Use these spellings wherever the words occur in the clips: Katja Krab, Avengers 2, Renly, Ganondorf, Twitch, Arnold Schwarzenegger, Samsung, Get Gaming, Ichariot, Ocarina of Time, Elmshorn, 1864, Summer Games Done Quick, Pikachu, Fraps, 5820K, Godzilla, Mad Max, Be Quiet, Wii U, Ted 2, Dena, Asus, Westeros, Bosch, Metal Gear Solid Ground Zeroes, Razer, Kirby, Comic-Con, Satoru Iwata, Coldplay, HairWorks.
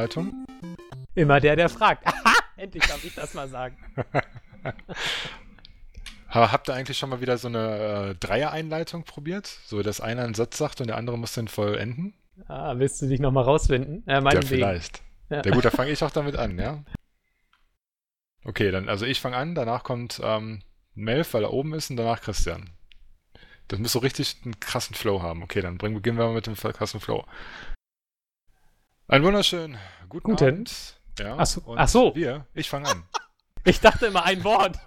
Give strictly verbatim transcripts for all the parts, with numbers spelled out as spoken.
Überleitung? Immer der, der fragt. Endlich darf ich das mal sagen. Habt ihr eigentlich schon mal wieder so eine äh, Dreier-Einleitung probiert? So, dass einer einen Satz sagt und der andere muss den vollenden? Ah, willst du dich nochmal rausfinden? Äh, ja, vielleicht. Ja. ja gut, da fange ich auch damit an, ja? Okay, dann, also ich fange an, danach kommt ähm, Melf, weil er oben ist, und danach Christian. Das muss so richtig einen krassen Flow haben. Okay, dann bring, beginnen wir mal mit dem krassen Flow. Einen wunderschönen guten, guten Abend. Ja, ach so. Ach so. Wir, ich fange an. Ich dachte immer ein Wort.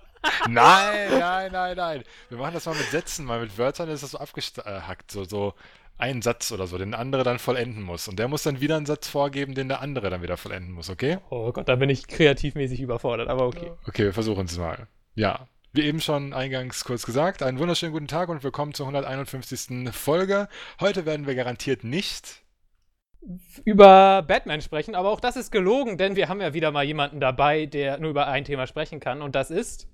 Nein, nein, nein, nein. Wir machen das mal mit Sätzen, mal mit Wörtern ist das so abgehackt, so, so ein Satz oder so, den der andere dann vollenden muss. Und der muss dann wieder einen Satz vorgeben, den der andere dann wieder vollenden muss, okay? Oh Gott, da bin ich kreativmäßig überfordert, aber okay. Okay, wir versuchen es mal. Ja, wie eben schon eingangs kurz gesagt, einen wunderschönen guten Tag und willkommen zur hunderteinundfünfzigsten Folge. Heute werden wir garantiert nicht über Batman sprechen, aber auch das ist gelogen, denn wir haben ja wieder mal jemanden dabei, der nur über ein Thema sprechen kann, und das ist...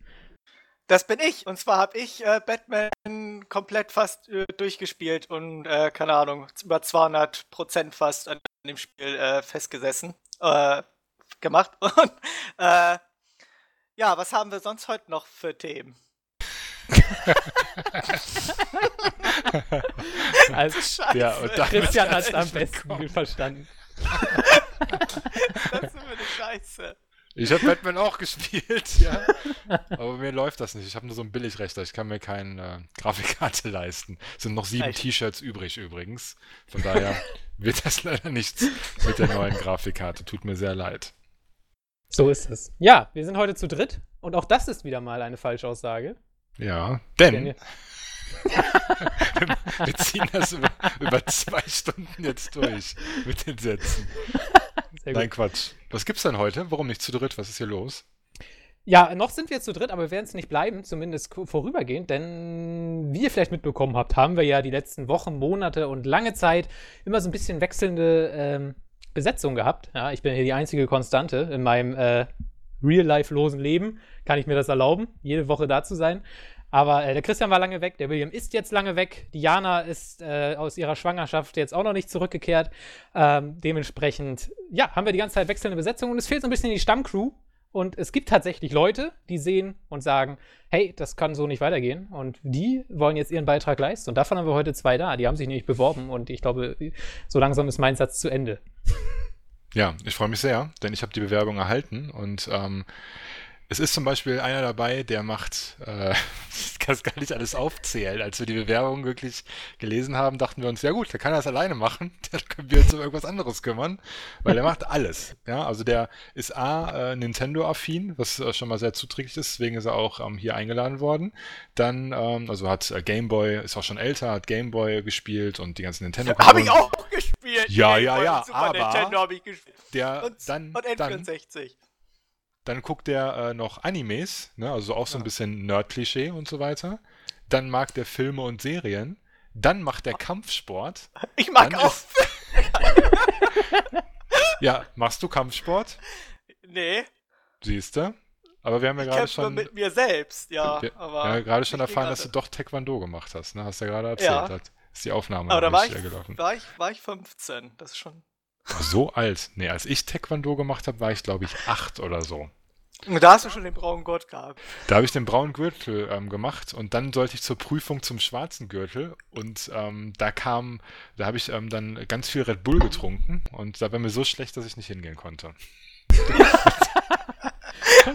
Das bin ich. Und zwar habe ich äh, Batman komplett fast äh, durchgespielt und, äh, keine Ahnung, über zweihundert Prozent fast an dem Spiel äh, festgesessen, äh, gemacht. Und, äh, ja, was haben wir sonst heute noch für Themen? Also, Scheiße. Ja, und Christian hat es am besten bekommen. Verstanden. Das ist eine Scheiße. Ich habe Batman auch gespielt, ja. Aber mir läuft das nicht. Ich habe nur so einen Billigrechner. Ich kann mir keine äh, Grafikkarte leisten. Es sind noch sieben Echt? T-Shirts übrig übrigens. Von daher wird das leider nichts mit der neuen Grafikkarte. Tut mir sehr leid. So ist es. Ja, wir sind heute zu dritt. Und auch das ist wieder mal eine Falschaussage. Ja, denn... wir ziehen das über, über zwei Stunden jetzt durch mit den Sätzen. Nein, Quatsch. Was gibt's denn heute? Warum nicht zu dritt? Was ist hier los? Ja, noch sind wir zu dritt, aber wir werden es nicht bleiben, zumindest vorübergehend, denn wie ihr vielleicht mitbekommen habt, haben wir ja die letzten Wochen, Monate und lange Zeit immer so ein bisschen wechselnde ähm, Besetzung gehabt. Ja, ich bin hier die einzige Konstante in meinem äh, real-life-losen Leben. Kann ich mir das erlauben, jede Woche da zu sein? Aber äh, der Christian war lange weg, der William ist jetzt lange weg, Diana ist äh, aus ihrer Schwangerschaft jetzt auch noch nicht zurückgekehrt. Ähm, dementsprechend, ja, haben wir die ganze Zeit wechselnde Besetzung und es fehlt so ein bisschen die Stammcrew. Und es gibt tatsächlich Leute, die sehen und sagen, hey, das kann so nicht weitergehen. Und die wollen jetzt ihren Beitrag leisten. Und davon haben wir heute zwei da, die haben sich nämlich beworben. Und ich glaube, so langsam ist mein Satz zu Ende. Ja, ich freue mich sehr, denn ich habe die Bewerbung erhalten und ähm es ist zum Beispiel einer dabei, der macht, äh, ich kann es gar nicht alles aufzählen. Als wir die Bewerbung wirklich gelesen haben, dachten wir uns, ja gut, der kann das alleine machen, dann können wir uns um irgendwas anderes kümmern, weil der macht alles. Ja, also der ist A, äh, Nintendo-affin, was äh, schon mal sehr zuträglich ist, deswegen ist er auch ähm, hier eingeladen worden. Dann, ähm, also hat äh, Gameboy, ist auch schon älter, hat Gameboy gespielt und die ganzen Nintendo. Habe ich auch gespielt! Ja, Gameboy, ja, ja, Super aber Nintendo habe ich gespielt. Der, und, dann, und N vierundsechzig. Dann, Dann guckt der äh, noch Animes, ne? Also auch so ein bisschen Nerd-Klischee und so weiter. Dann mag der Filme und Serien. Dann macht der Kampfsport. Ich mag Dann auch ist... Ja, machst du Kampfsport? Nee. Siehst du? Aber wir haben ja gerade schon... mit mir selbst, ja. Wir, aber wir haben ja gerade schon erfahren, grade. dass du doch Taekwondo gemacht hast, ne? Hast du ja gerade erzählt. Ja. Hat, ist die Aufnahme aber da war ich, war, ich, war ich fünfzehn, das ist schon... So alt. Nee, als ich Taekwondo gemacht habe, war ich, glaube ich, acht oder so. Da hast du schon den braunen Gurt gehabt. Da habe ich den braunen Gürtel ähm, gemacht und dann sollte ich zur Prüfung zum schwarzen Gürtel und ähm, da kam, da habe ich ähm, dann ganz viel Red Bull getrunken und da war mir so schlecht, dass ich nicht hingehen konnte. Und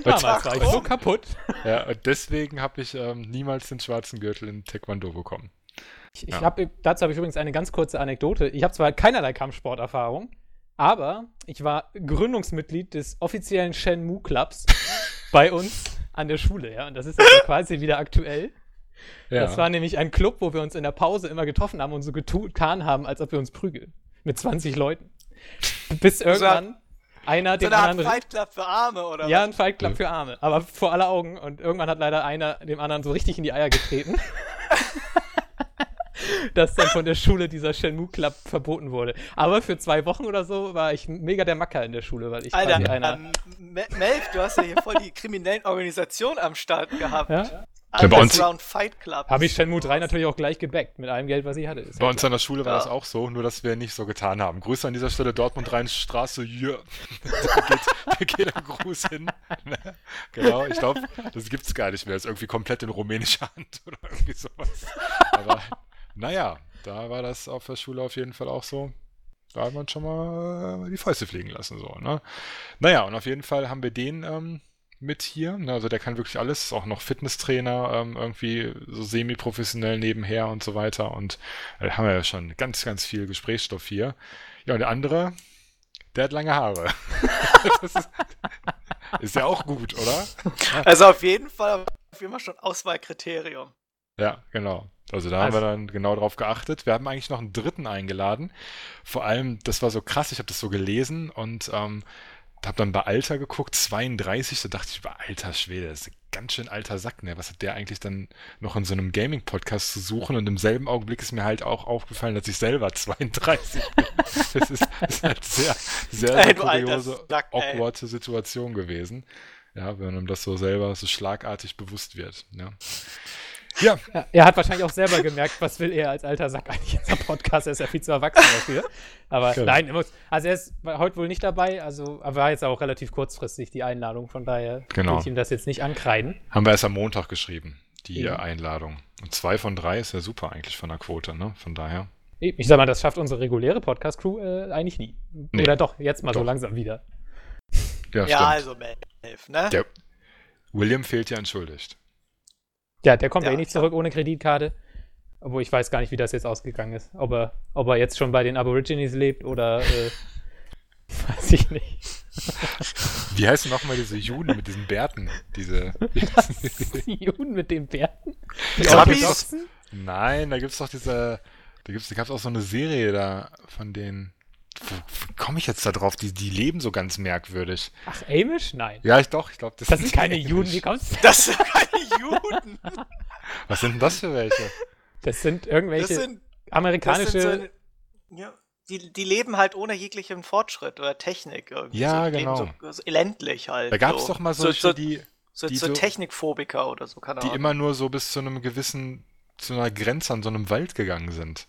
damals war ich so kaputt. Ja, und deswegen habe ich ähm, niemals den schwarzen Gürtel in Taekwondo bekommen. Ich, ja. ich hab, dazu habe ich übrigens eine ganz kurze Anekdote. Ich habe zwar keinerlei Kampfsporterfahrung, aber ich war Gründungsmitglied des offiziellen Shenmue-Clubs bei uns an der Schule, ja. Und das ist also quasi wieder aktuell. Ja. Das war nämlich ein Club, wo wir uns in der Pause immer getroffen haben und so getan haben, als ob wir uns prügeln. Mit zwanzig Leuten. Bis irgendwann einer den anderen... So eine Art Fight Club für Arme, oder was? Ja, ein Fight Club für Arme. Aber vor aller Augen. Und irgendwann hat leider einer dem anderen so richtig in die Eier getreten. Dass dann von der Schule dieser Shenmue Club verboten wurde. Aber für zwei Wochen oder so war ich mega der Macker in der Schule, weil ich Alter, einer... Ähm, Melf, du hast ja hier voll die kriminellen Organisationen am Start gehabt. Ja? Ja, bei uns habe ich Shenmue drei natürlich auch gleich gebackt, mit allem Geld, was ich hatte. Ist bei ja uns klar. An der Schule war ja. das auch so, nur dass wir nicht so getan haben. Grüße an dieser Stelle, Dortmund-Rhein-Straße, yeah. da, geht, da geht ein Gruß hin. Genau, ich glaube, das gibt's gar nicht mehr. Das ist irgendwie komplett in rumänischer Hand oder irgendwie sowas. Aber naja, da war das auf der Schule auf jeden Fall auch so. Da hat man schon mal die Fäuste fliegen lassen. So, ne? Naja, und auf jeden Fall haben wir den... Ähm, mit hier, also der kann wirklich alles, auch noch Fitnesstrainer, ähm, irgendwie so semi-professionell nebenher und so weiter und da äh, haben wir ja schon ganz, ganz viel Gesprächsstoff hier. Ja, und der andere, der hat lange Haare. Das ist, ist ja auch gut, oder? Also auf jeden Fall, auf jeden Fall schon Auswahlkriterium. Ja, genau. Also da also. haben wir dann genau drauf geachtet. Wir haben eigentlich noch einen dritten eingeladen. Vor allem, das war so krass, ich habe das so gelesen und ähm, hab dann bei Alter geguckt, zweiunddreißig, da dachte ich, alter Schwede, das ist ein ganz schön alter Sack, ne? Was hat der eigentlich dann noch in so einem Gaming-Podcast zu suchen? Und im selben Augenblick ist mir halt auch aufgefallen, dass ich selber zweiunddreißig bin. Das ist, das ist halt sehr, sehr, sehr kuriose, awkward Situation gewesen. Ja, wenn einem das so selber so schlagartig bewusst wird, ja. Ja. ja. Er hat wahrscheinlich auch selber gemerkt, was will er als alter Sack eigentlich als Podcast, er ist ja viel zu erwachsen dafür. Aber genau. nein, also er ist heute wohl nicht dabei, also er war jetzt auch relativ kurzfristig die Einladung, von daher genau. will ich ihm das jetzt nicht ankreiden. Haben wir erst am Montag geschrieben, die Eben. Einladung. Und zwei von drei ist ja super eigentlich von der Quote, ne? Von daher. Ich sag mal, das schafft unsere reguläre Podcast-Crew äh, eigentlich nie. Nee. Oder doch, jetzt mal doch. so langsam wieder. Ja, ja also elf, ne? Der William fehlt ja entschuldigt. Ja, der kommt ja eh nicht zurück ohne Kreditkarte. Obwohl ich weiß gar nicht, wie das jetzt ausgegangen ist. Ob er, ob er jetzt schon bei den Aborigines lebt oder äh, weiß ich nicht. Wie heißen nochmal diese Juden mit diesen Bärten? Diese die Juden mit den Bärten? Die Amis? Nein, da gibt's doch diese, da gibt's, da gab's auch so eine Serie da von denen. Wo, wo komme ich jetzt da drauf? Die, die leben so ganz merkwürdig. Ach, Amish? Nein. Ja, ich doch. Ich glaube, das, das sind keine Amish. Juden. Wie kommst du? Das sind keine Juden. Was sind denn das für welche? Das sind irgendwelche das sind, amerikanische... Das sind so, ja, die, die leben halt ohne jeglichen Fortschritt oder Technik irgendwie. Ja, so, genau. So, so ländlich halt. Da gab es so. doch mal solche, so, so, die... So, die so, so Technikphobiker oder so, keine Ahnung. Die immer nur so bis zu einem gewissen... zu einer Grenze an so einem Wald gegangen sind.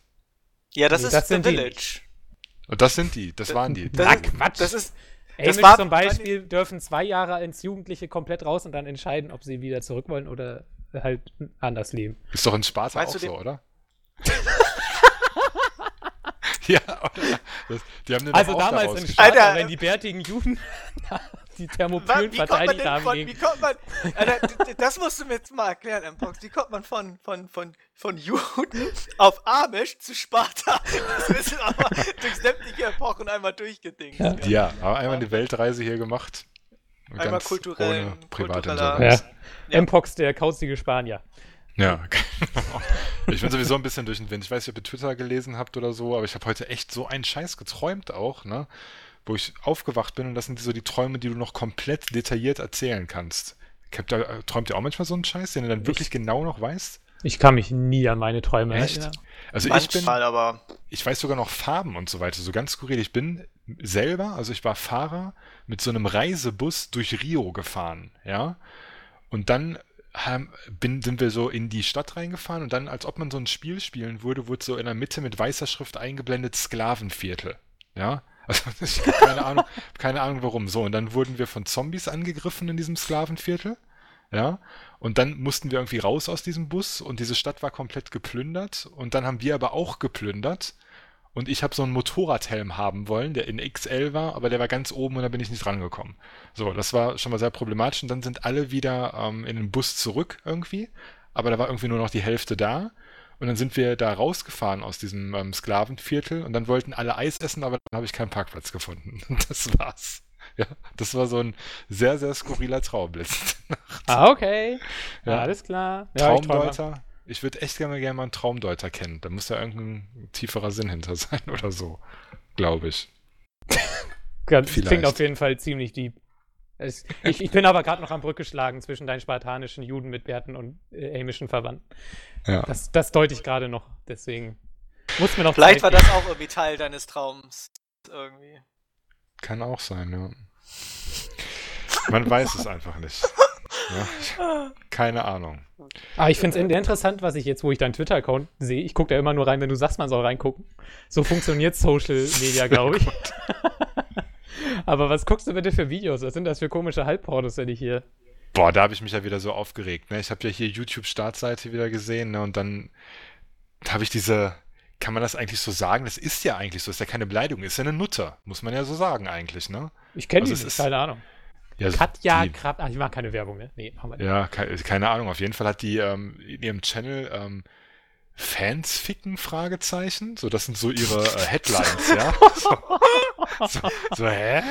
Ja, das nee, ist das The Village. Die, Und das sind die, das waren die. Na Quatsch. Das ist, das war, zum Beispiel dürfen zwei Jahre als Jugendliche komplett raus und dann entscheiden, ob sie wieder zurück wollen oder halt anders leben. Ist doch in Sparta auch so, oder? Ja, oder? Das, die haben den also auch damals da in Sparta, Alter, wenn die bärtigen Juden die Thermopylen verteidigt haben. Von, gegen wie kommt man, Alter, das musst du mir jetzt mal erklären, M-Pox. Wie kommt man von, von, von, von Juden auf Amish zu Sparta? Das ist aber durch sämtliche Epochen einmal durchgedingt. Ja, ja, aber einmal eine Weltreise hier gemacht. Einmal kulturell. Ohne Privatinteressen. Ja. M-Pox, der kauzige Spanier. Ja, genau. Ich bin sowieso ein bisschen durch den Wind. Ich weiß nicht, ob ihr Twitter gelesen habt oder so, aber ich habe heute echt so einen Scheiß geträumt auch, ne? Wo ich aufgewacht bin und das sind so die Träume, die du noch komplett detailliert erzählen kannst. Träumt ihr auch manchmal so einen Scheiß, den du dann wirklich ich, genau noch weißt? Ich kann mich nie an meine Träume echt? erinnern. Also manchmal, ich bin, aber... ich weiß sogar noch Farben und so weiter, so ganz skurril. Ich bin selber, also ich war Fahrer mit so einem Reisebus durch Rio gefahren, ja? Und dann Haben, bin, sind wir so in die Stadt reingefahren und dann, als ob man so ein Spiel spielen würde, wurde so in der Mitte mit weißer Schrift eingeblendet Sklavenviertel. Ja, also ich habe keine Ahnung, keine Ahnung warum. So, und dann wurden wir von Zombies angegriffen in diesem Sklavenviertel. Ja, und dann mussten wir irgendwie raus aus diesem Bus und diese Stadt war komplett geplündert und dann haben wir aber auch geplündert und ich habe so einen Motorradhelm haben wollen, der in X L war, aber der war ganz oben und da bin ich nicht rangekommen. So, das war schon mal sehr problematisch. Und dann sind alle wieder ähm, in den Bus zurück irgendwie, aber da war irgendwie nur noch die Hälfte da. Und dann sind wir da rausgefahren aus diesem ähm, Sklavenviertel und dann wollten alle Eis essen, aber dann habe ich keinen Parkplatz gefunden. Das war's. Ja, das war so ein sehr, sehr skurriler Traum letzte Nacht. Ah, okay. Ja. Ja, alles klar. Ja, Traumdeuter. Ich würde echt gerne, gerne mal einen Traumdeuter kennen. Da muss ja irgendein tieferer Sinn hinter sein oder so. Glaube ich. Das klingt auf jeden Fall ziemlich deep. Es, ich, ich bin aber gerade noch am Brückeschlagen zwischen deinen spartanischen Juden mit Bärten und äh, amischen Verwandten. Ja. Das, das deute ich gerade noch. Deswegen muss mir noch Vielleicht war geben. das auch irgendwie Teil deines Traums. Irgendwie. Kann auch sein, ja. Man weiß es einfach nicht. Ja, keine Ahnung. Aber ich finde es interessant, was ich jetzt, wo ich deinen Twitter-Account sehe, ich gucke da immer nur rein, wenn du sagst, man soll reingucken. So funktioniert Social Media, glaube ich. Aber was guckst du bitte für Videos? Was sind das für komische Halbpornos, wenn ich hier... Boah, da habe ich mich ja wieder so aufgeregt. Ne? Ich habe ja hier YouTube-Startseite wieder gesehen, ne? Und dann habe ich diese... Kann man das eigentlich so sagen? Das ist ja eigentlich so. Ist ja keine Beleidigung. Ist ja eine Nutter. Muss man ja so sagen eigentlich, ne? Ich kenne also die nicht. Keine Ahnung. Ja, Katja Krab. Ach, ich mache keine Werbung, ne? Nee, machen wir nicht. Ja, ke- keine Ahnung. Auf jeden Fall hat die ähm, in ihrem Channel ähm, Fans ficken? Fragezeichen. So, das sind so ihre äh, Headlines, ja? So, so, so, hä?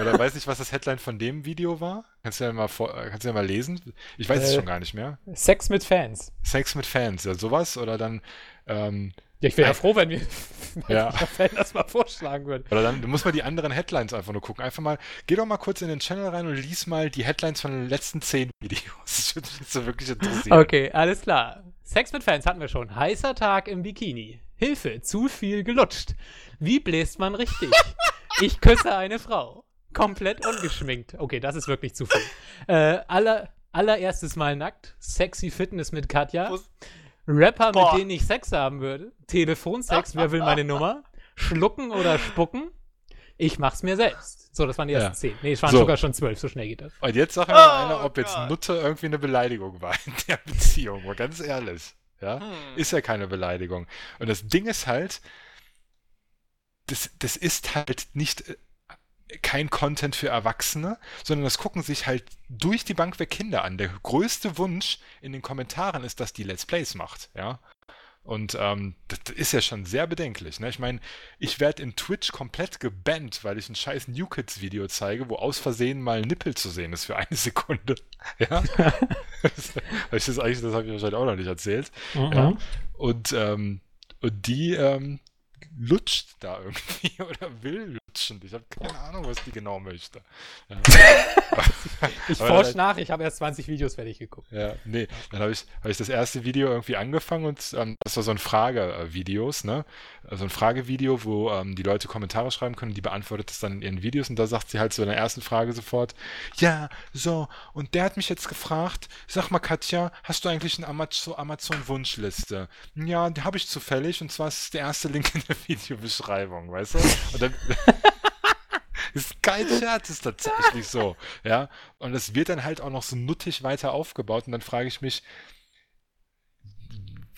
Oder weiß nicht, was das Headline von dem Video war? Kannst du ja mal, vor- kannst du ja mal lesen? Ich weiß äh, es schon gar nicht mehr. Sex mit Fans. Sex mit Fans, ja, sowas. Oder dann, ähm, ja, ich wäre ja froh, wenn wir ja. Fan das mal vorschlagen würden. Oder dann muss man die anderen Headlines einfach nur gucken. Einfach mal, geh doch mal kurz in den Channel rein und lies mal die Headlines von den letzten zehn Videos. Das würde mich jetzt so wirklich interessieren. Okay, alles klar. Sex mit Fans hatten wir schon. Heißer Tag im Bikini. Hilfe, zu viel gelutscht. Wie bläst man richtig? Ich küsse eine Frau. Komplett ungeschminkt. Okay, das ist wirklich zu viel. Äh, aller, allererstes Mal nackt. Sexy Fitness mit Katja. Prost. Rapper, Boah. mit denen ich Sex haben würde. Telefonsex, wer will meine Nummer? Schlucken oder spucken? Ich mach's mir selbst. So, das waren die ersten zehn. Ja. Nee, es waren so. sogar schon zwölf, so schnell geht das. Und jetzt sag mir mal oh, einer, ob jetzt Nutte irgendwie eine Beleidigung war in der Beziehung. Mal ganz ehrlich. Ja? Hm. Ist ja keine Beleidigung. Und das Ding ist halt, das, das ist halt nicht... kein Content für Erwachsene, sondern das gucken sich halt durch die Bank weg Kinder an. Der größte Wunsch in den Kommentaren ist, dass die Let's Plays macht, ja. Und ähm, das ist ja schon sehr bedenklich, ne? Ich meine, ich werde in Twitch komplett gebannt, weil ich ein scheiß New Kids Video zeige, wo aus Versehen mal Nippel zu sehen ist für eine Sekunde, ja. das das, das habe ich wahrscheinlich auch noch nicht erzählt. Mhm. Ja? Und, ähm, und die ähm, lutscht da irgendwie oder will lutschen. Ich habe keine Ahnung, was die genau möchte. Ja. ich forsche nach, ich habe erst zwanzig Videos fertig geguckt. Ja, nee, dann habe ich, hab ich das erste Video irgendwie angefangen und ähm, das war so ein Frage-Videos, ne? Also ein Frage-Video, wo ähm, die Leute Kommentare schreiben können, die beantwortet das dann in ihren Videos und da sagt sie halt so in der ersten Frage sofort, ja, so, und der hat mich jetzt gefragt, sag mal Katja, hast du eigentlich eine Amazon-Wunschliste? Ja, die habe ich zufällig und zwar ist der erste Link in der Videobeschreibung, weißt du? Und dann, ist kein Scherz, ist tatsächlich so, ja. Und es wird dann halt auch noch so nuttig weiter aufgebaut und dann frage ich mich,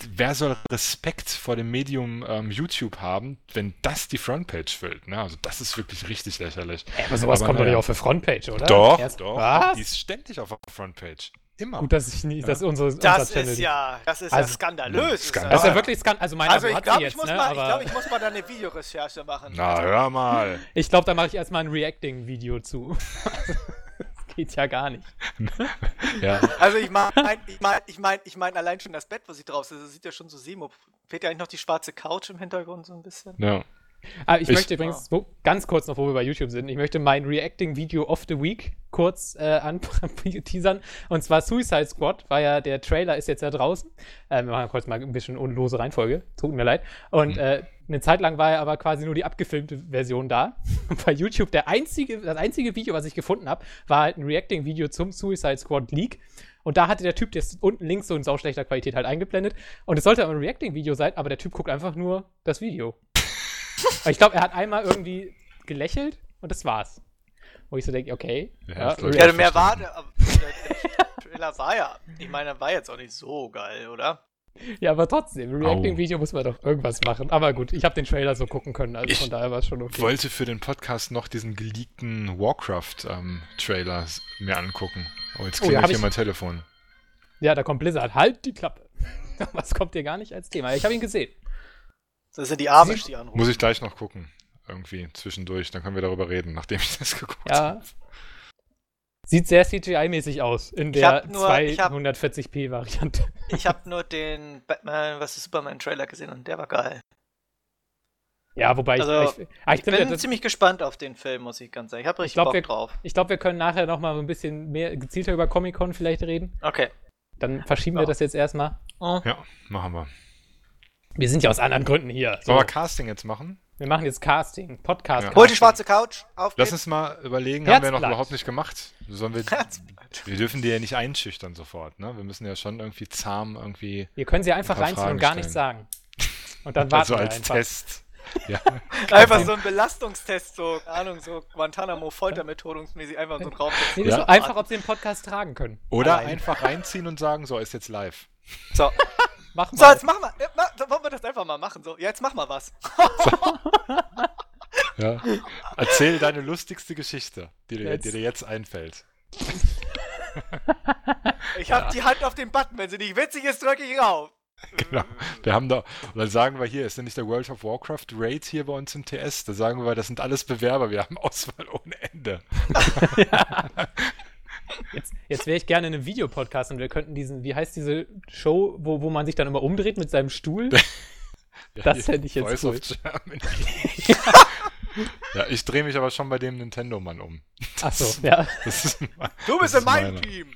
wer soll Respekt vor dem Medium ähm, YouTube haben, wenn das die Frontpage füllt, ne? Also das ist wirklich richtig lächerlich. Ey, aber sowas aber, kommt doch nicht auf der Frontpage, oder? Doch, Erst, doch. Was? Die ist ständig auf der Frontpage. Immer. Gut, dass ich nie, ja. dass unsere, unser das Channel ist ja, das ist also, ja skandalös. Skandal. Das ist ja wirklich skandalös. Also, meine also ich glaube, ich, ne, glaub, ich muss mal da eine Videorecherche machen. Na, hör mal. Ich glaube, da mache ich erstmal ein Reacting-Video zu. Das geht ja gar nicht. Ja. Also, ich meine, ich mein, ich mein, ich mein, allein schon das Bett, was ich drauf sitze, sieht ja schon so semo. Fehlt ja eigentlich noch die schwarze Couch im Hintergrund so ein bisschen. Ja. Ah, ich, ich möchte übrigens, oh. ganz kurz noch, wo wir bei YouTube sind, ich möchte mein Reacting-Video of the Week kurz äh, anteasern. Und zwar Suicide Squad, weil ja der Trailer ist jetzt ja draußen. Äh, wir machen kurz mal ein bisschen unlose Reihenfolge, tut mir leid. Und mhm. äh, eine Zeit lang war ja aber quasi nur die abgefilmte Version da. Und bei YouTube, der einzige, das einzige Video, was ich gefunden habe, war halt ein Reacting-Video zum Suicide Squad Leak. Und da hatte der Typ, der ist unten links so in sauschlechter Qualität halt eingeblendet. Und es sollte aber ein Reacting-Video sein, aber der Typ guckt einfach nur das Video. Ich glaube, er hat einmal irgendwie gelächelt und das war's. Wo ich so denke, okay. Ja, ja, ja mehr war der, der Trailer war ja, ich meine, er war jetzt auch nicht so geil, oder? Ja, aber trotzdem, im Reacting-Video muss man doch irgendwas machen. Aber gut, ich habe den Trailer so gucken können, also ich von daher war es schon okay. Ich wollte für den Podcast noch diesen geleakten Warcraft-Trailer ähm, mir angucken. Oh, jetzt klingelt oh, hier ich... mein Telefon. Ja, da kommt Blizzard. Halt die Klappe. Was kommt dir gar nicht als Thema? Ich habe ihn gesehen. Das sind die Amish, die anrufen. Muss ich gleich noch gucken. Irgendwie zwischendurch. Dann können wir darüber reden, nachdem ich das geguckt ja. habe. Sieht sehr C G I-mäßig aus. In der nur, zweihundertvierzig p-Variante. Ich habe hab nur den Batman versus. Superman-Trailer gesehen und der war geil. Ja, wobei also, ich... Ich, ich, ich bin ja, das, ziemlich gespannt auf den Film, muss ich ganz sagen. Ich habe richtig ich glaub, Bock wir, drauf. Ich glaube, wir können nachher noch mal ein bisschen mehr gezielter über Comic-Con vielleicht reden. Okay. Dann verschieben ja. wir das jetzt erstmal. Oh. Ja, machen wir. Wir sind ja aus anderen Gründen hier. Sollen so. wir Casting jetzt machen? Wir machen jetzt Casting, Podcast. Ja. Heute schwarze Couch. Auf Lass uns mal überlegen, Herzblatt. Haben wir noch überhaupt nicht gemacht. Sollen wir, wir dürfen die ja nicht einschüchtern sofort, ne? Wir müssen ja schon irgendwie zahm irgendwie. Wir können sie einfach ein reinziehen und gar nichts sagen. Und dann warten also wir als einfach. Test. Ja. Einfach so ein Belastungstest, so, keine Ahnung, so Guantanamo-Foltermethodungsmäßig einfach in so einen Raum. Nee, ja. So einfach, ob sie den Podcast tragen können. Oder Nein. einfach reinziehen und sagen, so, ist jetzt live. So. Mach mal. So, jetzt mach mal. Ja, wollen wir das einfach mal machen? So, ja, jetzt mach mal was. So. Ja. Erzähl deine lustigste Geschichte, die dir jetzt, die dir jetzt einfällt. Ich hab ja. die Hand auf den Button. Wenn sie nicht witzig ist, drücke ich rauf. Genau. Wir haben da, und dann sagen wir hier, ist denn nicht der World of Warcraft Raid hier bei uns im T S? Da sagen wir, das sind alles Bewerber. Wir haben Auswahl ohne Ende. Ja. Jetzt, jetzt wäre ich gerne in einem Videopodcast und wir könnten diesen, wie heißt diese Show, wo, wo man sich dann immer umdreht mit seinem Stuhl? Ja, das hätte ich jetzt Voice cool. of Germany. Ja. Ja, ich drehe mich aber schon bei dem Nintendo-Mann um. Das, Ach so, ja. Das ist, das du bist in meinem Team.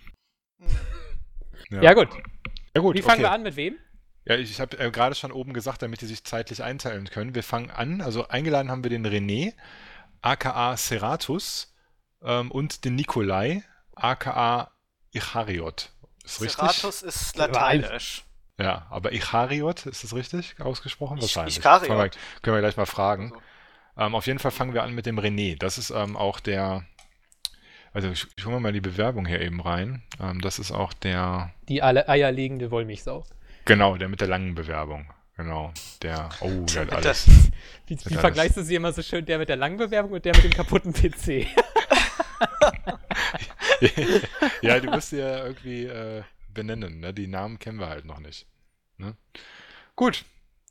Ja. ja, gut. Ja, gut. Wie fangen okay. wir an, mit wem? Ja, ich habe äh, gerade schon oben gesagt, damit die sich zeitlich einteilen können. Wir fangen an, also eingeladen haben wir den René, aka Seratus, ähm, und den Nikolai, aka Ichariot. Ist richtig? Seratus ist lateinisch. Ja, aber Ichariot, ist das richtig ausgesprochen? Wahrscheinlich. Ichariot. Können wir, können wir gleich mal fragen. Also. Ähm, auf jeden Fall fangen wir an mit dem René. Das ist ähm, auch der... Also ich, ich hole mir mal die Bewerbung hier eben rein. Ähm, das ist auch der... Die alle eierlegende Wollmilchsau. Genau, der mit der langen Bewerbung. Genau, der... Oh, der hat alles. Das, wie wie hat vergleichst alles. Du sie immer so schön? Der mit der langen Bewerbung und der mit dem kaputten P C. Ja, du musst sie ja irgendwie äh, benennen. Ne? Die Namen kennen wir halt noch nicht. Ne? Gut,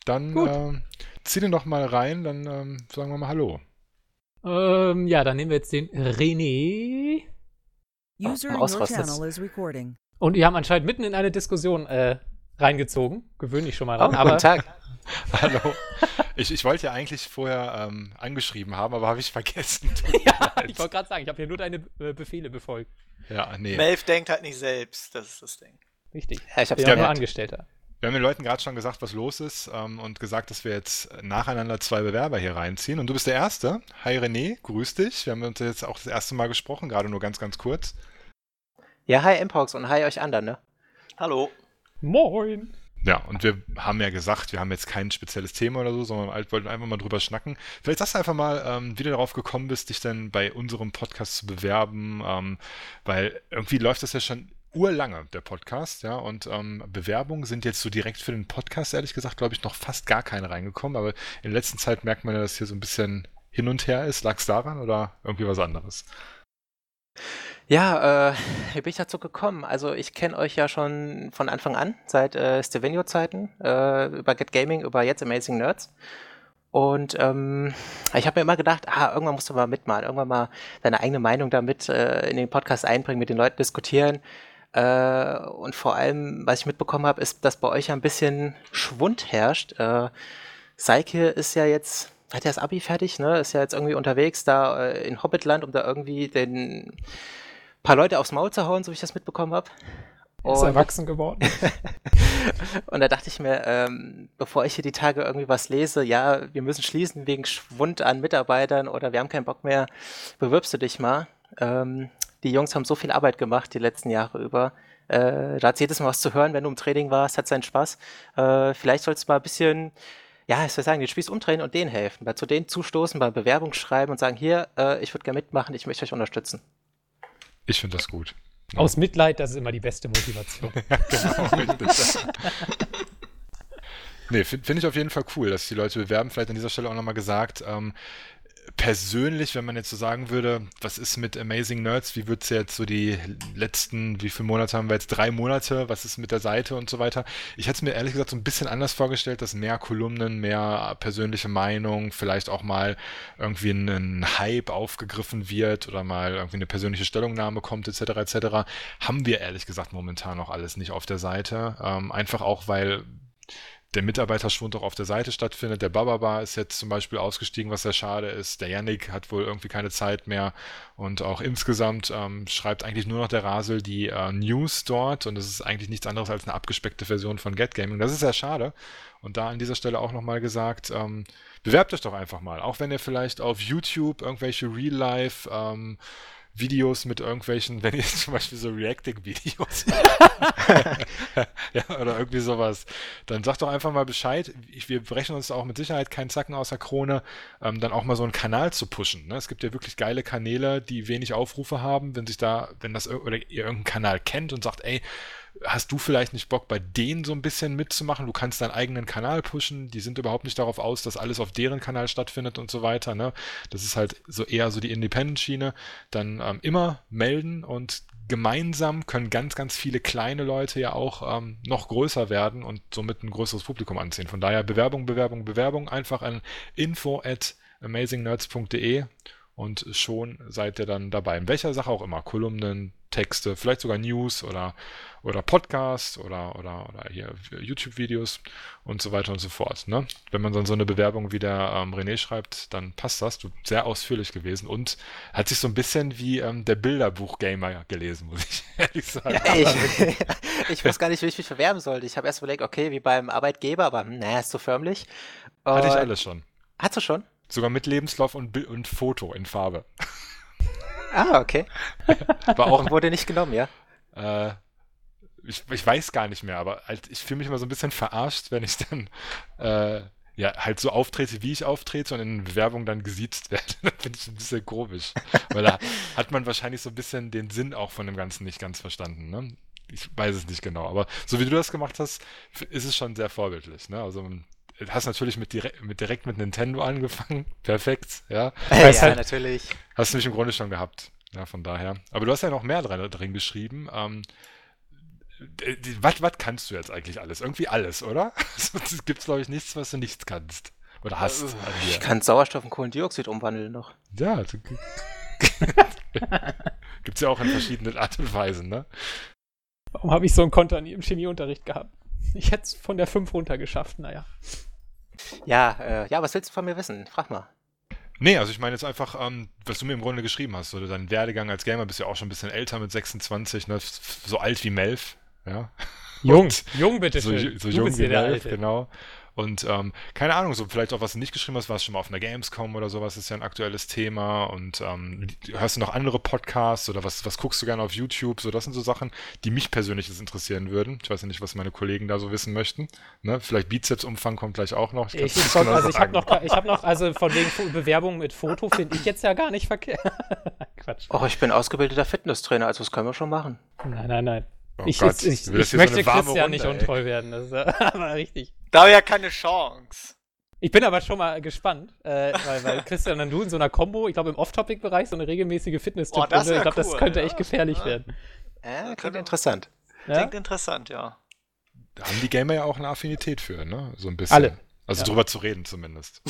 dann Gut. Ähm, zieh den doch mal rein, dann ähm, sagen wir mal Hallo. Ähm, ja, dann nehmen wir jetzt den René. User in your channel is recording. Und wir haben anscheinend mitten in eine Diskussion äh, reingezogen. Gewöhnlich schon mal ran. Oh, guten Tag. Hallo. Ich, ich wollte ja eigentlich vorher ähm, angeschrieben haben, aber habe ich vergessen. Ja, ich wollte gerade sagen, ich habe hier nur deine äh, Befehle befolgt. Ja, nee. Melf denkt halt nicht selbst, das ist das Ding. Richtig. Ja, ich habe ja nur Angestellter. Wir haben den Leuten gerade schon gesagt, was los ist, ähm, und gesagt, dass wir jetzt nacheinander zwei Bewerber hier reinziehen. Und du bist der Erste. Hi René, grüß dich. Wir haben uns jetzt auch das erste Mal gesprochen, gerade nur ganz, ganz kurz. Ja, hi Mpox und hi euch anderen, ne? Hallo. Moin. Ja, und wir haben ja gesagt, wir haben jetzt kein spezielles Thema oder so, sondern wir wollten einfach mal drüber schnacken. Vielleicht sagst du einfach mal, ähm, wie du darauf gekommen bist, dich dann bei unserem Podcast zu bewerben, ähm, weil irgendwie läuft das ja schon urlange, der Podcast, ja, und ähm, Bewerbungen sind jetzt so direkt für den Podcast, ehrlich gesagt, glaube ich, noch fast gar keine reingekommen, aber in der letzten Zeit merkt man ja, dass hier so ein bisschen hin und her ist. Lag es daran oder irgendwie was anderes? Ja, äh, wie bin ich dazu gekommen? Also ich kenne euch ja schon von Anfang an, seit äh, Stevenio-Zeiten, äh, über Get Gaming, über jetzt Amazing Nerds. Und ähm, ich habe mir immer gedacht, ah, irgendwann musst du mal mitmachen, irgendwann mal deine eigene Meinung damit äh, in den Podcast einbringen, mit den Leuten diskutieren. Äh, und vor allem, was ich mitbekommen habe, ist, dass bei euch ja ein bisschen Schwund herrscht. Äh, Seike ist ja jetzt... Hat ja das Abi fertig, ne? Ist ja jetzt irgendwie unterwegs da äh, in Hobbitland, um da irgendwie den paar Leute aufs Maul zu hauen, so wie ich das mitbekommen habe. Ist erwachsen geworden. Und da dachte ich mir, ähm, bevor ich hier die Tage irgendwie was lese, ja, wir müssen schließen wegen Schwund an Mitarbeitern oder wir haben keinen Bock mehr, bewirbst du dich mal. Ähm, die Jungs haben so viel Arbeit gemacht die letzten Jahre über. Äh, da hat es jedes Mal was zu hören, wenn du im Training warst, hat seinen Spaß. Äh, vielleicht sollst du mal ein bisschen... Ja, ich würde sagen, den Spieß umdrehen und denen helfen. Weil zu denen zustoßen, bei Bewerbung schreiben und sagen, hier, äh, ich würde gerne mitmachen, ich möchte euch unterstützen. Ich finde das gut. Ja. Aus Mitleid, das ist immer die beste Motivation. Ja, genau. Nee, finde find ich auf jeden Fall cool, dass die Leute bewerben. Vielleicht an dieser Stelle auch nochmal gesagt, ähm, persönlich, wenn man jetzt so sagen würde, was ist mit Amazing Nerds, wie wird es jetzt so die letzten, wie viele Monate haben wir jetzt, drei Monate, was ist mit der Seite und so weiter. Ich hätte es mir ehrlich gesagt so ein bisschen anders vorgestellt, dass mehr Kolumnen, mehr persönliche Meinung, vielleicht auch mal irgendwie ein Hype aufgegriffen wird oder mal irgendwie eine persönliche Stellungnahme kommt et cetera et cetera. Haben wir ehrlich gesagt momentan noch alles nicht auf der Seite. Ähm, einfach auch, weil... der Mitarbeiterschwund auch auf der Seite stattfindet. Der Bababa ist jetzt zum Beispiel ausgestiegen, was sehr schade ist. Der Yannick hat wohl irgendwie keine Zeit mehr. Und auch insgesamt ähm, schreibt eigentlich nur noch der Rasel die äh, News dort. Und das ist eigentlich nichts anderes als eine abgespeckte Version von Get Gaming. Das ist sehr schade. Und da an dieser Stelle auch nochmal gesagt, ähm, bewerbt euch doch einfach mal. Auch wenn ihr vielleicht auf YouTube irgendwelche Real-Life- ähm, Videos mit irgendwelchen, wenn ihr zum Beispiel so Reacting-Videos ja, oder irgendwie sowas, dann sagt doch einfach mal Bescheid. Ich, wir brechen uns auch mit Sicherheit keinen Zacken aus der Krone, ähm, dann auch mal so einen Kanal zu pushen. Ne? Es gibt ja wirklich geile Kanäle, die wenig Aufrufe haben, wenn sich da, wenn das oder ihr irgendeinen Kanal kennt und sagt, ey, hast du vielleicht nicht Bock, bei denen so ein bisschen mitzumachen? Du kannst deinen eigenen Kanal pushen. Die sind überhaupt nicht darauf aus, dass alles auf deren Kanal stattfindet und so weiter. Ne? Das ist halt so eher so die Independent-Schiene. Dann ähm, immer melden und gemeinsam können ganz, ganz viele kleine Leute ja auch ähm, noch größer werden und somit ein größeres Publikum anziehen. Von daher Bewerbung, Bewerbung, Bewerbung. Einfach an info at amazing nerds punkt de und schon seid ihr dann dabei. In welcher Sache auch immer. Kolumnen, Texte, vielleicht sogar News oder, oder Podcasts oder, oder, oder hier YouTube-Videos und so weiter und so fort. Ne? Wenn man dann so eine Bewerbung wie der ähm, René schreibt, dann passt das. Du, sehr ausführlich gewesen und hat sich so ein bisschen wie ähm, der Bilderbuch-Gamer gelesen, muss ich ehrlich sagen. Ja, ich, ich weiß gar nicht, wie ich mich bewerben sollte. Ich habe erst überlegt, okay, wie beim Arbeitgeber, aber naja, ist so förmlich. Und hatte ich alles schon. Hattest du schon? Sogar mit Lebenslauf und, und Foto in Farbe. Ah, okay. War auch, wurde nicht genommen, ja? Äh, ich, ich weiß gar nicht mehr, aber halt, ich fühle mich immer so ein bisschen verarscht, wenn ich dann äh, ja, halt so auftrete, wie ich auftrete und in Bewerbung dann gesiezt werde. Dann finde ich ein bisschen komisch, weil da hat man wahrscheinlich so ein bisschen den Sinn auch von dem Ganzen nicht ganz verstanden, ne? Ich weiß es nicht genau, aber so wie du das gemacht hast, ist es schon sehr vorbildlich, ne? Also du hast natürlich mit direkt, mit direkt mit Nintendo angefangen. Perfekt, ja. Ja, ja, natürlich. Hast du mich im Grunde schon gehabt. Ja, von daher. Aber du hast ja noch mehr drin, drin geschrieben. Ähm, was, was kannst du jetzt eigentlich alles? Irgendwie alles, oder? Es gibt, glaube ich, nichts, was du nicht kannst. Oder hast. Also, ich ja. kann Sauerstoff in Kohlendioxid umwandeln noch. Ja. Gibt's ja auch in verschiedenen Art und Weisen, ne? Warum habe ich so einen Konter in im Chemieunterricht gehabt? Ich hätte es von der fünf runter geschafft, naja. Ja, äh, ja, was willst du von mir wissen? Frag mal. Nee, also ich meine jetzt einfach, ähm, was du mir im Grunde geschrieben hast, oder dein Werdegang als Gamer, bist ja auch schon ein bisschen älter mit sechsundzwanzig, ne? So alt wie Melf, ja. Jung, und jung bitte so, schön. So du jung bist wie der Melf, Alte. Genau. Und ähm, keine Ahnung, so vielleicht auch was du nicht geschrieben hast, warst schon mal auf einer Gamescom oder sowas, ist ja ein aktuelles Thema und ähm, hörst du noch andere Podcasts oder was, was guckst du gerne auf YouTube, so das sind so Sachen, die mich persönlich jetzt interessieren würden. Ich weiß ja nicht, was meine Kollegen da so wissen möchten, ne? Vielleicht Bizepsumfang kommt gleich auch noch. Ich, ich, ich, genau also ich habe noch, ich hab noch, also von wegen Bewerbung mit Foto finde ich jetzt ja gar nicht verkehrt. Quatsch. Oh, ich bin ausgebildeter Fitnesstrainer, also das können wir schon machen. Nein, nein, nein. Oh ich Gott, jetzt, ich, ich möchte so Christian Runde, nicht untreu ey. werden, das ist aber richtig. Da habe ich ja keine Chance. Ich bin aber schon mal gespannt, äh, weil, weil Christian und du in so einer Kombo, ich glaube im Off-Topic-Bereich, so eine regelmäßige Fitness-Tipp-Runde, oh, ja ich glaube, cool. das könnte ja, echt gefährlich ja. werden. Äh, klingt interessant. Ja? Klingt interessant, ja. Da haben die Gamer ja auch eine Affinität für, ne? So ein bisschen. Alle. Also ja. drüber zu reden zumindest.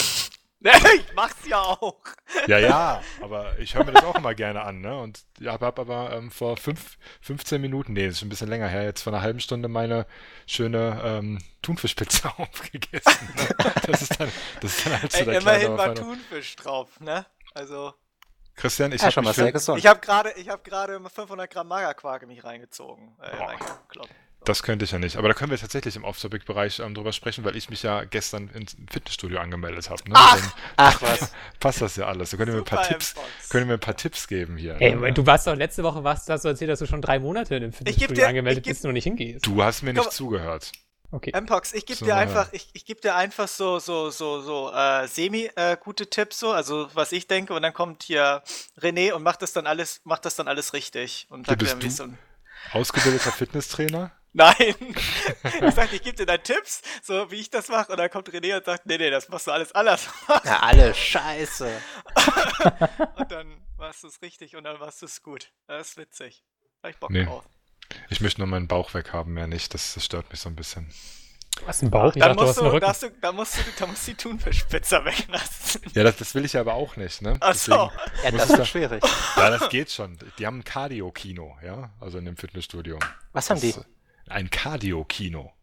Ich mach's ja auch. Ja, ja, aber ich höre mir das auch immer gerne an, ne? Und ich habe aber ähm, vor fünf, fünfzehn Minuten, nee, das ist schon ein bisschen länger her, jetzt vor einer halben Stunde meine schöne ähm, Thunfischpizza aufgegessen. Ne? Das ist dann, das ist dann halt so der Ey, immerhin kleine, war Thunfisch drauf, ne? Also. Christian, ich ja, habe hab gerade ich hab gerade fünfhundert Gramm Magerquark in mich reingezogen. Äh, oh. Das könnte ich ja nicht. Aber da können wir tatsächlich im Off-Topic-Bereich ähm, drüber sprechen, weil ich mich ja gestern ins Fitnessstudio angemeldet habe. Ne? Ach, ach was. Passt das ja alles. Da könnt ihr mir ein paar Tipps, könnt ihr mir ein paar Tipps geben hier. Ey, ne? Du warst doch letzte Woche, warst, hast du erzählt, dass du schon drei Monate in dem Fitnessstudio dir, angemeldet geb, bist und nicht hingehst. Du hast mir nicht Komm. zugehört. Okay. M-Pox, ich gebe so, dir einfach, ich, ich gebe dir einfach so, so, so, so äh, semi äh, gute Tipps so, also was ich denke, und dann kommt hier René und macht das dann alles, macht das dann alles richtig und sagt dann wie so ein ausgebildeter Fitnesstrainer? Nein, ich sag, ich gebe dir dann Tipps, so wie ich das mache, und dann kommt René und sagt, nee, nee, das machst du alles anders. Ja, alles Scheiße. Und dann machst du es richtig und dann machst du es gut. Das ist witzig. Hab ich Bock nee. drauf. Ich möchte nur meinen Bauch weghaben, mehr nicht. Das, das stört mich so ein bisschen. Was, ein Bauch? Dann musst du, darfst du, da musst du, da musst du die Thunfischpizza weglassen. Ja, das, das will ich aber auch nicht, ne? Ach so. Ja, das ist da, schwierig. Ja, das geht schon. Die haben ein Cardio-Kino, ja? Also in dem Fitnessstudio. Was das haben die? Ein Cardio-Kino.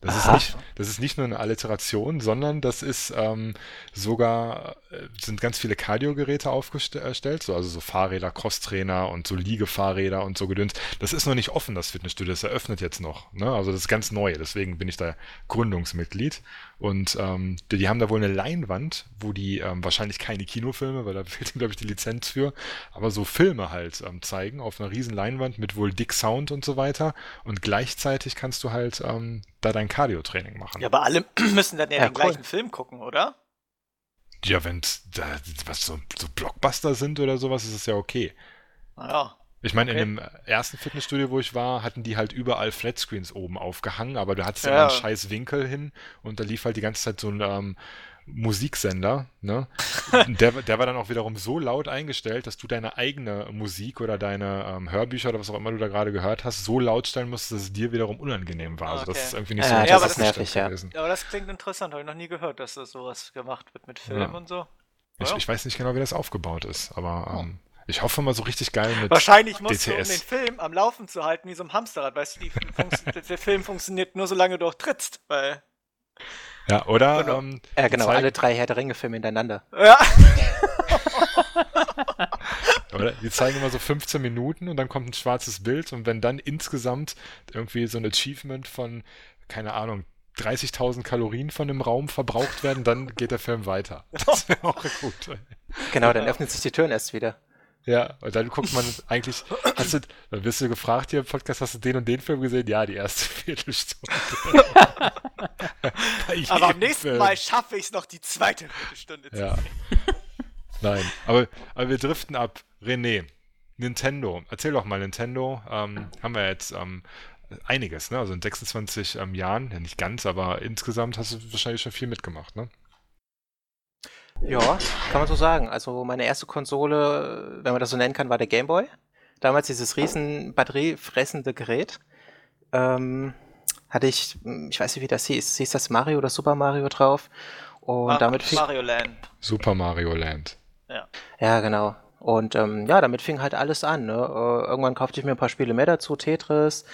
Das ist, nicht, das ist nicht nur eine Alliteration, sondern das ist ähm, sogar, äh, sind ganz viele Cardio-Geräte aufgestellt, so, also so Fahrräder, Crosstrainer und so Liegefahrräder und so Gedöns. Das ist noch nicht offen, das Fitnessstudio, das eröffnet jetzt noch, ne? Also das ist ganz neu, deswegen bin ich da Gründungsmitglied. Und ähm, die, die haben da wohl eine Leinwand, wo die ähm, wahrscheinlich keine Kinofilme, weil da fehlt, glaube ich, die Lizenz für, aber so Filme halt ähm, zeigen auf einer riesen Leinwand mit wohl dick Sound und so weiter. Und gleichzeitig kannst du halt ähm, da dein Cardio-Training machen. Ja, aber alle müssen dann ja, ja den cool. gleichen Film gucken, oder? Ja, wenn da was so, so Blockbuster sind oder sowas, ist es ja okay. Naja. Ich meine, okay. in dem ersten Fitnessstudio, wo ich war, hatten die halt überall Flatscreens oben aufgehangen, aber du hattest ja immer einen scheiß Winkel hin und da lief halt die ganze Zeit so ein ähm, Musiksender, ne? der, der war dann auch wiederum so laut eingestellt, dass du deine eigene Musik oder deine ähm, Hörbücher oder was auch immer du da gerade gehört hast, so laut stellen musst, dass es dir wiederum unangenehm war. Okay. Also das ist irgendwie nicht ja, so ja, interessant das nervig, ja. gewesen. Ja, aber das klingt interessant, habe ich noch nie gehört, dass das sowas gemacht wird mit Filmen ja. und so. Ich, ja. ich weiß nicht genau, wie das aufgebaut ist, aber... Ähm, ich hoffe mal so richtig geil mit D T S. Wahrscheinlich musst du, um den Film am Laufen zu halten, wie so ein Hamsterrad, weißt du, die Funks- der Film funktioniert nur, solange du auch trittst, weil... Ja, oder... oder ähm, ja, genau, zeigen, alle drei Herr der Ringe-Filme hintereinander. Ja. Oder? Die zeigen immer so fünfzehn Minuten und dann kommt ein schwarzes Bild und wenn dann insgesamt irgendwie so ein Achievement von, keine Ahnung, dreißigtausend Kalorien von dem Raum verbraucht werden, dann geht der Film weiter. Das wäre auch gut. Genau, dann öffnet sich die Türen erst wieder. Ja, und dann guckt man eigentlich, hast du, dann wirst du gefragt hier im Podcast, hast du den und den Film gesehen? Ja, die erste Viertelstunde. Aber am nächsten Mal schaffe ich es noch, die zweite Viertelstunde zu ja. sehen. Nein, aber, aber wir driften ab. René, Nintendo, erzähl doch mal, Nintendo, ähm, haben wir jetzt ähm, einiges, ne? Also in sechsundzwanzig ähm, Jahren, ja nicht ganz, aber insgesamt hast du wahrscheinlich schon viel mitgemacht, ne? Ja, kann man so sagen. Also meine erste Konsole, wenn man das so nennen kann, war der Game Boy. Damals dieses riesen batteriefressende Gerät. Ähm, hatte ich, ich weiß nicht, wie das hieß. Hieß das Mario oder Super Mario drauf? Und Mar- damit fing Mario Land. Super Mario Land. Ja, ja genau. Und ähm, ja, damit fing halt alles an. Ne? Äh, irgendwann kaufte ich mir ein paar Spiele mehr dazu, Tetris,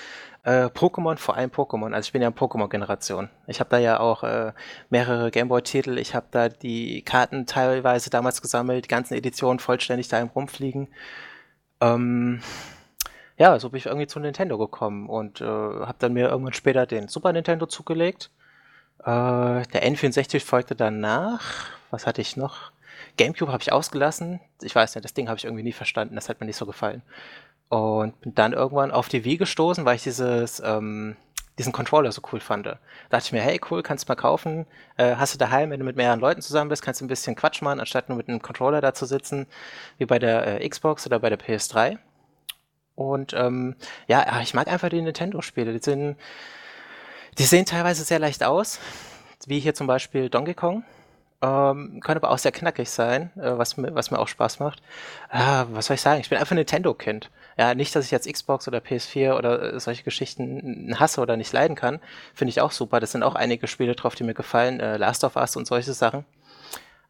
äh, Pokémon, vor allem Pokémon. Also ich bin ja eine Pokémon-Generation. Ich habe da ja auch äh, mehrere Gameboy-Titel. Ich habe da die Karten teilweise damals gesammelt, die ganzen Editionen vollständig daheim rumfliegen. Ähm, ja, so bin ich irgendwie zu Nintendo gekommen und äh, habe dann mir irgendwann später den Super Nintendo zugelegt. Äh, der N vierundsechzig folgte danach. Was hatte ich noch? Gamecube habe ich ausgelassen. Ich weiß nicht, das Ding habe ich irgendwie nie verstanden. Das hat mir nicht so gefallen. Und bin dann irgendwann auf die Wii gestoßen, weil ich dieses, ähm, diesen Controller so cool fand. Da dachte ich mir, hey, cool, kannst du mal kaufen. Äh, hast du daheim, wenn du mit mehreren Leuten zusammen bist, kannst du ein bisschen Quatsch machen, anstatt nur mit einem Controller da zu sitzen, wie bei der äh, Xbox oder bei der P S drei. Und ähm, ja, ich mag einfach die Nintendo-Spiele. Die sind, die sehen teilweise sehr leicht aus, wie hier zum Beispiel Donkey Kong. Ähm, können aber auch sehr knackig sein, äh, was, mir, was mir auch Spaß macht. Ah, was soll ich sagen? Ich bin einfach Nintendo-Kind. Ja, nicht, dass ich jetzt Xbox oder P S vier oder äh, solche Geschichten hasse oder nicht leiden kann. Finde ich auch super. Das sind auch einige Spiele drauf, die mir gefallen. Äh, Last of Us und solche Sachen.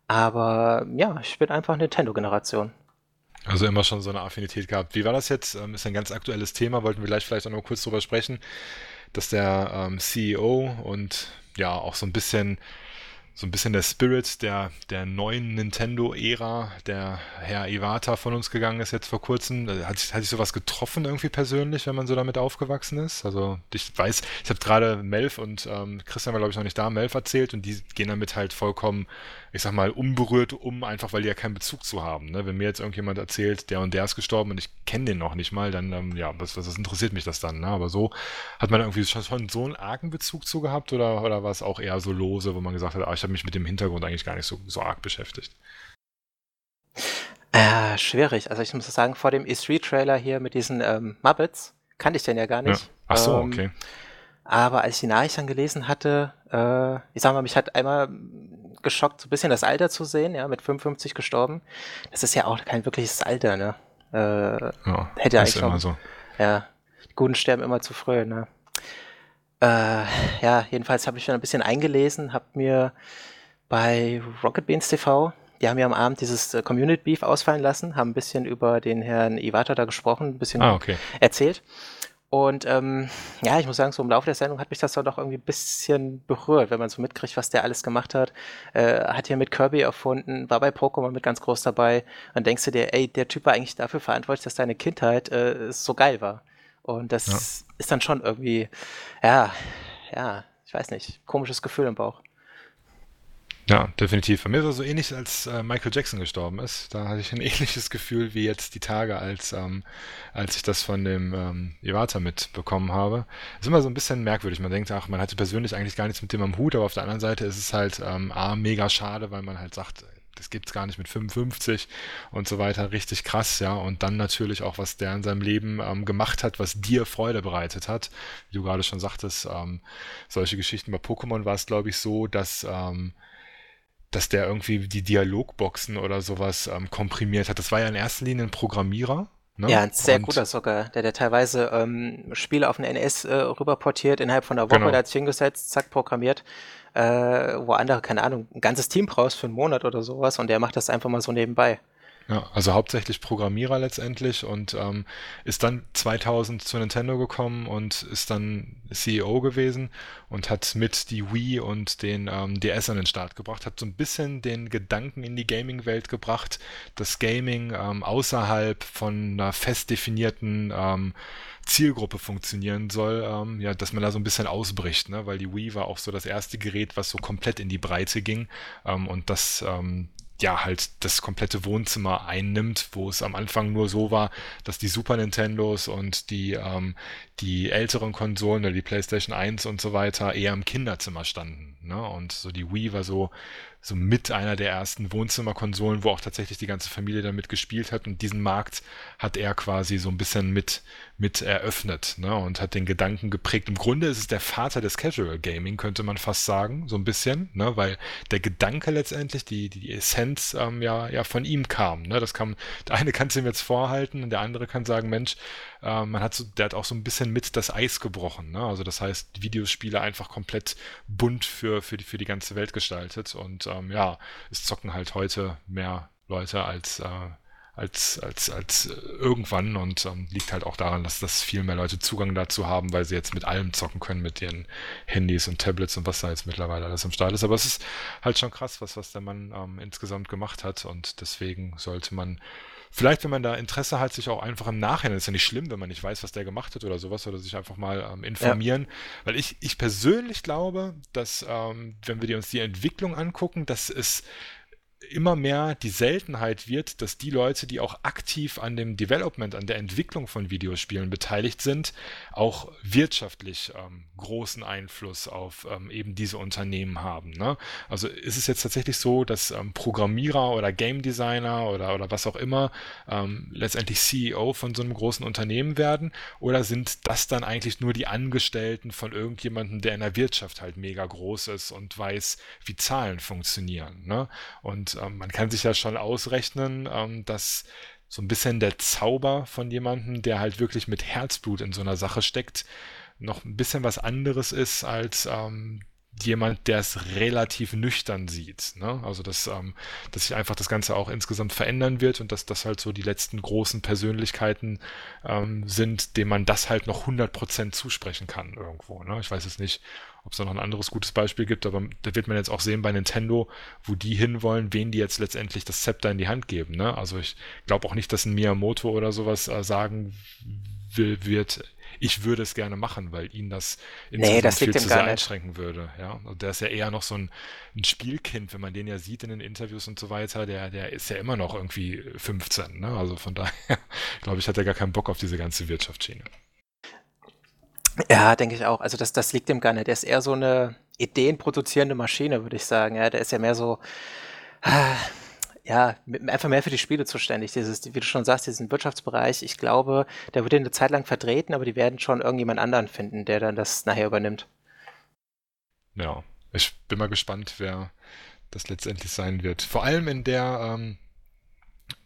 Aber ja, ich bin einfach Nintendo-Generation. Also immer schon so eine Affinität gehabt. Wie war das jetzt? Ähm, ist ein ganz aktuelles Thema. Wollten wir gleich vielleicht auch noch kurz drüber sprechen, dass der ähm, C E O und ja auch so ein bisschen... so ein bisschen der Spirit der, der neuen Nintendo-Ära, der Herr Iwata von uns gegangen ist jetzt vor kurzem. Hat sich, hat sich sowas getroffen irgendwie persönlich, wenn man so damit aufgewachsen ist? Also ich weiß, ich habe gerade Melf und ähm, Christian war glaube ich noch nicht da, Melf erzählt und die gehen damit halt vollkommen, ich sag mal, unberührt um, einfach weil die ja keinen Bezug zu haben. Ne? Wenn mir jetzt irgendjemand erzählt, der und der ist gestorben und ich kenne den noch nicht mal, dann, ähm, ja, was, was interessiert mich das dann? Ne? Aber so hat man irgendwie schon, schon so einen argen Bezug zu gehabt oder, oder war es auch eher so lose, wo man gesagt hat, ah, ich habe mich mit dem Hintergrund eigentlich gar nicht so, so arg beschäftigt. Äh, schwierig. Also ich muss sagen, vor dem E drei Trailer hier mit diesen ähm, Muppets kannte ich den ja gar nicht. Ja. Ach so, ähm, okay. Aber als ich die Nachricht dann gelesen hatte, äh, ich sag mal, mich hat einmal geschockt, so ein bisschen das Alter zu sehen, ja, mit fünfundfünfzig gestorben. Das ist ja auch kein wirkliches Alter, ne? Äh, ja, hätte ist eigentlich immer noch, so. Ja, die Guten sterben immer zu früh, ne? Äh, ja, jedenfalls habe ich schon ein bisschen eingelesen, habe mir bei Rocket Beans T V, die haben ja am Abend dieses Community Beef ausfallen lassen, haben ein bisschen über den Herrn Iwata da gesprochen, ein bisschen ah, okay. erzählt Und ähm, ja, ich muss sagen, so im Laufe der Sendung hat mich das dann doch irgendwie ein bisschen berührt, wenn man so mitkriegt, was der alles gemacht hat. Äh, hat hier mit Kirby erfunden, war bei Pokémon mit ganz groß dabei. Und denkst du dir, ey, der Typ war eigentlich dafür verantwortlich, dass deine Kindheit äh, so geil war. Und das ja. ist dann schon irgendwie, ja, ja, ich weiß nicht, komisches Gefühl im Bauch. Ja, definitiv. Bei mir war es so ähnlich, als äh, Michael Jackson gestorben ist. Da hatte ich ein ähnliches Gefühl wie jetzt die Tage, als ähm, als ich das von dem ähm, Iwata mitbekommen habe. Ist immer so ein bisschen merkwürdig. Man denkt, ach, man hatte persönlich eigentlich gar nichts mit dem am Hut, aber auf der anderen Seite ist es halt ähm, A, mega schade, weil man halt sagt, das gibt's gar nicht mit fünfundfünfzig und so weiter, richtig krass, ja, und dann natürlich auch, was der in seinem Leben ähm, gemacht hat, was dir Freude bereitet hat, wie du gerade schon sagtest, ähm, solche Geschichten. Bei Pokémon war es, glaube ich, so, dass ähm, dass der irgendwie die Dialogboxen oder sowas ähm, komprimiert hat. Das war ja in erster Linie ein Programmierer. Ne? Ja, ein sehr und guter sogar, der der teilweise ähm, Spiele auf den N S äh, rüberportiert, innerhalb von einer Woche, genau. Da hat sich hingesetzt, zack, programmiert, äh, wo andere, keine Ahnung, ein ganzes Team brauchst für einen Monat oder sowas und der macht das einfach mal so nebenbei. Ja, also hauptsächlich Programmierer letztendlich und ähm, ist dann zweitausend zu Nintendo gekommen und ist dann C E O gewesen und hat mit die Wii und den ähm, D S an den Start gebracht, hat so ein bisschen den Gedanken in die Gaming-Welt gebracht, dass Gaming ähm, außerhalb von einer fest definierten ähm, Zielgruppe funktionieren soll, ähm, ja, dass man da so ein bisschen ausbricht, ne? Weil die Wii war auch so das erste Gerät, was so komplett in die Breite ging ähm, und das ähm, ja, halt das komplette Wohnzimmer einnimmt, wo es am Anfang nur so war, dass die Super Nintendos und die, ähm, die älteren Konsolen, die PlayStation eins und so weiter, eher im Kinderzimmer standen. Ne? Und so die Wii war so, so mit einer der ersten Wohnzimmerkonsolen, wo auch tatsächlich die ganze Familie damit gespielt hat. Und diesen Markt hat er quasi so ein bisschen mit, mit eröffnet, ne? Und hat den Gedanken geprägt. Im Grunde ist es der Vater des Casual Gaming, könnte man fast sagen, so ein bisschen, ne? Weil der Gedanke letztendlich, die, die Essenz ähm, ja, ja von ihm kam. Ne? Das kam, der eine kann es ihm jetzt vorhalten und der andere kann sagen, Mensch, äh, man hat so, der hat auch so ein bisschen mit das Eis gebrochen. Ne? Also das heißt, Videospiele einfach komplett bunt für, für, die, für die ganze Welt gestaltet und ähm, ja, es zocken halt heute mehr Leute als äh, Als, als, als irgendwann und ähm, liegt halt auch daran, dass, dass viel mehr Leute Zugang dazu haben, weil sie jetzt mit allem zocken können, mit ihren Handys und Tablets und was da jetzt mittlerweile alles am Start ist. Aber es ist halt schon krass, was, was der Mann ähm, insgesamt gemacht hat und deswegen sollte man vielleicht, wenn man da Interesse hat, sich auch einfach im Nachhinein, ist ja nicht schlimm, wenn man nicht weiß, was der gemacht hat oder sowas, oder sich einfach mal ähm, informieren, ja. Weil ich, ich persönlich glaube, dass ähm, wenn wir uns die Entwicklung angucken, dass es immer mehr die Seltenheit wird, dass die Leute, die auch aktiv an dem Development, an der Entwicklung von Videospielen beteiligt sind, auch wirtschaftlich ähm, großen Einfluss auf ähm, eben diese Unternehmen haben. Ne? Also ist es jetzt tatsächlich so, dass ähm, Programmierer oder Game Designer oder, oder was auch immer ähm, letztendlich C E O von so einem großen Unternehmen werden, oder sind das dann eigentlich nur die Angestellten von irgendjemandem, der in der Wirtschaft halt mega groß ist und weiß, wie Zahlen funktionieren. Ne? Und man kann sich ja schon ausrechnen, dass so ein bisschen der Zauber von jemandem, der halt wirklich mit Herzblut in so einer Sache steckt, noch ein bisschen was anderes ist als jemand, der es relativ nüchtern sieht. Also dass, dass sich einfach das Ganze auch insgesamt verändern wird und dass das halt so die letzten großen Persönlichkeiten sind, denen man das halt noch hundert Prozent zusprechen kann irgendwo. Ich weiß es nicht, ob es da noch ein anderes gutes Beispiel gibt, aber da wird man jetzt auch sehen bei Nintendo, wo die hinwollen, wen die jetzt letztendlich das Zepter in die Hand geben. Ne? Also ich glaube auch nicht, dass ein Miyamoto oder sowas äh, sagen will, wird, ich würde es gerne machen, weil ihn das insgesamt nee, das viel zu sehr einschränken würde. Ja? Und der ist ja eher noch so ein, ein Spielkind, wenn man den ja sieht in den Interviews und so weiter, der, der ist ja immer noch irgendwie fünfzehn. Ne? Also von daher, glaube ich, hat er gar keinen Bock auf diese ganze Wirtschaftsschiene. Ja, denke ich auch. Also das, das liegt ihm gar nicht. Der ist eher so eine ideenproduzierende Maschine, würde ich sagen. Ja, der ist ja mehr so, ja, einfach mehr für die Spiele zuständig. Dieses, wie du schon sagst, diesen Wirtschaftsbereich. Ich glaube, der wird ihn eine Zeit lang vertreten, aber die werden schon irgendjemand anderen finden, der dann das nachher übernimmt. Ja, ich bin mal gespannt, wer das letztendlich sein wird. Vor allem in der ähm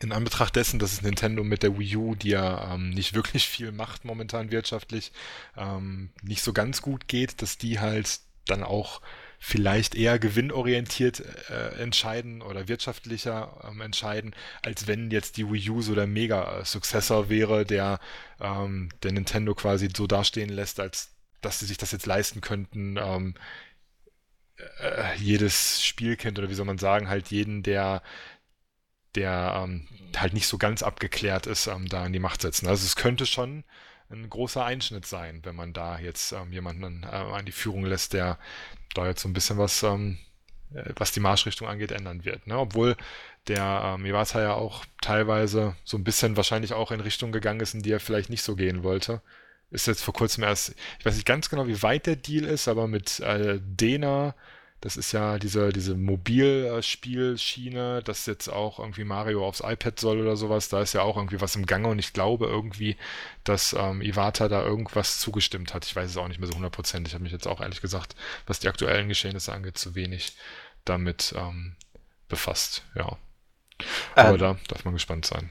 in Anbetracht dessen, dass es Nintendo mit der Wii U, die ja ähm, nicht wirklich viel macht momentan wirtschaftlich, ähm, nicht so ganz gut geht, dass die halt dann auch vielleicht eher gewinnorientiert äh, entscheiden oder wirtschaftlicher ähm, entscheiden, als wenn jetzt die Wii U so der Mega-Successor wäre, der, ähm, der Nintendo quasi so dastehen lässt, als dass sie sich das jetzt leisten könnten, ähm, äh, jedes Spielkind oder wie soll man sagen, halt jeden, der der ähm, halt nicht so ganz abgeklärt ist, ähm, da an die Macht setzen. Also es könnte schon ein großer Einschnitt sein, wenn man da jetzt ähm, jemanden äh, an die Führung lässt, der da jetzt so ein bisschen was, ähm, was die Marschrichtung angeht, ändern wird. Ne? Obwohl der ähm, Iwata ja auch teilweise so ein bisschen wahrscheinlich auch in Richtung gegangen ist, in die er vielleicht nicht so gehen wollte. Ist jetzt vor kurzem erst, ich weiß nicht ganz genau, wie weit der Deal ist, aber mit äh, Dena, das ist ja diese, diese Mobilspielschiene, dass jetzt auch irgendwie Mario aufs iPad soll oder sowas, da ist ja auch irgendwie was im Gange und ich glaube irgendwie, dass ähm, Iwata da irgendwas zugestimmt hat. Ich weiß es auch nicht mehr so hundertprozentig. Ich habe mich jetzt auch ehrlich gesagt, was die aktuellen Geschehnisse angeht, zu wenig damit ähm, befasst. Ja. Aber ähm, da darf man gespannt sein.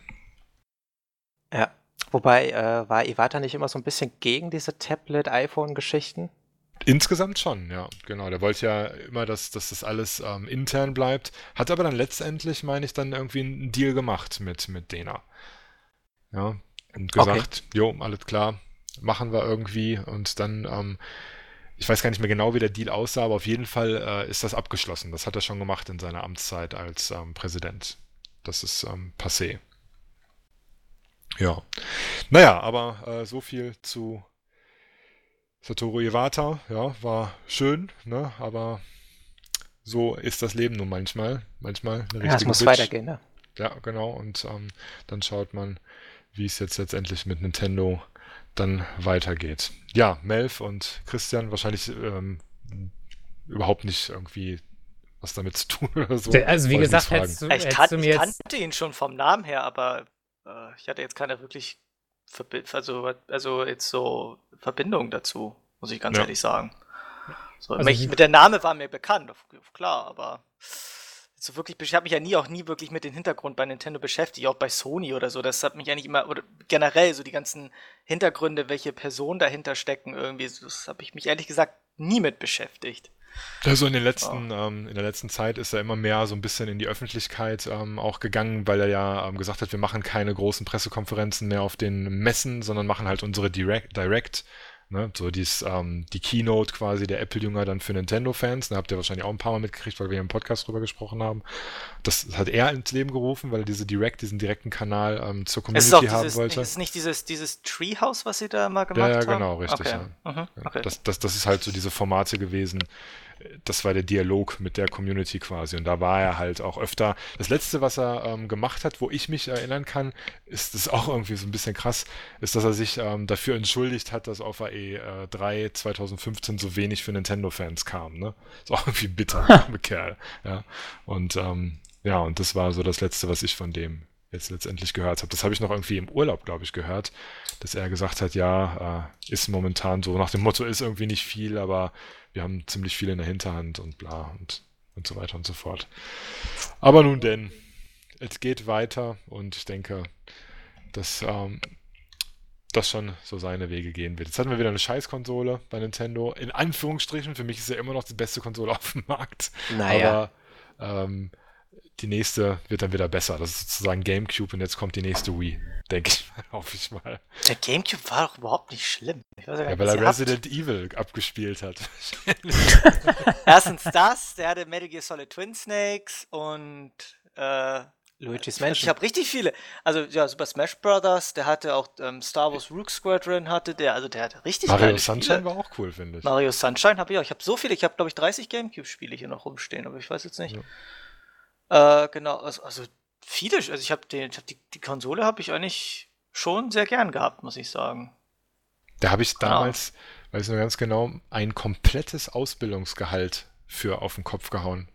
Ja. Wobei, äh, war Iwata nicht immer so ein bisschen gegen diese Tablet-iPhone-Geschichten? Insgesamt schon, ja, genau. Der wollte ja immer, dass, dass das alles ähm, intern bleibt. Hat aber dann letztendlich, meine ich, dann irgendwie einen Deal gemacht mit, mit Dena. Ja, und gesagt, okay. Jo, alles klar, machen wir irgendwie. Und dann, ähm, ich weiß gar nicht mehr genau, wie der Deal aussah, aber auf jeden Fall äh, ist das abgeschlossen. Das hat er schon gemacht in seiner Amtszeit als ähm, Präsident. Das ist ähm, passé. Ja, naja, aber äh, so viel zu Satoru Iwata, ja, war schön, ne, aber so ist das Leben nun manchmal, manchmal eine richtige Bitch. Ja, es muss weitergehen, ne? Ja, genau, und ähm, dann schaut man, wie es jetzt letztendlich mit Nintendo dann weitergeht. Ja, Melf und Christian wahrscheinlich ähm, überhaupt nicht irgendwie was damit zu tun oder so. Also wie gesagt, hättest du, hättest kann, du mir ich jetzt... kannte ihn schon vom Namen her, aber äh, ich hatte jetzt keine wirklich... Also, also jetzt so Verbindung dazu, muss ich ganz ja. ehrlich sagen. So, also ich, mit der Name war mir bekannt, klar, aber so wirklich, ich habe mich ja nie auch nie wirklich mit dem Hintergrund bei Nintendo beschäftigt, auch bei Sony oder so. Das hat mich ja nicht immer, oder generell so die ganzen Hintergründe, welche Personen dahinter stecken, irgendwie, das habe ich mich ehrlich gesagt nie mit beschäftigt. Also in den letzten, oh. ähm, in der letzten Zeit ist er immer mehr so ein bisschen in die Öffentlichkeit ähm, auch gegangen, weil er ja ähm, gesagt hat, wir machen keine großen Pressekonferenzen mehr auf den Messen, sondern machen halt unsere Direct, Direct ne? So dies, ähm, die Keynote quasi der Apple-Jünger dann für Nintendo-Fans. Da habt ihr wahrscheinlich auch ein paar Mal mitgekriegt, weil wir hier im Podcast drüber gesprochen haben. Das hat er ins Leben gerufen, weil er diese Direct, diesen direkten Kanal ähm, zur Community haben dieses, wollte. Ist es nicht dieses, dieses Treehouse, was sie da mal gemacht haben? Ja, genau, haben? Richtig. Okay. Ja. Mhm. Okay. Das, das, das ist halt so diese Formate gewesen, das war der Dialog mit der Community quasi und da war er halt auch öfter. Das letzte, was er ähm, gemacht hat, wo ich mich erinnern kann, ist das auch irgendwie so ein bisschen krass, ist, dass er sich ähm, dafür entschuldigt hat, dass auf der E drei zwanzig fünfzehn so wenig für Nintendo-Fans kam. Ne? Ist auch irgendwie bitter, Kerl. Ja? Und ähm, ja, und das war so das Letzte, was ich von dem jetzt letztendlich gehört habe. Das habe ich noch irgendwie im Urlaub, glaube ich, gehört, dass er gesagt hat, ja, äh, ist momentan so, nach dem Motto ist irgendwie nicht viel, aber wir haben ziemlich viel in der Hinterhand und bla und, und so weiter und so fort. Aber nun denn, es geht weiter und ich denke, dass ähm, das schon so seine Wege gehen wird. Jetzt hatten wir wieder eine Scheißkonsole bei Nintendo. In Anführungsstrichen, für mich ist ja immer noch die beste Konsole auf dem Markt. Naja. Aber ähm, die nächste wird dann wieder besser. Das ist sozusagen GameCube und jetzt kommt die nächste Wii. Denke ich mal, hoffe ich mal. Der GameCube war doch überhaupt nicht schlimm. Ich weiß ja, gar nicht, ja, weil er Resident habt. Evil abgespielt hat. Erstens das, der hatte Metal Gear Solid Twin Snakes und äh, Luigi's Mansion. Ich habe richtig viele. Also ja, Super Smash Brothers, der hatte auch ähm, Star Wars Rogue Squadron hatte der, also der hatte richtig viele. Mario Sunshine Spiele. War auch cool, finde ich. Mario Sunshine habe ich auch. Ich habe so viele. Ich habe, glaube ich, dreißig GameCube-Spiele hier noch rumstehen, aber ich weiß jetzt nicht. Ja. Äh, genau, also, also viele, also ich habe den, ich hab die, die Konsole habe ich eigentlich schon sehr gern gehabt, muss ich sagen. Da habe ich damals, genau. Weiß nur ganz genau, ein komplettes Ausbildungsgehalt für auf den Kopf gehauen.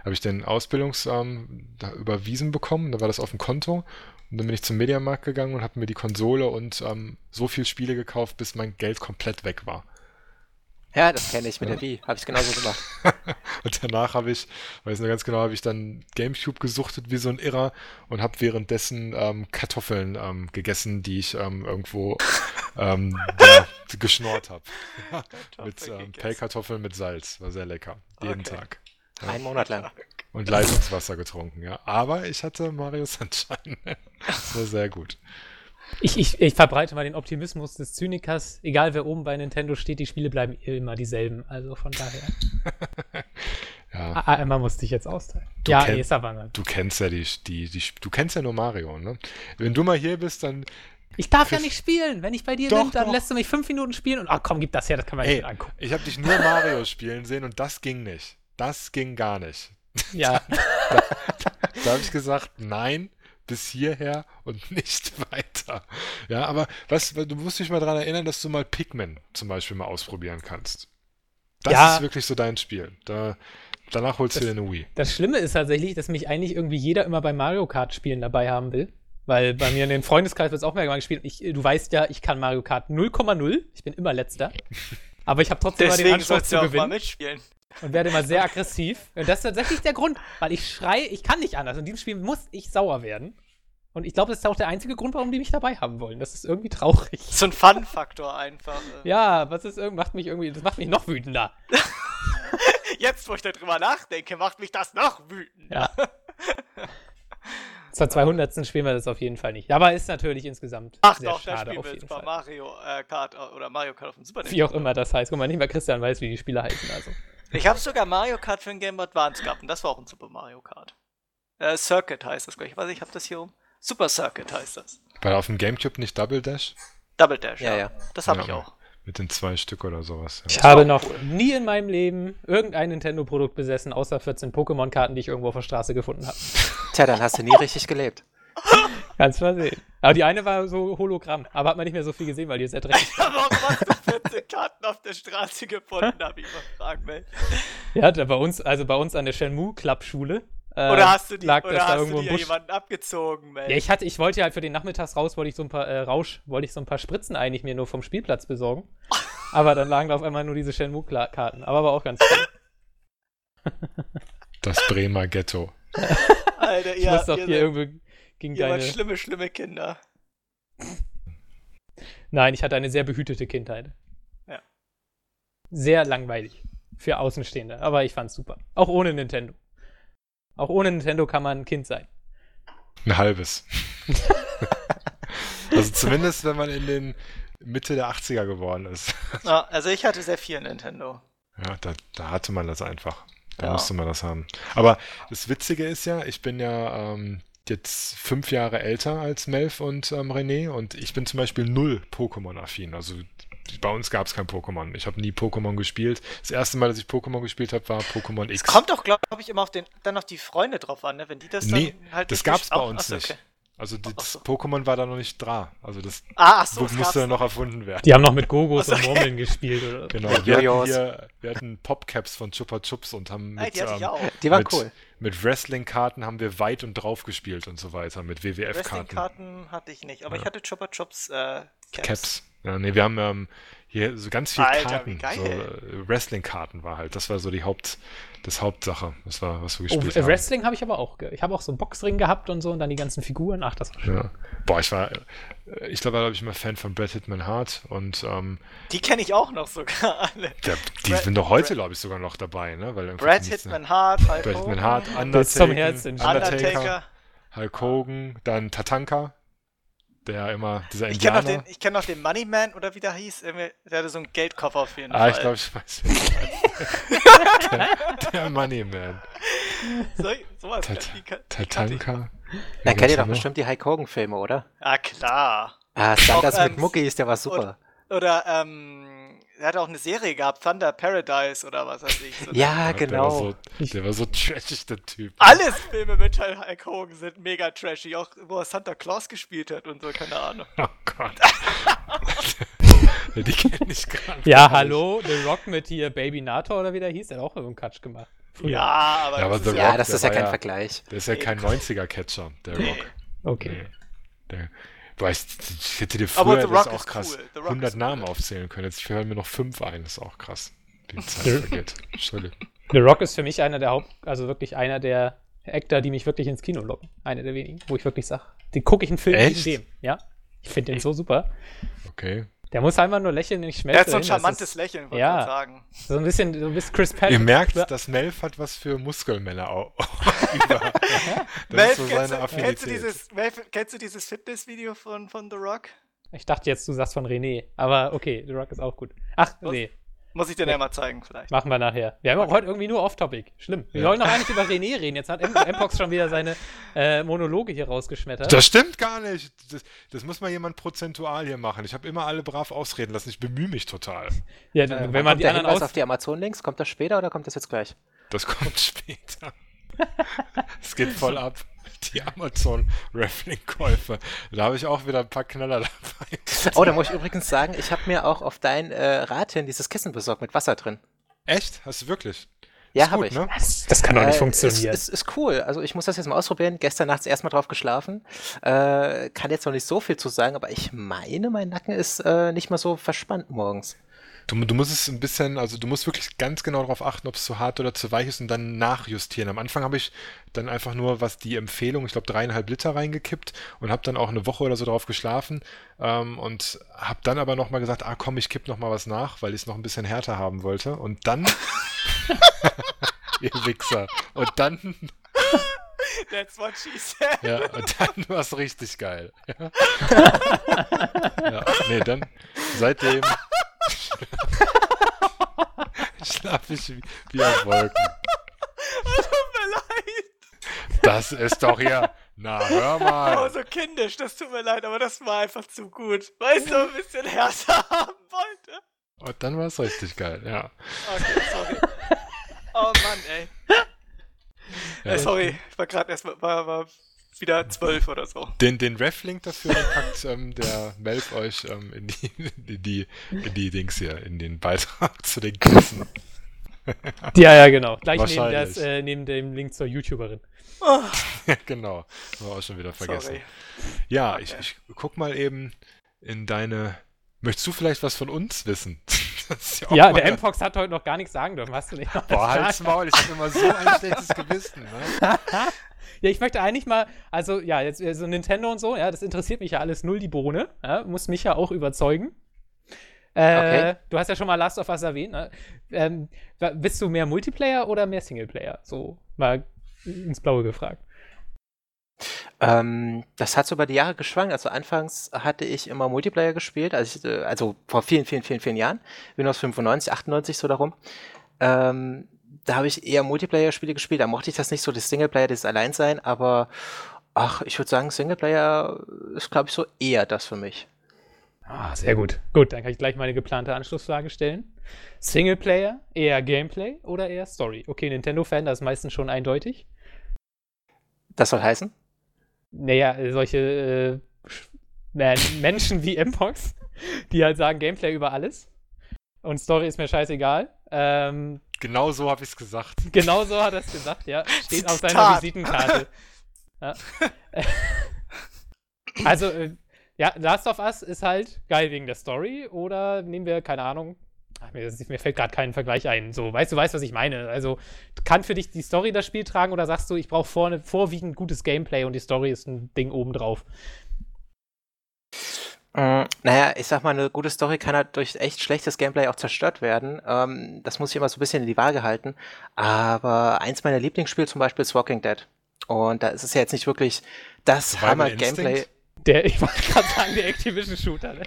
Habe ich den Ausbildungs ähm, da überwiesen bekommen, da war das auf dem Konto und dann bin ich zum Mediamarkt gegangen und habe mir die Konsole und ähm, so viele Spiele gekauft, bis mein Geld komplett weg war. Ja, das kenne ich mit ja. der Wii. Habe ich es genauso gemacht. Und danach habe ich, weiß nicht ganz genau, habe ich dann Gamecube gesuchtet wie so ein Irrer und habe währenddessen ähm, Kartoffeln ähm, gegessen, die ich ähm, irgendwo ähm, da, geschnort habe. Mit ähm, Pellkartoffeln mit Salz. War sehr lecker. Jeden okay. Tag. Ja. Einen Monat lang. Und Leitungswasser getrunken, ja. Aber ich hatte Mario Sunshine. Das war sehr gut. Ich, ich, ich verbreite mal den Optimismus des Zynikers. Egal, wer oben bei Nintendo steht, die Spiele bleiben immer dieselben. Also von daher. Ja. Einmal musste ich jetzt austeilen. Du ja, kenn, ist aber du kennst ja die, die, die, du kennst ja nur Mario, ne? Wenn du mal hier bist, dann... Ich darf ja nicht spielen. Wenn ich bei dir doch, bin, dann doch. lässt du mich fünf Minuten spielen und ach komm, gib das her, das kann man hey, nicht angucken. Ich habe dich nur Mario spielen sehen und das ging nicht. Das ging gar nicht. Ja. da da, da habe ich gesagt, nein. Bis hierher und nicht weiter. Ja, aber was, du musst dich mal daran erinnern, dass du mal Pikmin zum Beispiel mal ausprobieren kannst. Das ja. ist wirklich so dein Spiel. Da, danach holst das, du dir eine Wii. Das Schlimme ist tatsächlich, dass mich eigentlich irgendwie jeder immer bei Mario Kart Spielen dabei haben will. Weil bei mir in den Freundeskreis wird es auch mehr gespielt. Ich, du weißt ja, ich kann Mario Kart null Komma null. Ich bin immer Letzter. Aber ich habe trotzdem Deswegen mal den Anspruch zu gewinnen. Deswegen sollst du auch mal mitspielen. Und werde immer sehr aggressiv. Und das ist tatsächlich der Grund, weil ich schreie, ich kann nicht anders. In diesem Spiel muss ich sauer werden. Und ich glaube, das ist auch der einzige Grund, warum die mich dabei haben wollen. Das ist irgendwie traurig. So ein Fun-Faktor einfach. Äh. Ja, was ist, macht mich irgendwie, das macht mich noch wütender. Jetzt, wo ich darüber nachdenke, macht mich das noch wütender. Ja. Zur zweihundertsten spielen wir das auf jeden Fall nicht. Aber ist natürlich insgesamt Ach sehr doch, schade auf jeden Fall. Ach doch, da spielen wir jetzt Mario äh, Kart oder Mario Kart auf dem Super Nintendo. Wie auch immer das heißt. Guck mal, nicht mal Christian weiß, wie die Spiele heißen. Also. Ich habe sogar Mario Kart für den Game Boy Advance gehabt und das war auch ein Super Mario Kart. Äh, Circuit heißt das, glaube ich. Ich weiß nicht, ich habe das hier oben. Super Circuit heißt das. War auf dem Gamecube nicht Double Dash? Double Dash, ja. ja. ja. Das habe ja, ich auch. Mit den zwei Stück oder sowas. Ja. Ich habe noch cool. nie in meinem Leben irgendein Nintendo-Produkt besessen, außer vierzehn Pokémon-Karten, die ich irgendwo auf der Straße gefunden habe. Tja, dann hast du nie richtig gelebt. Kannst du mal sehen. Aber die eine war so Hologramm, aber hat man nicht mehr so viel gesehen, weil die ist erträglich. Warum hast du vierzehn Karten auf der Straße gefunden, habe ich überfragt, Mensch. Ja, da bei uns, also bei uns an der Shenmue-Club-Schule. Oder hast du die, lag, oder hast du die ja jemanden abgezogen, Mensch? Ja, ich, hatte, ich wollte ja halt für den Nachmittags raus, wollte ich so ein paar äh, Rausch, wollte ich so ein paar Spritzen eigentlich mir nur vom Spielplatz besorgen. Aber dann lagen da auf einmal nur diese Shenmue-Karten. Aber war auch ganz cool. Das Bremer Ghetto. Alter, ich ja, muss doch hier irgendwie gegen deine... Ihr wart schlimme, schlimme Kinder. Nein, ich hatte eine sehr behütete Kindheit. Ja. Sehr langweilig. Für Außenstehende. Aber ich fand's super. Auch ohne Nintendo. Auch ohne Nintendo kann man ein Kind sein. Ein halbes. Also zumindest, wenn man in den Mitte der achtziger geworden ist. Ja, also ich hatte sehr viel Nintendo. Ja, da, da hatte man das einfach. Da ja. musste man das haben. Aber das Witzige ist ja, ich bin ja ähm, jetzt fünf Jahre älter als Melf und ähm, René und ich bin zum Beispiel null Pokémon-affin. Also bei uns gab es kein Pokémon. Ich habe nie Pokémon gespielt. Das erste Mal, dass ich Pokémon gespielt habe, war Pokémon X. Es kommt doch, glaube ich, immer auf den, dann auf die Freunde drauf an, ne? Wenn die das dann nee, halt... Nee, das gab es bei uns ach, nicht. Okay. Also das so. Pokémon war da noch nicht dran. Also das ah, so, musste dann noch erfunden werden. Die haben noch mit Gogos okay. und Murmeln gespielt. Oder? Genau, wir hatten, hier, wir hatten Popcaps von Chupa Chups und haben mit, die ähm, die waren mit, cool. mit Wrestling-Karten haben wir weit und drauf gespielt und so weiter, mit W W F-Karten. Wrestling-Karten hatte ich nicht, aber ja. ich hatte Chupa Chups äh, Caps. Caps. Ja, nee, wir haben ähm, hier so ganz viele Alter, Karten. So, äh, Wrestling-Karten war halt, das war so die Haupt, das Hauptsache, das war, was wir gespielt oh, haben. Wrestling habe ich aber auch, ge- ich habe auch so einen Boxring gehabt und so und dann die ganzen Figuren, ach, das war schön. Ja. Boah, ich war, ich glaube, da war ich immer Fan von Bret Hitman Hart und ähm, die kenne ich auch noch sogar alle. Der, die Brad, sind doch heute, glaube ich, sogar noch dabei, ne? Weil Bret Hitman Hart, Hulk Hogan, Bret Hitman Hart, Undertaker, Undertaker, Hulk Hogan, dann Tatanka. Der immer, dieser ich Indianer. Kenn den, ich kenne noch den Moneyman, oder wie der hieß. Der hatte so einen Geldkoffer auf jeden ah, Fall. Ah, ich glaube, ich weiß nicht. der der Moneyman. So, sowas. Tatanka. Dann kennt ihr doch bestimmt die Hulk Hogan-Filme, oder? Ah, klar. Ah, Sanders mit Muckis, der war super. Oder, ähm, er hat auch eine Serie gehabt, Thunder Paradise oder was weiß ich. So ja, genau. Der war so, so trashig, der Typ. Alles Filme mit Hulk Hogan sind mega trashig, auch wo er Santa Claus gespielt hat und so, keine Ahnung. Oh Gott. Die kenne ich gar nicht. Ja, hallo, The Rock mit hier Baby Nator oder wie der hieß, der hat auch irgendeinen Katsch gemacht. Früher. Ja, aber, ja, aber das ist, Rock, ja, das ist ja kein ja, Vergleich. Der ist ja kein neunziger-Catcher, der Rock. Okay. Nee. Der... Ich hätte dir früher das auch krass cool. hundert Namen cool. aufzählen können. Jetzt hören mir noch fünf ein. Das ist auch krass. Die Zeit vergeht. Schöne. The Rock ist für mich einer der Haupt-, also wirklich einer der Actor, die mich wirklich ins Kino locken. Einer der wenigen, wo ich wirklich sage, den gucke ich einen Film wegen dem. Ja, ich finde den so super. Okay. Der muss einfach nur lächeln, nicht schmelzen. Er hat so ein charmantes Lächeln, würde ich ja, sagen. So ein bisschen, so ein bisschen Chris Pratt. Ihr merkt, dass Melf hat was für Muskelmänner auch. Melf, so kennst, kennst du dieses Fitnessvideo von, von The Rock? Ich dachte jetzt, du sagst von René. Aber okay, The Rock ist auch gut. Ach, was? Nee. Muss ich dir ja mal zeigen, vielleicht. Machen wir nachher. Wir haben okay. auch heute irgendwie nur Off-Topic. Schlimm. Wir ja. wollen noch eigentlich über René reden. Jetzt hat M-Pox schon wieder seine äh, Monologe hier rausgeschmettert. Das stimmt gar nicht. Das, das muss mal jemand prozentual hier machen. Ich habe immer alle brav ausreden lassen. Ich bemühe mich total. Ja, äh, wenn man kommt die der anderen aus- auf die Amazon-Links? Kommt das später oder kommt das jetzt gleich? Das kommt später. Es geht voll ab. Die Amazon-Raffling-Käufe. Da habe ich auch wieder ein paar Knaller dabei. Oh, da muss ich übrigens sagen, ich habe mir auch auf dein äh, Rat hin dieses Kissen besorgt mit Wasser drin. Echt? Hast du wirklich? Ja, habe ich. Ne? Das kann doch nicht äh, funktionieren. Es ist, ist cool. Also ich muss das jetzt mal ausprobieren. Gestern nachts erstmal drauf geschlafen. Äh, kann jetzt noch nicht so viel zu sagen, aber ich meine, mein Nacken ist äh, nicht mal so verspannt morgens. Du, du musst es ein bisschen, also du musst wirklich ganz genau darauf achten, ob es zu hart oder zu weich ist und dann nachjustieren. Am Anfang habe ich dann einfach nur, was die Empfehlung, ich glaube dreieinhalb Liter reingekippt und habe dann auch eine Woche oder so drauf geschlafen ähm, und habe dann aber nochmal gesagt, ah komm, ich kipp nochmal was nach, weil ich es noch ein bisschen härter haben wollte. Und dann, ihr Wichser, und dann... That's what she said. Ja, und dann war es richtig geil. Ja. Ja, nee, dann seitdem... Schlaf ich wie, wie auf Wolken. Das tut mir leid. Das ist doch ja. Na, hör mal. Oh, so kindisch, das tut mir leid, aber das war einfach zu gut. Weißt du, ein bisschen härter haben wollte. Und dann war es richtig geil, ja. Okay, sorry. Oh Mann, ey. Ja. Äh, sorry, ich war gerade erstmal. War, war wieder zwölf oder so. Den, den Ref-Link dafür packt ähm, der Melf euch ähm, in, die, in, die, in die Dings hier, in den Beitrag zu den Kissen. Ja, ja, genau. Gleich neben, das, äh, neben dem Link zur YouTuberin. Oh. Ja, genau. Haben wir auch schon wieder vergessen. Sorry. Ja, okay. ich, ich guck mal eben in deine... Möchtest du vielleicht was von uns wissen? Ja, ja, der M-Fox hat heute noch gar nichts sagen dürfen. Hast du nicht? Boah, halt's Maul, ich hab immer so ein schlechtes Gewissen. Ne? Ja, ich möchte eigentlich mal, also ja, jetzt so also Nintendo und so, ja, das interessiert mich ja alles null, die Bohne, ja, muss mich ja auch überzeugen. Äh, okay. Du hast ja schon mal Last of Us erwähnt, ne? ähm, Bist du mehr Multiplayer oder mehr Singleplayer? So mal ins Blaue gefragt. Ähm, das hat so über die Jahre geschwankt. Also anfangs hatte ich immer Multiplayer gespielt, also, ich, also vor vielen, vielen, vielen, vielen Jahren, Windows fünfundneunzig, achtundneunzig, so darum. Ähm, Da habe ich eher Multiplayer-Spiele gespielt, da mochte ich das nicht so, das Singleplayer, das Alleinsein, aber ach, ich würde sagen, Singleplayer ist, glaube ich, so eher das für mich. Ah, sehr gut. Gut, dann kann ich gleich meine geplante Anschlussfrage stellen. Singleplayer, eher Gameplay oder eher Story? Okay, Nintendo-Fan, das ist meistens schon eindeutig. Das soll heißen? Naja, solche äh, Menschen wie M-Pox, die halt sagen, Gameplay über alles und Story ist mir scheißegal. Ähm... Genau so habe ich es gesagt. Genau so hat er es gesagt, ja. Steht auf seiner Visitenkarte. Ja. Also, ja, Last of Us ist halt geil wegen der Story oder nehmen wir, keine Ahnung, ach, mir, mir fällt gerade kein Vergleich ein. So, weißt du, weißt, was ich meine. Also, kann für dich die Story das Spiel tragen oder sagst du, ich brauche vorne vorwiegend gutes Gameplay und die Story ist ein Ding obendrauf? Naja, ich sag mal, eine gute Story kann halt durch echt schlechtes Gameplay auch zerstört werden. Ähm, das muss ich immer so ein bisschen in die Waage halten. Aber eins meiner Lieblingsspiele zum Beispiel ist Walking Dead. Und da ist es ja jetzt nicht wirklich das Hammer-Gameplay. Der, ich wollte gerade sagen, der Activision-Shooter. Ne?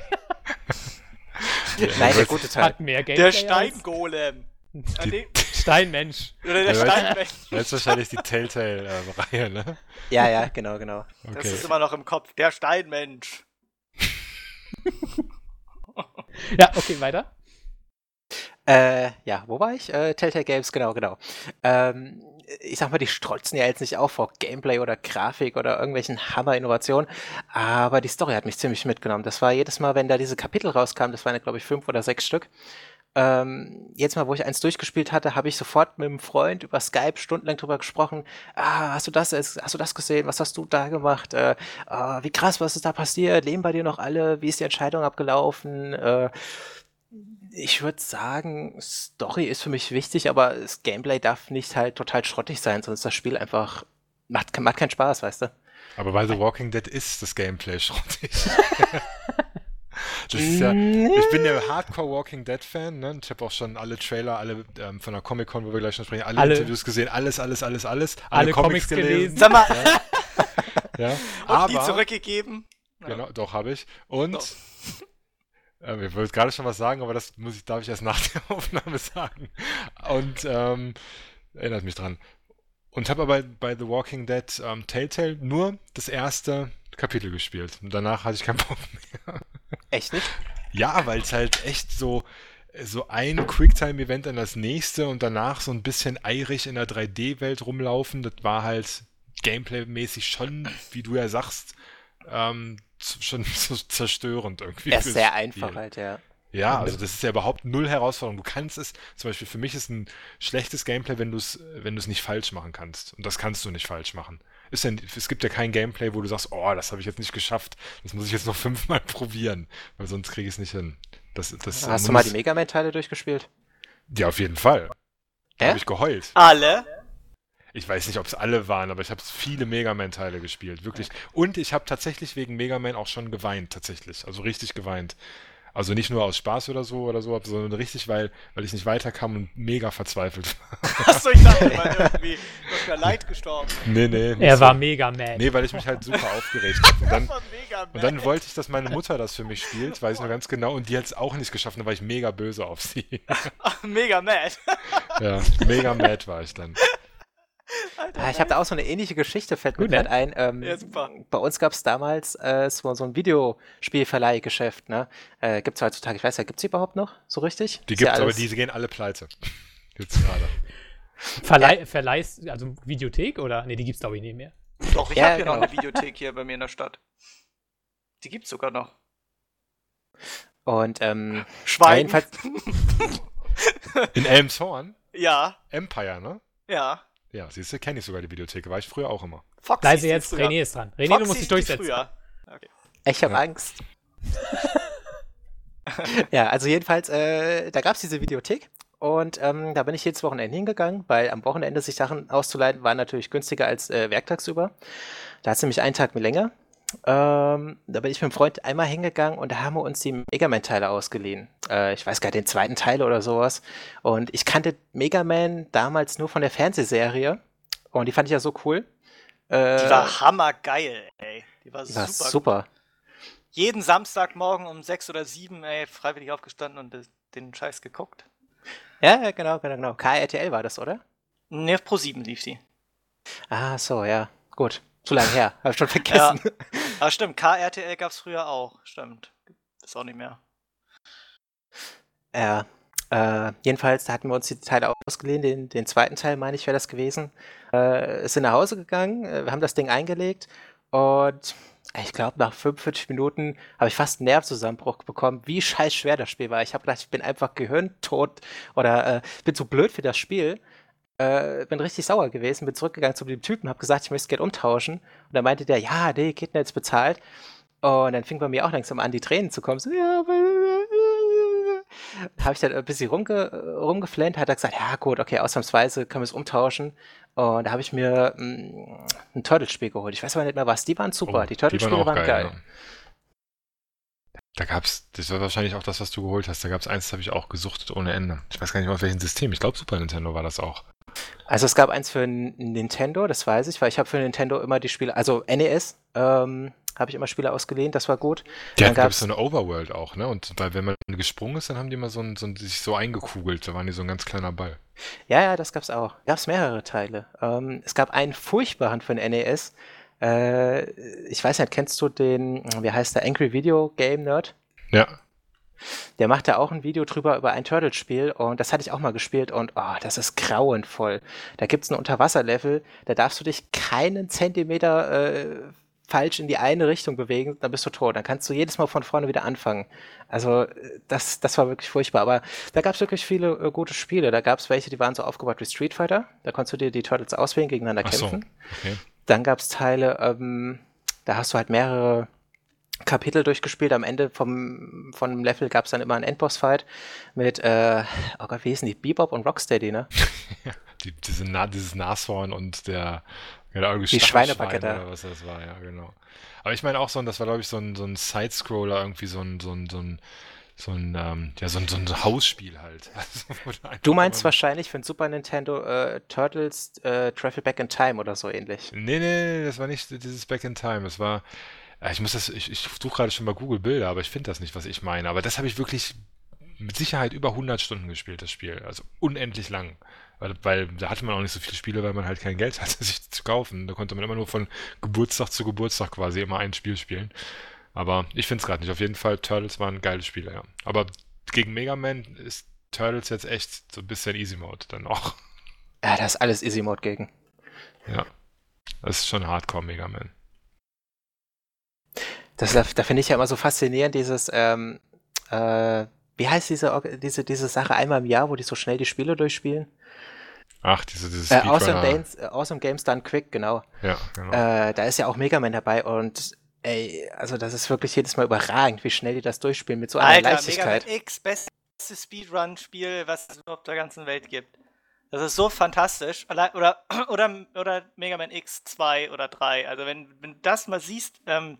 Ja, nein, der gute Teil. Hat mehr Gameplay. Der Steingolem. Die- Steinmensch. Oder der ja, Steinmensch. Das ist wahrscheinlich die Telltale-Reihe, ne? Ja, ja, genau, genau. Okay. Das ist immer noch im Kopf. Der Steinmensch. Ja, okay, weiter. Äh, ja, wo war ich? Äh, Telltale Games, genau, genau. Ähm, ich sag mal, die strotzen ja jetzt nicht auf vor Gameplay oder Grafik oder irgendwelchen Hammer-Innovationen, aber die Story hat mich ziemlich mitgenommen. Das war jedes Mal, wenn da diese Kapitel rauskamen, das waren ja, glaube ich, fünf oder sechs Stück. Ähm, jetzt mal, wo ich eins durchgespielt hatte, habe ich sofort mit einem Freund über Skype stundenlang drüber gesprochen. Ah, hast du das, hast du das gesehen? Was hast du da gemacht? Äh, ah, wie krass, was ist da passiert? Leben bei dir noch alle? Wie ist die Entscheidung abgelaufen? Äh, Ich würde sagen, Story ist für mich wichtig, aber das Gameplay darf nicht halt total schrottig sein, sonst das Spiel einfach macht, macht keinen Spaß, weißt du? Aber bei The Walking Dead ist das Gameplay schrottig. Das ist ja, ich bin der Hardcore-Walking-Dead-Fan, ne? Ich habe auch schon alle Trailer, alle ähm, von der Comic-Con, wo wir gleich schon sprechen, alle, alle Interviews gesehen, alles, alles, alles, alles. Alle, alle Comics, Comics gelesen. Sag mal. Ja. Ja. Und aber, die zurückgegeben. Genau, ja. Doch, habe ich. Und doch. Ähm, ich wollte gerade schon was sagen, aber das muss ich, darf ich erst nach der Aufnahme sagen. Und ähm, erinnert mich dran. Und habe aber bei The Walking Dead ähm, Telltale nur das erste Kapitel gespielt. Und danach hatte ich keinen Bock mehr. Echt nicht? Ja, weil es halt echt so, so ein Quicktime-Event an das nächste und danach so ein bisschen eirig in der drei D-Welt rumlaufen. Das war halt gameplay-mäßig schon, wie du ja sagst, ähm, schon so zerstörend irgendwie. Das ist sehr einfach halt, ja. Ja, also das ist ja überhaupt null Herausforderung. Du kannst es, zum Beispiel für mich ist ein schlechtes Gameplay, wenn du es wenn du es nicht falsch machen kannst. Und das kannst du nicht falsch machen. Ist denn, es gibt ja kein Gameplay, wo du sagst, oh, das habe ich jetzt nicht geschafft, das muss ich jetzt noch fünfmal probieren, weil sonst kriege ich es nicht hin. Das, das Hast muss... du mal die Mega Man-Teile durchgespielt? Ja, auf jeden Fall. Da habe ich geheult. Alle? Ich weiß nicht, ob es alle waren, aber ich habe viele Mega Man-Teile gespielt, wirklich. Okay. Und ich habe tatsächlich wegen Mega Man auch schon geweint, tatsächlich. Also richtig geweint. Also nicht nur aus Spaß oder so, oder so, sondern richtig, weil, weil ich nicht weiterkam und mega verzweifelt war. Achso, ich dachte, ich war irgendwie durch Leid gestorben. Nee, nee. Er war so, mega mad. Nee, weil ich mich halt super aufgeregt habe. Und dann, und dann wollte ich, dass meine Mutter das für mich spielt, weiß ich noch ganz genau, und die hat es auch nicht geschafft, da war ich mega böse auf sie. Mega mad. Ja, mega mad war ich dann. Alter, ah, ich habe da auch so eine ähnliche Geschichte, fällt mir gerade ein. Ähm, ja, super. Bei uns gab es damals äh, so, so ein Videospielverleihgeschäft, ne? Äh, gibt's heutzutage, ich weiß ja, gibt's die überhaupt noch so richtig? Die gibt's, ja, aber die gehen alle pleite. Gibt's gerade. Verleih, Verleihst, also Videothek oder? Ne, die gibt's glaube ich nicht mehr. Doch, ich ja, habe ja genau. noch eine Videothek hier bei mir in der Stadt. Die gibt's sogar noch. Und, ähm... Schwein. Ja, in Elmshorn? Ja. Empire, ne? Ja. Ja, siehst du, kenne ich sogar die Videothek, war ich früher auch immer. Foxy also jetzt, René ist dran. René, Foxy, du musst dich durchsetzen. Okay. Ich habe ja. Angst. Ja, also jedenfalls, äh, da gab es diese Videothek und ähm, da bin ich jedes Wochenende hingegangen, weil am Wochenende sich Sachen auszuleihen war natürlich günstiger als äh, werktagsüber. Da hat es nämlich einen Tag mehr länger. Ähm, da bin ich mit einem Freund einmal hingegangen und da haben wir uns die Mega Man-Teile ausgeliehen. Äh, ich weiß gar nicht, den zweiten Teil oder sowas. Und ich kannte Mega Man damals nur von der Fernsehserie. Und die fand ich ja so cool. Äh, die war hammergeil, ey. Die war, die super, war super. Jeden Samstagmorgen um sechs oder sieben, ey, freiwillig aufgestanden und den Scheiß geguckt. Ja, genau, genau, genau. K R T L war das, oder? Ne, auf Pro sieben lief die. Ah, so, ja. Gut. Zu lange her, hab ich schon vergessen. Ja, ah, stimmt, K R T L gab's früher auch, stimmt. Ist auch nicht mehr. Ja, äh, jedenfalls, da hatten wir uns die Teile ausgeliehen, den, den zweiten Teil, meine ich, wäre das gewesen. Äh, sind nach Hause gegangen, wir haben das Ding eingelegt und ich glaube, nach fünfundvierzig Minuten habe ich fast einen Nervenzusammenbruch bekommen, wie scheiß schwer das Spiel war. Ich habe gedacht, ich bin einfach gehirntot oder äh, bin zu blöd für das Spiel. Äh, bin richtig sauer gewesen, bin zurückgegangen zu dem Typen, hab gesagt, ich möchte Geld umtauschen. Und dann meinte der, ja, nee, geht nicht, jetzt bezahlt. Und dann fing bei mir auch langsam an, die Tränen zu kommen. So, ja, habe ich dann ein bisschen rumge- rumgeflennt, hat er gesagt, ja gut, okay, ausnahmsweise können wir es umtauschen. Und da habe ich mir mh, ein Turtlespiel geholt. Ich weiß aber nicht mehr was, die waren super, oh, die Turtlespiele waren, waren geil. geil. Da gab's, das war wahrscheinlich auch das, was du geholt hast. Da gab's eins, das habe ich auch gesuchtet ohne Ende. Ich weiß gar nicht mehr, auf welchem System. Ich glaube, Super Nintendo war das auch. Also es gab eins für Nintendo, das weiß ich, weil ich habe für Nintendo immer die Spiele, also N E S, ähm, habe ich immer Spiele ausgeliehen, das war gut. Ja, dann gab es so eine Overworld auch, ne? Und weil, wenn man gesprungen ist, dann haben die immer so ein, so ein, sich so eingekugelt, da waren die so ein ganz kleiner Ball. Ja, ja, das gab's auch. Gab's mehrere Teile. Ähm, es gab einen furchtbaren für den N E S. Äh, ich weiß nicht, kennst du den, wie heißt der, Angry Video Game Nerd? Ja. Der macht da auch ein Video drüber über ein Turtlespiel und das hatte ich auch mal gespielt und oh, das ist grauenvoll. Da gibt es ein Unterwasserlevel, da darfst du dich keinen Zentimeter äh, falsch in die eine Richtung bewegen, dann bist du tot. Dann kannst du jedes Mal von vorne wieder anfangen. Also das, das war wirklich furchtbar, aber da gab es wirklich viele äh, gute Spiele. Da gab es welche, die waren so aufgebaut wie Street Fighter, da konntest du dir die Turtles auswählen, gegeneinander Ach so. kämpfen. Okay. Dann gab es Teile, ähm, da hast du halt mehrere Kapitel durchgespielt. Am Ende vom, von dem Level gab es dann immer einen Endboss-Fight mit, äh, oh Gott, wie hießen die? Bebop und Rocksteady, ne? die, diese, dieses Nashorn und der, der die Schweinebagette. Was das war, ja, genau. Aber ich meine auch so, und das war, glaube ich, so ein, so ein Sidescroller, irgendwie so ein, so ein, so ein So ein, ähm, ja, so ein, so ein Hausspiel halt. Du meinst wahrscheinlich für ein Super Nintendo äh, Turtles äh, Travel Back in Time oder so ähnlich. Nee, nee, das war nicht dieses Back in Time. Das war, ich muss das, ich, ich suche gerade schon mal Google Bilder, aber ich finde das nicht, was ich meine. Aber das habe ich wirklich mit Sicherheit über hundert Stunden gespielt, das Spiel. Also unendlich lang. Weil, weil da hatte man auch nicht so viele Spiele, weil man halt kein Geld hatte, sich zu kaufen. Da konnte man immer nur von Geburtstag zu Geburtstag quasi immer ein Spiel spielen. Aber ich finde es gerade nicht. Auf jeden Fall, Turtles waren geile Spiele, ja. Aber gegen Mega Man ist Turtles jetzt echt so ein bisschen Easy-Mode dann auch. Ja, da ist alles Easy-Mode gegen. Ja, das ist schon Hardcore Mega Man. Das, da da finde ich ja immer so faszinierend, dieses, ähm, äh, wie heißt diese, diese, diese Sache einmal im Jahr, wo die so schnell die Spiele durchspielen? Ach, diese, dieses äh, awesome, Games, awesome Games Done Quick, genau. Ja, genau. Äh, da ist ja auch Mega Man dabei und ey, also das ist wirklich jedes Mal überragend, wie schnell die das durchspielen mit so einer Alter, Leichtigkeit. Mega Man X, bestes Speedrun-Spiel, was es auf der ganzen Welt gibt. Das ist so fantastisch. Oder, oder, oder, oder Mega Man X zwei oder drei. Also wenn, wenn du das mal siehst, ähm,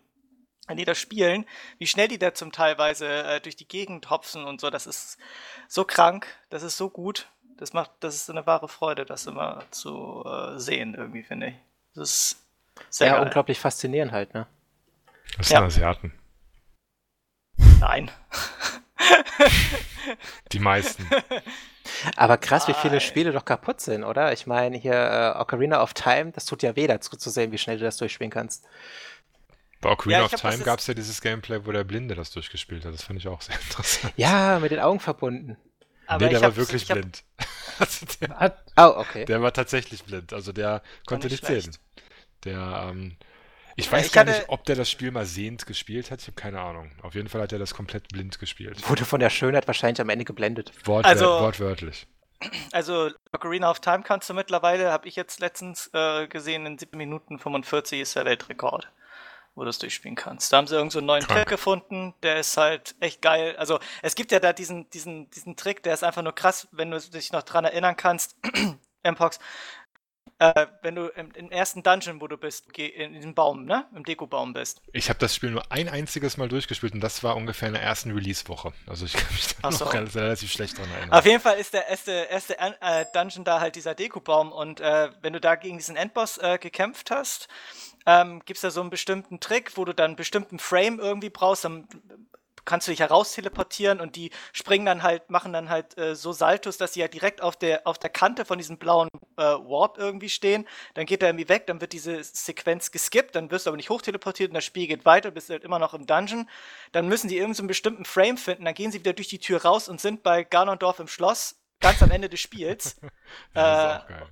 wenn die das spielen, wie schnell die da zum Teilweise äh, durch die Gegend hopsen und so, das ist so krank, das ist so gut. Das macht, das ist eine wahre Freude, das immer zu äh, sehen irgendwie, finde ich. Das ist sehr ja, geil. Unglaublich faszinierend halt, ne? Das sind ja Asiaten. Nein. Die meisten. Aber krass, wie viele Spiele doch kaputt sind, oder? Ich meine, hier uh, Ocarina of Time, das tut ja weh, dazu zu sehen, wie schnell du das durchspielen kannst. Bei Ocarina ja, of Time gab es ja dieses Gameplay, wo der Blinde das durchgespielt hat. Das fand ich auch sehr interessant. Ja, mit den Augen verbunden. Aber nee, der war wirklich hab... blind. Also der, ah, oh, okay. Der war tatsächlich blind. Also der konnte nicht, nicht sehen. Der, ähm... Ich weiß ich gar hatte, nicht, ob der das Spiel mal sehend gespielt hat. Ich habe keine Ahnung. Auf jeden Fall hat er das komplett blind gespielt. Wurde von der Schönheit wahrscheinlich am Ende geblendet. Wortwör- also, wortwörtlich. Also Ocarina of Time kannst du mittlerweile, habe ich jetzt letztens äh, gesehen, in sieben Minuten fünfundvierzig ist der Weltrekord, wo du es durchspielen kannst. Da haben sie irgend so einen neuen Krank. Trick gefunden, der ist halt echt geil. Also es gibt ja da diesen, diesen, diesen Trick, der ist einfach nur krass, wenn du dich noch dran erinnern kannst. M-Pox. Äh, wenn du im, im ersten Dungeon, wo du bist, geh, in diesem Baum, ne? Im Deko-Baum bist. Ich habe das Spiel nur ein einziges Mal durchgespielt und das war ungefähr in der ersten Release-Woche. Also ich kann mich da so. noch ganz, relativ schlecht dran erinnern. Auf jeden Fall ist der erste, erste äh, Dungeon da halt dieser Deko-Baum und äh, wenn du da gegen diesen Endboss äh, gekämpft hast, ähm, gibt's da so einen bestimmten Trick, wo du dann einen bestimmten Frame irgendwie brauchst, dann kannst du dich heraus teleportieren und die springen dann halt, machen dann halt äh, so Saltos, dass sie ja halt direkt auf der auf der Kante von diesem blauen äh, Warp irgendwie stehen, dann geht er irgendwie weg, dann wird diese Sequenz geskippt, dann wirst du aber nicht hochteleportiert und das Spiel geht weiter, bist halt immer noch im Dungeon, dann müssen die irgendeinen so bestimmten Frame finden, dann gehen sie wieder durch die Tür raus und sind bei Ganondorf im Schloss, ganz am Ende des Spiels. Das ist auch geil.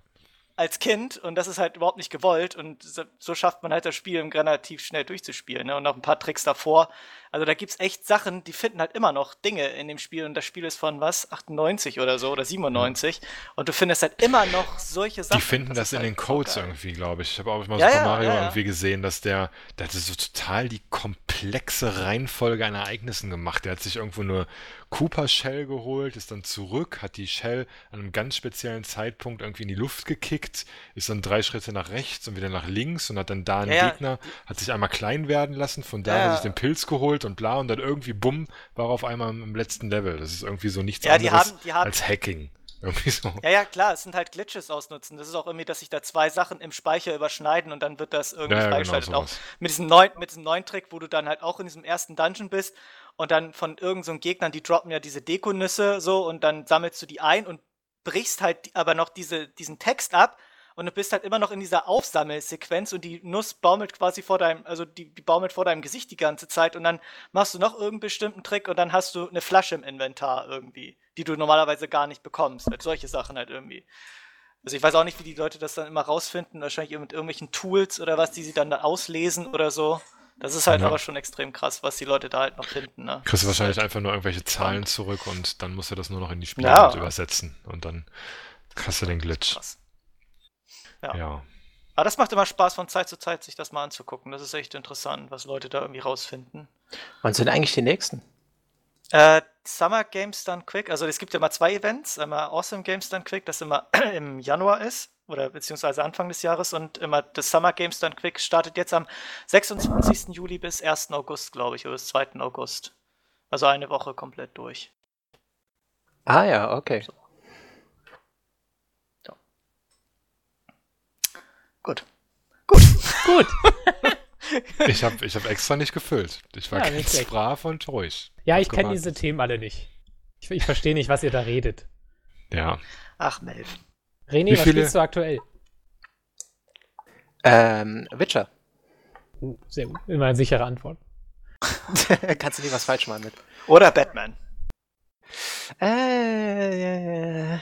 Als Kind und das ist halt überhaupt nicht gewollt und so schafft man halt das Spiel relativ schnell durchzuspielen, ne? Und noch ein paar Tricks davor. Also da gibt's echt Sachen, die finden halt immer noch Dinge in dem Spiel und das Spiel ist von was, achtundneunzig oder so oder siebenundneunzig und du findest halt immer noch solche Sachen. Die finden das, das in halt den Codes irgendwie, glaube ich. Ich habe auch mal ja, Super ja, Mario ja, ja. irgendwie gesehen, dass der, der hatte so total die komplexe Reihenfolge an Ereignissen gemacht. Der hat sich irgendwo eine Cooper Shell geholt, ist dann zurück, hat die Shell an einem ganz speziellen Zeitpunkt irgendwie in die Luft gekickt, ist dann drei Schritte nach rechts und wieder nach links und hat dann da einen ja, Gegner, hat sich einmal klein werden lassen, von da ja. hat sich den Pilz geholt und bla und dann irgendwie bumm, war er auf einmal im letzten Level. Das ist irgendwie so nichts ja, anderes die haben, die haben, als Hacking. Irgendwie so. Ja, ja, klar, es sind halt Glitches ausnutzen. Das ist auch irgendwie, dass sich da zwei Sachen im Speicher überschneiden und dann wird das irgendwie ja, ja, freigeschaltet. Genau, auch mit diesem, neuen, mit diesem neuen Trick, wo du dann halt auch in diesem ersten Dungeon bist und dann von irgend so einem Gegnern, die droppen ja diese Dekonüsse so und dann sammelst du die ein und brichst halt aber noch diese, diesen Text ab und du bist halt immer noch in dieser Aufsammelsequenz und die Nuss baumelt quasi vor deinem, also die, die baumelt vor deinem Gesicht die ganze Zeit und dann machst du noch irgendeinen bestimmten Trick und dann hast du eine Flasche im Inventar irgendwie, die du normalerweise gar nicht bekommst, halt solche Sachen halt irgendwie. Also ich weiß auch nicht, wie die Leute das dann immer rausfinden, wahrscheinlich mit irgendwelchen Tools oder was, die sie dann da auslesen oder so. Das ist halt ja. aber schon extrem krass, was die Leute da halt noch finden. Ne? Kriegst du wahrscheinlich halt einfach nur irgendwelche Zahlen zurück und dann musst du das nur noch in die Spiele ja. übersetzen und dann kriegst du den Glitch. Krass. Ja. ja. Aber das macht immer Spaß, von Zeit zu Zeit sich das mal anzugucken. Das ist echt interessant, was Leute da irgendwie rausfinden. Wann sind eigentlich die nächsten? Äh, Summer Games Done Quick. Also es gibt ja immer zwei Events. Einmal Awesome Games Done Quick, das immer im Januar ist. Oder beziehungsweise Anfang des Jahres. Und immer das Summer Games Done Quick startet jetzt am sechsundzwanzigsten Juli bis ersten August, glaube ich. Oder bis zweiten August. Also eine Woche komplett durch. Ah ja, okay. So. So. Gut. Gut. Gut. Ich habe ich hab extra nicht gefüllt. Ich war ja ganz brav und ruhig. Ja, ich kenne diese Themen alle nicht. Ich, ich verstehe nicht, was ihr da redet. Ja. Ach, Melv. René, was spielst du aktuell? Ähm, Witcher. Uh, sehr gut. Immer eine sichere Antwort. Kannst du nie was falsch machen mit. Oder Batman. Äh,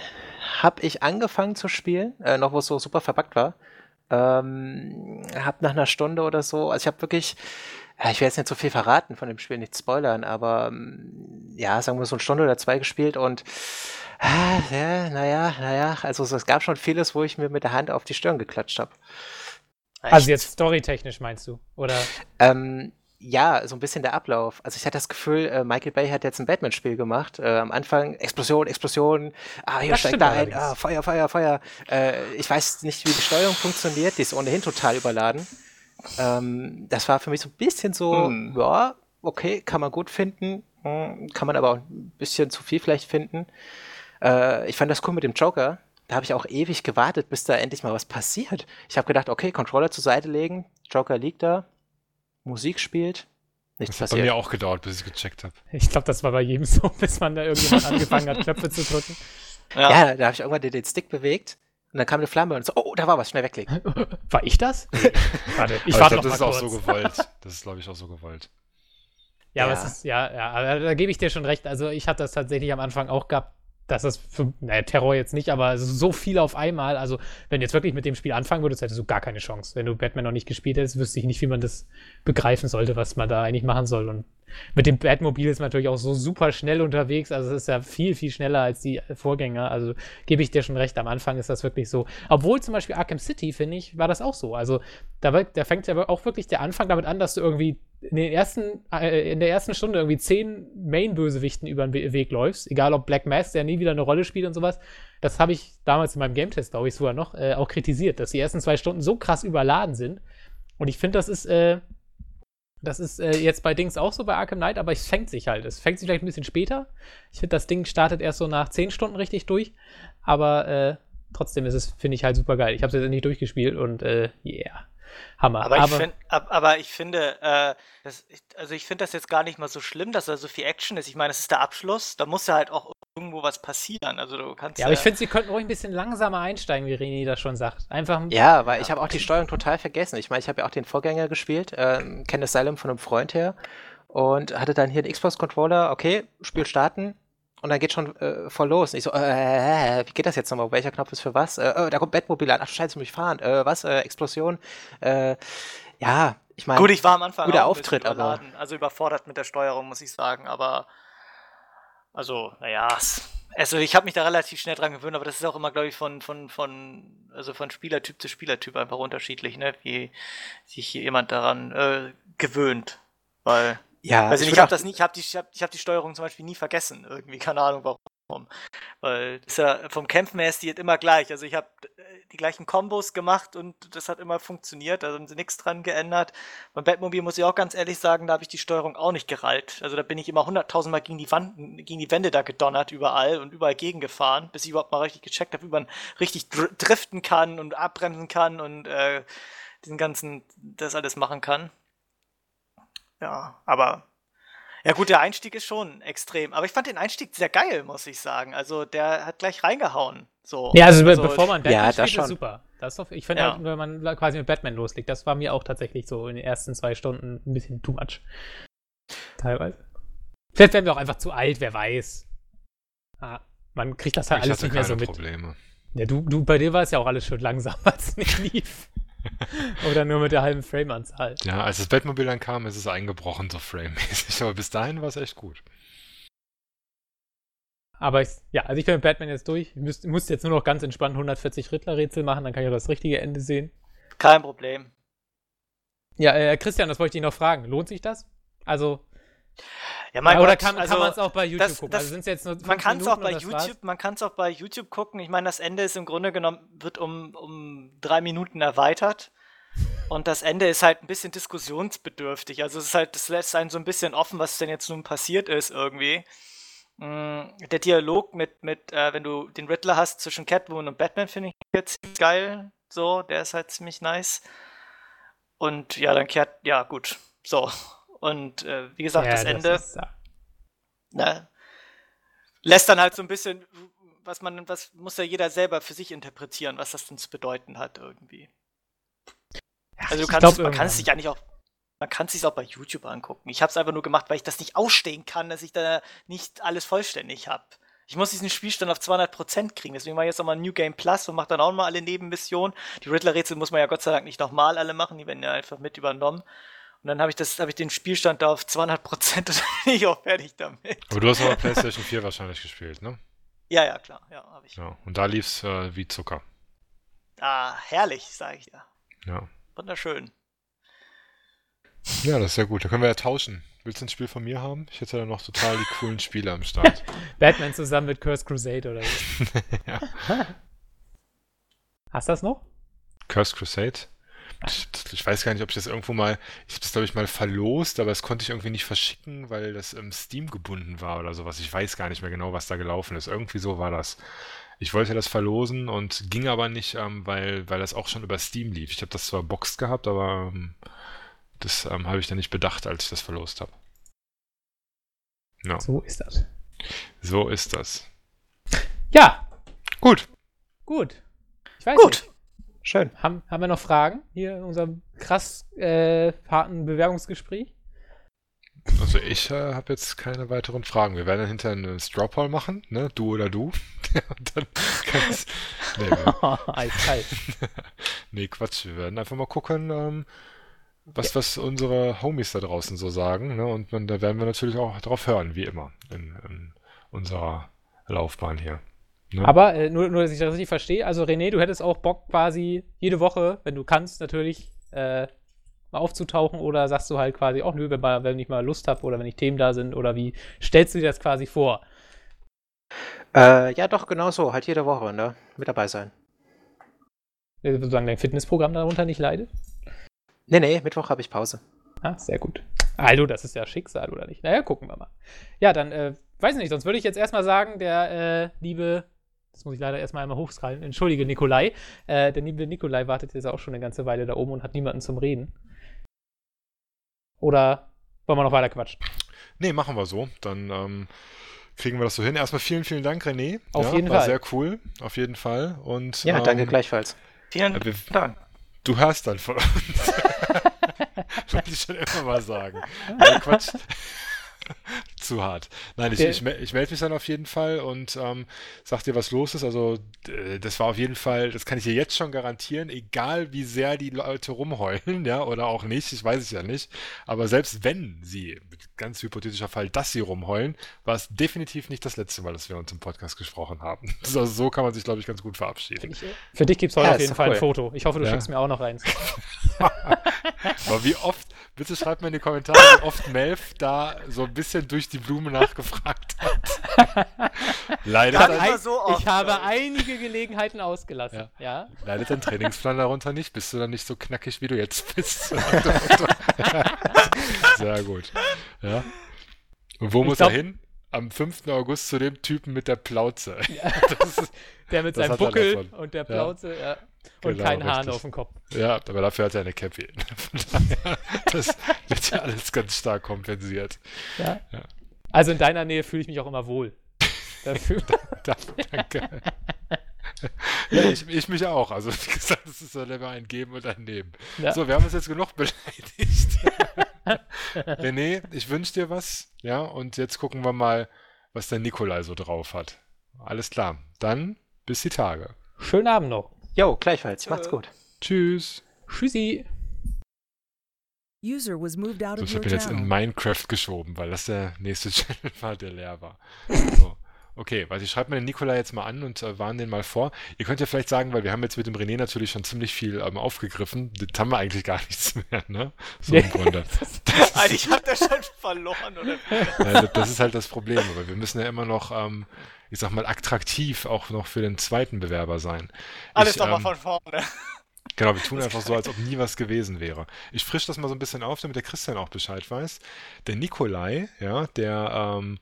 hab ich angefangen zu spielen, äh, noch wo es so super verbuggt war. Ähm, hab nach einer Stunde oder so, also ich hab wirklich, ich will jetzt nicht so viel verraten von dem Spiel, nicht spoilern, aber ja, sagen wir so eine Stunde oder zwei gespielt und ah, ja, naja, naja, also es gab schon vieles, wo ich mir mit der Hand auf die Stirn geklatscht habe. Also jetzt storytechnisch meinst du, oder? Ähm, Ja, so ein bisschen der Ablauf. Also ich hatte das Gefühl, äh, Michael Bay hat jetzt ein Batman-Spiel gemacht. Äh, am Anfang Explosion, Explosion, ah, hier steigt da ein, ah, Feuer, Feuer, Feuer. Äh, ich weiß nicht, wie die Steuerung funktioniert, die ist ohnehin total überladen. Ähm, das war für mich so ein bisschen so, hm. ja, okay, kann man gut finden, kann man aber auch ein bisschen zu viel vielleicht finden. Äh, ich fand das cool mit dem Joker. Da habe ich auch ewig gewartet, bis da endlich mal was passiert. Ich habe gedacht, okay, Controller zur Seite legen, Joker liegt da. Musik spielt, nichts das passiert. Das hat bei mir auch gedauert, bis ich es gecheckt habe. Ich glaube, das war bei jedem so, bis man da irgendjemand angefangen hat, Knöpfe zu drücken. Ja, ja da, da habe ich irgendwann den, den Stick bewegt und dann kam eine Flamme und so, oh, da war was, schnell weglegen. War ich das? Warte, ich aber warte ich glaub, noch mal kurz. Das ist auch so gewollt. Das ist, glaube ich, auch so gewollt. Ja, ja. Aber es ist, ja, ja, aber da gebe ich dir schon recht. Also ich hatte das tatsächlich am Anfang auch gehabt, dass das für, naja, Terror jetzt nicht, aber so viel auf einmal. Also, wenn du jetzt wirklich mit dem Spiel anfangen würdest, hättest du gar keine Chance. Wenn du Batman noch nicht gespielt hättest, wüsste ich nicht, wie man das begreifen sollte, was man da eigentlich machen soll. Und mit dem Batmobil ist man natürlich auch so super schnell unterwegs. Also, es ist ja viel, viel schneller als die Vorgänger. Also, gebe ich dir schon recht, am Anfang ist das wirklich so. Obwohl zum Beispiel Arkham City, finde ich, war das auch so. Also, da, da fängt ja auch wirklich der Anfang damit an, dass du irgendwie in den ersten, äh, in der ersten Stunde irgendwie zehn Main-Bösewichten über den We- Weg läufst, egal ob Black Mass, der nie wieder eine Rolle spielt und sowas. Das habe ich damals in meinem Game-Test, glaube ich, sogar noch, äh, auch kritisiert, dass die ersten zwei Stunden so krass überladen sind. Und ich finde, das ist, äh, das ist äh, jetzt bei Dings auch so bei Arkham Knight, aber es fängt sich halt. Es fängt sich vielleicht ein bisschen später. Ich finde, das Ding startet erst so nach zehn Stunden richtig durch, aber äh, trotzdem ist es, finde ich, halt super geil. Ich habe es jetzt nicht durchgespielt und äh, yeah. Hammer. Aber, aber, ich find, ab, aber ich finde, äh, das, ich, also ich finde das jetzt gar nicht mal so schlimm, dass da so viel Action ist. Ich meine, das ist der Abschluss. Da muss ja halt auch irgendwo was passieren. Also du kannst. Ja, aber äh, ich finde, sie könnten ruhig ein bisschen langsamer einsteigen, wie René das schon sagt. Einfach. Ja, weil ja. Ich habe auch die Steuerung total vergessen. Ich meine, ich habe ja auch den Vorgänger gespielt, äh, kenne das Salem von einem Freund her und hatte dann hier einen Xbox-Controller. Okay, Spiel starten. Und dann geht schon äh, voll los. Und ich so, äh, wie geht das jetzt nochmal? Welcher Knopf ist für was? Äh, da kommt Batmobil an. Ach, scheiße, muss ich fahren. Äh, was? Äh, Explosion? Äh, ja, ich meine. Gut, ich war am Anfang guter auch Auftritt, aber. Also überfordert mit der Steuerung, muss ich sagen. Aber, also, naja. Also ich habe mich da relativ schnell dran gewöhnt, aber das ist auch immer, glaube ich, von, von, von, also von Spielertyp zu Spielertyp einfach unterschiedlich, ne? Wie sich jemand daran äh, gewöhnt. Weil. Ja, also ich, ich habe das nie, ich habe die, ich hab, ich hab die Steuerung zum Beispiel nie vergessen, irgendwie, keine Ahnung warum. Weil das ist ja, vom Kämpfen her ist die jetzt immer gleich. Also ich habe die gleichen Kombos gemacht und das hat immer funktioniert, also haben sie nichts dran geändert. Beim Batmobil muss ich auch ganz ehrlich sagen, da habe ich die Steuerung auch nicht gerallt. Also da bin ich immer hunderttausendmal gegen die Wand, gegen die Wände da gedonnert überall und überall gegengefahren, bis ich überhaupt mal richtig gecheckt habe, wie man richtig dr- driften kann und abbremsen kann und äh, diesen ganzen, das alles machen kann. Ja, aber, ja gut, der Einstieg ist schon extrem, aber ich fand den Einstieg sehr geil, muss ich sagen, also der hat gleich reingehauen, so. Ja, also, also bevor man Batman ja, spielt, das schon. Ist super, das ist, ich finde ja. Halt, wenn man quasi mit Batman loslegt, das war mir auch tatsächlich so in den ersten zwei Stunden ein bisschen too much, teilweise. Vielleicht werden wir auch einfach zu alt, wer weiß. Ah, man kriegt das halt ich alles nicht mehr so mit. Probleme. Ja, du, du, bei dir war es ja auch alles schön langsam, weil es nicht lief. Oder nur mit der halben Frame-Anzahl. Ja, als das Batmobil dann kam, ist es eingebrochen, so frame-mäßig. Aber bis dahin war es echt gut. Aber ich, ja, also ich bin mit Batman jetzt durch. Ich muss jetzt nur noch ganz entspannt hundertvierzig Riddler-Rätsel machen, dann kann ich auch das richtige Ende sehen. Kein Problem. Ja, äh, Christian, das wollte ich dich noch fragen. Lohnt sich das? Also... Ja, mein oder Gott, kann, also, kann man es auch bei YouTube das, gucken? Das, also sind's jetzt nur man kann es auch bei YouTube, man kann es auch bei YouTube gucken. Ich meine, das Ende ist im Grunde genommen, wird um, um drei Minuten erweitert. Und das Ende ist halt ein bisschen diskussionsbedürftig. Also es ist halt, das lässt einen so ein bisschen offen, was denn jetzt nun passiert ist irgendwie. Der Dialog mit, mit äh, wenn du den Riddler hast zwischen Catwoman und Batman, finde ich jetzt geil. So, der ist halt ziemlich nice. Und ja, dann kehrt, ja gut, so. Und äh, wie gesagt, ja, das, das Ende ne, lässt dann halt so ein bisschen, was man, was muss ja jeder selber für sich interpretieren, was das denn zu bedeuten hat irgendwie. Also du kannst, glaub, man kann es sich eigentlich auch, man kann es sich auch bei YouTube angucken. Ich habe es einfach nur gemacht, weil ich das nicht ausstehen kann, dass ich da nicht alles vollständig habe. Ich muss diesen Spielstand auf zweihundert Prozent kriegen, deswegen mache ich jetzt nochmal New Game Plus und mache dann auch nochmal alle Nebenmissionen. Die Riddler-Rätsel muss man ja Gott sei Dank nicht nochmal alle machen, die werden ja einfach mit übernommen. Und dann habe ich das, habe ich den Spielstand da auf zweihundert Prozent und bin ich auch fertig damit. Aber du hast aber PlayStation vier wahrscheinlich gespielt, ne? Ja, ja, klar, ja, habe ich. Ja, und da lief's äh, wie Zucker. Ah, herrlich, sage ich ja. Ja. Wunderschön. Ja, das ist ja gut. Da können wir ja tauschen. Willst du ein Spiel von mir haben? Ich hätte ja noch total die coolen Spiele am Start. Batman zusammen mit Cursed Crusade oder so. Ja. Hast du das noch? Cursed Crusade? Ich, ich weiß gar nicht, ob ich das irgendwo mal, ich habe das glaube ich mal verlost, aber das konnte ich irgendwie nicht verschicken, weil das im Steam gebunden war oder sowas. Ich weiß gar nicht mehr genau, was da gelaufen ist. Irgendwie so war das. Ich wollte das verlosen und ging aber nicht, ähm, weil, weil das auch schon über Steam lief. Ich habe das zwar boxed gehabt, aber ähm, das ähm, habe ich dann nicht bedacht, als ich das verlost habe. No. So ist das. So ist das. Ja. Gut. Gut. Ich weiß Gut. nicht. Schön. Haben, haben wir noch Fragen hier in unserem krass äh, harten Bewerbungsgespräch? Also ich äh, habe jetzt keine weiteren Fragen. Wir werden dann hinterher einen Straw Poll machen, ne? Du oder du. Und dann kann's, nee, wir, nee, Quatsch. Wir werden einfach mal gucken, ähm, was, was unsere Homies da draußen so sagen. Ne? Und man, da werden wir natürlich auch drauf hören, wie immer, in, in unserer Laufbahn hier. Ne? Aber äh, nur, nur, dass ich das richtig verstehe, also René, du hättest auch Bock quasi jede Woche, wenn du kannst, natürlich äh, mal aufzutauchen oder sagst du halt quasi, auch nö, wenn, mal, wenn ich mal Lust habe oder wenn ich Themen da sind oder wie stellst du dir das quasi vor? Äh, ja doch, genau so, halt jede Woche, ne, mit dabei sein. Solange dein Fitnessprogramm darunter nicht leidet? Nee, nee, Mittwoch habe ich Pause. Ah, sehr gut. Also, das ist ja Schicksal, oder nicht? Naja, gucken wir mal. Ja, dann, äh, weiß nicht, sonst würde ich jetzt erstmal sagen, der äh, liebe das muss ich leider erstmal einmal hochscrollen. Entschuldige, Nikolai. Äh, der liebe Nikolai wartet jetzt auch schon eine ganze Weile da oben und hat niemanden zum Reden. Oder wollen wir noch weiter quatschen? Nee, machen wir so. Dann ähm, kriegen wir das so hin. Erstmal vielen, vielen Dank, René. Auf ja, jeden war Fall. War sehr cool, auf jeden Fall. Und, ja, ähm, danke gleichfalls. Vielen äh, Dank. Du hörst dann von uns. Wollte ich schon immer mal sagen. Nein, Quatsch. Zu hart. Nein, ich, ich, ich melde mich dann auf jeden Fall und ähm, sag dir, was los ist. Also das war auf jeden Fall, das kann ich dir jetzt schon garantieren, egal wie sehr die Leute rumheulen, ja, oder auch nicht, ich weiß es ja nicht, aber selbst wenn sie, ganz hypothetischer Fall, dass sie rumheulen, war es definitiv nicht das letzte Mal, dass wir uns im Podcast gesprochen haben. Also so kann man sich, glaube ich, ganz gut verabschieden. Für dich gibt es heute ja, auf jeden Fall cool. ein Foto. Ich hoffe, du ja. schickst mir auch noch eins. Aber wie oft, bitte schreibt mir in die Kommentare, wie oft Melf da so ein bisschen durch die Blume nachgefragt hat. Leider hat ein, so oft, ich habe ich. einige Gelegenheiten ausgelassen. Ja. Ja. Leidet dein Trainingsplan darunter nicht? Bist du dann nicht so knackig, wie du jetzt bist? Sehr gut. Ja. Und wo ich muss glaub, er hin? Am fünften August zu dem Typen mit der Plauze. Ja. Das, der mit seinem Buckel und der Plauze, ja. ja. Und genau, kein Hahn auf dem Kopf. Ja, aber dafür hat er eine Käppi. Von daher, das wird ja alles ganz stark kompensiert. Ja. Ja. Also in deiner Nähe fühle ich mich auch immer wohl. Dafür. da, da, danke. Ja, ich, ich mich auch. Also wie gesagt, es ist so immer ein Geben und ein Nehmen. Ja. So, wir haben uns jetzt genug beleidigt. René, ich wünsche dir was. Ja, und jetzt gucken wir mal, was der Nikolai so drauf hat. Alles klar. Dann bis die Tage. Schönen Abend noch. Yo, gleichfalls. Macht's gut. Tschüss. Tschüssi. User was moved out so, ich habe jetzt in Minecraft geschoben, weil das der nächste Channel war, der leer war. So. Okay, also ich schreibe mir den Nikolai jetzt mal an und äh, warne den mal vor. Ihr könnt ja vielleicht sagen, weil wir haben jetzt mit dem René natürlich schon ziemlich viel ähm, aufgegriffen. Das haben wir eigentlich gar nichts mehr, ne? So im Grunde. Also ich habe das schon verloren, oder? Ja, das, das ist halt das Problem, weil wir müssen ja immer noch, ähm, ich sag mal, attraktiv auch noch für den zweiten Bewerber sein. Alles ich, doch ähm, mal von vorne. Genau, wir tun einfach so, als ob nie was gewesen wäre. Ich frisch das mal so ein bisschen auf, damit der Christian auch Bescheid weiß. Der Nikolai, ja, der... Ähm,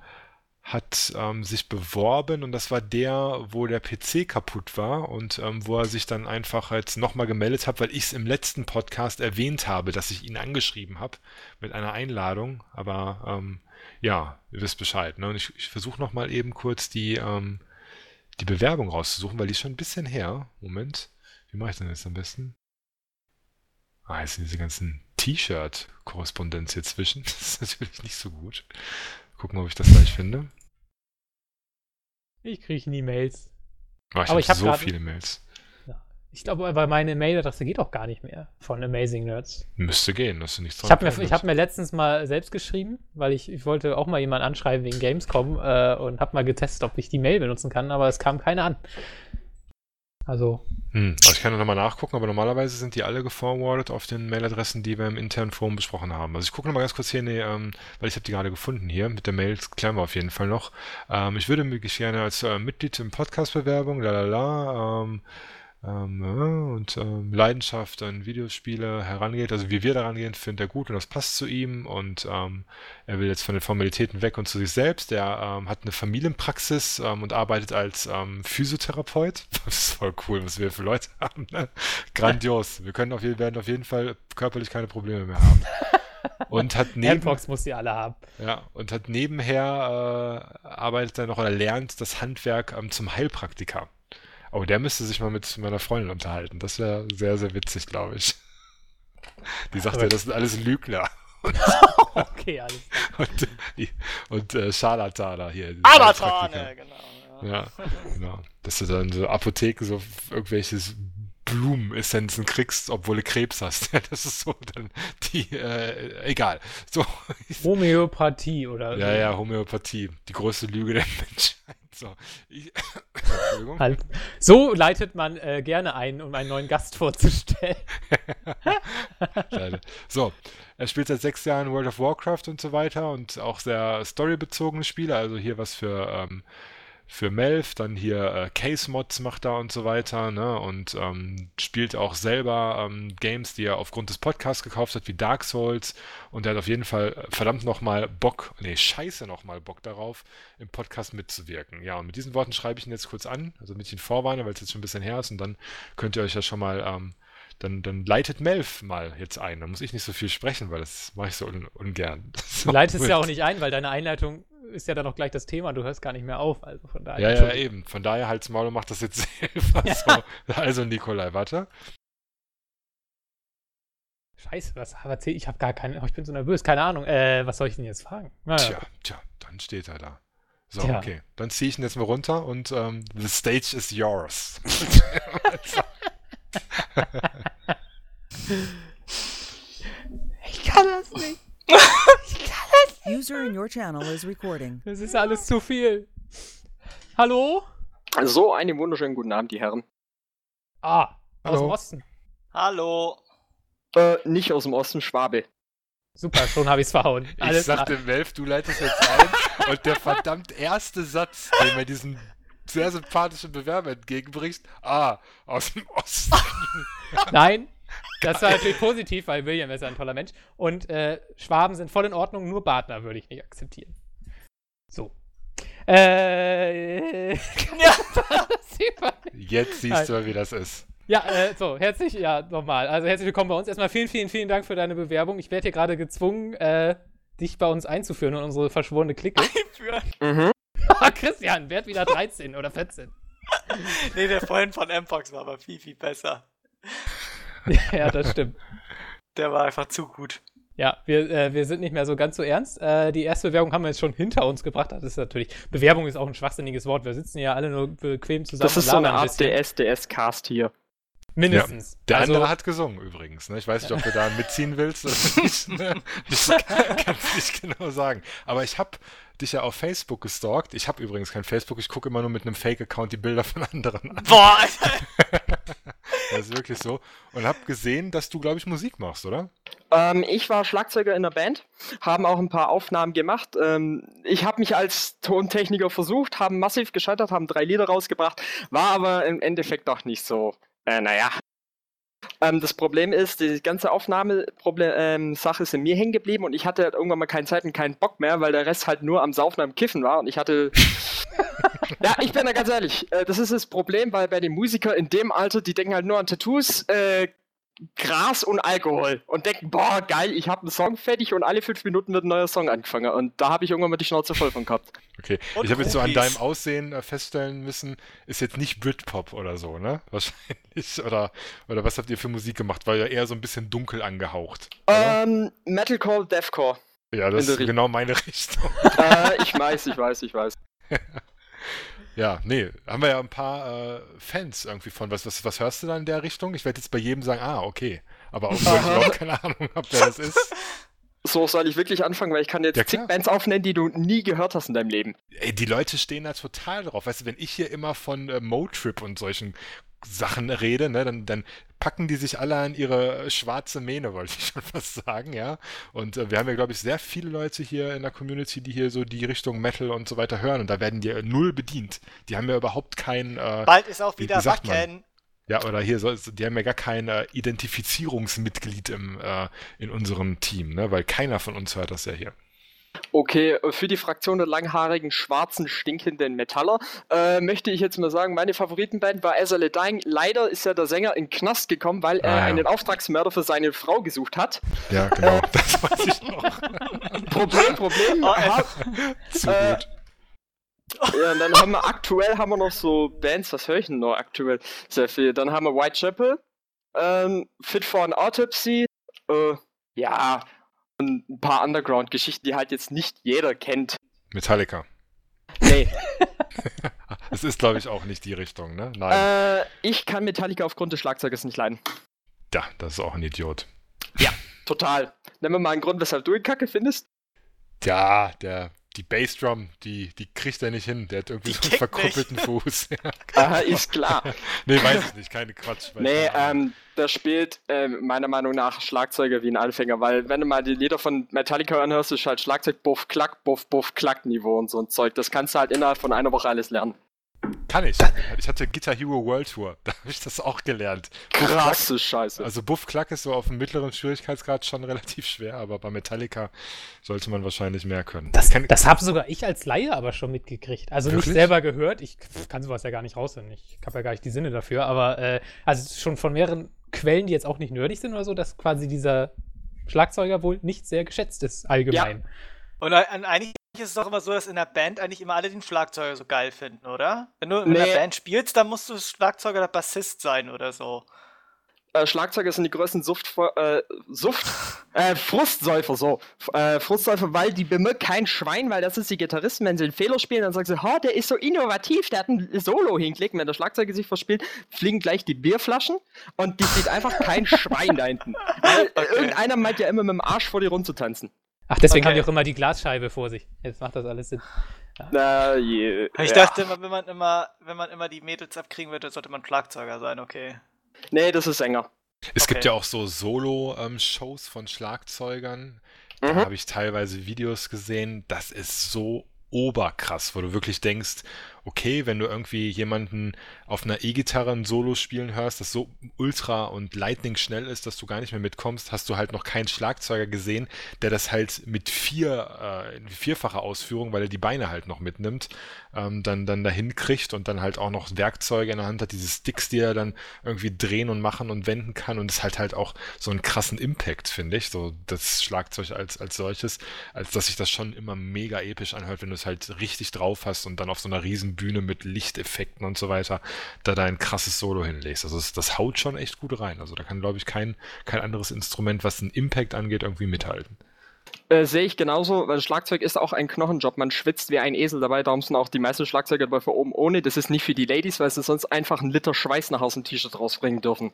hat ähm, sich beworben und das war der, wo der P C kaputt war und ähm, wo er sich dann einfach jetzt nochmal gemeldet hat, weil ich es im letzten Podcast erwähnt habe, dass ich ihn angeschrieben habe mit einer Einladung, aber ähm, ja, ihr wisst Bescheid, ne? Und ich, ich versuche nochmal eben kurz die, ähm, die Bewerbung rauszusuchen, weil die ist schon ein bisschen her. Moment, wie mache ich denn jetzt am besten? Ah, jetzt sind diese ganzen T-Shirt-Korrespondenz hier zwischen, das ist natürlich nicht so gut. Gucken, ob ich das gleich finde. Ich kriege nie Mails. Oh, ich aber hab ich habe so viele Mails. Ja. Ich glaube, weil meine Mailadresse geht auch gar nicht mehr von Amazing Nerds. Müsste gehen, dass du nichts dran. Ich habe mir, ich hab mir letztens mal selbst geschrieben, weil ich, ich wollte auch mal jemanden anschreiben wegen Gamescom äh, und habe mal getestet, ob ich die Mail benutzen kann, aber es kam keine an. Also. Hm. Also ich kann nochmal nachgucken, aber normalerweise sind die alle geforwardet auf den Mailadressen, die wir im internen Forum besprochen haben. Also ich gucke nochmal ganz kurz hier, nee, ähm, weil ich habe die gerade gefunden hier, mit der Mail klären wir auf jeden Fall noch. Ähm, ich würde mich gerne als äh, Mitglied im Podcast-Bewerbung, lalala, ähm, ähm, äh, und ähm, Leidenschaft an Videospiele herangeht, also wie wir daran gehen, findet er gut und das passt zu ihm und ähm, er will jetzt von den Formalitäten weg und zu sich selbst. Er ähm, hat eine Familienpraxis ähm, und arbeitet als ähm, Physiotherapeut. Das ist voll cool, was wir für Leute haben. Ne? Grandios. Wir können auf jeden, werden auf jeden Fall körperlich keine Probleme mehr haben. Und hat neben, Airbox muss die alle haben. Ja, und hat nebenher äh, arbeitet er noch oder lernt das Handwerk ähm, zum Heilpraktiker. Oh, der müsste sich mal mit meiner Freundin unterhalten. Das wäre sehr, sehr witzig, glaube ich. Die sagt ja, das sind alles Lügner. Und, okay, alles klar. Und, und äh, Scharlataner hier. Abatane, genau. Ja. Ja, genau. Dass du dann so Apotheken, so irgendwelches Blumenessenzen kriegst, obwohl du Krebs hast. Das ist so dann die, äh, egal. So. Homöopathie oder? Ja, ja, Homöopathie. Die größte Lüge der Menschheit. So. Ich, Entschuldigung. So leitet man äh, gerne ein, um einen neuen Gast vorzustellen. So, er spielt seit sechs Jahren World of Warcraft und so weiter und auch sehr storybezogene Spiele, also hier was für, ähm, für Melf, dann hier äh, Case-Mods macht er und so weiter, ne? Und ähm, spielt auch selber ähm, Games, die er aufgrund des Podcasts gekauft hat, wie Dark Souls und er hat auf jeden Fall verdammt nochmal Bock, nee, scheiße nochmal Bock darauf, im Podcast mitzuwirken. Ja, und mit diesen Worten schreibe ich ihn jetzt kurz an, also mit ihn vorwarne, weil es jetzt schon ein bisschen her ist und dann könnt ihr euch ja schon mal, ähm, dann, dann leitet Melf mal jetzt ein. Da muss ich nicht so viel sprechen, weil das mache ich so un- ungern. Du leitest ja auch nicht ein, weil deine Einleitung ist ja dann auch gleich das Thema und du hörst gar nicht mehr auf. Also von daher. Ja, ja, eben. Von daher halt's Maul und mach das jetzt selber. Ja. So. Also Nikolai, warte. Scheiße, was erzähl ich? Ich habe gar keine, ich bin so nervös, keine Ahnung. Äh, was soll ich denn jetzt fragen? Naja. Tja, tja, dann steht er da. So, tja. Okay. Dann ziehe ich ihn jetzt mal runter und ähm, the stage is yours. Ich kann das nicht. Ich kann das nicht. User in your channel is recording. Das ist alles zu viel. Hallo? So, einen wunderschönen guten Abend, die Herren. Ah, hallo. Aus dem Osten. Hallo. Äh, nicht aus dem Osten, Schwabe. Super, schon habe ich's verhauen. Alles ich sagte, Melf, du leitest jetzt ein und der verdammt erste Satz, den wir diesen sehr sympathischen Bewerber entgegenbringst. Ah, aus dem Osten. Nein, das war natürlich positiv, weil William ist ein toller Mensch. Und äh, Schwaben sind voll in Ordnung, nur Badner würde ich nicht akzeptieren. So. Äh, ja. Jetzt siehst du mal, wie das ist. Ja, äh, so, herzlich, ja, nochmal. Also herzlich willkommen bei uns. Erstmal vielen, vielen, vielen Dank für deine Bewerbung. Ich werde hier gerade gezwungen, äh, dich bei uns einzuführen und unsere verschworene Clique. Einführen? Mhm. Christian, werd wieder dreizehn oder vierzehn. Nee, der vorhin von M-Fox war aber viel, viel besser. Ja, das stimmt. Der war einfach zu gut. Ja, wir, äh, wir sind nicht mehr so ganz so ernst. Äh, die erste Bewerbung haben wir jetzt schon hinter uns gebracht. Das ist natürlich, Bewerbung ist auch ein schwachsinniges Wort. Wir sitzen ja alle nur bequem zusammen. Das ist so eine Art D S D S-Cast hier. Mindestens. Ja. Der also, andere hat gesungen übrigens. Ne? Ich weiß nicht, ob du da mitziehen willst. Das, ist, ne? Das kann ich nicht genau sagen. Aber ich habe dich ja auf Facebook gestalkt. Ich habe übrigens kein Facebook. Ich gucke immer nur mit einem Fake-Account die Bilder von anderen an. Boah! Das ist wirklich so. Und habe gesehen, dass du, glaube ich, Musik machst, oder? Ähm, ich war Schlagzeuger in der Band, haben auch ein paar Aufnahmen gemacht. Ähm, ich habe mich als Tontechniker versucht, haben massiv gescheitert, haben drei Lieder rausgebracht, war aber im Endeffekt doch nicht so. Äh, naja. Ähm, das Problem ist, die ganze Aufnahme-Sache ist in mir hängen geblieben und ich hatte halt irgendwann mal keine Zeit und keinen Bock mehr, weil der Rest halt nur am Saufen, am Kiffen war und ich hatte... Ja, ich bin da ganz ehrlich, äh, das ist das Problem, weil bei den Musikern in dem Alter, die denken halt nur an Tattoos, äh, Gras und Alkohol und denken, boah, geil, ich habe einen Song fertig und alle fünf Minuten wird ein neuer Song angefangen und da habe ich irgendwann mal die Schnauze voll von gehabt. Okay, und ich habe jetzt so an deinem Aussehen äh, feststellen müssen, ist jetzt nicht Britpop oder so, ne? Wahrscheinlich, oder, oder was habt ihr für Musik gemacht? War ja eher so ein bisschen dunkel angehaucht. Ähm, um, Metalcore, Deathcore. Ja, das ist genau meine Richtung. äh, ich weiß, ich weiß, ich weiß. Ja, nee, haben wir ja ein paar äh, Fans irgendwie von. Was, was, was hörst du da in der Richtung? Ich werde jetzt bei jedem sagen, ah, okay. Aber auch wenn ich überhaupt keine Ahnung habe, wer das ist. So soll ich wirklich anfangen, weil ich kann jetzt ja, zig Bands aufnennen, die du nie gehört hast in deinem Leben. Ey, die Leute stehen da total drauf. Weißt du, wenn ich hier immer von äh, Motrip und solchen Sachen rede, ne, dann, dann packen die sich alle an ihre schwarze Mähne, wollte ich schon fast sagen, ja. Und äh, wir haben ja, glaube ich, sehr viele Leute hier in der Community, die hier so die Richtung Metal und so weiter hören und da werden die äh, null bedient. Die haben ja überhaupt keinen... Äh, Bald ist auch wieder Wacken. Ja, oder hier, so, die haben ja gar kein äh, Identifizierungsmitglied im, äh, in unserem Team, ne, weil keiner von uns hört das ja hier. Okay, für die Fraktion der langhaarigen, schwarzen, stinkenden Metaller äh, möchte ich jetzt mal sagen, meine Favoritenband war As I Lay Dying. Leider ist ja der Sänger in den Knast gekommen, weil er ah, ja. einen Auftragsmörder für seine Frau gesucht hat. Ja, genau, äh, das weiß ich noch. Problem, Problem. Oh, äh, zu äh, gut. Ja, und dann haben wir aktuell haben wir noch so Bands, was höre ich denn noch aktuell? Sehr viel. Dann haben wir Whitechapel, ähm, Fit for an Autopsy, äh, ja... ein paar Underground-Geschichten, die halt jetzt nicht jeder kennt. Metallica. Nee. Das ist, glaube ich, auch nicht die Richtung, ne? Nein. Äh, ich kann Metallica aufgrund des Schlagzeugers nicht leiden. Ja, das ist auch ein Idiot. Ja, total. Nennen wir mal einen Grund, weshalb du ihn kacke findest. Tja, der... Die Bassdrum, die, die kriegt er nicht hin. Der hat irgendwie die so einen verkrüppelten nicht. Fuß. Aha, ist klar. Nee, weiß ich nicht. Keine Quatsch. Nee, ähm, da spielt äh, meiner Meinung nach Schlagzeuger wie ein Anfänger, weil wenn du mal die Lieder von Metallica anhörst, ist halt Schlagzeug, buff, klack, buff, buff, klack Niveau und so ein Zeug. Das kannst du halt innerhalb von einer Woche alles lernen. Kann ich. Ich hatte Guitar Hero World Tour. Da habe ich das auch gelernt. Krasse Scheiße. Also Buff Klack ist so auf dem mittleren Schwierigkeitsgrad schon relativ schwer, aber bei Metallica sollte man wahrscheinlich mehr können. Das, das habe sogar ich als Laie aber schon mitgekriegt. Also wirklich? Nicht selber gehört. Ich kann sowas ja gar nicht raushören. Ich habe ja gar nicht die Sinne dafür. Aber äh, also schon von mehreren Quellen, die jetzt auch nicht nerdig sind oder so, dass quasi dieser Schlagzeuger wohl nicht sehr geschätzt ist allgemein. Ja. Und an einigen ist es doch immer so, dass in der Band eigentlich immer alle den Schlagzeuger so geil finden, oder? Wenn du in nee. einer Band spielst, dann musst du Schlagzeuger oder Bassist sein oder so. Äh, Schlagzeuger sind die größten Suft... Äh, Suft? äh, Frustsäufer, so. Äh, Frustsäufer, weil die bemüht kein Schwein, weil das ist die Gitarristen, wenn sie einen Fehler spielen, dann sagen sie, oh, der ist so innovativ, der hat ein Solo hingelegt. Wenn der Schlagzeuger sich verspielt, fliegen gleich die Bierflaschen und die sieht einfach kein Schwein da hinten. Weil okay. Irgendeiner meint ja immer mit dem Arsch vor die Runde zu tanzen. Ach, deswegen okay. haben die auch immer die Glasscheibe vor sich. Jetzt macht das alles Sinn. Ja. Na, je, ich ja. dachte, wenn man, immer, wenn man immer die Mädels abkriegen würde, sollte man Schlagzeuger sein, okay. Nee, das ist Sänger. Es okay. gibt ja auch so Solo-Shows ähm, von Schlagzeugern. Da mhm. habe ich teilweise Videos gesehen. Das ist so oberkrass, wo du wirklich denkst, okay, wenn du irgendwie jemanden auf einer E-Gitarre ein Solo spielen hörst, das so ultra und lightning schnell ist, dass du gar nicht mehr mitkommst, hast du halt noch keinen Schlagzeuger gesehen, der das halt mit vier, äh, vierfacher Ausführung, weil er die Beine halt noch mitnimmt, ähm, dann, dann dahin kriegt und dann halt auch noch Werkzeuge in der Hand hat, diese Sticks, die er dann irgendwie drehen und machen und wenden kann und es halt halt auch so einen krassen Impact, finde ich, so das Schlagzeug als, als solches, als dass sich das schon immer mega episch anhört, wenn du es halt richtig drauf hast und dann auf so einer riesen Bühne mit Lichteffekten und so weiter, da dein krasses Solo hinlegst. Also das, das haut schon echt gut rein. Also da kann, glaube ich, kein, kein anderes Instrument, was den Impact angeht, irgendwie mithalten. Äh, sehe ich genauso, weil Schlagzeug ist auch ein Knochenjob. Man schwitzt wie ein Esel dabei, darum sind auch die meisten Schlagzeuger dabei von oben ohne. Das ist nicht für die Ladies, weil sie sonst einfach einen Liter Schweiß nach Hause im T-Shirt rausbringen dürfen.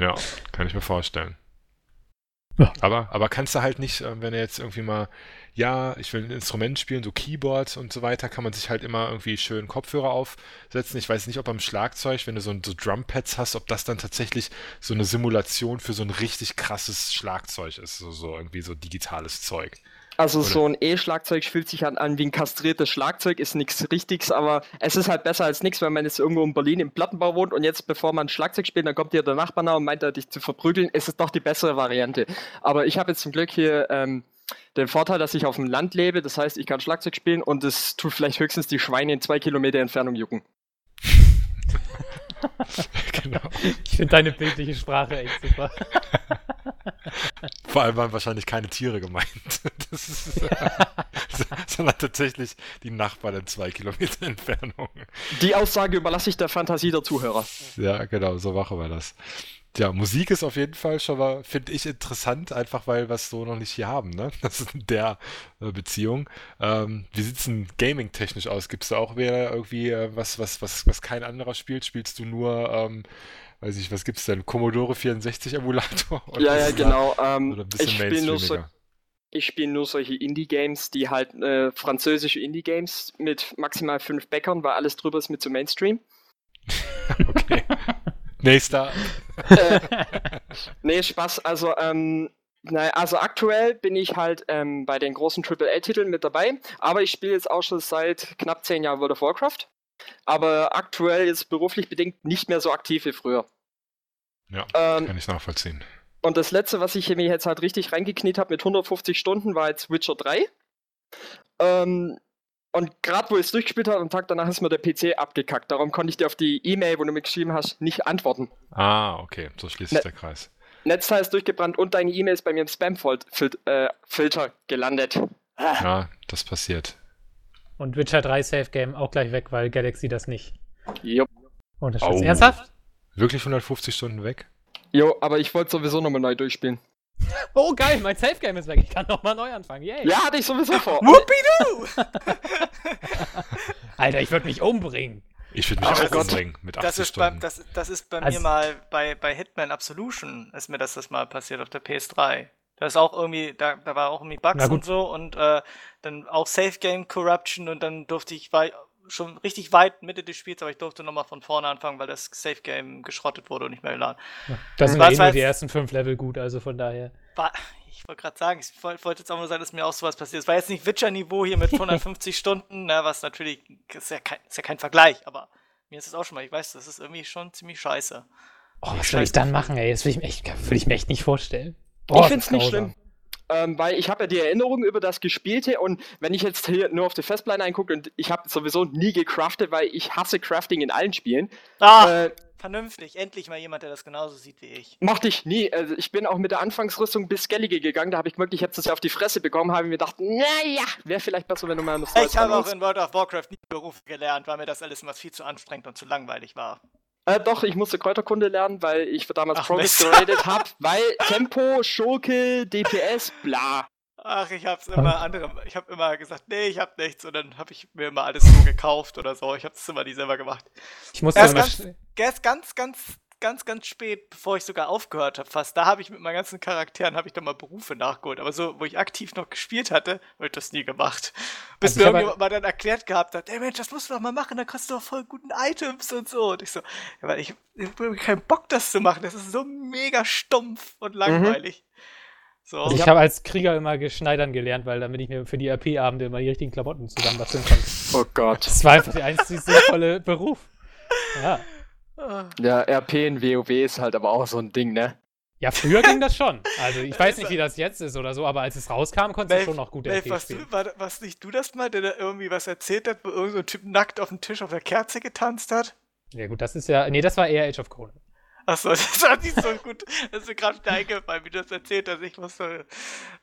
Ja, kann ich mir vorstellen. Ja. Aber, aber kannst du halt nicht, wenn er jetzt irgendwie mal, ja, ich will ein Instrument spielen, so Keyboard und so weiter, kann man sich halt immer irgendwie schön Kopfhörer aufsetzen. Ich weiß nicht, ob am Schlagzeug, wenn du so, so Drumpads hast, ob das dann tatsächlich so eine Simulation für so ein richtig krasses Schlagzeug ist, so, so irgendwie so digitales Zeug. Also Oder? so ein E-Schlagzeug fühlt sich halt an wie ein kastriertes Schlagzeug, ist nichts Richtiges, aber es ist halt besser als nichts, wenn man jetzt irgendwo in Berlin im Plattenbau wohnt und jetzt, bevor man Schlagzeug spielt, dann kommt hier der Nachbar nach und meint, dich zu verprügeln, ist es doch die bessere Variante. Aber ich habe jetzt zum Glück hier ähm, den Vorteil, dass ich auf dem Land lebe, das heißt, ich kann Schlagzeug spielen und es tut vielleicht höchstens die Schweine in zwei Kilometer Entfernung jucken. Genau. Ich finde deine bildliche Sprache echt super. Vor allem waren wahrscheinlich keine Tiere gemeint. Das ist, äh, sondern tatsächlich die Nachbarn in zwei Kilometer Entfernung. Die Aussage überlasse ich der Fantasie der Zuhörer. Ja, genau, so machen wir das. Ja, Musik ist auf jeden Fall schon mal, finde ich, interessant, einfach weil wir es so noch nicht hier haben, ne? Das ist in der äh, Beziehung. Ähm, wie sieht es denn gaming-technisch aus? Gibt es da auch wieder irgendwie äh, was, was, was, was kein anderer spielt? Spielst du nur, ähm, weiß ich, was gibt's denn? Commodore vierundsechzig Emulator? Oder ja, ja, genau. Da, ähm, oder ein bisschen ich spiele nur, so, spiel nur solche Indie-Games, die halt äh, französische Indie-Games mit maximal fünf Bäckern, weil alles drüber ist mit so Mainstream. Okay. Nächster. äh, nee, Spaß. Also, ähm, naja, also aktuell bin ich halt ähm, bei den großen Triple A Titeln mit dabei, aber ich spiele jetzt auch schon seit knapp zehn Jahren World of Warcraft, aber aktuell jetzt beruflich bedingt nicht mehr so aktiv wie früher. Ja, ähm, kann ich nachvollziehen. Und das letzte, was ich mir jetzt halt richtig reingekniet habe mit hundertfünfzig Stunden, war jetzt Witcher drei. Ähm, Und gerade wo ich es durchgespielt habe, am Tag danach ist mir der P C abgekackt. Darum konnte ich dir auf die E-Mail, wo du mir geschrieben hast, nicht antworten. Ah, okay. So schließt sich der Kreis. Netzteil ist durchgebrannt und deine E-Mail ist bei mir im Spam-Filter gelandet. Ja, das passiert. Und Witcher drei Safe Game auch gleich weg, weil Galaxy das nicht. Jo. Und das ist ernsthaft? Wirklich hundertfünfzig Stunden weg? Jo, aber ich wollte sowieso nochmal neu durchspielen. Oh geil, mein Safe Game ist weg. Ich kann nochmal neu anfangen. Yay. Ja, hatte ich sowieso vor. Whoopidoo! Alter, ich würde mich umbringen. Ich würde mich oh, auch umbringen mit achtzig das ist Stunden. Bei, das, das ist bei also, mir mal bei, bei Hitman Absolution ist mir das das mal passiert auf der P S drei. Da ist auch irgendwie, da, da war auch irgendwie Bugs und so und äh, dann auch Safe Game Corruption und dann durfte ich war schon richtig weit Mitte des Spiels, aber ich durfte nochmal von vorne anfangen, weil das Safe Game geschrottet wurde und nicht mehr geladen. Ja, das sind eh nur die ersten fünf Level gut, also von daher. War, ich wollte gerade sagen, ich wollte jetzt auch nur sagen, dass mir auch sowas passiert ist. War jetzt nicht Witcher-Niveau hier mit hundertfünfzig Stunden, na, was natürlich, ist ja, kein, ist ja kein Vergleich, aber mir ist es auch schon mal, ich weiß, das ist irgendwie schon ziemlich scheiße. Oh, was soll ich dann machen, ey? Das würde ich mir echt, würde ich mir echt nicht vorstellen. Oh, ich finde es nicht schlimm. Ähm, weil ich habe ja die Erinnerung über das Gespielte und wenn ich jetzt hier nur auf die Festplatte eingucke und ich habe sowieso nie gecraftet, weil ich hasse Crafting in allen Spielen. Ah, äh, vernünftig. Endlich mal jemand, der das genauso sieht wie ich. Mochte ich nie. Also ich bin auch mit der Anfangsrüstung bis Skellige gegangen, da habe ich wirklich, ich habe das ja auf die Fresse bekommen, habe mir gedacht, naja, wäre vielleicht besser, wenn du mal... Ich Neues habe auch in World of Warcraft nie Berufe gelernt, weil mir das alles immer viel zu anstrengend und zu langweilig war. Äh, doch, ich musste Kräuterkunde lernen, weil ich damals Progress geradet habe, weil Tempo, Schurke, D P S, bla. Ach, ich hab's immer andere, ich hab immer gesagt, nee, ich hab nichts und dann hab ich mir immer alles so gekauft oder so, ich hab's immer nie selber gemacht. Ich musste erst ganz, erst ganz, ganz, ganz, ganz spät, bevor ich sogar aufgehört habe fast, da habe ich mit meinen ganzen Charakteren, habe ich dann mal Berufe nachgeholt, aber so, wo ich aktiv noch gespielt hatte, habe ich das nie gemacht. Bis also mir irgendjemand mal dann erklärt gehabt hat, ey Mensch, das musst du doch mal machen, dann kriegst du doch voll guten Items und so. Und ich so, ja, weil ich, ich habe keinen Bock, das zu machen, das ist so mega stumpf und langweilig. Mhm. So. Also ich habe als Krieger immer Schneidern gelernt, weil damit ich mir für die R P-Abende immer die richtigen Klamotten zusammenbasteln konnte. Oh Gott. Das war einfach der einzig sinnvolle Beruf. Ja. Ja, R P in WoW ist halt aber auch so ein Ding, ne? Ja, früher ging das schon. Also ich weiß nicht, wie das jetzt ist oder so, aber als es rauskam, konnte es schon noch gut R P spielen. Du, war, warst nicht du das mal, der da irgendwie was erzählt hat, wo irgendein so Typ nackt auf dem Tisch auf der Kerze getanzt hat? Ja gut, das ist ja, nee, das war eher Age of Conan. Achso, das war nicht so gut, das ist mir gerade wieder eingefallen, wie du das erzählt hast, ich muss so,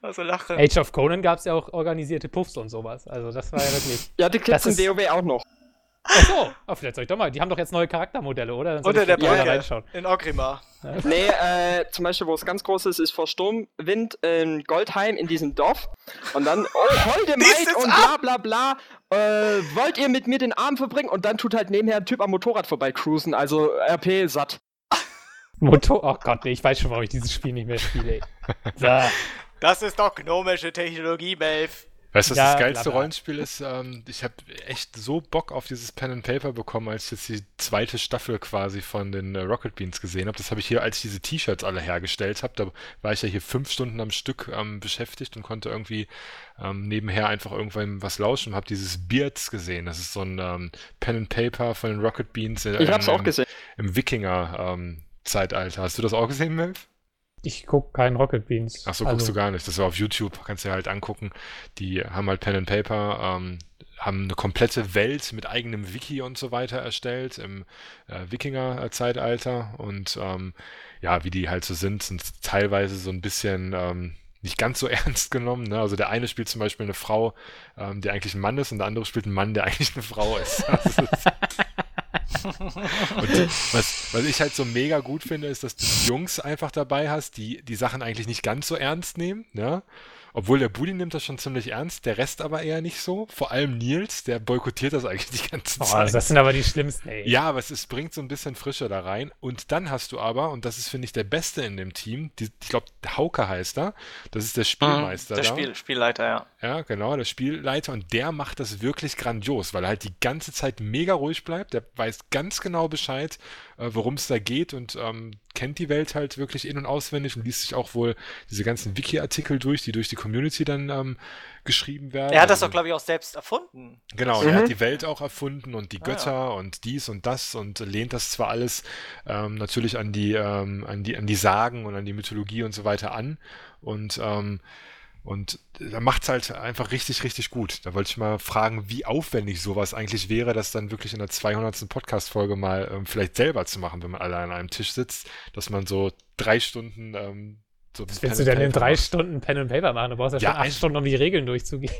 muss so lachen. Age of Conan gab es ja auch organisierte Puffs und sowas, also das war ja wirklich... Ja, die Clips in WoW auch noch. Achso, oh, vielleicht soll ich doch mal, die haben doch jetzt neue Charaktermodelle, oder? Unter der Brücke, in Orgrimmar. Ja. Nee, äh, zum Beispiel, wo es ganz groß ist, ist vor Sturmwind in Goldheim in diesem Dorf. Und dann, oh, holde Maid und bla bla bla, äh, wollt ihr mit mir den Abend verbringen? Und dann tut halt nebenher ein Typ am Motorrad vorbei cruisen, also R P satt. Motor- oh Gott, nee, ich weiß schon, warum ich dieses Spiel nicht mehr spiele. So. Das ist doch gnomische Technologie, Melf. Weißt du, was ja, das geilste blablabla. Rollenspiel ist? Ähm, ich habe echt so Bock auf dieses Pen and Paper bekommen, als ich jetzt die zweite Staffel quasi von den äh, Rocket Beans gesehen habe. Das habe ich hier, als ich diese T-Shirts alle hergestellt habe, da war ich ja hier fünf Stunden am Stück ähm, beschäftigt und konnte irgendwie ähm, nebenher einfach irgendwann was lauschen und habe dieses Beards gesehen. Das ist so ein ähm, Pen and Paper von den Rocket Beans in, ich hab's ähm, auch gesehen. im, im Wikinger-Zeitalter. Ähm, Hast du das auch gesehen, Melf? Ich gucke keinen Rocket Beans. Ach so, guckst also, du gar nicht. Das war auf YouTube, kannst du dir halt angucken. Die haben halt Pen and Paper, ähm, haben eine komplette Welt mit eigenem Wiki und so weiter erstellt im äh, Wikinger-Zeitalter. Und ähm, ja, wie die halt so sind, sind teilweise so ein bisschen ähm, nicht ganz so ernst genommen. Ne? Also der eine spielt zum Beispiel eine Frau, ähm, die eigentlich ein Mann ist, und der andere spielt einen Mann, der eigentlich eine Frau ist. Das ist und was, was ich halt so mega gut finde, ist, dass du Jungs einfach dabei hast, die die Sachen eigentlich nicht ganz so ernst nehmen, ne? Obwohl der Budi nimmt das schon ziemlich ernst, der Rest aber eher nicht so. Vor allem Nils, der boykottiert das eigentlich die ganze Zeit. Oh, also das sind aber die Schlimmsten, ey. Ja, aber es, es bringt so ein bisschen Frische da rein. Und dann hast du aber, und das ist, finde ich, der Beste in dem Team, die, ich glaube, Hauke heißt er, das ist der Spielmeister. Mhm, der da. Spiel, Spielleiter, ja. Ja, genau, der Spielleiter. Und der macht das wirklich grandios, weil er halt die ganze Zeit mega ruhig bleibt. Der weiß ganz genau Bescheid, worum es da geht, und ähm, kennt die Welt halt wirklich in- und auswendig und liest sich auch wohl diese ganzen Wiki-Artikel durch, die durch die Community dann ähm, geschrieben werden. Er hat das also, doch, glaube ich, auch selbst erfunden. Genau, mhm. Er hat die Welt auch erfunden und die Götter ah, ja. und dies und das, und lehnt das zwar alles ähm, natürlich an die, ähm, an die, an die Sagen und an die Mythologie und so weiter an, und ähm, Und da macht's halt einfach richtig, richtig gut. Da wollte ich mal fragen, wie aufwendig sowas eigentlich wäre, das dann wirklich in der zweihundertsten Podcast-Folge mal ähm, vielleicht selber zu machen, wenn man alle an einem Tisch sitzt, dass man so drei Stunden... Ähm, so das willst du denn in drei macht. Stunden Pen and Paper machen? Du brauchst ja, ja schon acht Stunden, um die Regeln durchzugehen.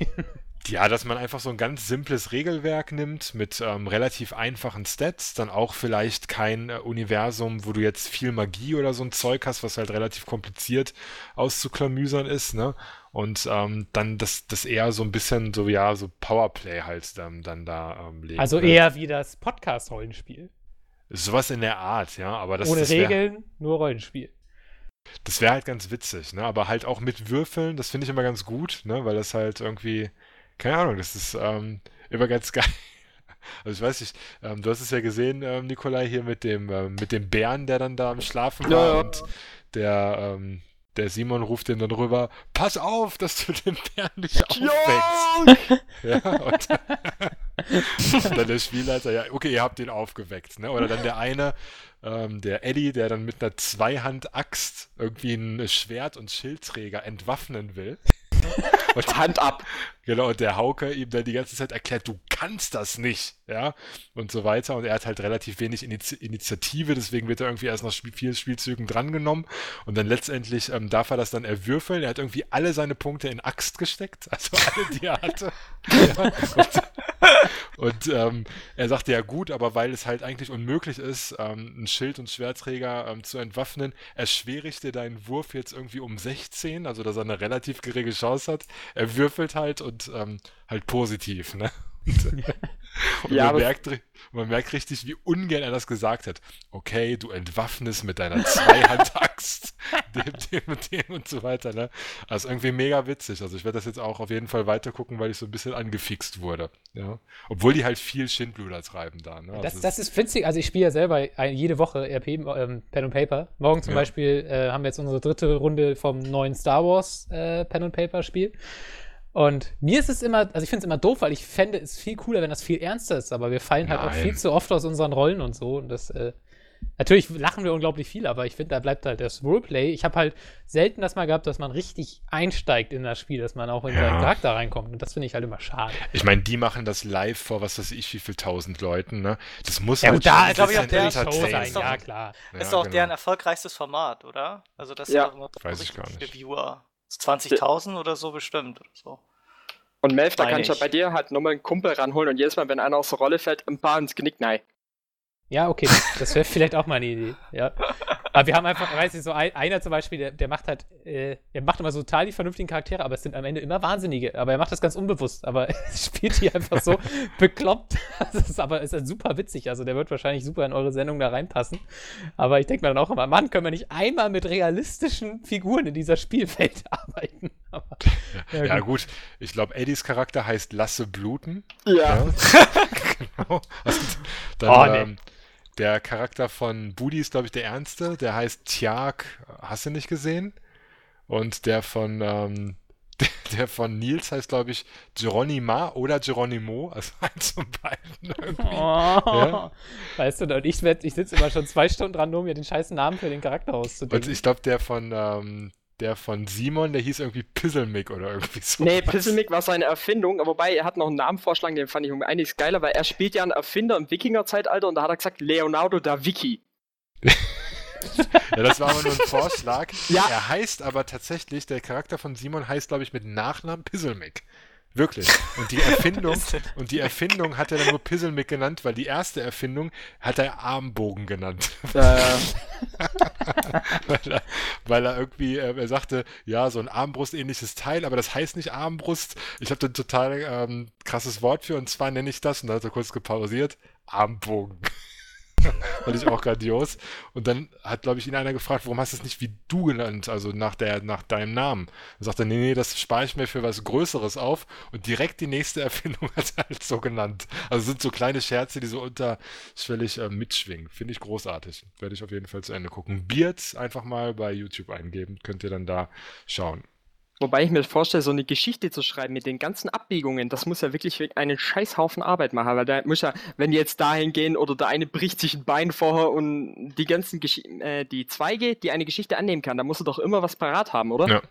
Ja, dass man einfach so ein ganz simples Regelwerk nimmt mit ähm, relativ einfachen Stats, dann auch vielleicht kein äh, Universum, wo du jetzt viel Magie oder so ein Zeug hast, was halt relativ kompliziert auszuklamüsern ist, ne? Und ähm, dann das, das eher so ein bisschen so, ja, so Powerplay halt dann, dann da ähm, legen. Also eher wie das Podcast-Rollenspiel. Sowas in der Art, ja. Aber das, ohne das wär, Regeln, nur Rollenspiel. Das wäre halt ganz witzig, ne? Aber halt auch mit Würfeln, das finde ich immer ganz gut, ne? Weil das halt irgendwie, keine Ahnung, das ist ähm, immer ganz geil. Also ich weiß nicht, ähm, du hast es ja gesehen, ähm, Nikolai, hier mit dem ähm, mit dem Bären, der dann da am Schlafen war, ja. Und der, ähm, der Simon ruft den dann rüber, pass auf, dass du den Bären nicht aufwächst. Ja, und und dann der Spielleiter, ja, okay, ihr habt den aufgeweckt, ne? Oder dann der eine, ähm, der Eddie, der dann mit einer Zweihand-Axt irgendwie ein Schwert- und Schildträger entwaffnen will. Und Hand ab. Genau, und der Hauke ihm dann die ganze Zeit erklärt, du kannst das nicht, ja, und so weiter. Und er hat halt relativ wenig Iniz- Initiative, deswegen wird er irgendwie erst nach Spiel- vielen Spielzügen drangenommen. Und dann letztendlich ähm, darf er das dann erwürfeln. Er hat irgendwie alle seine Punkte in Axt gesteckt, also alle, die er hatte. Ja, und und ähm, er sagte, ja gut, aber weil es halt eigentlich unmöglich ist, ähm, einen Schild- und Schwertträger ähm, zu entwaffnen, erschwere ich dir deinen Wurf jetzt irgendwie um sechzehn, also dass er eine relativ geringe Chance hat. Er würfelt halt und Und, ähm, halt positiv, ne? Und, und ja, man, merkt, man merkt richtig, wie ungern er das gesagt hat. Okay, du entwaffnest mit deiner Zweihand-Axt dem, dem und dem und so weiter, ne? Also irgendwie mega witzig. Also ich werde das jetzt auch auf jeden Fall weitergucken, weil ich so ein bisschen angefixt wurde, ja? Obwohl die halt viel Schindluder treiben da, ne? Also das, das ist witzig. Also ich spiele ja selber jede Woche R P, ähm, Pen and Paper. Morgen zum ja. Beispiel äh, haben wir jetzt unsere dritte Runde vom neuen Star Wars äh, Pen and Paper Spiel. Und mir ist es immer, also ich finde es immer doof, weil ich fände es viel cooler, wenn das viel ernster ist, aber wir fallen halt Nein. auch viel zu oft aus unseren Rollen und so, und das, äh, natürlich lachen wir unglaublich viel, aber ich finde, da bleibt halt das Roleplay. Ich habe halt selten das mal gehabt, dass man richtig einsteigt in das Spiel, dass man auch in ja. seinen Charakter reinkommt, und das finde ich halt immer schade. Ich meine, die machen das live vor, was weiß ich, wie viel tausend Leuten, ne? Das muss ja, halt da, schon glaub ich, auch der Show sein, ja klar. Ist ja, doch genau. deren erfolgreichstes Format, oder? Also das ja. ist doch immer weiß ich gar nicht. Für Viewer. zwanzigtausend oder so bestimmt. Oder so. Und Melf, da kann ich ja bei dir halt nochmal einen Kumpel ranholen, und jedes Mal, wenn einer aus der Rolle fällt, ein paar ins Knick, nein. Ja, okay, das wäre vielleicht auch mal eine Idee. Ja. Aber wir haben einfach, weiß nicht, so ein, einer zum Beispiel, der, der macht halt, äh, der macht immer so total die vernünftigen Charaktere, aber es sind am Ende immer Wahnsinnige. Aber er macht das ganz unbewusst, aber spielt die einfach so bekloppt. Das ist aber ist halt super witzig. Also der wird wahrscheinlich super in eure Sendung da reinpassen. Aber ich denke mir dann auch immer, Mann, können wir nicht einmal mit realistischen Figuren in dieser Spielwelt arbeiten? Aber, ja, ja gut. gut, ich glaube, Eddies Charakter heißt Lasse Bluten. Ja. ja. Genau. Und dann, oh, nee. ähm, der Charakter von Budi ist, glaube ich, der Ernste. Der heißt Tjark. Hast du nicht gesehen? Und der von ähm, der von Nils heißt, glaube ich, Geronima oder Geronimo. Also eins von beiden irgendwie. Oh, ja. Weißt du, und ich, ich sitze immer schon zwei Stunden dran, nur mir den scheiß Namen für den Charakter auszudenken. Und ich glaube, der von ähm, der von Simon, der hieß irgendwie Pisselmick oder irgendwie so. Nee, Pisselmick war seine Erfindung, wobei er hat noch einen Namenvorschlag, den fand ich um einiges geiler, weil er spielt ja einen Erfinder im Wikinger-Zeitalter und da hat er gesagt, Leonardo da Vinci. Ja, das war aber nur ein Vorschlag. Ja. Er heißt aber tatsächlich, der Charakter von Simon heißt, glaube ich, mit Nachnamen Pisselmick. Wirklich. Und die Erfindung und die Erfindung hat er dann nur Pisselmick genannt, weil die erste Erfindung hat er Armbogen genannt. Äh. weil, er, weil er irgendwie, er sagte, ja, so ein Armbrust-ähnliches Teil, aber das heißt nicht Armbrust. Ich habe da ein total ähm, krasses Wort für und zwar nenne ich das, und da hat er kurz gepausiert, Armbogen. Fand ich auch grandios. Und dann hat, glaube ich, ihn einer gefragt, warum hast du es nicht wie du genannt, also nach, der, nach deinem Namen? Dann sagt er, nee, nee, das spare ich mir für was Größeres auf. Und direkt die nächste Erfindung hat er halt so genannt. Also sind so kleine Scherze, die so unterschwellig äh, mitschwingen. Finde ich großartig. Werde ich auf jeden Fall zu Ende gucken. Beards einfach mal bei YouTube eingeben. Könnt ihr dann da schauen. Wobei ich mir vorstelle, so eine Geschichte zu schreiben mit den ganzen Abbiegungen, das muss ja wirklich einen Scheißhaufen Arbeit machen, weil da muss ja, wenn die jetzt dahin gehen oder der eine bricht sich ein Bein vorher und die ganzen Gesch- äh, die Zweige, die eine Geschichte annehmen kann, da musst du doch immer was parat haben, oder? Ja.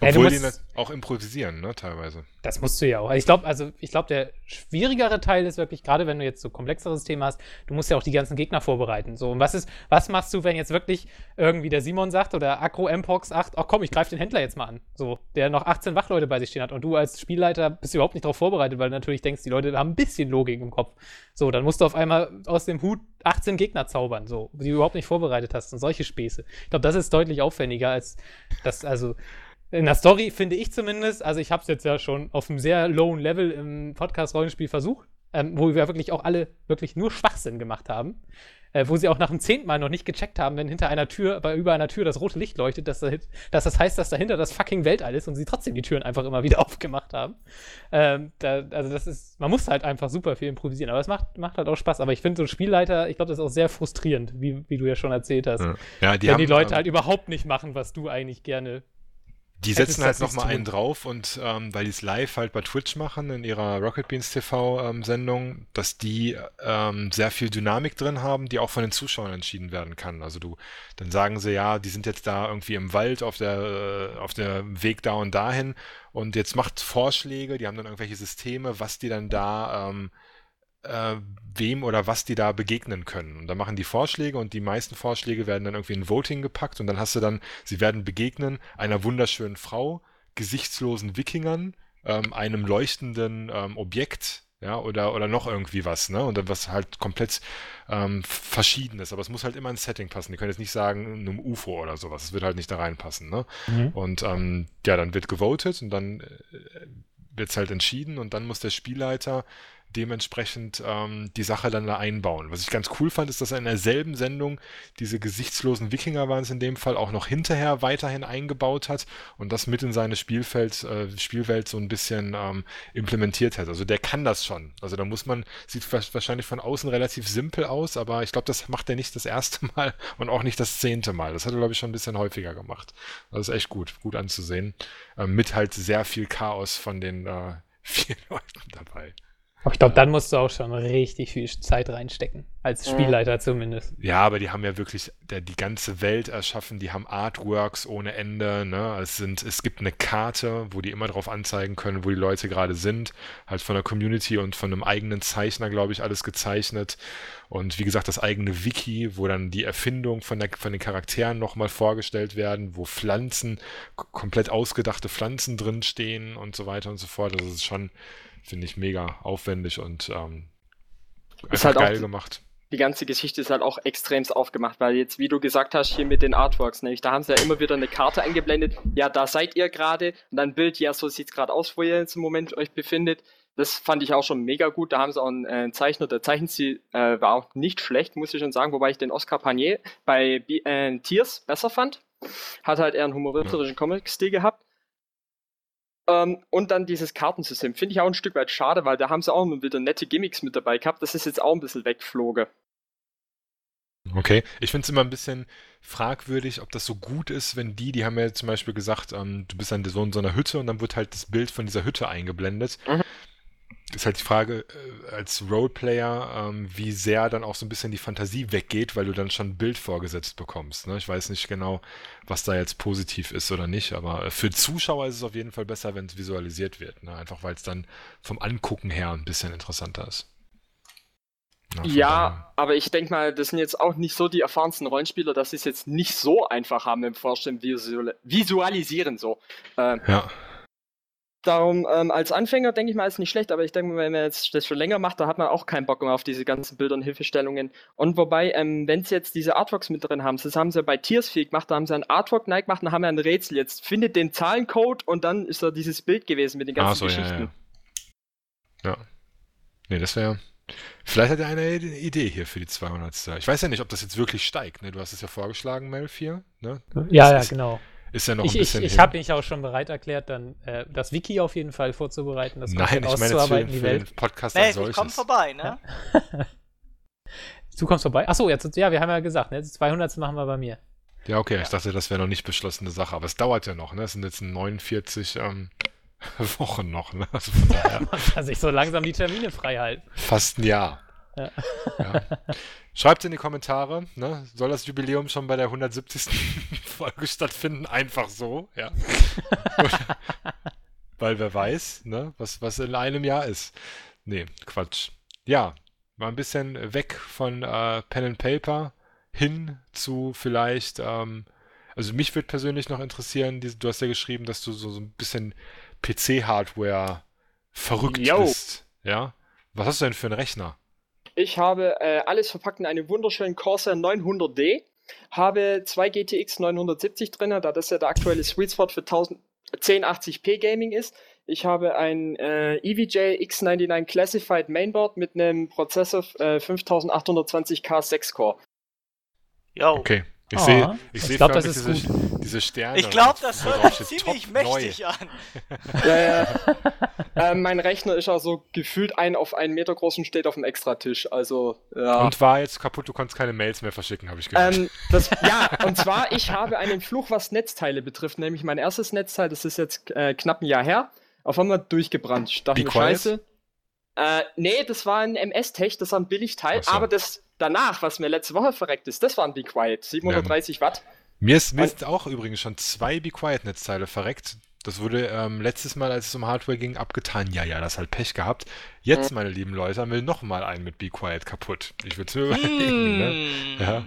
Obwohl ja, die musst, auch improvisieren, ne, teilweise. Das musst du ja auch. Ich glaube, also ich glaube, der schwierigere Teil ist wirklich, gerade wenn du jetzt so komplexeres Thema hast, du musst ja auch die ganzen Gegner vorbereiten. So, und was ist, was machst du, wenn jetzt wirklich irgendwie der Simon sagt oder Acro Mpox sagt, ach komm, ich greife den Händler jetzt mal an, so, der noch achtzehn Wachleute bei sich stehen hat und du als Spielleiter bist überhaupt nicht darauf vorbereitet, weil du natürlich denkst, die Leute haben ein bisschen Logik im Kopf. So, dann musst du auf einmal aus dem Hut achtzehn Gegner zaubern, so, die du überhaupt nicht vorbereitet hast und solche Späße. Ich glaube, das ist deutlich aufwendiger als das, also in der Story finde ich zumindest, also ich habe es jetzt ja schon auf einem sehr lowen Level im Podcast-Rollenspiel versucht, ähm, wo wir wirklich auch alle wirklich nur Schwachsinn gemacht haben, äh, wo sie auch nach dem zehnten Mal noch nicht gecheckt haben, wenn hinter einer Tür, bei über einer Tür das rote Licht leuchtet, dass, dass das heißt, dass dahinter das fucking Weltall ist und sie trotzdem die Türen einfach immer wieder aufgemacht haben. Ähm, da, also das ist, man muss halt einfach super viel improvisieren, aber es macht, macht halt auch Spaß. Aber ich finde so ein Spielleiter, ich glaube, das ist auch sehr frustrierend, wie, wie du ja schon erzählt hast, ja, die wenn haben, die Leute halt überhaupt nicht machen, was du eigentlich gerne. Die setzen halt nochmal einen drauf und ähm, weil die es live halt bei Twitch machen, in ihrer Rocket Beans T V-Sendung, ähm, dass die ähm, sehr viel Dynamik drin haben, die auch von den Zuschauern entschieden werden kann. Also du, dann sagen sie, ja, die sind jetzt da irgendwie im Wald auf der, äh, auf der Weg da und dahin und jetzt macht Vorschläge, die haben dann irgendwelche Systeme, was die dann da ähm, äh, wem oder was die da begegnen können. Und dann machen die Vorschläge und die meisten Vorschläge werden dann irgendwie in Voting gepackt und dann hast du dann, sie werden begegnen einer wunderschönen Frau, gesichtslosen Wikingern, ähm, einem leuchtenden ähm, Objekt, ja, oder, oder noch irgendwie was, ne? Und dann was halt komplett ähm, verschieden ist. Aber es muss halt immer ein Setting passen. Die können jetzt nicht sagen, einem UFO oder sowas. Es wird halt nicht da reinpassen, ne? Mhm. Und ähm, ja, dann wird gevotet und dann äh, wird es halt entschieden und dann muss der Spielleiter dementsprechend ähm, die Sache dann da einbauen. Was ich ganz cool fand, ist, dass in derselben Sendung diese gesichtslosen Wikinger waren es in dem Fall auch noch hinterher weiterhin eingebaut hat und das mit in seine Spielfeld, äh, Spielwelt so ein bisschen ähm, implementiert hat. Also der kann das schon. Also da muss man, sieht wahrscheinlich von außen relativ simpel aus, aber ich glaube, das macht er nicht das erste Mal und auch nicht das zehnte Mal. Das hat er, glaube ich, schon ein bisschen häufiger gemacht. Das ist echt gut, gut anzusehen. Äh, mit halt sehr viel Chaos von den äh, vier Leuten dabei. Aber ich glaube, dann musst du auch schon richtig viel Zeit reinstecken, als Spielleiter zumindest. Ja, aber die haben ja wirklich die ganze Welt erschaffen, die haben Artworks ohne Ende, ne? Es sind, es gibt eine Karte, wo die immer drauf anzeigen können, wo die Leute gerade sind, halt von der Community und von einem eigenen Zeichner, glaube ich, alles gezeichnet. Und wie gesagt, das eigene Wiki, wo dann die Erfindung von, der, von den Charakteren nochmal vorgestellt werden, wo Pflanzen, k- komplett ausgedachte Pflanzen drinstehen und so weiter und so fort. Das ist schon, finde ich, mega aufwendig und ähm, einfach halt geil die, gemacht. die ganze Geschichte ist halt auch extremst aufgemacht, weil jetzt, wie du gesagt hast, hier mit den Artworks, nämlich da haben sie ja immer wieder eine Karte eingeblendet, ja, da seid ihr gerade, und dann Bild, ja, so sieht's gerade aus, wo ihr jetzt im Moment euch befindet. Das fand ich auch schon mega gut, da haben sie auch einen, äh, einen Zeichner, der Zeichenstil äh, war auch nicht schlecht, muss ich schon sagen, wobei ich den Oscar Panier bei B- äh, Tears besser fand. Hat halt eher einen humoristischen Comic-Stil gehabt. Um, und dann dieses Kartensystem. Finde ich auch ein Stück weit schade, weil da haben sie auch immer wieder nette Gimmicks mit dabei gehabt. Das ist jetzt auch ein bisschen weggeflogen. Okay, ich finde es immer ein bisschen fragwürdig, ob das so gut ist, wenn die, die haben ja zum Beispiel gesagt, ähm, du bist dann so in so einer Hütte und dann wird halt das Bild von dieser Hütte eingeblendet. Mhm. Ist halt die Frage, äh, als Roleplayer, ähm, wie sehr dann auch so ein bisschen die Fantasie weggeht, weil du dann schon ein Bild vorgesetzt bekommst. Ne? Ich weiß nicht genau, was da jetzt positiv ist oder nicht, aber für Zuschauer ist es auf jeden Fall besser, wenn es visualisiert wird. Ne? Einfach, weil es dann vom Angucken her ein bisschen interessanter ist. Ja, ja, aber ich denke mal, das sind jetzt auch nicht so die erfahrensten Rollenspieler, dass sie es jetzt nicht so einfach haben im Vorstellen, visual- visualisieren so. Ähm, ja. Darum, ähm, als Anfänger denke ich mal, ist nicht schlecht, aber ich denke mal, wenn man jetzt das schon länger macht, da hat man auch keinen Bock mehr auf diese ganzen Bilder und Hilfestellungen. Und wobei, ähm, wenn sie jetzt diese Artworks mit drin haben, das haben sie bei Tears viel gemacht, da haben sie ein Artwork Night gemacht, da haben wir ein Rätsel jetzt. Findet den Zahlencode und dann ist da dieses Bild gewesen mit den ganzen Ach so, Geschichten. Ja, ja. ja. Nee, das wäre... Vielleicht hat er eine Idee hier für die zweihundertste. Ich weiß ja nicht, ob das jetzt wirklich steigt. Ne? Du hast es ja vorgeschlagen, Melf, hier. Ne? Ja, das ja, genau. Ist ja noch ich, ein bisschen. Ich, ich habe mich auch schon bereit erklärt, dann äh, das Wiki auf jeden Fall vorzubereiten. Das Nein, ich meine jetzt für, die für Welt. Den Podcast Melf, als solches. Ich komm vorbei, ne? Ja. Du kommst vorbei? Achso, jetzt, ja, wir haben ja gesagt, ne? Die zweihundertste machen wir bei mir. Ja, okay, ja. Ich dachte, das wäre noch nicht beschlossene Sache, aber es dauert ja noch. Ne? Es sind jetzt neunundvierzig... Ähm, Wochen noch, ne? Also von daher. Dass ich so langsam die Termine frei halte. Fast ein Jahr. Ja. Ja. Schreibt in die Kommentare, ne? Soll das Jubiläum schon bei der hundertsiebzigsten Folge stattfinden? Einfach so, ja. Weil wer weiß, ne? Was, was in einem Jahr ist. Nee, Quatsch. Ja, mal ein bisschen weg von äh, Pen and Paper hin zu vielleicht, ähm, also mich würde persönlich noch interessieren, die, du hast ja geschrieben, dass du so, so ein bisschen P C-Hardware verrückt Yo. Bist. Ja? Was hast du denn für einen Rechner? Ich habe äh, alles verpackt in einem wunderschönen Corsair neunhundert D, habe zwei G T X neunhundertsiebzig drin, da das ja der aktuelle Sweet Spot für zehn achtzig p Gaming ist. Ich habe ein äh, E V J X neunundneunzig Classified Mainboard mit einem Prozessor äh, fünftausendachthundertzwanzig K sechs Core. Jo. Okay. Ich oh, sehe ich seh glaub, diese, diese Sterne. Ich glaube, das hört sich ziemlich mächtig neu. An. Ja, ja. äh, mein Rechner ist ja so gefühlt ein auf einen Meter groß und steht auf dem Extratisch. Also, ja. Und war jetzt kaputt, du konntest keine Mails mehr verschicken, habe ich gehört. Ähm, das, ja, und zwar, ich habe einen Fluch, was Netzteile betrifft. Nämlich mein erstes Netzteil, das ist jetzt äh, knapp ein Jahr her, auf einmal durchgebrannt. Ich dachte, Scheiße. Äh, nee, das war ein M S-Tech, das war ein Billigteil, so. Aber das... Danach, was mir letzte Woche verreckt ist, das waren Be Quiet, siebenhundertdreißig ja. Watt. Mir ist, mir ist auch übrigens schon zwei Be Quiet Netzteile verreckt. Das wurde ähm, letztes Mal, als es um Hardware ging, abgetan. Ja, ja, das hat Pech gehabt. Jetzt, mhm. meine lieben Leute, will nochmal einen mit Be Quiet kaputt. Ich würde es mir überlegen. Ne? Ja.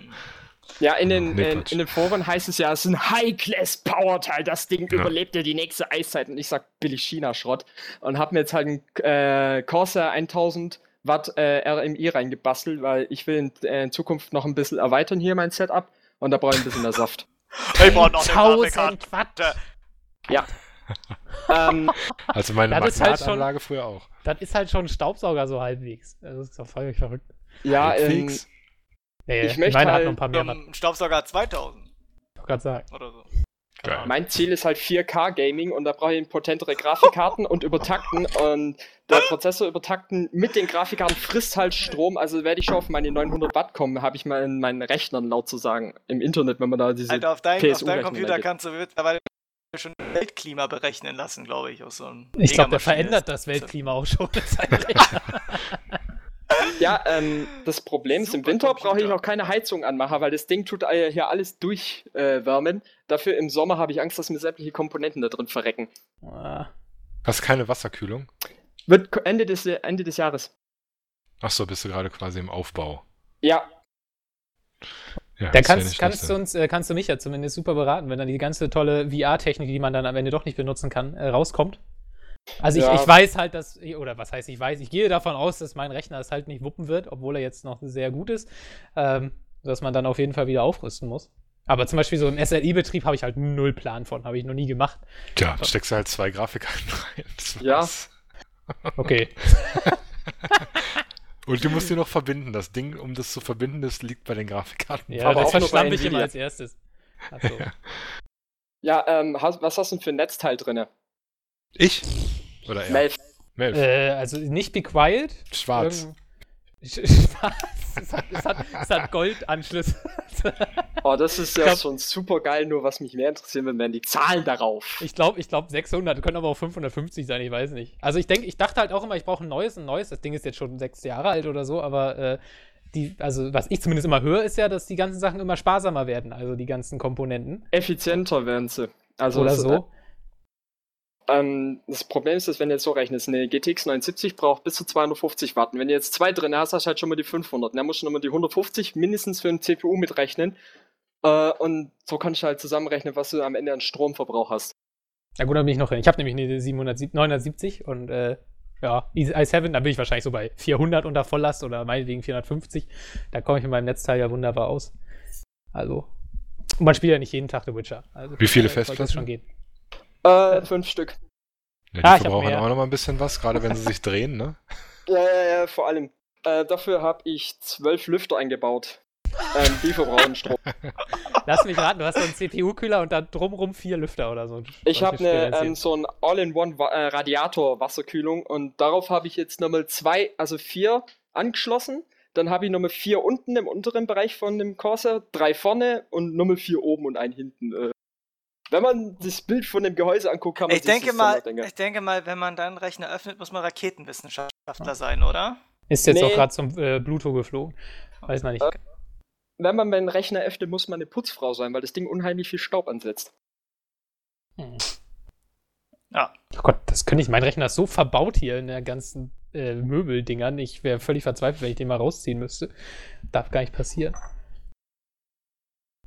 Ja, in den, nee, in, in den Foren heißt es ja, es ist ein High-Class-Power-Teil, das Ding ja. überlebt ja die nächste Eiszeit. Und ich sag billig China-Schrott. Und hab mir jetzt halt einen äh, Corsair tausend Watt äh, R M I reingebastelt, weil ich will in, äh, in Zukunft noch ein bisschen erweitern hier mein Setup und da brauche ich ein bisschen mehr Saft. Ich brauche noch tausend Watt! Ja. ähm, also meine Magnetanlage halt früher auch. Das ist halt schon ein Staubsauger so halbwegs. Das ist doch völlig verrückt. Ja, ähm, ich, nee, ich möchte meine halt, hat noch ein paar mehr Watt. Um, Staubsauger hat zweitausend. Ich wollte gerade sagen. Oder so. Geil. Mein Ziel ist halt vier K Gaming und da brauche ich potentere Grafikkarten und Übertakten und der Prozessor Übertakten mit den Grafikkarten frisst halt Strom, also werde ich schon auf meine neunhundert Watt kommen, habe ich mal in meinen Rechnern laut zu sagen, im Internet, wenn man da diese P S U-Rechner auf deinem Computer geht. Kannst du mittlerweile schon Weltklima berechnen lassen, glaube ich. Aus so einem ich glaube, der verändert das Weltklima auch schon. Ja, ähm, das Problem ist, im Winter brauche ich noch keine Heizung anmachen, weil das Ding tut hier alles durchwärmen. Äh, Dafür im Sommer habe ich Angst, dass mir sämtliche Komponenten da drin verrecken. Hast keine Wasserkühlung? Wird Ende des, Ende des Jahres. Achso, bist du gerade quasi im Aufbau. Ja. Ja, da kannst, kannst, du uns, äh, kannst du mich ja zumindest super beraten, wenn dann die ganze tolle V R-Technik, die man dann am Ende doch nicht benutzen kann, äh, rauskommt. Also ja. ich, ich weiß halt, dass, oder was heißt ich weiß, ich gehe davon aus, dass mein Rechner es halt nicht wuppen wird, obwohl er jetzt noch sehr gut ist, ähm, dass man dann auf jeden Fall wieder aufrüsten muss. Aber zum Beispiel so einen S L I-Betrieb habe ich halt null Plan von, habe ich noch nie gemacht. Tja, so. Steckst du halt zwei Grafikkarten rein. Ja. Okay. Und du musst die noch verbinden. Das Ding, um das zu verbinden, das liegt bei den Grafikkarten. Ja, aber das verstampfe ich immer als erstes. Ach so. Ja, ja ähm, hast, was hast du denn für ein Netzteil drinne? Ich? Oder er? Melf. Melf. Äh, also nicht Be Quiet. Schwarz. Ähm, Schwarz. Es hat, es hat, es hat Goldanschlüsse. Oh, das ist ja glaub, schon super geil, nur was mich mehr interessieren würde, wären die Zahlen darauf. Ich glaube, ich glaub sechshundert, können aber auch fünfhundertfünfzig sein, ich weiß nicht. Also ich denke, ich dachte halt auch immer, ich brauche ein neues, ein neues. Das Ding ist jetzt schon sechs Jahre alt oder so, aber äh, die, also was ich zumindest immer höre, ist ja, dass die ganzen Sachen immer sparsamer werden, also die ganzen Komponenten. Effizienter werden sie. Also oder so. Ähm, das Problem ist, dass wenn du jetzt so rechnest, eine G T X neunhundertsiebzig braucht bis zu zweihundertfünfzig Watt. Und wenn du jetzt zwei drin hast, hast du halt schon mal die fünfhundert. Und dann musst du nochmal die hundertfünfzig mindestens für den C P U mitrechnen. Äh, und so kannst du halt zusammenrechnen, was du am Ende an Stromverbrauch hast. Ja gut, da bin ich noch hin. Ich habe nämlich eine siebenhundert, neunhundertsiebzig und äh, ja, i sieben, da bin ich wahrscheinlich so bei vierhundert unter Volllast oder meinetwegen vierhundertfünfzig. Da komme ich mit meinem Netzteil ja wunderbar aus. Also, und man spielt ja nicht jeden Tag The Witcher. Also, wie viele Festplatten? Schon gehen. Äh, fünf Stück. Ja, die ah, verbrauchen auch noch mal ein bisschen was, gerade wenn sie sich drehen, ne? Ja, ja, ja, vor allem. Äh, dafür habe ich zwölf Lüfter eingebaut. Ähm, die verbrauchen Strom. Lass mich raten, du hast so einen C P U-Kühler und da drumrum vier Lüfter oder so. Ich habe ne, ähm, so einen All-in-One-Radiator-Wasserkühlung und darauf habe ich jetzt nochmal zwei, also vier angeschlossen. Dann habe ich nochmal vier unten im unteren Bereich von dem Corsair, drei vorne und nochmal vier oben und einen hinten. Äh. Wenn man das Bild von dem Gehäuse anguckt, kann man ich sich denke das mal, denken. Ich denke mal, wenn man dann Rechner öffnet, muss man Raketenwissenschaftler sein, oder? Ist jetzt nee. Auch gerade zum äh, Pluto geflogen. Weiß man nicht. Äh, wenn man den Rechner öffnet, muss man eine Putzfrau sein, weil das Ding unheimlich viel Staub ansetzt. Hm. Ja. Oh Gott, das könnte ich. Mein Rechner ist so verbaut hier in der ganzen äh, Möbeldingern. Ich wäre völlig verzweifelt, wenn ich den mal rausziehen müsste. Darf gar nicht passieren.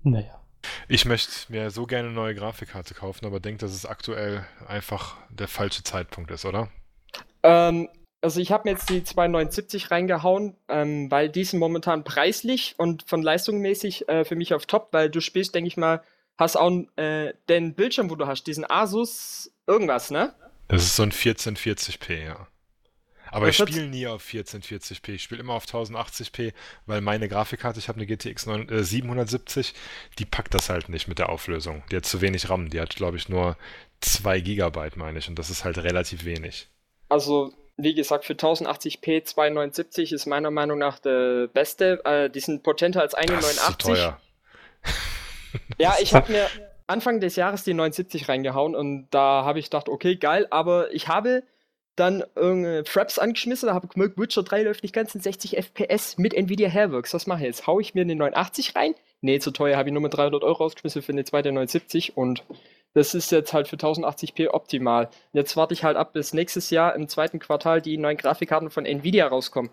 Naja. Ich möchte mir so gerne eine neue Grafikkarte kaufen, aber denke, dass es aktuell einfach der falsche Zeitpunkt ist, oder? Ähm, also ich habe mir jetzt die zweihundertneunundsiebzig reingehauen, ähm, weil die sind momentan preislich und von leistungsmäßig äh, für mich auf top, weil du spielst, denke ich mal, hast auch äh, den Bildschirm, wo du hast, diesen Asus irgendwas, ne? Das ist so ein vierzehnhundertvierzig p, ja. Aber ich spiele nie auf vierzehnhundertvierzig p, ich spiele immer auf tausendachtzig p, weil meine Grafikkarte, ich habe eine G T X siebenhundertsiebzig, die packt das halt nicht mit der Auflösung. Die hat zu wenig RAM, die hat glaube ich nur zwei Gigabyte, meine ich, und das ist halt relativ wenig. Also wie gesagt, für tausendachtzig p zweihundertneunundsiebzig ist meiner Meinung nach der beste, äh, die sind potenter als eine das neunundachtzig. Ist so teuer. Ja, ich habe mir Anfang des Jahres die neunundsiebzig reingehauen und da habe ich gedacht, okay, geil, aber ich habe dann irgendeine Fraps angeschmissen, da habe ich gemerkt, Witcher drei läuft nicht ganz in sechzig F P S mit Nvidia Hairworks. Was mache ich jetzt? Hau ich mir eine neunundachtzig rein? Nee, zu teuer, habe ich nur mit dreihundert Euro rausgeschmissen für eine zweite neunundsiebzig und das ist jetzt halt für tausendachtzig p optimal. Jetzt warte ich halt ab, bis nächstes Jahr im zweiten Quartal die neuen Grafikkarten von Nvidia rauskommen.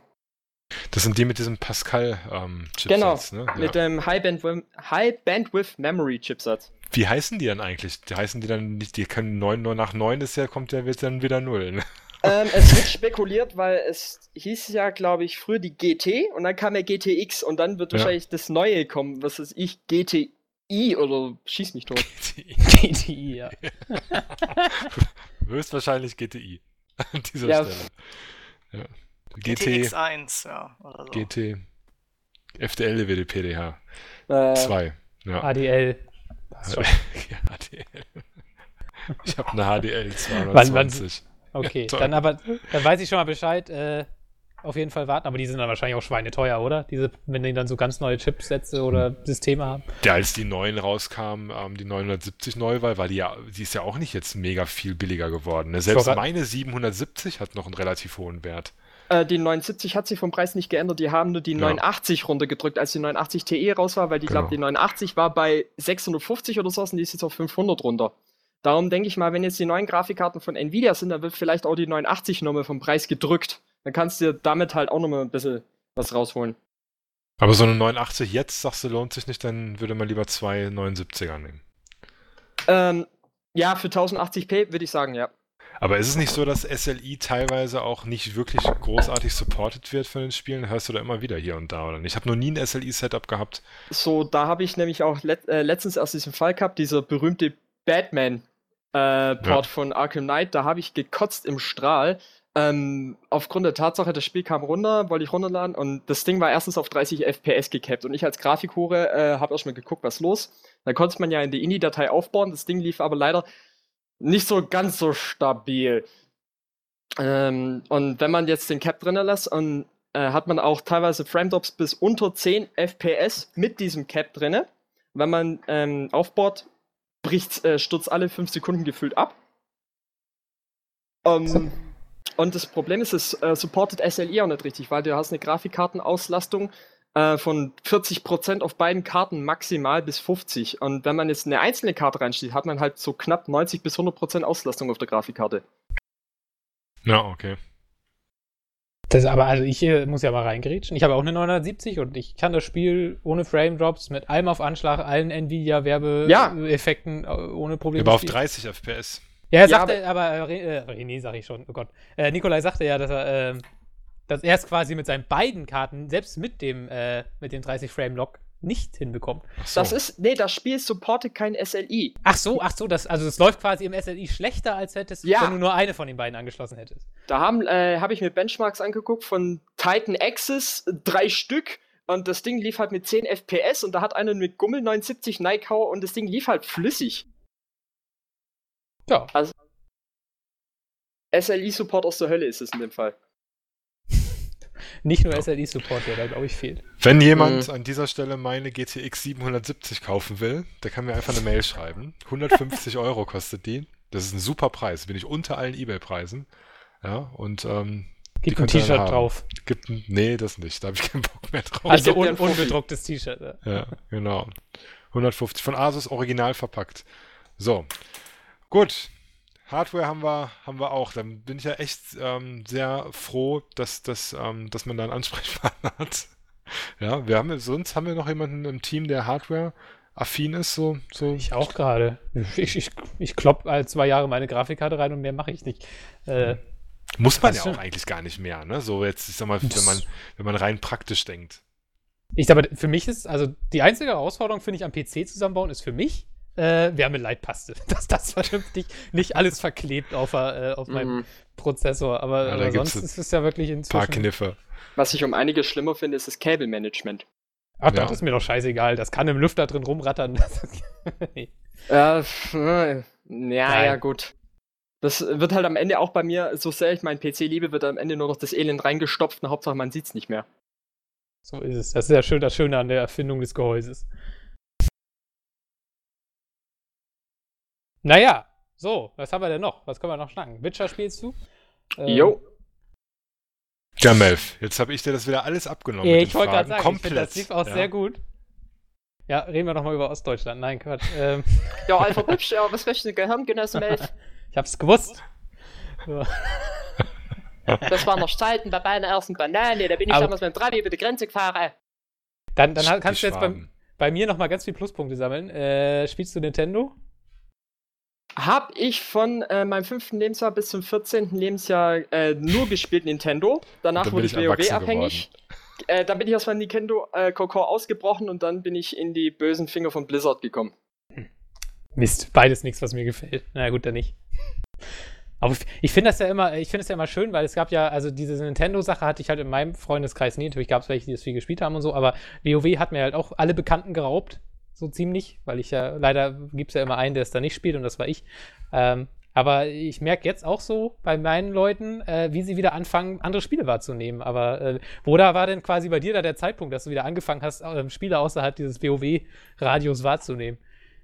Das sind die mit diesem Pascal-Chipsatz, ähm, ne? Genau, mit ja. dem High-Bandwidth, High-Bandwidth-Memory-Chipsatz. Wie heißen die dann eigentlich? Die heißen die dann nicht, die können neun, nur nach neun ist ja, kommt ja wird dann wieder null. Ne? Ähm, es wird spekuliert, weil es hieß ja, glaube ich, früher die G T und dann kam ja G T X und dann wird ja. wahrscheinlich das Neue kommen, was ist ich, G T I oder schieß mich tot. G T I, G T I ja. Höchstwahrscheinlich G T I an dieser ja. Stelle. Ja. G T X eins, ja. Oder so. G T, F D L W D P D H, äh, zwei. Ja. A D L. Ja, H D L. Ich habe eine H D L zweihundertzwanzig. Wann, wann, okay, ja, dann aber dann weiß ich schon mal Bescheid. Äh, auf jeden Fall warten, aber die sind dann wahrscheinlich auch schweineteuer, oder? Diese, wenn die dann so ganz neue Chipsätze oder Systeme haben. Ja, als die neuen rauskamen, ähm, die neunhundertsiebzig neu, weil, weil die, ja, die ist ja auch nicht jetzt mega viel billiger geworden. Ne? Selbst meine siebenhundertsiebzig hat noch einen relativ hohen Wert. Die neunundsiebzig hat sich vom Preis nicht geändert, die haben nur die genau. neunundachtzig runtergedrückt, als die neunundachtzig T E raus war, weil die, genau. glaube die neunundachtzig war bei sechshundertfünfzig oder sowas und die ist jetzt auf fünfhundert runter. Darum denke ich mal, wenn jetzt die neuen Grafikkarten von Nvidia sind, dann wird vielleicht auch die neunundachtzig nochmal vom Preis gedrückt. Dann kannst du damit halt auch nochmal ein bisschen was rausholen. Aber so eine neunundachtzig jetzt, sagst du, lohnt sich nicht, dann würde man lieber zwei neunundsiebziger nehmen. Ähm, ja, für tausendachtzig p würde ich sagen, ja. Aber ist es nicht so, dass S L I teilweise auch nicht wirklich großartig supported wird von den Spielen? Hörst du da immer wieder hier und da, oder nicht? Ich habe noch nie ein S L I-Setup gehabt. So, da habe ich nämlich auch let- äh, letztens erst diesen Fall gehabt, dieser berühmte Batman-Port äh, ja. von Arkham Knight, da habe ich gekotzt im Strahl. Ähm, aufgrund der Tatsache, das Spiel kam runter, wollte ich runterladen und das Ding war erstens auf dreißig F P S gekappt und ich als Grafikhure äh, habe erstmal geguckt, was los. Dann konnte man ja in die I N I-Datei aufbauen, das Ding lief aber leider nicht so ganz so stabil. Ähm, und wenn man jetzt den Cap drin lässt, und, äh, hat man auch teilweise Frame-Drops bis unter zehn F P S mit diesem Cap drin. Wenn man ähm, aufbaut, bricht, äh, stürzt alle fünf Sekunden gefühlt ab. Ähm... Und das Problem ist, es äh, supportet S L I auch nicht richtig, weil du hast eine Grafikkartenauslastung äh, von vierzig Prozent auf beiden Karten maximal bis fünfzig. Und wenn man jetzt eine einzelne Karte reinsteht, hat man halt so knapp neunzig bis hundert Prozent Auslastung auf der Grafikkarte. Ja, okay. Das aber, also ich äh, muss ja mal reingrätschen. Ich habe auch eine neunhundertsiebzig und ich kann das Spiel ohne Frame Drops mit allem auf Anschlag, allen Nvidia-Werbeeffekten ja. ohne Probleme. Aber auf dreißig F P S. Ja, er sagte, ja, aber, aber äh, René sag ich schon, oh Gott. Äh, Nikolai sagte ja, dass er, äh, dass er es quasi mit seinen beiden Karten, selbst mit dem, äh, mit dem dreißig-Frame-Lock, nicht hinbekommt. So. Das ist, nee, das Spiel supportet kein S L I. Ach so, ach so, das, also es läuft quasi im S L I schlechter, als hättest ja. wenn du nur eine von den beiden angeschlossen hättest. Da haben, äh, habe ich mir Benchmarks angeguckt von Titan Axis, drei Stück. Und das Ding lief halt mit zehn F P S und da hat einer mit Gummel neunundsiebzig Neikau und das Ding lief halt flüssig. Ja. Also, S L I-Support aus der Hölle ist es in dem Fall. Nicht nur S L I-Support, der da, glaube ich, fehlt. Wenn jemand mhm. an dieser Stelle meine G T X siebenhundertsiebzig kaufen will, der kann mir einfach eine Mail schreiben. hundertfünfzig Euro kostet die. Das ist ein super Preis. Bin ich unter allen Ebay-Preisen. Ja, und ähm, gibt ein T-Shirt drauf. Gibt ein, nee, das nicht. Da habe ich keinen Bock mehr drauf. Also un- unbedrucktes T-Shirt. Ja. ja, genau. hundertfünfzig von Asus original verpackt. So. Gut, Hardware haben wir, haben wir auch. Dann bin ich ja echt ähm, sehr froh, dass, dass, ähm, dass man da einen Ansprechpartner hat. Ja, wir haben sonst haben wir noch jemanden im Team, der Hardware-affin ist. So, so. Ich auch gerade. Ich, ich, ich klopp all zwei Jahre meine Grafikkarte rein und mehr mache ich nicht. Äh, Muss man ja auch eigentlich gar nicht mehr, ne? So jetzt, ich sag mal, wenn man, wenn man rein praktisch denkt. Ich glaube, für mich ist, also die einzige Herausforderung, finde ich, am P C zusammenbauen, ist für mich, Äh, Wärmeleitpaste, dass das vernünftig nicht alles verklebt auf, äh, auf meinem mm. Prozessor, aber, ja, aber sonst ist es ja wirklich inzwischen... Ein paar Kniffe. Was ich um einiges schlimmer finde, ist das Kabelmanagement. Ach, ja. Das ist mir doch scheißegal, das kann im Lüfter drin rumrattern. nee. äh, f- ja, ja, gut. Das wird halt am Ende auch bei mir, so sehr ich meinen P C liebe, wird am Ende nur noch das Elend reingestopft und Hauptsache man sieht's nicht mehr. So ist es, das ist ja schön, das Schöne an der Erfindung des Gehäuses. Naja, so, was haben wir denn noch? Was können wir noch schnacken? Witcher spielst du? Jo. Ähm, ja, Melf, jetzt habe ich dir das wieder alles abgenommen. Ey, ich wollte gerade sagen, komplett. Ich find, das lief auch ja. sehr gut. Ja, reden wir doch mal über Ostdeutschland. Nein, Quatsch. Ähm. ja, Alpha Hübsch, ja, was möchtest du gehören, Genosse Melf? Ich hab's gewusst. So. Das waren noch Zeiten bei meiner ersten Banane. Da bin ich Aber damals mit dem Trabi über die Grenze gefahren. Dann, dann kannst du jetzt bei, bei mir nochmal ganz viele Pluspunkte sammeln. Äh, spielst du Nintendo? Hab ich von äh, meinem fünften Lebensjahr bis zum vierzehnten Lebensjahr äh, nur gespielt Nintendo. Danach dann wurde ich WoW abhängig. Äh, dann bin ich aus meinem Nintendo-Kokor äh, ausgebrochen und dann bin ich in die bösen Finger von Blizzard gekommen. Mist, beides nichts, was mir gefällt. Na gut, dann nicht. Aber ich finde das ja immer, ich finde es ja immer schön, weil es gab ja, also diese Nintendo-Sache hatte ich halt in meinem Freundeskreis nie. Natürlich gab es welche, die das viel gespielt haben und so, aber WoW hat mir halt auch alle Bekannten geraubt. So ziemlich, weil ich ja, leider gibt es ja immer einen, der es da nicht spielt und das war ich. Ähm, aber ich merke jetzt auch so bei meinen Leuten, äh, wie sie wieder anfangen, andere Spiele wahrzunehmen. Aber äh, wo da war denn quasi bei dir da der Zeitpunkt, dass du wieder angefangen hast, äh, Spiele außerhalb dieses WoW-Radios wahrzunehmen?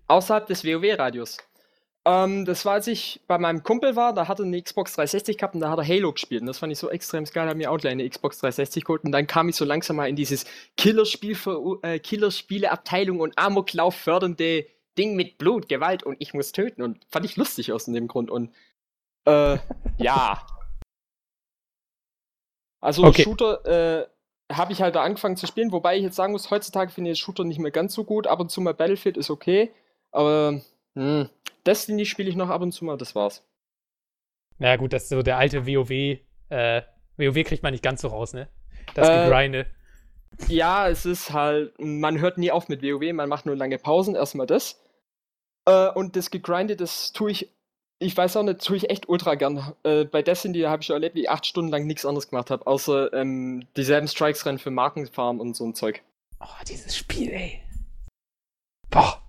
Außerhalb des WoW-Radios? Ähm, das war, als ich bei meinem Kumpel war, da hatte eine Xbox dreihundertsechzig gehabt und da hat er Halo gespielt. Und das fand ich so extrem geil, hat mir Outline eine Xbox dreihundertsechzig geholt und dann kam ich so langsam mal in dieses Killerspiel für, äh, Killerspiele-Abteilung und Amoklauf fördernde Ding mit Blut, Gewalt und ich muss töten und fand ich lustig aus dem Grund und äh, ja. Also okay. Shooter, äh, habe ich halt da angefangen zu spielen, wobei ich jetzt sagen muss, heutzutage finde ich Shooter nicht mehr ganz so gut, ab und zu mal Battlefield ist okay, aber mh. Destiny spiele ich noch ab und zu mal, das war's. Na gut, das ist so der alte WoW. Äh, WoW kriegt man nicht ganz so raus, ne? Das äh, Gegrinde. Ja, es ist halt, man hört nie auf mit WoW, man macht nur lange Pausen, erstmal das. Äh, und das Gegrinde, das tue ich, ich weiß auch nicht, tue ich echt ultra gern. Äh, bei Destiny habe ich erlebt, wie ich acht Stunden lang nichts anderes gemacht habe, außer ähm, dieselben Strikes rennen für Markenfarm und so ein Zeug. Oh, dieses Spiel, ey. Boah.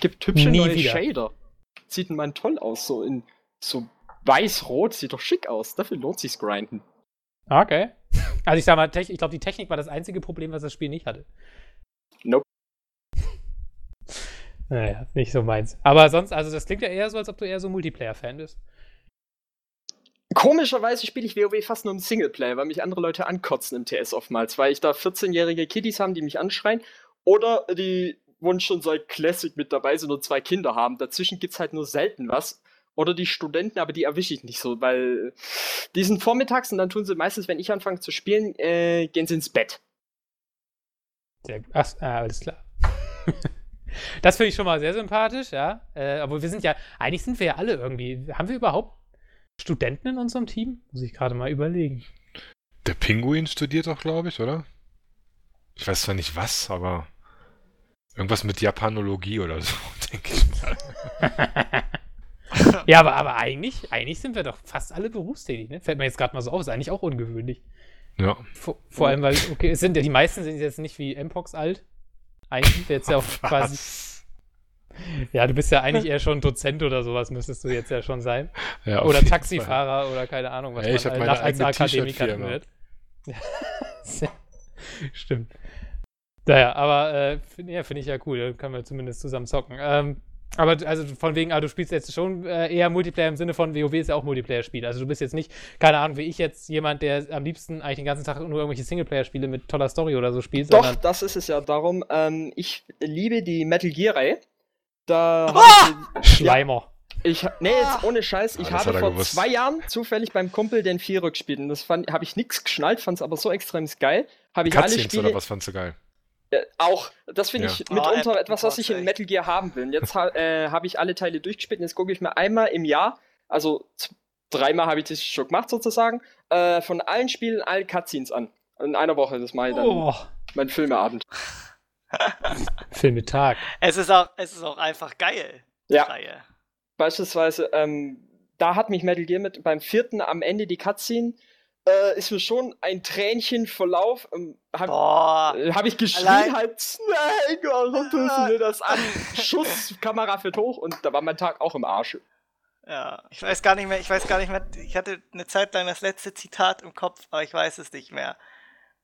Gibt hübsche nie neue wieder. Shader. Sieht man toll aus, so in so weiß-rot, sieht doch schick aus. Dafür lohnt sich's grinden. Okay. Also ich sag mal, ich glaube, die Technik war das einzige Problem, was das Spiel nicht hatte. Nope. Naja, nicht so meins. Aber sonst, also das klingt ja eher so, als ob du eher so Multiplayer-Fan bist. Komischerweise spiele ich WoW fast nur im Singleplayer, weil mich andere Leute ankotzen im T S oftmals, weil ich da vierzehnjährige Kiddies haben, die mich anschreien oder die Wunsch schon seit Classic mit dabei sind und zwei Kinder haben. Dazwischen gibt's halt nur selten was. Oder die Studenten, aber die erwische ich nicht so, weil die sind vormittags und dann tun sie meistens, wenn ich anfange zu spielen, äh, gehen sie ins Bett. Sehr gut. Ach, alles klar. Das finde ich schon mal sehr sympathisch, ja. Äh, aber wir sind ja, eigentlich sind wir ja alle irgendwie, haben wir überhaupt Studenten in unserem Team? Muss ich gerade mal überlegen. Der Pinguin studiert doch, glaube ich, oder? Ich weiß zwar nicht was, aber irgendwas mit Japanologie oder so, denke ich mal. Ja, aber, aber eigentlich, eigentlich sind wir doch fast alle berufstätig, ne? Fällt mir jetzt gerade mal so auf, ist eigentlich auch ungewöhnlich. Ja. Vor, vor allem, weil, okay, es sind ja die meisten sind jetzt nicht wie M P O X alt. Eigentlich sind wir jetzt ja auch quasi. Ja, du bist ja eigentlich eher schon Dozent oder sowas, müsstest du jetzt ja schon sein. Ja, oder Taxifahrer Fall. Oder keine Ahnung, was ja, ich man meine nach als Akademiker wird. Stimmt. Naja, aber äh, find, ja, finde ich ja cool, dann können wir zumindest zusammen zocken. Ähm, aber also von wegen, also du spielst jetzt schon äh, eher Multiplayer im Sinne von WoW ist ja auch Multiplayer-Spiel. Also du bist jetzt nicht, keine Ahnung, wie ich jetzt jemand, der am liebsten eigentlich den ganzen Tag nur irgendwelche Singleplayer-Spiele mit toller Story oder so spielt. Doch, das ist es ja darum. Ähm, ich liebe die Metal Gear-Reihe. Da ah! ich, Schleimer. Ich, nee, jetzt ohne Scheiß, ich ah, habe vor gewusst. zwei Jahren zufällig beim Kumpel den Vierer gespielt. Und das habe ich nix geschnallt, fand es aber so extrem geil. Hab ich alle Spiele, oder was fandst du geil? Auch, das finde ja. ich mitunter oh, etwas, was ich in Metal Gear haben will. Und jetzt äh, habe ich alle Teile durchgespielt und jetzt gucke ich mir einmal im Jahr, also z- dreimal habe ich das schon gemacht sozusagen, äh, von allen Spielen alle Cutscenes an. In einer Woche, das mache ich dann oh. mein Filmeabend. Filmetag. Es ist auch, es ist auch einfach geil, die ja. Reihe. Beispielsweise, ähm, da hat mich Metal Gear mit beim vierten am Ende die Cutscene. Äh, ist mir schon ein Tränchen Verlauf. Ähm, hab, äh, hab ich geschrien, allein. Halt, nein, warum tust du mir das an? Schuss, Kamera fährt hoch und da war mein Tag auch im Arsch. Ja, ich weiß gar nicht mehr, ich weiß gar nicht mehr, ich hatte eine Zeit lang das letzte Zitat im Kopf, aber ich weiß es nicht mehr.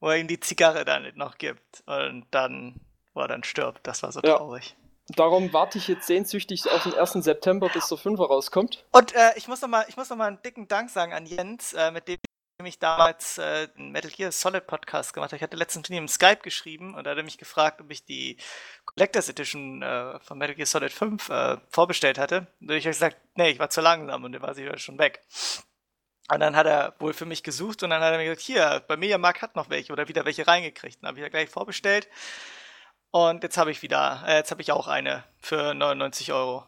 Wo er ihm die Zigarre dann noch gibt und dann, wo er dann stirbt, das war so ja. traurig. Darum warte ich jetzt sehnsüchtig auf den ersten September, bis der Fünfer rauskommt. Und äh, ich muss nochmal, ich muss nochmal einen dicken Dank sagen an Jens, äh, mit dem ich damals äh, einen Metal Gear Solid Podcast gemacht habe. Ich hatte letztens mit ihm im Skype geschrieben und er hat mich gefragt, ob ich die Collectors Edition äh, von Metal Gear Solid fünf äh, vorbestellt hatte. Und ich habe gesagt, nee, ich war zu langsam und dann war sie schon weg. Und dann hat er wohl für mich gesucht und dann hat er mir gesagt, hier, bei MediaMarkt hat noch welche oder wieder welche reingekriegt. Und dann habe ich da gleich vorbestellt und jetzt habe ich wieder, äh, jetzt habe ich auch eine für neunundneunzig Euro.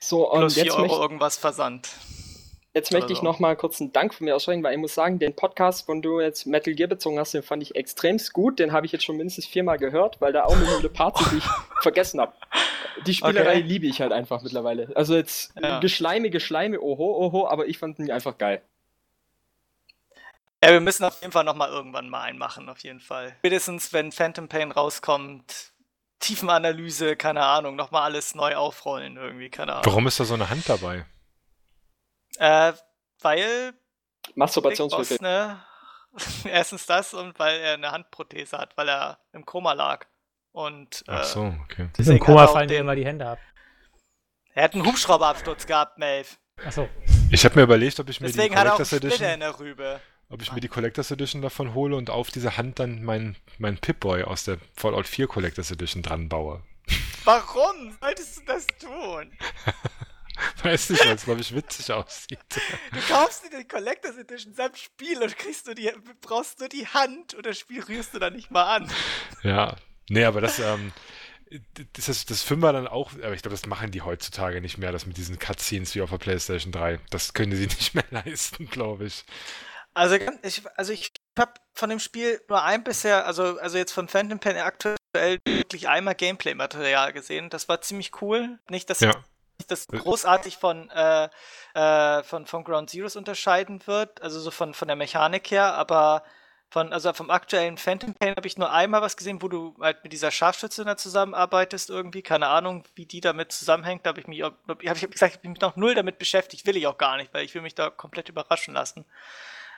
So, und plus vier Euro möchte- irgendwas Versand. Jetzt möchte also. ich nochmal kurz einen Dank von mir aussprechen, weil ich muss sagen, den Podcast, von du jetzt Metal Gear bezogen hast, den fand ich extremst gut. Den habe ich jetzt schon mindestens viermal gehört, weil da auch eine coole Party, die ich vergessen habe. Die Spielerei okay. liebe ich halt einfach mittlerweile. Also jetzt ja. Geschleime, Geschleime, oho, oho, aber ich fand ihn einfach geil. Ja, wir müssen auf jeden Fall nochmal irgendwann mal einen machen, auf jeden Fall. Spätestens, wenn Phantom Pain rauskommt, Tiefenanalyse, keine Ahnung, nochmal alles neu aufrollen irgendwie, keine Ahnung. Warum ist da so eine Hand dabei? Äh, weil Masturbationsmittel. Ne, erstens das und weil er eine Handprothese hat, weil er im Koma lag. Und, äh, Ach so, okay. Im Koma fallen dir immer die Hände ab. Er hat einen Hubschrauberabsturz gehabt, Melf. Ach so. Ich habe mir überlegt, ob ich mir Deswegen die Collectors Edition, in der Rübe. ob ich mir die Collectors Edition davon hole und auf diese Hand dann meinen mein Pip-Boy aus der Fallout vier Collectors Edition dran baue. Warum solltest du das tun? Weiß nicht, weil es, glaube ich, witzig aussieht. Du kaufst dir die Collectors Edition samt Spiel und kriegst du die, brauchst du die Hand und das Spiel rührst du dann nicht mal an. Ja, nee, aber das, ähm, Das ist das Fünfer dann auch, aber ich glaube, das machen die heutzutage nicht mehr, das mit diesen Cutscenes wie auf der PlayStation drei. Das können sie nicht mehr leisten, glaube ich. Also ich, also ich habe von dem Spiel nur ein bisher, also, also jetzt von Phantom Pain aktuell wirklich einmal Gameplay-Material gesehen. Das war ziemlich cool. Nicht, dass ja. das großartig von, äh, äh, von, von Ground Zeroes unterscheiden wird, also so von, von der Mechanik her, aber Von, also vom aktuellen Phantom Pain habe ich nur einmal was gesehen, wo du halt mit dieser Scharfschütze da zusammenarbeitest irgendwie. Keine Ahnung, wie die damit zusammenhängt. Da habe ich mich, hab ich, hab ich gesagt, ich bin mich noch null damit beschäftigt. Will ich auch gar nicht, weil ich will mich da komplett überraschen lassen.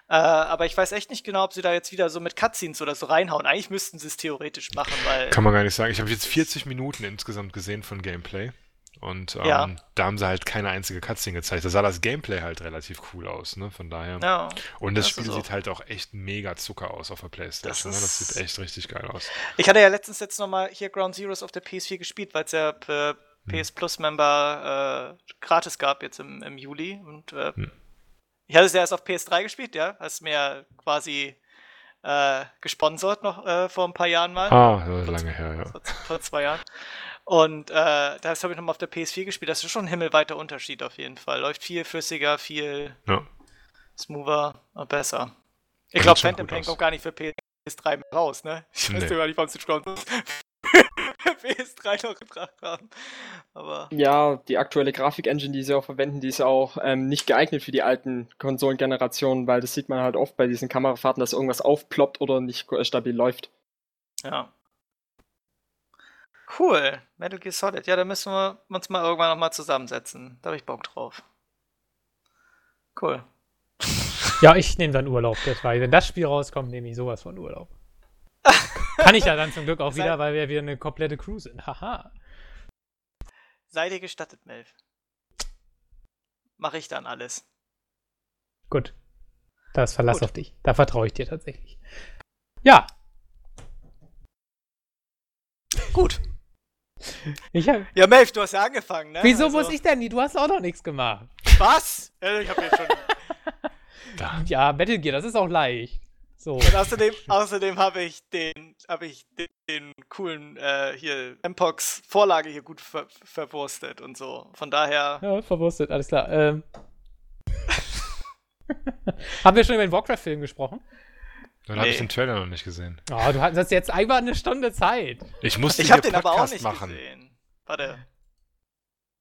Äh, aber ich weiß echt nicht genau, ob sie da jetzt wieder so mit Cutscenes oder so reinhauen. Eigentlich müssten sie es theoretisch machen, weil... Kann man gar nicht sagen. Ich habe jetzt vierzig Minuten insgesamt gesehen von Gameplay. Und ähm, ja. da haben sie halt keine einzige Cutscene gezeigt. Da sah das Gameplay halt relativ cool aus, ne? Von daher. Ja, und das, das Spiel sieht halt auch echt mega Zucker aus auf der PlayStation. Das, ne? das sieht echt richtig geil aus. Ich hatte ja letztens jetzt nochmal hier Ground Zeroes auf der P S vier gespielt, weil es ja äh, P S hm. Plus-Member äh, gratis gab jetzt im, im Juli. Und äh, hm. ich hatte es ja erst auf P S drei gespielt, ja. Hast mir ja quasi äh, gesponsert noch äh, vor ein paar Jahren mal. Ah, vor, lange her, ja. Vor, vor zwei Jahren. Und äh, das habe ich nochmal auf der P S vier gespielt. Das ist schon ein himmelweiter Unterschied auf jeden Fall. Läuft viel flüssiger, viel ja. smoother und besser. Ich glaube, Phantom Pain kommt gar nicht für P S drei mehr raus, ne? Ich nee. weiß ja gar nicht, warum sie P S drei noch gebracht haben. Aber ja, die aktuelle Grafik-Engine, die sie auch verwenden, die ist auch ähm, nicht geeignet für die alten Konsolengenerationen, weil das sieht man halt oft bei diesen Kamerafahrten, dass irgendwas aufploppt oder nicht stabil läuft. Ja. Cool, Metal Gear Solid. Ja, da müssen wir uns mal irgendwann nochmal zusammensetzen. Da habe ich Bock drauf. Cool. Ja, ich nehme dann Urlaub, das war. Wenn das Spiel rauskommt, nehme ich sowas von Urlaub. Kann ich ja dann zum Glück auch wieder, weil wir wieder eine komplette Crew sind. Haha. Sei dir gestattet, Melv. Mache ich dann alles. Gut. Das Verlass Gut. auf dich. Da vertraue ich dir tatsächlich. Ja. Gut. Ich hab... Ja, Melv, du hast ja angefangen, ne? Wieso also... muss ich denn nie? Du hast auch noch nichts gemacht. Was? Ich hab jetzt schon... Ja, Metal Gear, das ist auch leicht. So. Und außerdem, außerdem habe ich den hab ich den, den coolen äh, hier M P O X-Vorlage hier gut ver- verwurstet und so. Von daher... Ja, verwurstet, alles klar. Ähm. Haben wir schon über den Warcraft-Film gesprochen? Dann nee. habe ich den Trailer noch nicht gesehen. Oh, du hast jetzt einmal eine Stunde Zeit. Ich musste ich hier den Podcast aber auch nicht machen. Gesehen. Warte.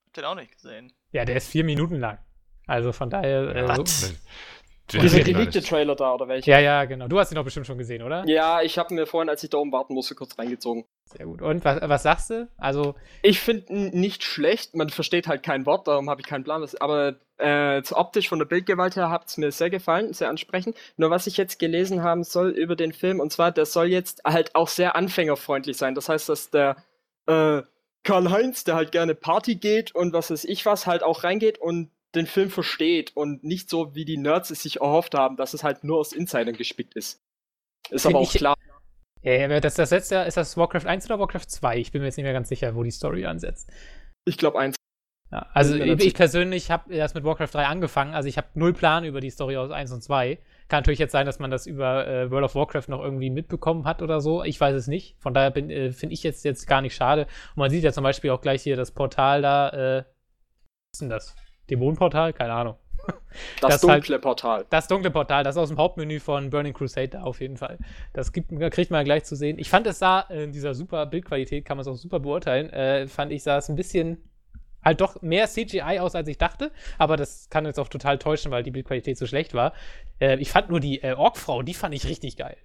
Ich hab den auch nicht gesehen. Ja, der ist vier Minuten lang. Also von daher... Ja, äh, so. Dieser geleakte Trailer da, oder welcher? Ja, ja, genau. Du hast ihn doch bestimmt schon gesehen, oder? Ja, ich habe mir vorhin, als ich da oben warten musste, kurz reingezogen. Sehr gut. Und was, was sagst du? Also... Ich finde ihn nicht schlecht. Man versteht halt kein Wort, darum habe ich keinen Plan. Was, aber... Äh, optisch von der Bildgewalt her hat es mir sehr gefallen, sehr ansprechend. Nur was ich jetzt gelesen haben soll über den Film, und zwar, der soll jetzt halt auch sehr anfängerfreundlich sein. Das heißt, dass der äh, Karl-Heinz, der halt gerne Party geht und was weiß ich was, halt auch reingeht und den Film versteht und nicht so, wie die Nerds es sich erhofft haben, dass es halt nur aus Insidern gespickt ist. Ist aber auch klar. Ja, das, das letzte ist das Warcraft eins oder Warcraft zwei? Ich bin mir jetzt nicht mehr ganz sicher, wo die Story ansetzt. Ich glaube eins. Ja, also ich, ich persönlich habe erst mit Warcraft drei angefangen, also ich habe null Plan über die Story aus eins und zwei. Kann natürlich jetzt sein, dass man das über äh, World of Warcraft noch irgendwie mitbekommen hat oder so, ich weiß es nicht. Von daher äh, finde ich jetzt, jetzt gar nicht schade. Und man sieht ja zum Beispiel auch gleich hier das Portal da, äh, was ist denn das? Dämonenportal? Keine Ahnung. Das, das dunkle halt, Portal. Das dunkle Portal, das ist aus dem Hauptmenü von Burning Crusade da auf jeden Fall. Das gibt, kriegt man gleich zu sehen. Ich fand es sah, in dieser super Bildqualität, kann man es auch super beurteilen, äh, fand ich sah es ein bisschen... halt doch mehr C G I aus, als ich dachte. Aber das kann jetzt auch total täuschen, weil die Bildqualität so schlecht war. Äh, ich fand nur die äh, Orc-Frau, die fand ich richtig geil.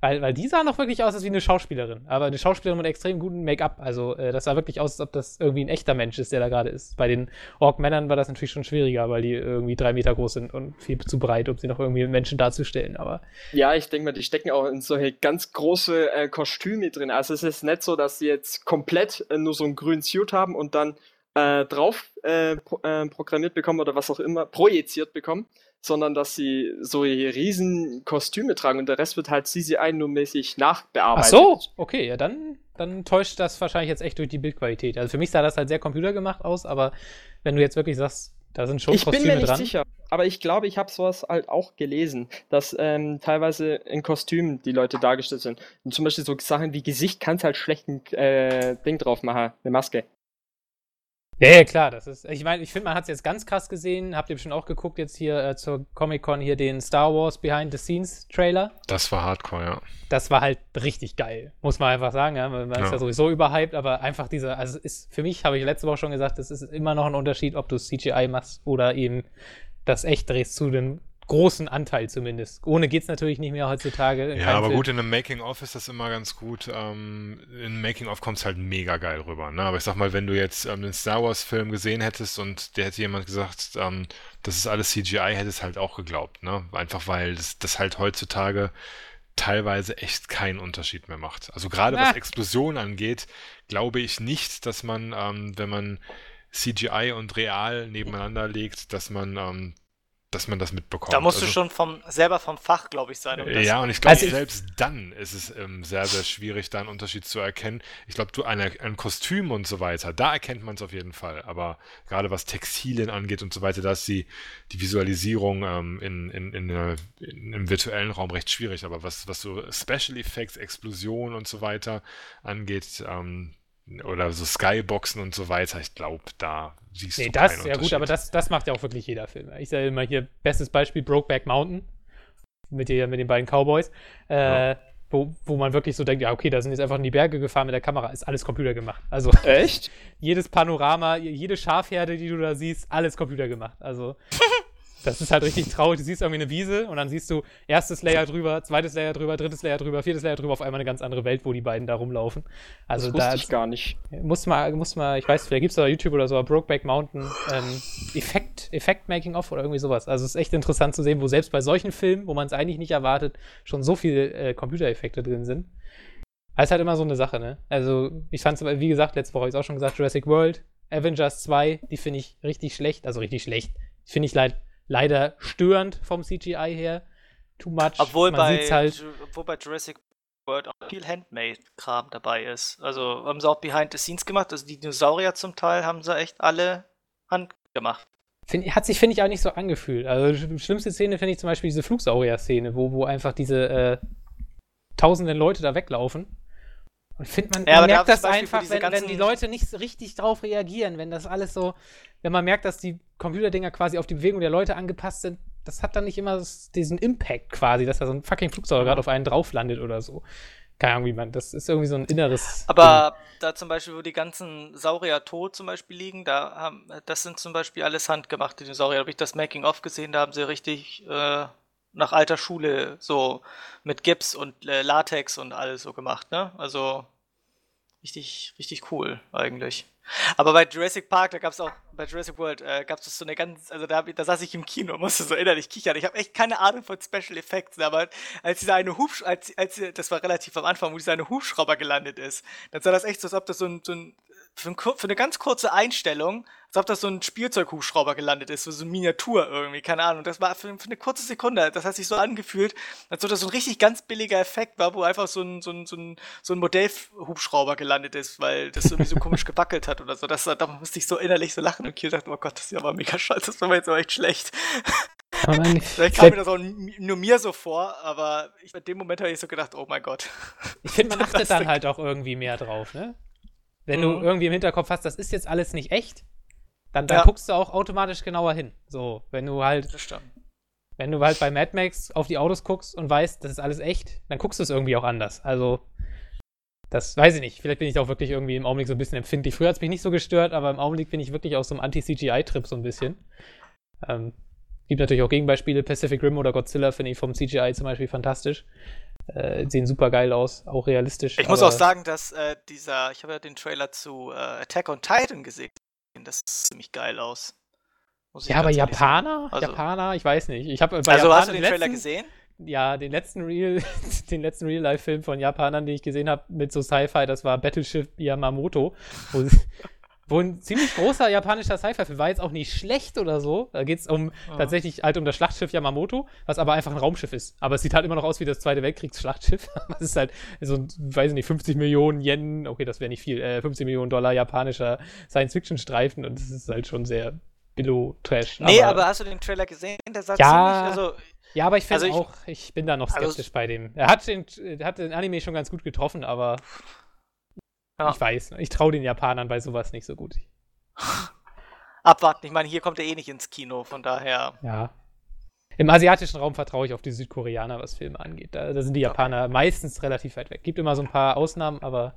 Weil, weil die sah noch wirklich aus, als wie eine Schauspielerin. Aber eine Schauspielerin mit extrem gutem Make-up. Also äh, das sah wirklich aus, als ob das irgendwie ein echter Mensch ist, der da gerade ist. Bei den Orc-Männern war das natürlich schon schwieriger, weil die irgendwie drei Meter groß sind und viel zu breit, um sie noch irgendwie Menschen darzustellen. Aber ja, ich denke mal, die stecken auch in solche ganz große äh, Kostüme drin. Also es ist nicht so, dass sie jetzt komplett äh, nur so einen grünen Suit haben und dann Äh, drauf äh, pro, äh, programmiert bekommen oder was auch immer, projiziert bekommen, sondern dass sie so riesen Kostüme tragen und der Rest wird halt C G I nur mäßig nachbearbeitet. Ach so, okay, ja, dann, dann täuscht das wahrscheinlich jetzt echt durch die Bildqualität. Also für mich sah das halt sehr computergemacht aus, aber wenn du jetzt wirklich sagst, Da sind schon Kostüme dran. Ich bin mir nicht sicher, aber ich glaube, ich habe sowas halt auch gelesen, dass ähm, teilweise in Kostümen die Leute dargestellt sind. Und zum Beispiel so Sachen wie Gesicht kannst halt schlecht ein äh, Ding drauf machen, eine Maske. Ja, ja, klar, das ist, ich meine, ich finde, man hat es jetzt ganz krass gesehen, habt ihr bestimmt auch geguckt jetzt hier äh, zur Comic-Con hier den Star Wars Behind-the-Scenes-Trailer. Das war hardcore, ja. Das war halt richtig geil, muss man einfach sagen, ja, man ja. ist ja sowieso überhyped, aber einfach dieser, also ist, für mich habe ich letzte Woche schon gesagt, es ist immer noch ein Unterschied, ob du C G I machst oder eben das echt drehst zu dem großen Anteil zumindest. Ohne geht's natürlich nicht mehr heutzutage. Ja, aber Film. Gut, in einem Making-of ist das immer ganz gut. Ähm, in Making-of kommt's halt mega geil rüber. Ne? Aber ich sag mal, wenn du jetzt ähm, den Star Wars-Film gesehen hättest und der hätte jemand gesagt, ähm, das ist alles C G I, hättest halt auch geglaubt. Ne? Einfach weil das, das halt heutzutage teilweise echt keinen Unterschied mehr macht. Also gerade was Explosionen angeht, glaube ich nicht, dass man, ähm, wenn man C G I und real nebeneinander legt, dass man ähm, dass man das mitbekommt. Da musst also, du schon vom, selber vom Fach, glaube ich, sein. Um das ja, und ich glaube, also selbst ich, dann ist es ähm, sehr, sehr schwierig, da einen Unterschied zu erkennen. Ich glaube, du eine, ein Kostüm und so weiter, da erkennt man es auf jeden Fall. Aber gerade was Textilien angeht und so weiter, da ist die, die Visualisierung ähm, in, in, in, in, in, im virtuellen Raum recht schwierig. Aber was, was so Special Effects, Explosionen und so weiter angeht, ähm, oder so Skyboxen und so weiter, ich glaube, da siehst nee, du das, keinen Unterschied. Ja gut, aber das, das macht ja auch wirklich jeder Film. Ich sage immer hier, bestes Beispiel, Brokeback Mountain mit, die, mit den beiden Cowboys, äh, ja. wo, wo man wirklich so denkt, ja okay, da sind jetzt einfach in die Berge gefahren mit der Kamera, ist alles Computer gemacht. Also echt? Jedes Panorama, jede Schafherde, die du da siehst, alles Computer gemacht. Also das ist halt richtig traurig. Du siehst irgendwie eine Wiese und dann siehst du erstes Layer drüber, zweites Layer drüber, drittes Layer drüber, viertes Layer drüber, auf einmal eine ganz andere Welt, wo die beiden da rumlaufen. Also das wusste da ich gar nicht. Muss mal, muss mal, ich weiß, vielleicht gibt es da YouTube oder so, Brokeback Mountain ähm, Effekt, Effekt Making of oder irgendwie sowas. Also es ist echt interessant zu sehen, wo selbst bei solchen Filmen, wo man es eigentlich nicht erwartet, schon so viele äh, Computereffekte drin sind. Das ist halt immer so eine Sache, ne? Also ich fand es, wie gesagt, letzte Woche habe ich es auch schon gesagt, Jurassic World, Avengers zwei, die finde ich richtig schlecht, also richtig schlecht. Finde ich leid. Leider störend vom C G I her. Too much. Obwohl, man bei, sieht's halt. Ju- obwohl bei Jurassic World auch viel Handmade-Kram dabei ist. Also haben sie auch Behind the Scenes gemacht. Also die Dinosaurier zum Teil haben sie echt alle handgemacht. Find, hat sich, finde ich, auch nicht so angefühlt. Also die schlimmste Szene finde ich zum Beispiel diese Flugsaurier-Szene, wo, wo einfach diese äh, tausenden Leute da weglaufen. Und find man, ja, man merkt das einfach, wenn, wenn die Leute nicht richtig drauf reagieren, wenn das alles so, wenn man merkt, dass die Computerdinger quasi auf die Bewegung der Leute angepasst sind, das hat dann nicht immer diesen Impact quasi, dass da so ein fucking Flugzeug gerade auf einen drauf landet oder so. Keine Ahnung, wie man, das ist irgendwie so ein inneres Aber Ding. Da zum Beispiel, wo die ganzen Saurier tot zum Beispiel liegen, da haben, das sind zum Beispiel alles handgemachte Dinosaurier. Da habe ich das Making-of gesehen, da haben sie richtig äh, nach alter Schule so mit Gips und äh, Latex und alles so gemacht, ne? Also richtig, richtig cool eigentlich. Aber bei Jurassic Park, da gab's auch, bei Jurassic World, äh, gab's das so eine ganz, also da, da saß ich im Kino, musste so innerlich kichern. Ich habe echt keine Ahnung von Special Effects, aber als dieser eine Hubsch, als, als, das war relativ am Anfang, wo dieser eine Hubschrauber gelandet ist, dann sah das echt so, als ob das so ein, so ein für, ein, für eine ganz kurze Einstellung, als ob das so ein Spielzeughubschrauber gelandet ist, so, so eine Miniatur irgendwie, keine Ahnung. Das war für, für eine kurze Sekunde, das hat sich so angefühlt, als ob das so ein richtig ganz billiger Effekt war, wo einfach so ein, so ein, so ein, so ein Modellhubschrauber gelandet ist, weil das irgendwie so komisch gewackelt hat oder so. Das, da musste ich so innerlich so lachen und ich dachte, oh Gott, das ist ja aber mega scheiße, das war mir jetzt aber echt schlecht. Vielleicht kam mir das auch nur mir so vor, aber ich, in dem Moment habe ich so gedacht, oh mein Gott. Ich finde, man achtet dann halt auch irgendwie mehr drauf, ne? Wenn mhm. du irgendwie im Hinterkopf hast, das ist jetzt alles nicht echt, dann, dann ja. guckst du auch automatisch genauer hin. So, wenn du halt, wenn du halt bei Mad Max auf die Autos guckst und weißt, das ist alles echt, dann guckst du es irgendwie auch anders. Also, das weiß ich nicht. Vielleicht bin ich da auch wirklich irgendwie im Augenblick so ein bisschen empfindlich. Früher hat es mich nicht so gestört, aber im Augenblick bin ich wirklich auf so einem Anti-C G I-Trip so ein bisschen. Ähm, gibt natürlich auch Gegenbeispiele. Pacific Rim oder Godzilla finde ich vom C G I zum Beispiel fantastisch. Äh, sehen super geil aus, auch realistisch. Ich muss auch sagen, dass äh, dieser, ich habe ja den Trailer zu äh, Attack on Titan gesehen, das sieht ziemlich geil aus. Muss ja, aber Japaner? Also, Japaner? Ich weiß nicht. Ich hab, bei also Japaner hast du den, den Trailer letzten, gesehen? Ja, den letzten Real, den letzten Real-Life-Film von Japanern, den ich gesehen habe mit so Sci-Fi, das war Battleship Yamamoto, wo Wo ein ziemlich großer japanischer Sci-Fi-Film war, jetzt auch nicht schlecht oder so. Da geht's um ja. tatsächlich halt um das Schlachtschiff Yamamoto, was aber einfach ein Raumschiff ist. Aber es sieht halt immer noch aus wie das Zweite Weltkriegsschlachtschiff. Das ist halt so, weiß ich nicht, fünfzig Millionen Yen, okay, das wäre nicht viel, äh, fünfzig Millionen Dollar japanischer Science-Fiction-Streifen und das ist halt schon sehr Billo-Trash. Nee, aber, aber hast du den Trailer gesehen? Der sagt ja, ziemlich, also, ja, aber ich finde also auch, ich, ich bin da noch skeptisch also, bei dem. Er hat den, hat den Anime schon ganz gut getroffen, aber ja. ich weiß, ich traue den Japanern bei sowas nicht so gut. Abwarten, ich meine, hier kommt er eh nicht ins Kino, von daher. Ja. Im asiatischen Raum vertraue ich auf die Südkoreaner, was Filme angeht. Da, da sind die Japaner okay. meistens relativ weit weg. Gibt immer so ein paar Ausnahmen, aber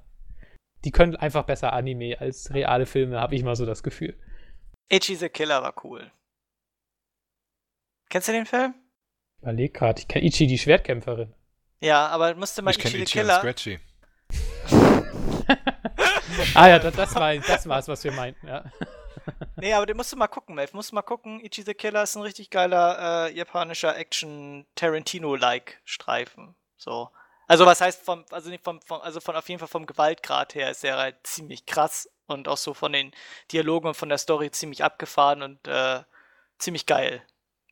die können einfach besser Anime als reale Filme, habe ich mal so das Gefühl. Ichi the Killer war cool. Kennst du den Film? Überleg gerade, ich kenne Ichi die Schwertkämpferin. Ja, aber müsste mal ich Ichi the Ichi Killer... Scratchy. ah ja, das, das war das war's, was wir meinten, ja. Nee, aber den musst du mal gucken, Melf. Musst du mal gucken. Ichi the Killer ist ein richtig geiler äh, japanischer Action-Tarantino-like-Streifen. So. Also was heißt, vom, also nicht vom, vom, also von auf jeden Fall vom Gewaltgrad her ist er halt ziemlich krass und auch so von den Dialogen und von der Story ziemlich abgefahren und äh, ziemlich geil.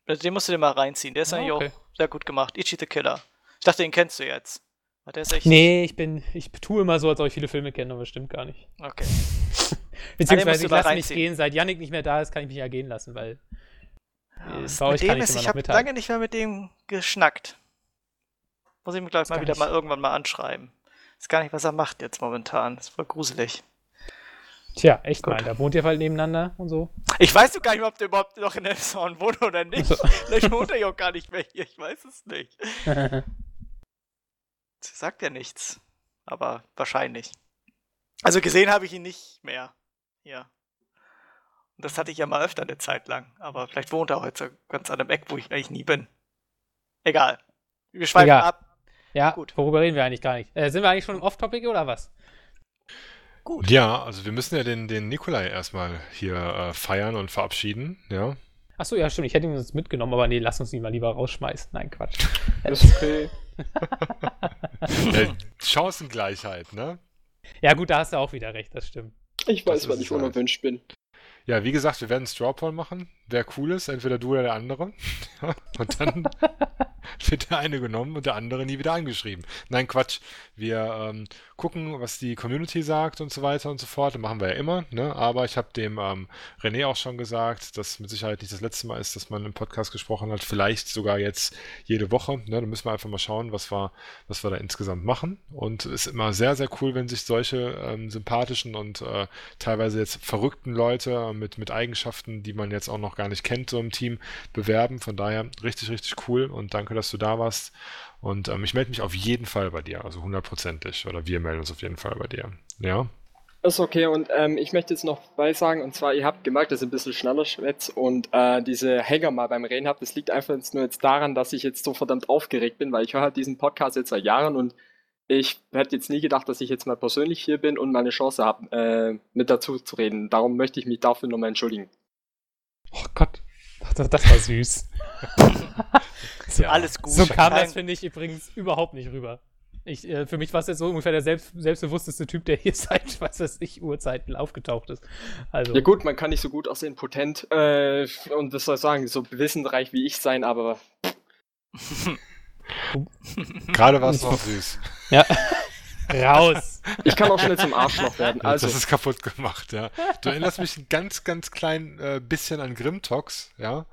Also den musst du dir mal reinziehen. Der ist oh, eigentlich okay. auch sehr gut gemacht. Ichi the Killer. Ich dachte, den kennst du jetzt. Aber der ist echt nee, ich bin, ich tue immer so, als ob ich viele Filme kenne, aber stimmt gar nicht. Okay. Beziehungsweise ich lasse mich gehen, seit Yannick nicht mehr da ist, kann ich mich ja gehen lassen, weil ja, das bei euch kann ich ist, immer ich noch mithalten. Ich habe lange nicht mehr mit dem geschnackt. Muss ich mir gleich mal wieder nicht. mal irgendwann mal anschreiben. Ist gar nicht, was er macht jetzt momentan. Ist voll gruselig. Tja, echt Gut. mal. Da wohnt ihr halt nebeneinander und so. Ich weiß doch gar nicht, ob der überhaupt noch in Elmshorn wohnt oder nicht. So. Vielleicht wohnt er ja auch gar nicht mehr hier. Ich weiß es nicht. Sagt ja nichts. Aber wahrscheinlich. Also gesehen habe ich ihn nicht mehr. Ja. Und das hatte ich ja mal öfter eine Zeit lang. Aber vielleicht wohnt er auch jetzt ganz an einem Eck, wo ich eigentlich nie bin. Egal. Wir schweifen Egal. ab. Ja, gut. Worüber reden wir eigentlich gar nicht? Äh, sind wir eigentlich schon im Off-Topic oder was? Gut. Ja, also wir müssen ja den, den Nikolai erstmal hier äh, feiern und verabschieden, ja. Achso, ja, stimmt. Ich hätte ihn uns mitgenommen, aber nee, lass uns ihn mal lieber rausschmeißen. Nein, Quatsch. Das ist okay. ja, Chancengleichheit, ne? Ja, gut, da hast du auch wieder recht, das stimmt. Ich weiß, weil ich unerwünscht bin. Ja, wie gesagt, wir werden einen Strawpoll machen. Wer cool ist, entweder du oder der andere. Und dann wird der eine genommen und der andere nie wieder angeschrieben. Nein, Quatsch. Wir ähm, gucken, was die Community sagt und so weiter und so fort. Das machen wir ja immer. Ne? Aber ich habe dem ähm, René auch schon gesagt, dass mit Sicherheit nicht das letzte Mal ist, dass man im Podcast gesprochen hat. Vielleicht sogar jetzt jede Woche. Ne? Da müssen wir einfach mal schauen, was wir, was wir da insgesamt machen. Und es ist immer sehr, sehr cool, wenn sich solche ähm, sympathischen und äh, teilweise jetzt verrückten Leute mit, mit Eigenschaften, die man jetzt auch noch gar nicht kennt, so im Team bewerben. Von daher richtig, richtig cool und danke, dass du da warst. Und ähm, ich melde mich auf jeden Fall bei dir, also hundertprozentig. Oder wir melden uns auf jeden Fall bei dir. Ja. Ist okay und ähm, ich möchte jetzt noch beisagen und zwar, ihr habt gemerkt, dass ich ein bisschen schneller schwätze und äh, diese Hänger mal beim Reden habt, das liegt einfach jetzt nur jetzt daran, dass ich jetzt so verdammt aufgeregt bin, weil ich höre halt diesen Podcast jetzt seit Jahren und ich hätte jetzt nie gedacht, dass ich jetzt mal persönlich hier bin und mal eine Chance habe, äh, mit dazu zu reden. Darum möchte ich mich dafür nochmal entschuldigen. Oh Gott, das, das war süß. ja, alles gut. So kam das, finde ich, übrigens überhaupt nicht rüber. Ich, äh, für mich war es jetzt so ungefähr der selbst, selbstbewussteste Typ, der hier seit, was weiß ich, Urzeiten aufgetaucht ist. Also. Ja gut, man kann nicht so gut aussehen, potent äh, und was soll ich sagen, so wissensreich wie ich sein, aber... Gerade war es noch süß. Ja. Raus! Ich kann auch schnell zum Arschloch werden. Also. Das ist kaputt gemacht, ja. Du erinnerst mich ein ganz, ganz klein äh, bisschen an Grimtox, ja.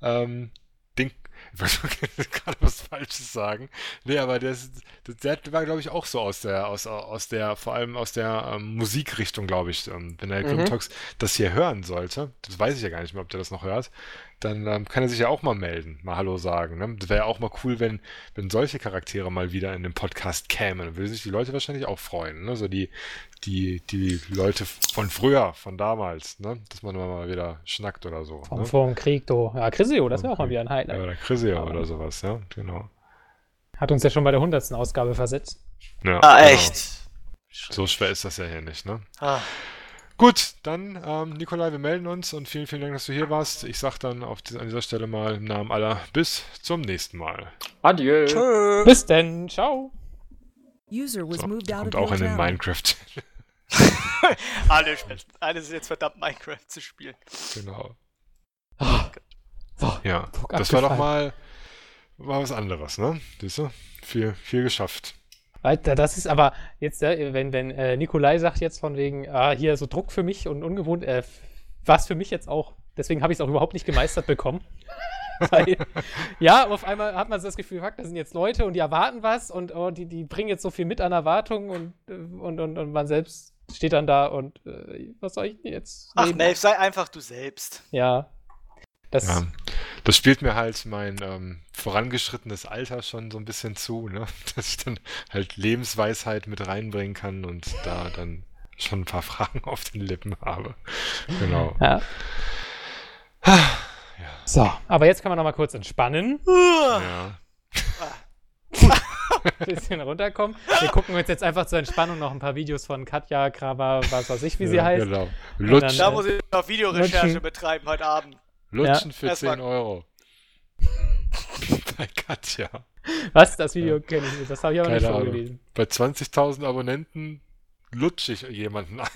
Ähm, den, ich wollte gerade was Falsches sagen. Nee, aber der, ist, der war, glaube ich, auch so aus der, aus, aus der, vor allem aus der ähm, Musikrichtung, glaube ich. Ähm, wenn der Grimtox mhm. das hier hören sollte, das weiß ich ja gar nicht mehr, ob der das noch hört, dann ähm, kann er sich ja auch mal melden, mal Hallo sagen. Ne? Das wäre ja auch mal cool, wenn, wenn solche Charaktere mal wieder in den Podcast kämen. Dann würden sich die Leute wahrscheinlich auch freuen. Ne? So die, die, die Leute von früher, von damals, ne? Dass man mal wieder schnackt oder so. Von ne? vor dem Krieg, do. Ja, Crisio, das wäre auch mal wieder ein Highlight. Ja, oder Crisio oder sowas, ja, genau. Hat uns ja schon bei der hundertsten Ausgabe versetzt. Ja, ah, genau. Echt? So schwer ist das ja hier nicht, ne? Ah. Gut, dann, ähm, Nikolai, wir melden uns und vielen, vielen Dank, dass du hier warst. Ich sag dann auf die, an dieser Stelle mal im Namen aller bis zum nächsten Mal. Adieu. Tschö. Bis denn. Ciao. User was so, moved out kommt auch in den Minecraft. alle, alle sind jetzt verdammt Minecraft zu spielen. Genau. So, ja, das war doch mal war was anderes, ne? Siehst du? Viel, viel geschafft. Das ist aber jetzt, wenn, wenn äh, Nikolai sagt jetzt von wegen, ah, hier so Druck für mich und ungewohnt, äh, war es für mich jetzt auch Deswegen habe ich es auch überhaupt nicht gemeistert bekommen. Weil, ja, auf einmal hat man so das Gefühl, fuck, da sind jetzt Leute und die erwarten was und oh, die, die bringen jetzt so viel mit an Erwartungen und, und, und, und man selbst steht dann da und äh, was soll ich jetzt nehmen? Ach, Melf, sei einfach du selbst. Ja. Das, ja, das spielt mir halt mein ähm, vorangeschrittenes Alter schon so ein bisschen zu, ne? Dass ich dann halt Lebensweisheit mit reinbringen kann und da dann schon ein paar Fragen auf den Lippen habe. Genau. Ja. Ja. So, aber jetzt kann man noch mal kurz entspannen. Ja. Ein bisschen runterkommen. Wir gucken uns jetzt einfach zur Entspannung noch ein paar Videos von Katja Krab, was weiß ich, wie sie ja, heißt. Genau. Lutschen. Da muss ich noch Videorecherche Lutschen. betreiben heute Abend. Lutschen ja. für das zehn Euro. Bei Katja. Was? Das Video ja. kenne ich nicht. Das habe ich aber Keine nicht vorgelesen. Bei zwanzigtausend Abonnenten lutsche ich jemanden ein.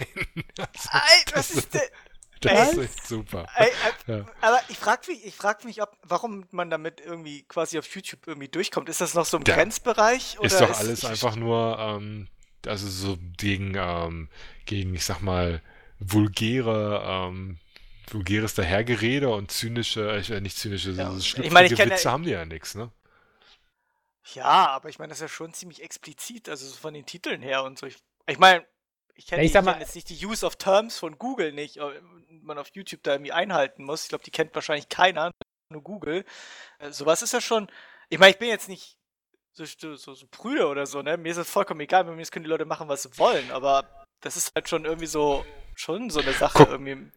Also, Alter, was ist denn? Das ey, ist echt super. Ey, ey, ja. Aber ich frage mich, ich frag mich ob, warum man damit irgendwie quasi auf YouTube irgendwie durchkommt. Ist das noch so ein ja. Grenzbereich? Oder ist doch ist, alles einfach nur, ähm, also so gegen, ähm, gegen, ich sag mal, vulgäre, ähm, vulgäres Dahergerede und zynische, äh, nicht zynische, ja. so schlüpfige ich mein, ich Witze ja, haben die ja nichts, ne? Ja, aber ich meine, das ist ja schon ziemlich explizit, also so von den Titeln her und so. Ich, ich meine, ich kenne ja, kenn jetzt nicht die Use of Terms von Google nicht, man auf YouTube da irgendwie einhalten muss. Ich glaube, die kennt wahrscheinlich keiner, nur Google. Äh, sowas ist ja schon... Ich meine, ich bin jetzt nicht so, so, so prüde oder so, ne? Mir ist das vollkommen egal. Bei mir können die Leute machen, was sie wollen, aber das ist halt schon irgendwie so schon so eine Sache. Guck, irgendwie.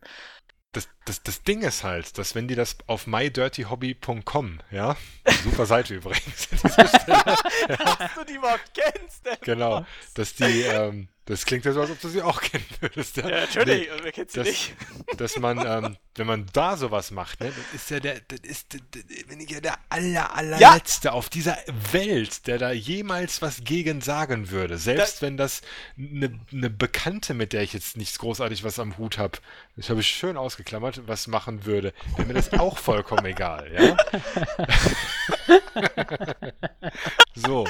Das, das, das Ding ist halt, dass wenn die das auf my dirty hobby dot com, ja? Super Seite übrigens. Dass du die überhaupt kennst. Genau, dass die... Ähm, das klingt ja so, als ob du sie auch kennen würdest. Ja, ja natürlich, nee, wer kennt sie dass, nicht? Dass man, ähm, wenn man da sowas macht, ne, das ist ja der, das ist, wenn ich ja der aller, allerletzte ja. auf dieser Welt, der da jemals was gegen sagen würde. Selbst das, wenn das eine ne Bekannte, mit der ich jetzt nichts großartig was am Hut habe, das habe ich schön ausgeklammert, was machen würde, wäre mir das auch vollkommen egal, ja? So.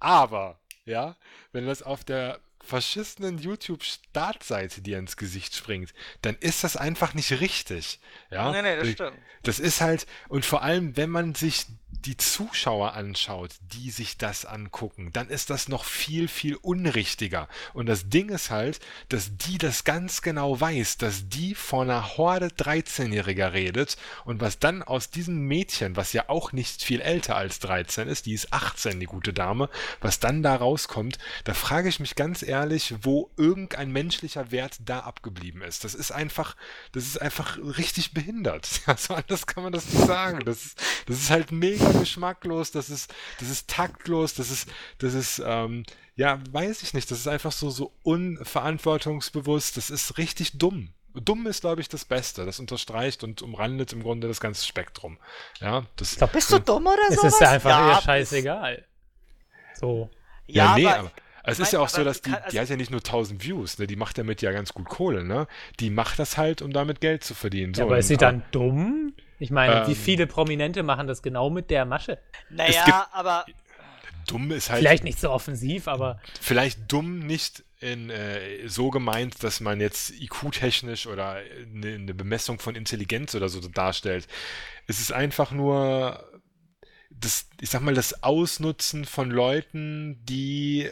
Aber, ja, wenn das auf der verschissenen YouTube-Startseite dir ins Gesicht springt, dann ist das einfach nicht richtig. Ja? Nee, nee, das stimmt. Das ist halt, und vor allem, wenn man sich die Zuschauer anschaut, die sich das angucken, dann ist das noch viel, viel unrichtiger. Und das Ding ist halt, dass die das ganz genau weiß, dass die vor einer Horde dreizehnjähriger redet und was dann aus diesem Mädchen, was ja auch nicht viel älter als dreizehn ist, die ist achtzehn, die gute Dame, was dann da rauskommt, da frage ich mich ganz ehrlich, wo irgendein menschlicher Wert da abgeblieben ist. Das ist einfach, das ist einfach richtig behindert. Also anders kann man das nicht sagen. Das ist, das ist halt mega geschmacklos, das ist, das ist taktlos, das ist, das ist, ähm, ja, weiß ich nicht, das ist einfach so, so unverantwortungsbewusst, das ist richtig dumm. Dumm ist, glaube ich, das Beste, das unterstreicht und umrandet im Grunde das ganze Spektrum. Ja, das, ich glaub, bist du dumm oder sowas? Es ist ja einfach ja, scheißegal. So. Ja, ja nee, aber... aber es ist ja auch so, dass die, die hat ja nicht nur tausend Views, ne? Die macht damit ja ganz gut Kohle, ne? Die macht das halt, um damit Geld zu verdienen. So, ja, aber ist sie dann dumm? Ich meine, ähm, wie viele Prominente machen das genau mit der Masche? Naja, gibt, aber... Dumm ist halt... Vielleicht nicht so offensiv, aber... Vielleicht dumm nicht in, äh, so gemeint, dass man jetzt I Q-technisch oder eine, eine Bemessung von Intelligenz oder so darstellt. Es ist einfach nur, das, ich sag mal, das Ausnutzen von Leuten, die...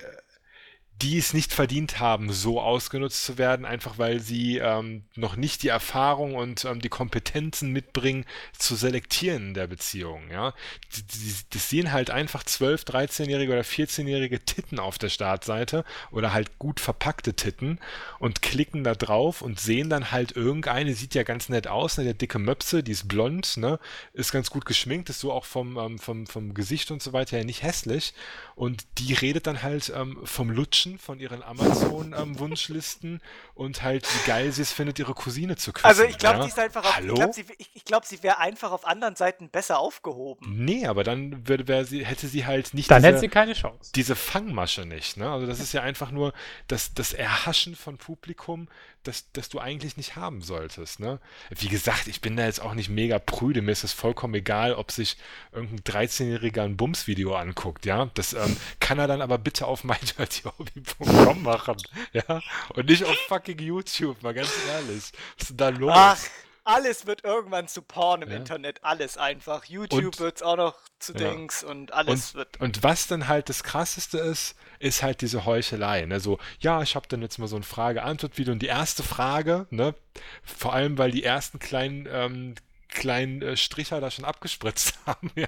die es nicht verdient haben, so ausgenutzt zu werden, einfach weil sie ähm, noch nicht die Erfahrung und ähm, die Kompetenzen mitbringen, zu selektieren in der Beziehung. Ja? Die, die, das sehen halt einfach zwölf-, dreizehnjährige oder vierzehnjährige Titten auf der Startseite oder halt gut verpackte Titten und klicken da drauf und sehen dann halt irgendeine, sieht ja ganz nett aus, ne? Der dicke Möpse, die ist blond, ne? Ist ganz gut geschminkt, ist so auch vom, ähm, vom, vom Gesicht und so weiter her nicht hässlich und die redet dann halt ähm, vom Lutschen von ihren Amazon-Wunschlisten ähm, und halt, wie geil sie es findet, ihre Cousine zu küssen. Also ich glaube, ja? die ist einfach auf, Hallo? Ich glaube, sie, glaub, sie wäre einfach auf anderen Seiten besser aufgehoben. Nee, aber dann wär, wär sie, hätte sie halt nicht... Dann diese, hätte sie keine Chance. Diese Fangmasche nicht, ne? Also das ist ja einfach nur das, das Erhaschen von Publikum, das, das du eigentlich nicht haben solltest, ne? Wie gesagt, ich bin da jetzt auch nicht mega prüde, mir ist es vollkommen egal, ob sich irgendein dreizehnjähriger ein Bums-Video anguckt, ja? Das ähm, kann er dann aber bitte auf mydirtyhobby dot com machen, ja? Und nicht auf fucking YouTube, mal ganz ehrlich. Was ist denn da los? Ach, alles wird irgendwann zu Porn im ja. Internet, alles einfach. YouTube wird es auch noch zu ja. Dings und alles und, wird... Und was dann halt das Krasseste ist, ist halt diese Heuchelei. Ne? So, ja, ich habe dann jetzt mal so ein Frage-Antwort-Video und die erste Frage, ne, vor allem, weil die ersten kleinen... Ähm, kleinen äh, Stricher da schon abgespritzt haben, ja,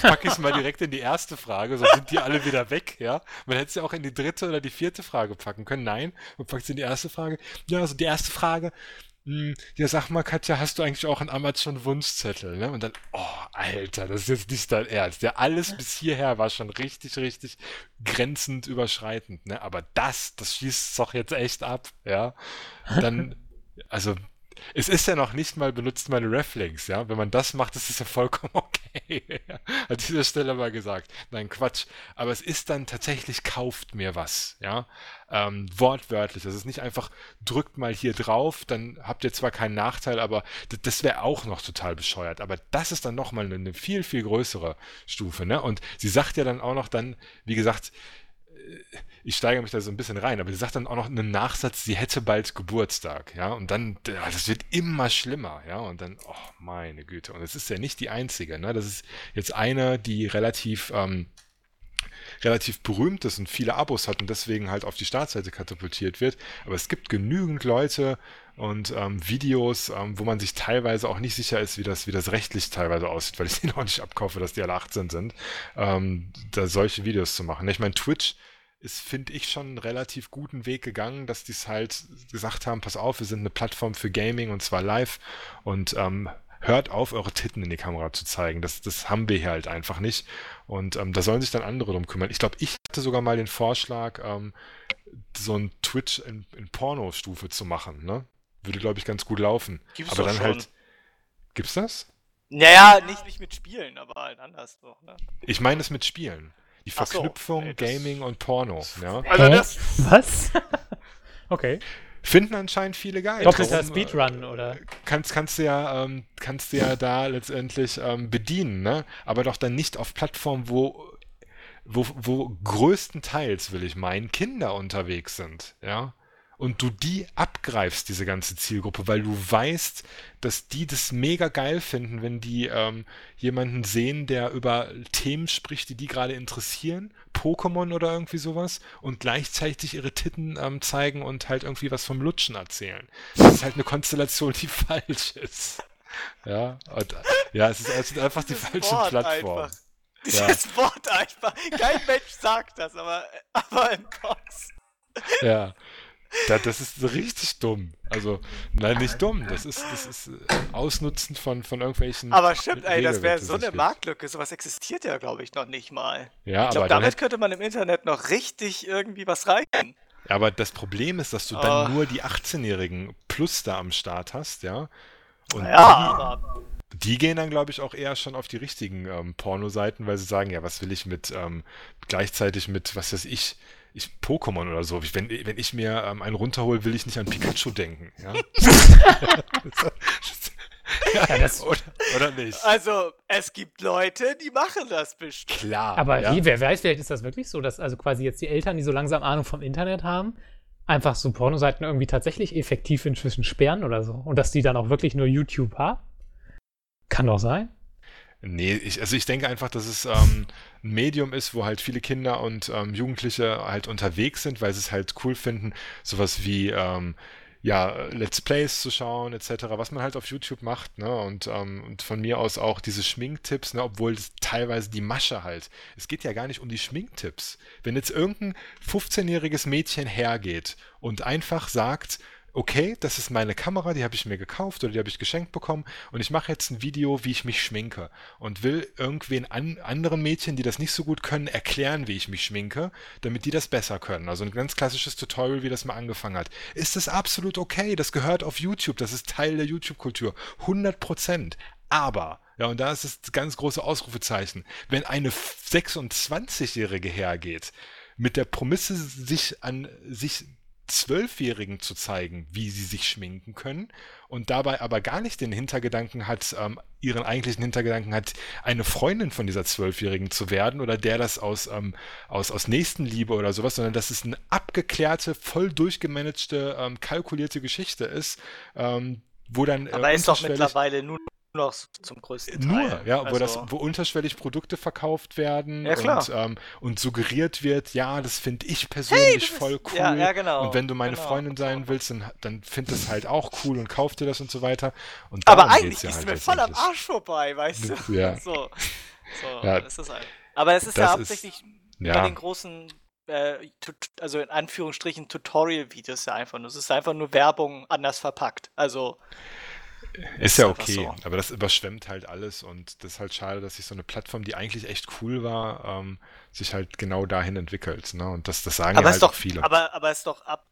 packe ich es mal direkt in die erste Frage, sonst sind die alle wieder weg, ja. Man hätte es ja auch in die dritte oder die vierte Frage packen können, nein, man packt es in die erste Frage. Ja, also die erste Frage, mh, ja, sag mal, Katja, hast du eigentlich auch einen Amazon-Wunschzettel, ne? Und dann, oh, Alter, das ist jetzt nicht dein Ernst. Ja, alles bis hierher war schon richtig, richtig grenzend überschreitend, ne, aber das, das schießt doch jetzt echt ab, ja. Dann, also, es ist ja noch nicht mal benutzt meine Reflinks, ja. Wenn man das macht, ist es ja vollkommen okay. An dieser Stelle mal gesagt. Nein, Quatsch. Aber es ist dann tatsächlich, kauft mir was, ja. Ähm, wortwörtlich. Das ist nicht einfach, drückt mal hier drauf, dann habt ihr zwar keinen Nachteil, aber d- das wäre auch noch total bescheuert. Aber das ist dann nochmal eine, eine viel, viel größere Stufe, ne? Und sie sagt ja dann auch noch dann, wie gesagt, ich steige mich da so ein bisschen rein, aber sie sagt dann auch noch einen Nachsatz, sie hätte bald Geburtstag, ja, und dann, das wird immer schlimmer, ja, und dann, oh, meine Güte, und es ist ja nicht die einzige, ne, das ist jetzt eine, die relativ, ähm, relativ berühmt ist und viele Abos hat und deswegen halt auf die Startseite katapultiert wird, aber es gibt genügend Leute und ähm, Videos, ähm, wo man sich teilweise auch nicht sicher ist, wie das, wie das rechtlich teilweise aussieht, weil ich denen auch nicht abkaufe, dass die alle achtzehn sind, ähm, da solche Videos zu machen. Ich meine, Twitch ist, finde ich, schon einen relativ guten Weg gegangen, dass die es halt gesagt haben, pass auf, wir sind eine Plattform für Gaming und zwar live und ähm, hört auf, eure Titten in die Kamera zu zeigen. Das, das haben wir hier halt einfach nicht. Und ähm, da sollen sich dann andere drum kümmern. Ich glaube, ich hatte sogar mal den Vorschlag, ähm, so ein Twitch in, in Porno-Stufe zu machen. Ne? Würde, glaube ich, ganz gut laufen. Gibt's aber dann schon. Halt. Gibt's das? Naja, nicht, nicht mit Spielen, aber halt anders doch. Ne? Ich meine das mit Spielen. Die Verknüpfung, so, ey, Gaming und Porno. Ja. Also das. Was? Okay. Finden anscheinend viele geil. Doppelter Speedrun, oder? Kannst, kannst du ja, ähm, kannst du ja da letztendlich ähm, bedienen, ne? Aber doch dann nicht auf Plattformen, wo, wo, wo größtenteils, will ich meinen, Kinder unterwegs sind, ja? Und du die abgreifst, diese ganze Zielgruppe, weil du weißt, dass die das mega geil finden, wenn die ähm, jemanden sehen, der über Themen spricht, die die gerade interessieren, Pokémon oder irgendwie sowas, und gleichzeitig ihre Titten ähm, zeigen und halt irgendwie was vom Lutschen erzählen. Das ist halt eine Konstellation, die falsch ist. Ja, und, ja, es, ist, es sind einfach die falschen Plattformen. Dieses ja. Wort einfach. Kein Mensch sagt das, aber, aber im Kopf. Ja. Das ist richtig dumm. Also, nein, nicht dumm. Das ist, das ist Ausnutzen von, von irgendwelchen... Aber stimmt, ey, das wäre so eine Marktlücke. Sowas existiert ja, glaube ich, noch nicht mal. Ja, ich glaube, damit hätte... könnte man im Internet noch richtig irgendwie was reichen. Aber das Problem ist, dass du oh. dann nur die achtzehnjährigen plus da am Start hast, ja? Und ja, aber... Die gehen dann, glaube ich, auch eher schon auf die richtigen ähm, Pornoseiten, weil sie sagen, ja, was will ich mit, ähm, gleichzeitig mit, was weiß ich, ich Pokémon oder so. Ich, wenn, wenn ich mir ähm, einen runterhole, will ich nicht an Pikachu denken. Ja, ja, das, oder, oder nicht. Also, es gibt Leute, die machen das bestimmt. Klar. Aber ja. Hey, wer weiß, vielleicht ist das wirklich so, dass also quasi jetzt die Eltern, die so langsam Ahnung vom Internet haben, einfach so Pornoseiten irgendwie tatsächlich effektiv inzwischen sperren oder so. Und dass die dann auch wirklich nur YouTube haben. Kann doch sein. Nee, ich, also ich denke einfach, dass es ähm, ein Medium ist, wo halt viele Kinder und ähm, Jugendliche halt unterwegs sind, weil sie es halt cool finden, sowas wie ähm, ja, Let's Plays zu schauen et cetera, was man halt auf YouTube macht, ne? Und, ähm, und von mir aus auch diese Schminktipps, ne? Obwohl das teilweise die Masche halt, es geht ja gar nicht um die Schminktipps. Wenn jetzt irgendein fünfzehnjähriges Mädchen hergeht und einfach sagt, okay, das ist meine Kamera, die habe ich mir gekauft oder die habe ich geschenkt bekommen und ich mache jetzt ein Video, wie ich mich schminke und will irgendwen an, anderen Mädchen, die das nicht so gut können, erklären, wie ich mich schminke, damit die das besser können. Also ein ganz klassisches Tutorial, wie das mal angefangen hat. Ist das absolut okay? Das gehört auf YouTube, das ist Teil der YouTube-Kultur. hundert Prozent. Aber, ja, und da ist das ganz große Ausrufezeichen, wenn eine sechsundzwanzigjährige hergeht, mit der Prämisse, sich an sich Zwölfjährigen zu zeigen, wie sie sich schminken können und dabei aber gar nicht den Hintergedanken hat, ähm, ihren eigentlichen Hintergedanken hat, eine Freundin von dieser Zwölfjährigen zu werden oder der das aus, ähm, aus, aus Nächstenliebe oder sowas, sondern dass es eine abgeklärte, voll durchgemanagte, ähm, kalkulierte Geschichte ist, ähm, Wo dann, aber äh, ist doch mittlerweile nur noch zum größten Teil. Nur, ja, also, wo, das, wo unterschwellig Produkte verkauft werden, ja, klar. Und, ähm, und suggeriert wird, ja, das finde ich persönlich hey, das ist, voll cool. Ja, ja, genau, und wenn du meine genau, Freundin sein genau. willst, dann, dann find das halt auch cool und kauf dir das und so weiter. Und aber eigentlich ja ist halt mir voll am Arsch vorbei, weißt du? Ja. So, so ja. Das ist halt. Aber es ist das ja hauptsächlich ja. bei den großen, äh, tut, also in Anführungsstrichen Tutorial-Videos ja einfach nur. Es ist einfach nur Werbung anders verpackt. Also ist ja okay, so. Aber das überschwemmt halt alles und das ist halt schade, dass sich so eine Plattform, die eigentlich echt cool war, ähm, sich halt genau dahin entwickelt. Ne? Und das, das sagen aber ja halt doch, auch viele. Aber, aber es doch ab,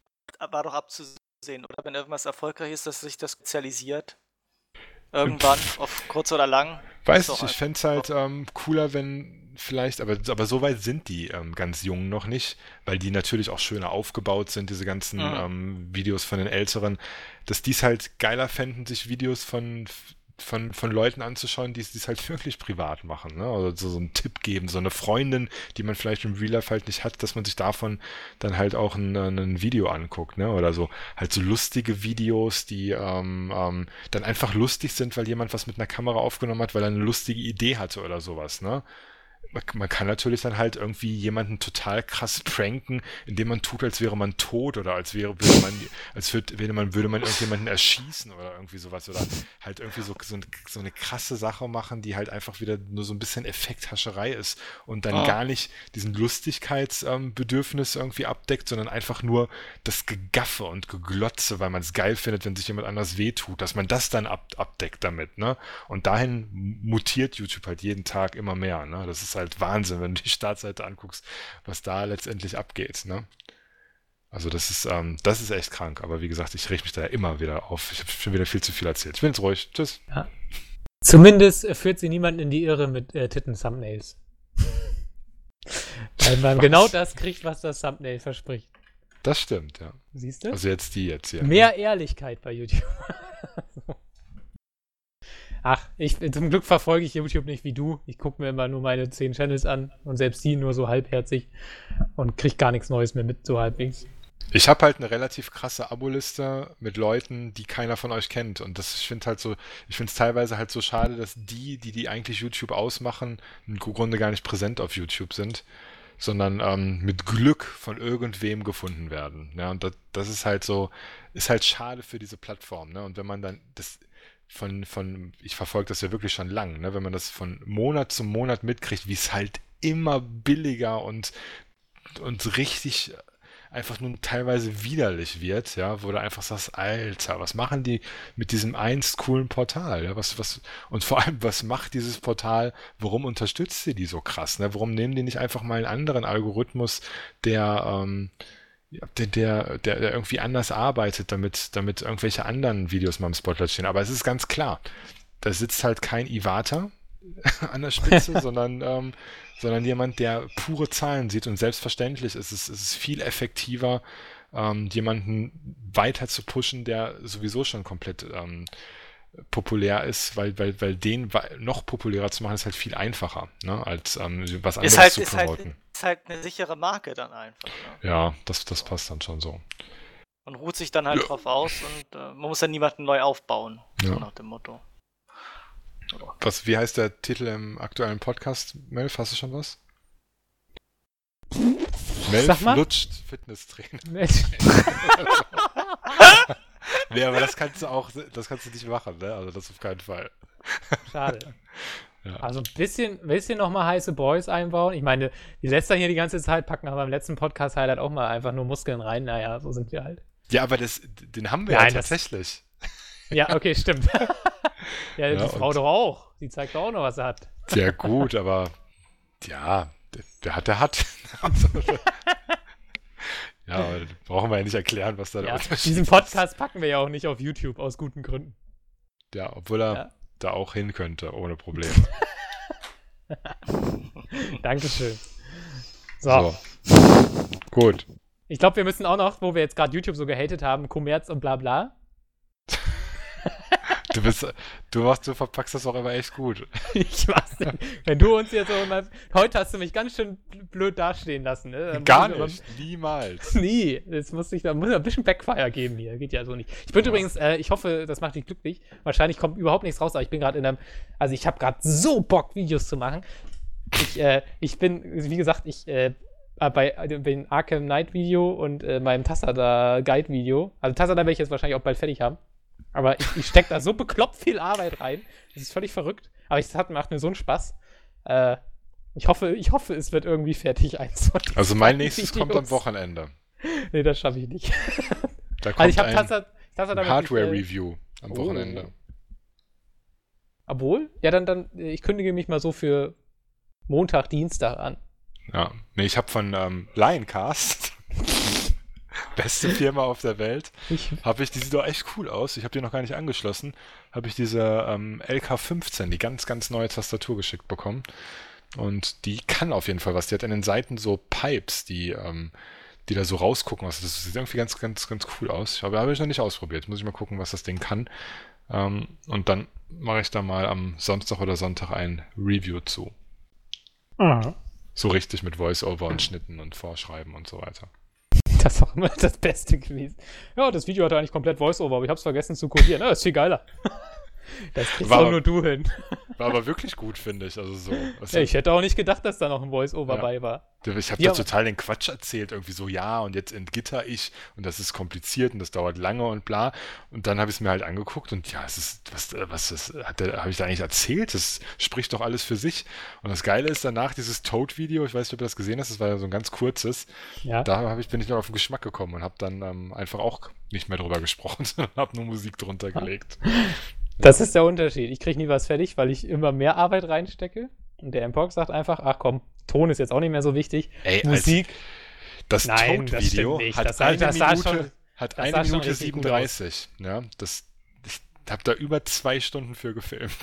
war doch abzusehen, oder? Wenn irgendwas erfolgreich ist, dass sich das spezialisiert. Irgendwann, auf kurz oder lang. Weiß nicht, ich fände es halt ähm, cooler, wenn vielleicht, aber, aber so weit sind die ähm, ganz Jungen noch nicht, weil die natürlich auch schöner aufgebaut sind, diese ganzen mhm. ähm, Videos von den Älteren, dass die es halt geiler fänden, sich Videos von, von, von Leuten anzuschauen, die es halt wirklich privat machen, ne? Oder so, so einen Tipp geben, so eine Freundin, die man vielleicht im Real Life halt nicht hat, dass man sich davon dann halt auch ein, ein Video anguckt, ne? Oder so halt so lustige Videos, die ähm, ähm, dann einfach lustig sind, weil jemand was mit einer Kamera aufgenommen hat, weil er eine lustige Idee hatte oder sowas, ne? Man kann natürlich dann halt irgendwie jemanden total krass pranken, indem man tut, als wäre man tot oder als wäre würde man, als würde, würde man würde man irgendjemanden erschießen oder irgendwie sowas oder halt irgendwie so, so, ein, so eine krasse Sache machen, die halt einfach wieder nur so ein bisschen Effekthascherei ist und dann oh. gar nicht diesen Lustigkeitsbedürfnis ähm, irgendwie abdeckt, sondern einfach nur das Gegaffe und Geglotze, weil man es geil findet, wenn sich jemand anders wehtut, dass man das dann ab, abdeckt damit, ne? Und dahin mutiert YouTube halt jeden Tag immer mehr, ne? Das ist halt Halt Wahnsinn, wenn du die Startseite anguckst, was da letztendlich abgeht, ne? Also das ist, ähm, das ist echt krank, aber wie gesagt, ich reg mich da immer wieder auf. Ich habe schon wieder viel zu viel erzählt. Ich bin jetzt ruhig. Tschüss. Ja. Zumindest führt sie niemanden in die Irre mit äh, Titten-Thumbnails. Weil man was? Genau das kriegt, was das Thumbnail verspricht. Das stimmt, ja. Siehst du? Also jetzt die jetzt hier. Mehr ne? Ehrlichkeit bei YouTube. Ach, ich, zum Glück verfolge ich YouTube nicht wie du. Ich gucke mir immer nur meine zehn Channels an und selbst die nur so halbherzig und kriege gar nichts Neues mehr mit, so halbwegs. Ich habe halt eine relativ krasse Abo-Liste mit Leuten, die keiner von euch kennt. Und das, ich finde halt so, ich finde es teilweise halt so schade, dass die, die, die eigentlich YouTube ausmachen, im Grunde gar nicht präsent auf YouTube sind, sondern ähm, mit Glück von irgendwem gefunden werden. Ja, und das, das ist halt so, ist halt schade für diese Plattform. Ne? Und wenn man dann das Von, von, ich verfolge das ja wirklich schon lang, ne? Wenn man das von Monat zu Monat mitkriegt, wie es halt immer billiger und, und richtig einfach nur teilweise widerlich wird, ja, wo du einfach sagst, Alter, was machen die mit diesem einst coolen Portal? Ja? Was, was, und vor allem, was macht dieses Portal? Warum unterstützt sie die so krass? Ne? Warum nehmen die nicht einfach mal einen anderen Algorithmus, der, ähm, Der, der, der irgendwie anders arbeitet, damit, damit irgendwelche anderen Videos mal im Spotlight stehen. Aber es ist ganz klar, da sitzt halt kein Iwata an der Spitze, sondern, ähm, sondern jemand, der pure Zahlen sieht und selbstverständlich ist es, es ist viel effektiver, ähm, jemanden weiter zu pushen, der sowieso schon komplett ähm, populär ist, weil, weil, weil den noch populärer zu machen, ist halt viel einfacher, ne, als ähm, was anderes halt, zu promoten. Ist halt Ist halt eine sichere Marke dann einfach. Ne? Ja, das, das passt dann schon so. Man ruht sich dann halt ja. drauf aus und äh, man muss dann niemanden neu aufbauen, ja. So nach dem Motto. Oder? Was, wie heißt der Titel im aktuellen Podcast, Melf? Hast du schon was? Melf lutscht Fitnesstrainer. Nee, aber das kannst du auch, das kannst du nicht machen, ne? Also das auf keinen Fall. Schade. Ja. Also ein bisschen, bisschen nochmal heiße Boys einbauen. Ich meine, die Letzter hier die ganze Zeit packen aber beim letzten Podcast-Highlight auch mal einfach nur Muskeln rein. Naja, so sind wir halt. Ja, aber das, den haben wir Nein, ja tatsächlich. Das, ja, okay, stimmt. ja, ja, die Frau doch auch. Die zeigt doch auch noch, was sie hat. Ja, gut, aber ja, der, der hat, der hat. ja, aber das brauchen wir ja nicht erklären, was da ja, der Unterschied ist. Diesen Podcast packen wir ja auch nicht auf YouTube, aus guten Gründen. Ja, obwohl er ja. da auch hin könnte, ohne Probleme. Dankeschön. So. so. Gut. Ich glaube, wir müssen auch noch, wo wir jetzt gerade YouTube so gehatet haben, Kommerz und bla bla. Du bist, du, machst, du verpackst das auch immer echt gut. Ich weiß nicht. Wenn du uns jetzt auch mal... Heute hast du mich ganz schön blöd dastehen lassen. Ne? Gar nicht. Dann, niemals. Nie. Jetzt muss ich da muss ein bisschen Backfire geben hier. Geht ja so nicht. Ich bin ja. übrigens... Äh, ich hoffe, das macht dich glücklich. Wahrscheinlich kommt überhaupt nichts raus, aber ich bin gerade in einem... Also ich habe gerade so Bock, Videos zu machen. Ich, äh, ich bin... Wie gesagt, ich... Äh, bei dem Arkham Knight Video und äh, meinem Tassada Guide Video. Also Tassada werde ich jetzt wahrscheinlich auch bald fertig haben. Aber ich, ich stecke da so bekloppt viel Arbeit rein. Das ist völlig verrückt. Aber es hat, macht mir so einen Spaß. Äh, ich hoffe, ich hoffe, es wird irgendwie fertig. Also mein nächstes Videos. Kommt am Wochenende. Nee, das schaffe ich nicht. Da kommt also ich hab ein, Tassada, Tassada ein Hardware-Review äh, am Wochenende. Oh. Obwohl? Ja, dann, dann, ich kündige mich mal so für Montag, Dienstag an. Ja, nee, ich habe von ähm, Lioncast, beste Firma auf der Welt, habe ich, die sieht doch echt cool aus, ich habe die noch gar nicht angeschlossen, habe ich diese ähm, L K fünfzehn, die ganz, ganz neue Tastatur geschickt bekommen und die kann auf jeden Fall was, die hat an den Seiten so Pipes, die, ähm, die da so rausgucken, also das sieht irgendwie ganz, ganz, ganz cool aus, aber habe ich noch nicht ausprobiert, muss ich mal gucken, was das Ding kann ähm, und dann mache ich da mal am Samstag oder Sonntag ein Review zu. Mhm. So richtig mit Voice-Over und Schnitten und Vorschreiben und so weiter. Das ist auch immer das Beste gewesen. Ja, das Video hatte eigentlich komplett Voice-Over, aber ich hab's vergessen zu kodieren. Ja, ist viel geiler. Das kriegst auch nur du hin. War aber wirklich gut, finde ich. Also so. Also, ja, ich hätte auch nicht gedacht, dass da noch ein Voice-Over ja. bei war. Ich habe ja. da total den Quatsch erzählt, irgendwie so, ja, und jetzt entgitter ich und das ist kompliziert und das dauert lange und bla. Und dann habe ich es mir halt angeguckt und ja, es ist, was, was das habe ich da eigentlich erzählt? Das spricht doch alles für sich. Und das Geile ist danach dieses Toad-Video, ich weiß nicht, ob du das gesehen hast, das war ja so ein ganz kurzes. Ja. Da hab ich, bin ich noch auf den Geschmack gekommen und habe dann ähm, einfach auch nicht mehr drüber gesprochen, sondern habe nur Musik drunter gelegt. Das ist der Unterschied. Ich kriege nie was fertig, weil ich immer mehr Arbeit reinstecke. Und der M P O X sagt einfach, ach komm, Ton ist jetzt auch nicht mehr so wichtig. Ey, Musik. Das Toad-Video hat eine Minute siebenunddreißig. Ja, das, ich habe da über zwei Stunden für gefilmt.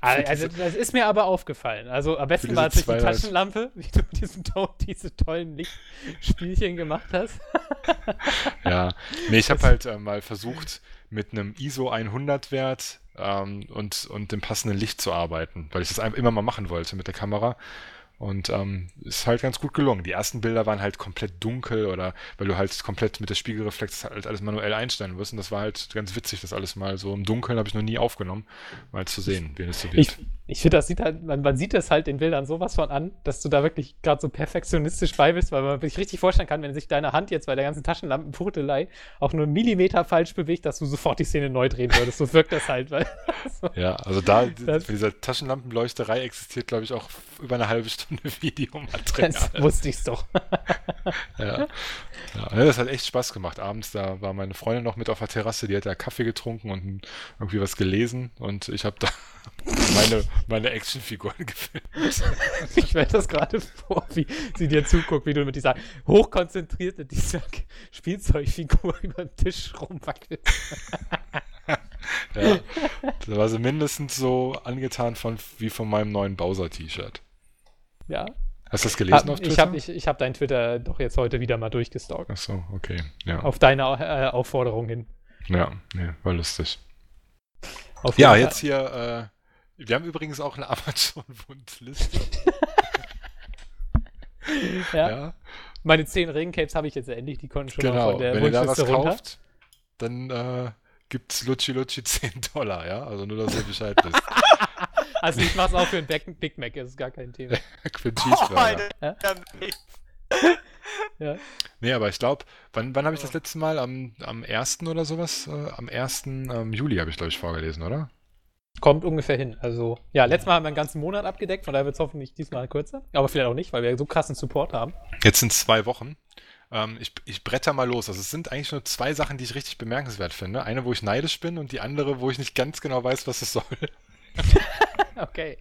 Also, das ist mir aber aufgefallen. Also am besten war es durch die Taschenlampe, wie du diesen to- diese tollen Lichtspielchen gemacht hast. Ja, nee, ich habe halt äh, mal versucht, mit einem I S O hundert Wert ähm, und, und dem passenden Licht zu arbeiten, weil ich das immer mal machen wollte mit der Kamera. Und ähm, ist halt ganz gut gelungen. Die ersten Bilder waren halt komplett dunkel oder weil du halt komplett mit der Spiegelreflex halt alles manuell einstellen wirst. Und das war halt ganz witzig, das alles mal so im Dunkeln habe ich noch nie aufgenommen, mal zu sehen, wie das so geht. Ich, ich finde, das sieht halt, man, man sieht das halt den Bildern sowas von an, dass du da wirklich gerade so perfektionistisch bei bist, weil man sich richtig vorstellen kann, wenn sich deine Hand jetzt bei der ganzen Taschenlampenputelei auch nur einen Millimeter falsch bewegt, dass du sofort die Szene neu drehen würdest. So wirkt das halt. Weil, so. Ja, also da, das, für diese Taschenlampenleuchterei existiert, glaube ich, auch über eine halbe Stunde Videomaterial. Das wusste ich's doch. ja. ja. Das hat echt Spaß gemacht. Abends, da war meine Freundin noch mit auf der Terrasse, die hat da Kaffee getrunken und irgendwie was gelesen und ich habe da meine, meine Actionfiguren gefilmt. Ich stelle das gerade vor, wie sie dir zuguckt, wie du mit dieser hochkonzentrierten dieser Spielzeugfigur über den Tisch rumwackelt. Ja. Da war sie mindestens so angetan von wie von meinem neuen Bowser-T-Shirt. Ja. Hast du das gelesen hab, auf Twitter? Ich habe ich, ich hab deinen Twitter doch jetzt heute wieder mal durchgestalkt. Ach so, okay. Ja. Auf deine äh, Aufforderung hin. Ja, nee, war lustig. Auf ja, jetzt hier, äh, wir haben übrigens auch eine Amazon-Wunschliste. ja. ja. Meine zehn Regencapes habe ich jetzt endlich, die konnten schon genau. mal von der Wenn Wunschliste runter. Wenn ihr da was kauft, dann äh, gibt's Lutschi Lutschi zehn Dollar, ja? Also nur, dass ihr Bescheid wisst. Also ich mach's auch für einen Big Mac, das ist gar kein Thema. Für Cheeseburger. Oh, ja. ja. Nee, aber ich glaube, wann, wann habe ich das letzte Mal? Am, am ersten oder sowas? Äh, am ersten Juli habe ich, glaube ich, vorgelesen, oder? Kommt ungefähr hin. Also, ja, letztes Mal haben wir einen ganzen Monat abgedeckt, von daher wird es hoffentlich diesmal kürzer. Aber vielleicht auch nicht, weil wir so krassen Support haben. Jetzt sind zwei Wochen. Ähm, ich, ich bretter mal los. Also es sind eigentlich nur zwei Sachen, die ich richtig bemerkenswert finde. Eine, wo ich neidisch bin und die andere, wo ich nicht ganz genau weiß, was es soll. Okay.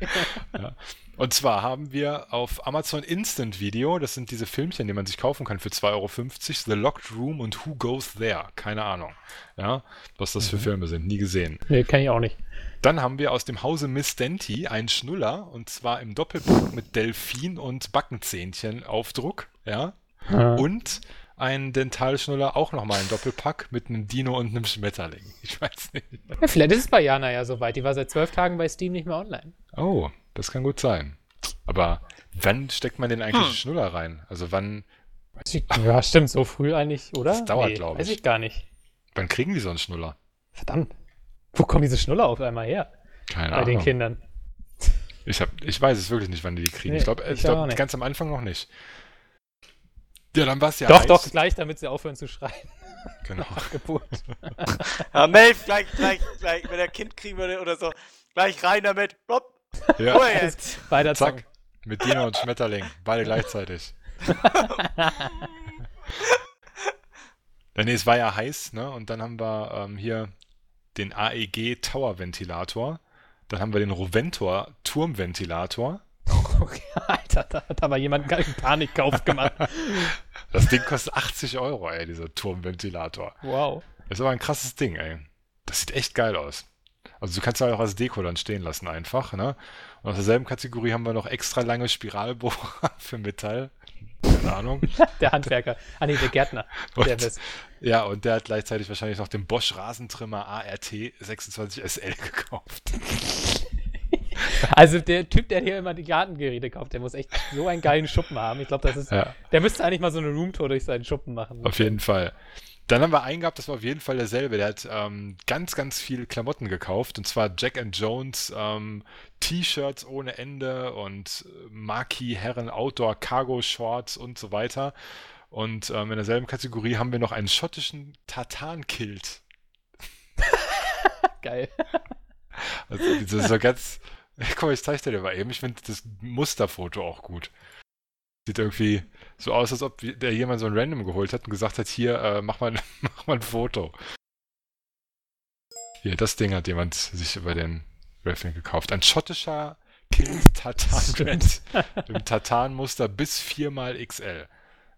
Ja. Und zwar haben wir auf Amazon Instant Video, das sind diese Filmchen, die man sich kaufen kann für zwei Euro fünfzig, The Locked Room und Who Goes There? Keine Ahnung, ja, was das mhm. für Filme sind, nie gesehen. Nee, kenn ich auch nicht. Dann haben wir aus dem Hause Miss Denti einen Schnuller und zwar im Doppelpack mit Delfin und Backenzähnchen Aufdruck, ja, mhm. und einen Dentalschnuller auch nochmal einen Doppelpack mit einem Dino und einem Schmetterling. Ich weiß nicht. Ja, vielleicht ist es bei Jana ja soweit. Die war seit zwölf Tagen bei Steam nicht mehr online. Oh, das kann gut sein. Aber wann steckt man den eigentlich hm. Schnuller rein? Also wann... Ja, stimmt, so früh eigentlich, oder? Das dauert, nee, glaube ich. Weiß ich gar nicht. Wann kriegen die so einen Schnuller? Verdammt. Wo kommen diese Schnuller auf einmal her? Keine bei Ahnung. Bei den Kindern. Ich, hab, ich weiß es wirklich nicht, wann die die kriegen. Nee, ich glaube, ich glaub, ganz am Anfang noch nicht. Ja, dann war es ja Doch, heiß. doch, gleich, damit sie aufhören zu schreien. Genau. Nach Geburt. Ja, Melf, gleich, gleich, gleich, wenn er Kind kriegen würde oder so, gleich rein damit. Hopp. Ja. Oh, jetzt. Beider Zack. Zack. Mit Dino und Schmetterling. Beide gleichzeitig. Dann, nee, es war ja heiß, ne? Und dann haben wir ähm, hier den A E G Tower Ventilator. Dann haben wir den Roventor Turmventilator. Okay, Alter, da hat aber jemand einen Panikkauf gemacht. Das Ding kostet achtzig Euro, ey, dieser Turmventilator. Wow. Das ist aber ein krasses Ding, ey. Das sieht echt geil aus. Also du kannst es halt auch als Deko dann stehen lassen einfach, ne? Und aus derselben Kategorie haben wir noch extra lange Spiralbohrer für Metall. Keine Ahnung. Der Handwerker. Ah nee, der Gärtner. Und, der Wiss. Ja, und der hat gleichzeitig wahrscheinlich noch den Bosch Rasentrimmer A R T sechsundzwanzig S L gekauft. Also der Typ, der hier immer die Gartengeräte kauft, der muss echt so einen geilen Schuppen haben. Ich glaube, das ist, ja. Der müsste eigentlich mal so eine Roomtour durch seinen Schuppen machen. Auf jeden Fall. Dann haben wir einen gehabt, das war auf jeden Fall derselbe. Der hat ähm, ganz, ganz viele Klamotten gekauft. Und zwar Jack and Jones, ähm, T-Shirts ohne Ende und Marquis Herren Outdoor Cargo Shorts und so weiter. Und ähm, in derselben Kategorie haben wir noch einen schottischen Tartan-Kilt. Geil. Also, das ist so ganz... Guck mal, ich zeige dir mal eben. Ich finde das Musterfoto auch gut. Sieht irgendwie so aus, als ob der jemand so ein Random geholt hat und gesagt hat, hier, äh, mach mal, mach mal ein Foto. Hier, das Ding hat jemand sich über den Raffling gekauft. Ein schottischer Kilt-Tartan-Rand im Tartan-Muster bis vier mal X L.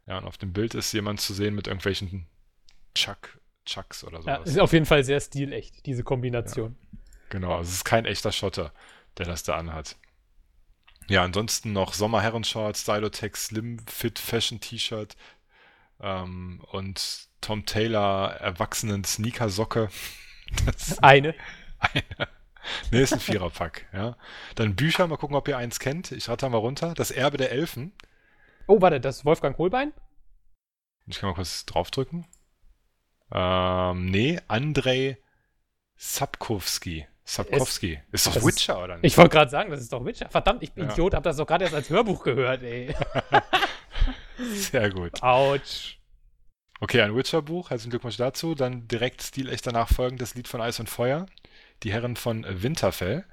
Ja, und auf dem Bild ist jemand zu sehen mit irgendwelchen Chuck, Chucks oder sowas. Ja, ist auf jeden Fall sehr stilecht, diese Kombination. Ja, genau, also es ist kein echter Schotter, der das da anhat. Ja, ansonsten noch Sommerherrenshorts, Stylotech Slim Fit Fashion T-Shirt ähm, und Tom Taylor Erwachsenen Sneakersocke. Eine? Eine. Ne, ist ein Viererpack. Ja. Dann Bücher, mal gucken, ob ihr eins kennt. Ich rate mal runter. Das Erbe der Elfen. Oh, warte, das ist Wolfgang Hohlbein? Ich kann mal kurz draufdrücken. Ähm, nee, Andrei Sapkowski. Sapkowski. Ist, ist doch Witcher, ist, oder nicht? Ich wollte gerade sagen, das ist doch Witcher. Verdammt, ich bin ja. Idiot, hab das doch gerade erst als Hörbuch gehört, ey. Sehr gut. Autsch. Okay, ein Witcher-Buch, herzlichen Glückwunsch dazu. Dann direkt stilecht danach folgend das Lied von Eis und Feuer, die Herren von Winterfell.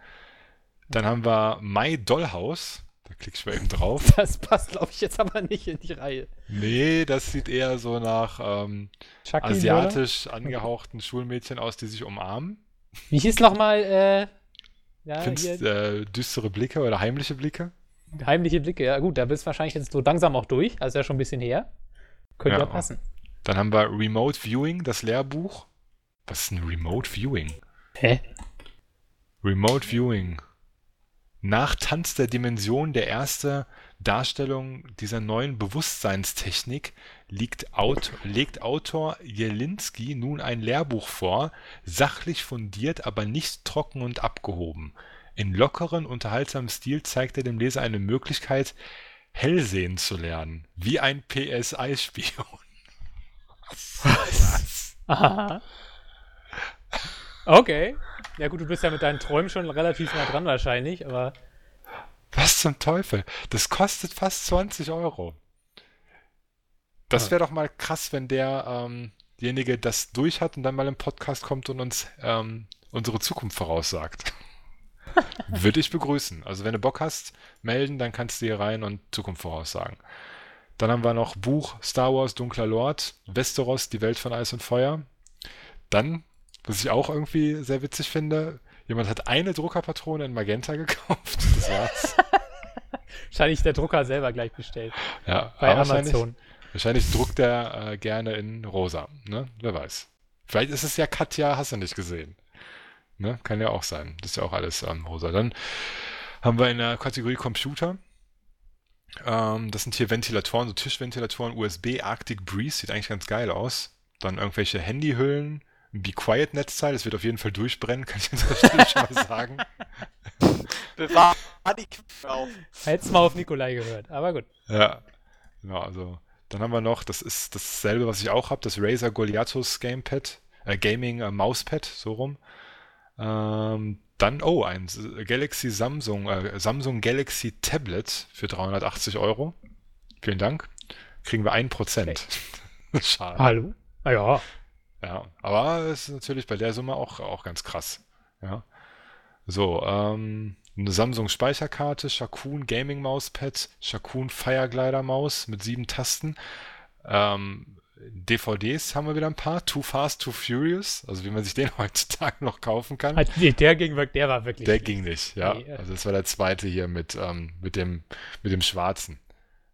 Dann haben wir My Dollhouse, da klickst du mal eben drauf. Das passt, glaube ich, jetzt aber nicht in die Reihe. Nee, das sieht eher so nach ähm, Chucky, asiatisch oder? Angehauchten Schulmädchen aus, die sich umarmen. Wie hieß nochmal, äh, ja, Findest, äh, düstere Blicke oder heimliche Blicke? Heimliche Blicke, ja gut, da bist du wahrscheinlich jetzt so langsam auch durch, also ja schon ein bisschen her. Könnte ja, ja passen. Dann haben wir Remote Viewing, das Lehrbuch. Was ist ein Remote Viewing? Hä? Remote Viewing. Nach Tanz der Dimension, der erste Darstellung dieser neuen Bewusstseinstechnik liegt Autor, legt Autor Jelinski nun ein Lehrbuch vor, sachlich fundiert, aber nicht trocken und abgehoben. In lockerem, unterhaltsamen Stil zeigt er dem Leser eine Möglichkeit, hellsehen zu lernen, wie ein P S I-Spion. Was? Aha. Okay. Ja gut, du bist ja mit deinen Träumen schon relativ nah dran wahrscheinlich, aber... Was zum Teufel? Das kostet fast zwanzig Euro. Das wäre doch mal krass, wenn der, ähm, derjenige das durch hat und dann mal im Podcast kommt und uns ähm, unsere Zukunft voraussagt. Würde ich begrüßen. Also wenn du Bock hast, melden, dann kannst du hier rein und Zukunft voraussagen. Dann haben wir noch Buch Star Wars Dunkler Lord, Westeros, die Welt von Eis und Feuer. Dann... Was ich auch irgendwie sehr witzig finde, jemand hat eine Druckerpatrone in Magenta gekauft. Das war's. Wahrscheinlich der Drucker selber gleich bestellt. Ja, bei Amazon. Wahrscheinlich, wahrscheinlich druckt er äh, gerne in rosa. Ne? Wer weiß. Vielleicht ist es ja Katja, hast du nicht gesehen. Ne? Kann ja auch sein. Das ist ja auch alles ähm, rosa. Dann haben wir in der Kategorie Computer Ähm, das sind hier Ventilatoren, so Tischventilatoren, U S B, Arctic Breeze, sieht eigentlich ganz geil aus. Dann irgendwelche Handyhüllen, ein Be Quiet Netzteil, das wird auf jeden Fall durchbrennen, kann ich an dieser Stelle schon mal sagen. Bewahr die Knöpfe auf. Hättest mal auf Nikolai gehört, aber gut. Ja, genau, also. Dann haben wir noch, das ist dasselbe, was ich auch habe, das Razer Goliathus Gamepad, äh, Gaming äh, Mauspad, so rum. Ähm, dann, oh, ein Galaxy Samsung, äh, Samsung Galaxy Tablet für dreihundertachtzig Euro. Vielen Dank. Kriegen wir ein Prozent. Okay. Schade. Hallo? Ah, ja. Ja, aber es ist natürlich bei der Summe auch, auch ganz krass. Ja. So, ähm, eine Samsung Speicherkarte, Shakun Gaming Mauspad, Shakun Fireglider Maus mit sieben Tasten. Ähm, D V Ds haben wir wieder ein paar. Too Fast, Too Furious. Also wie man sich den heutzutage noch kaufen kann. Also, nee, der ging wirklich, der war wirklich. Der nicht. ging nicht, ja. Nee, also das war der zweite hier mit, ähm, mit, dem, mit dem Schwarzen.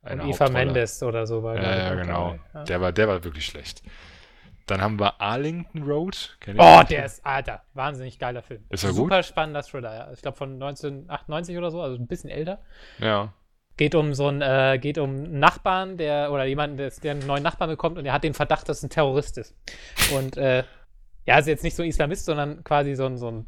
Eine und Eva Mendes oder so war der. Ja, ja, genau. Ja. Der, war, der war wirklich schlecht. Dann haben wir Arlington Road. Kennt oh, der Film? Ist, Alter, wahnsinnig geiler Film. Ist er gut? Super spannender Thriller. Ich glaube von neunzehnhundertachtundneunzig oder so, also ein bisschen älter. Ja. Geht um so einen, äh, geht um einen Nachbarn, der, oder jemanden, der, der einen neuen Nachbarn bekommt und der hat den Verdacht, dass es ein Terrorist ist. Und, äh, ja, ist jetzt nicht so ein Islamist, sondern quasi so ein, so ein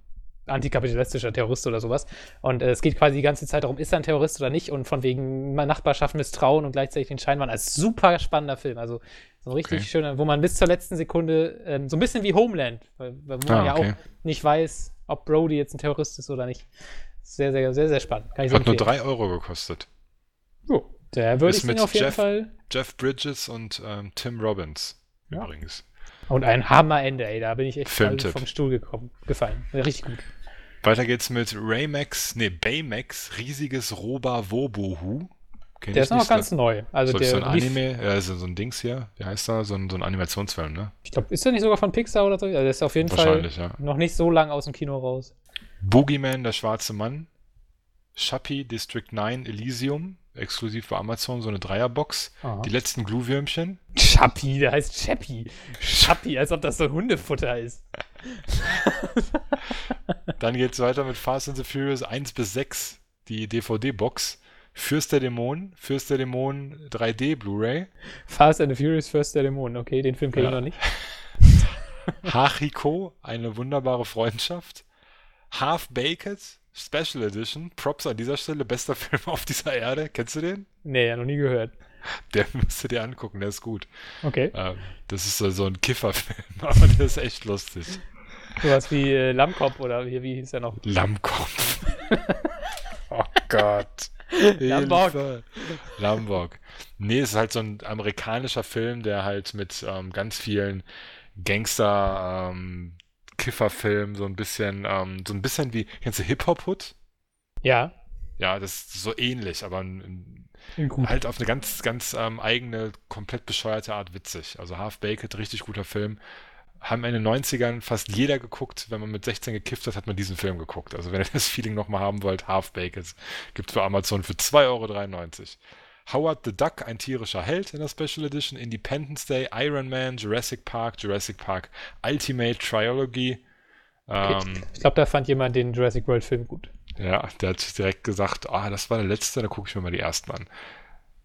antikapitalistischer Terrorist oder sowas. Und äh, es geht quasi die ganze Zeit darum, ist er ein Terrorist oder nicht? Und von wegen Nachbarschaft misstrauen und gleichzeitig den Scheinwand. Als super spannender Film. Also so ein richtig okay. schöner, wo man bis zur letzten Sekunde, ähm, so ein bisschen wie Homeland, weil, weil man ah, ja okay. auch nicht weiß, ob Brody jetzt ein Terrorist ist oder nicht. Sehr, sehr, sehr, sehr spannend. Kann ich Hat so nur drei Euro gekostet. Jo, oh, der würde ich mir auf jeden Jeff, Fall... Jeff Bridges und ähm, Tim Robbins ja. übrigens. Und ein Hammerende, ey. Da bin ich echt vom Stuhl gekommen, gefallen. Richtig gut. Weiter geht's mit Raymax, nee, Baymax, riesiges Roba-Wobohu. Der ist noch nicht, ganz neu. Also so, der so ein Anime, ja, so, so ein Dings hier, wie heißt der? So ein, so ein Animationsfilm, ne? Ich glaube, ist der nicht sogar von Pixar oder so? Also der ist auf jeden Fall ja. noch nicht so lang aus dem Kino raus. Boogeyman, der schwarze Mann. Chappie, District neun, Elysium, exklusiv für Amazon, so eine Dreierbox. Aha. Die letzten Glühwürmchen. Chappie, der heißt Chappie. Chappie, als ob das so Hundefutter ist. Dann geht's weiter mit Fast and the Furious eins bis sechs, die D V D-Box. Fürst der Dämonen, Fürst der Dämonen drei D Blu-ray. Fast and the Furious, Fürst der Dämonen, okay, den Film kenne ich ja. noch nicht. Hachiko, eine wunderbare Freundschaft. Half-Baked, Special Edition, Props an dieser Stelle, bester Film auf dieser Erde. Kennst du den? Nee, noch nie gehört. Der musst du dir angucken, der ist gut. Okay. Ähm, das ist so, so ein Kifferfilm, aber der ist echt lustig. Sowas wie äh, Lammkopf oder hier, wie hieß der noch? Lammkopf. Oh Gott. Lamborg. Lamborg. Nee, es ist halt so ein amerikanischer Film, der halt mit ähm, ganz vielen Gangster- ähm, Kifferfilm, so ein bisschen, ähm, so ein bisschen wie, kennst du Hip-Hop-Hood? Ja. Ja, das ist so ähnlich, aber in, in, halt auf eine ganz, ganz ähm, eigene, komplett bescheuerte Art witzig. Also Half-Baked, richtig guter Film. Haben in den neunzigern fast jeder geguckt, wenn man mit sechzehn gekifft hat, hat man diesen Film geguckt. Also wenn ihr das Feeling nochmal haben wollt, Half-Baked gibt es für Amazon für zwei Euro dreiundneunzig. Howard the Duck, ein tierischer Held in der Special Edition, Independence Day, Iron Man, Jurassic Park, Jurassic Park Ultimate Trilogy. Okay. Ähm, ich glaube, da fand jemand den Jurassic World Film gut. Ja, der hat direkt gesagt, ah, das war der letzte, da gucke ich mir mal die ersten an.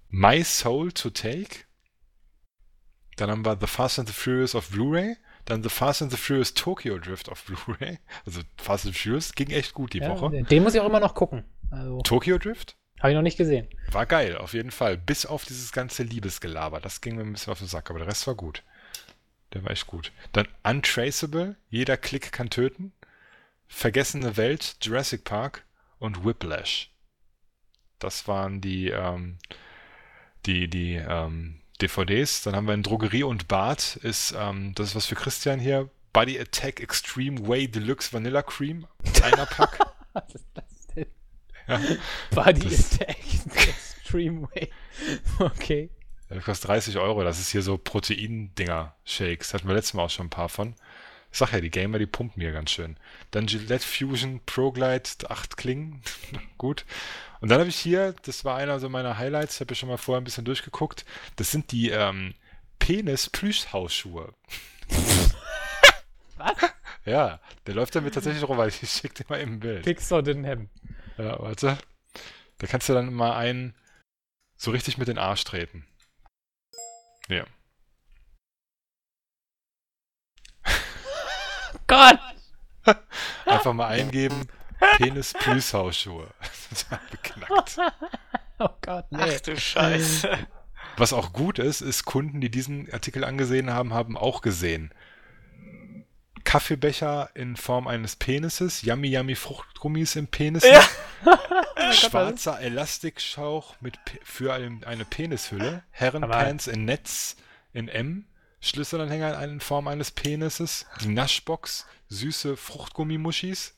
My Soul to Take. Dann haben wir The Fast and the Furious auf Blu-ray. Dann The Fast and the Furious Tokyo Drift auf Blu-ray. Also Fast and the Furious ging echt gut die ja, Woche. Den muss ich auch immer noch gucken. Also. Tokyo Drift? Habe ich noch nicht gesehen. War geil, auf jeden Fall. Bis auf dieses ganze Liebesgelaber. Das ging mir ein bisschen auf den Sack, aber der Rest war gut. Der war echt gut. Dann Untraceable, jeder Klick kann töten. Vergessene Welt, Jurassic Park und Whiplash. Das waren die, ähm, die, die ähm, D V Ds. Dann haben wir in Drogerie und Bad. Ist, ähm, das ist was für Christian hier. Body Attack Extreme Way Deluxe Vanilla Cream. Einer Pack. Was ist das? Ja, Body das, Attack Extreme Way. Okay. Das kostet dreißig Euro. Das ist hier so Protein-Dinger-Shakes. Hatten wir letztes Mal auch schon ein paar von. Ich sag ja, die Gamer, die pumpen hier ganz schön. Dann Gillette Fusion ProGlide acht Klingen. Gut. Und dann habe ich hier, das war einer so meiner Highlights, ich habe ja schon mal vorher ein bisschen durchgeguckt. Das sind die ähm, Penis-Plüschhausschuhe. Was? Ja, der läuft damit tatsächlich rum, weil ich schick dir mal eben ein Bild. Pixar didn't happen. Ja, warte. Da kannst du dann mal einen So richtig mit den Arsch treten. Ja. Gott! Einfach mal eingeben, Penis-Plüßhausschuhe. Beknackt. Oh Gott, nee. Ach du Scheiße. Was auch gut ist, ist, Kunden, die diesen Artikel angesehen haben, haben auch gesehen. Kaffeebecher in Form eines Penises, Yummy Yummy Fruchtgummis im Penis, ja. Schwarzer Elastikschaum mit P- für ein, eine Penishülle, Herrenpants in Netz in M, Schlüsselanhänger in Form eines Penises, die Naschbox, süße Fruchtgummimuschis.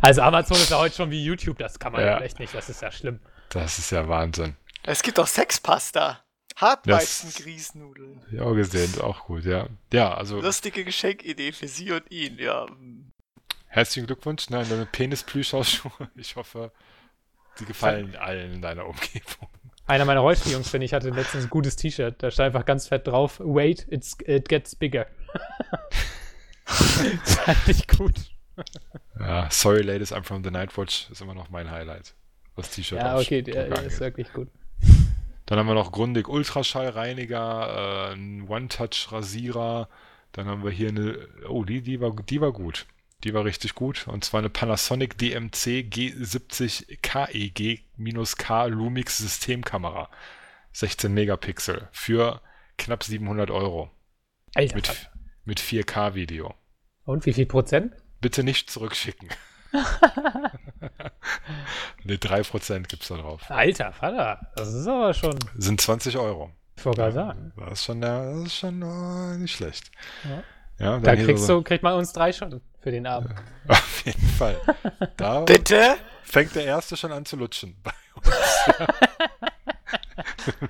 Also Amazon ist ja heute schon wie YouTube, das kann man ja echt nicht, das ist ja schlimm. Das ist ja Wahnsinn. Es gibt auch Sexpasta. Hartweizen-Grießnudeln. Hab ich auch gesehen, auch gut, ja. Ja, also. Lustige Geschenkidee für Sie und ihn, ja. Herzlichen Glückwunsch, nein, deine Penis-Plüschhausschuhe. Ich hoffe, sie gefallen allen in deiner Umgebung. Einer meiner Rollstuhl-Jungs, finde ich, hatte letztens ein gutes T-Shirt. Da stand einfach ganz fett drauf: Wait, it's, it gets bigger. Das fand ich gut. Ja, sorry, ladies, I'm from the Nightwatch ist immer noch mein Highlight. Das T-Shirt. Ja, okay, der ist wirklich gut. Dann haben wir noch Grundig Ultraschallreiniger, äh, One-Touch-Rasierer. Dann haben wir hier eine... Oh, die, die, war, die war gut. Die war richtig gut. Und zwar eine Panasonic D M C G siebzig K E G K Lumix Systemkamera. sechzehn Megapixel. Für knapp siebenhundert Euro. Alter. Mit, mit vier K Video. Und wie viel Prozent? Bitte nicht zurückschicken. Ne, drei Prozent gibt's da drauf. Alter Vater, das ist aber schon... Sind zwanzig Euro. Ich wollte gerade sagen. Das ist schon, das ist schon oh, nicht schlecht. Ja. Ja, da kriegst so, du, kriegt man uns drei schon für den Abend. Ja, auf jeden Fall. Da bitte? Fängt der Erste schon an zu lutschen bei uns. Ja.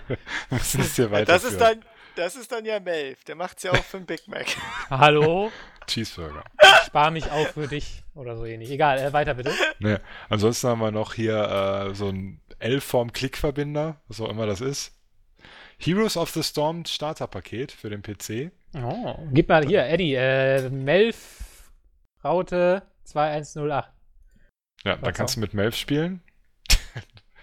Wir müssen es hier weiterführen. Das ist dann, das ist dann ja Melf. Der macht's ja auch für den Big Mac. Hallo? Cheeseburger. Ich spar mich auch für dich oder so ähnlich. Egal, äh, weiter bitte. Naja, ansonsten haben wir noch hier äh, so einen L-Form-Klick-Verbinder, was auch immer das ist. Heroes of the Storm Starterpaket für den P C. Oh, gib mal hier, Eddie, äh, Melf Raute zweitausendeins null acht. Ja, da kannst du mit Melf spielen.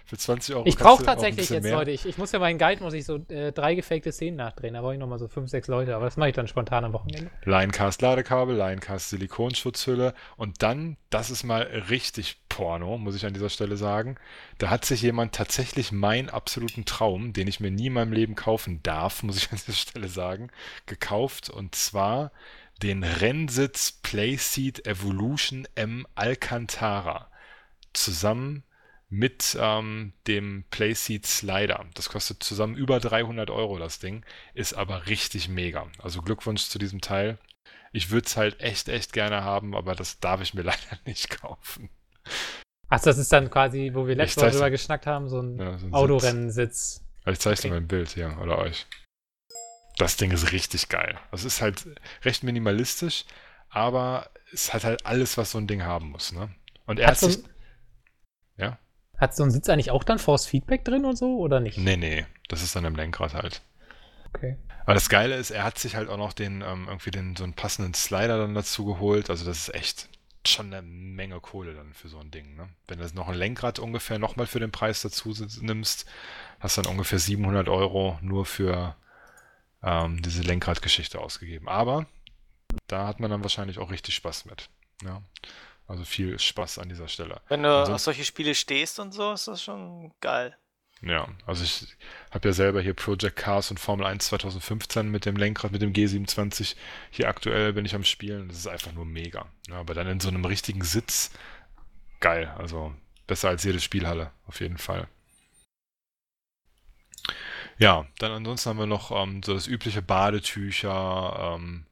Für zwanzig Euro. Ich brauche tatsächlich jetzt, mehr. Leute, ich, ich muss ja meinen Guide, muss ich so äh, drei gefakte Szenen nachdrehen. Da brauche ich nochmal so fünf, sechs Leute, aber das mache ich dann spontan am Wochenende. Linecast-Ladekabel, Linecast-Silikonschutzhülle und dann, das ist mal richtig Porno, muss ich an dieser Stelle sagen, da hat sich jemand tatsächlich meinen absoluten Traum, den ich mir nie in meinem Leben kaufen darf, muss ich an dieser Stelle sagen, gekauft und zwar den Rennsitz Playseat Evolution M Alcantara zusammen mit ähm, dem Playseat Slider. Das kostet zusammen über dreihundert Euro, das Ding. Ist aber richtig mega. Also Glückwunsch zu diesem Teil. Ich würde es halt echt, echt gerne haben, aber das darf ich mir leider nicht kaufen. Achso, das ist dann quasi, wo wir letztes Mal drüber geschnackt haben, so ein, ja, so ein Autorennensitz. Ich zeichne okay. Mein Bild hier, oder euch. Das Ding ist richtig geil. Es ist halt recht minimalistisch, aber es hat halt alles, was so ein Ding haben muss. Ne? Und er hat sich... So ein- ja? Hat so ein Sitz eigentlich auch dann Force Feedback drin und so, oder nicht? Nee, nee, das ist dann im Lenkrad halt. Okay. Aber das Geile ist, er hat sich halt auch noch den, ähm, irgendwie den, so einen passenden Slider dann dazu geholt. Also das ist echt schon eine Menge Kohle dann für so ein Ding, ne? Wenn du noch ein Lenkrad ungefähr nochmal für den Preis dazu nimmst, hast du dann ungefähr siebenhundert Euro nur für ähm, diese Lenkradgeschichte ausgegeben. Aber da hat man dann wahrscheinlich auch richtig Spaß mit, ja. Also viel Spaß an dieser Stelle. Wenn du auf solche Spiele stehst und so, ist das schon geil. Ja, also ich habe ja selber hier Project Cars und Formel eins zwanzig fünfzehn mit dem Lenkrad, mit dem G siebenundzwanzig. Hier aktuell bin ich am Spielen. Das ist einfach nur mega. Ja, aber dann in so einem richtigen Sitz, geil. Also besser als jede Spielhalle, auf jeden Fall. Ja, dann ansonsten haben wir noch ähm, so das übliche Badetücher, ähm,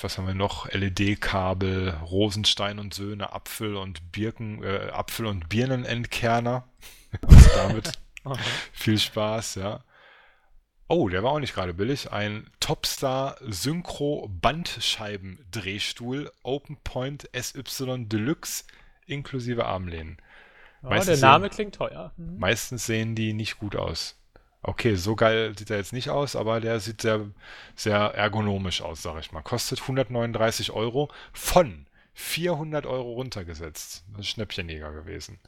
was haben wir noch? L E D-Kabel, Rosenstein und Söhne, Apfel und Birken, äh, Apfel und Birnenentkerner. Also damit viel Spaß, ja. Oh, der war auch nicht gerade billig. Ein Topstar Synchro Bandscheiben-Drehstuhl Open Point S Y Deluxe inklusive Armlehnen. Oh, der Name sehen, klingt teuer. Mhm. Meistens sehen die nicht gut aus. Okay, so geil sieht er jetzt nicht aus, aber der sieht sehr, sehr ergonomisch aus, sage ich mal. Kostet hundertneununddreißig Euro, von vierhundert Euro runtergesetzt. Das ist ein Schnäppchenjäger gewesen.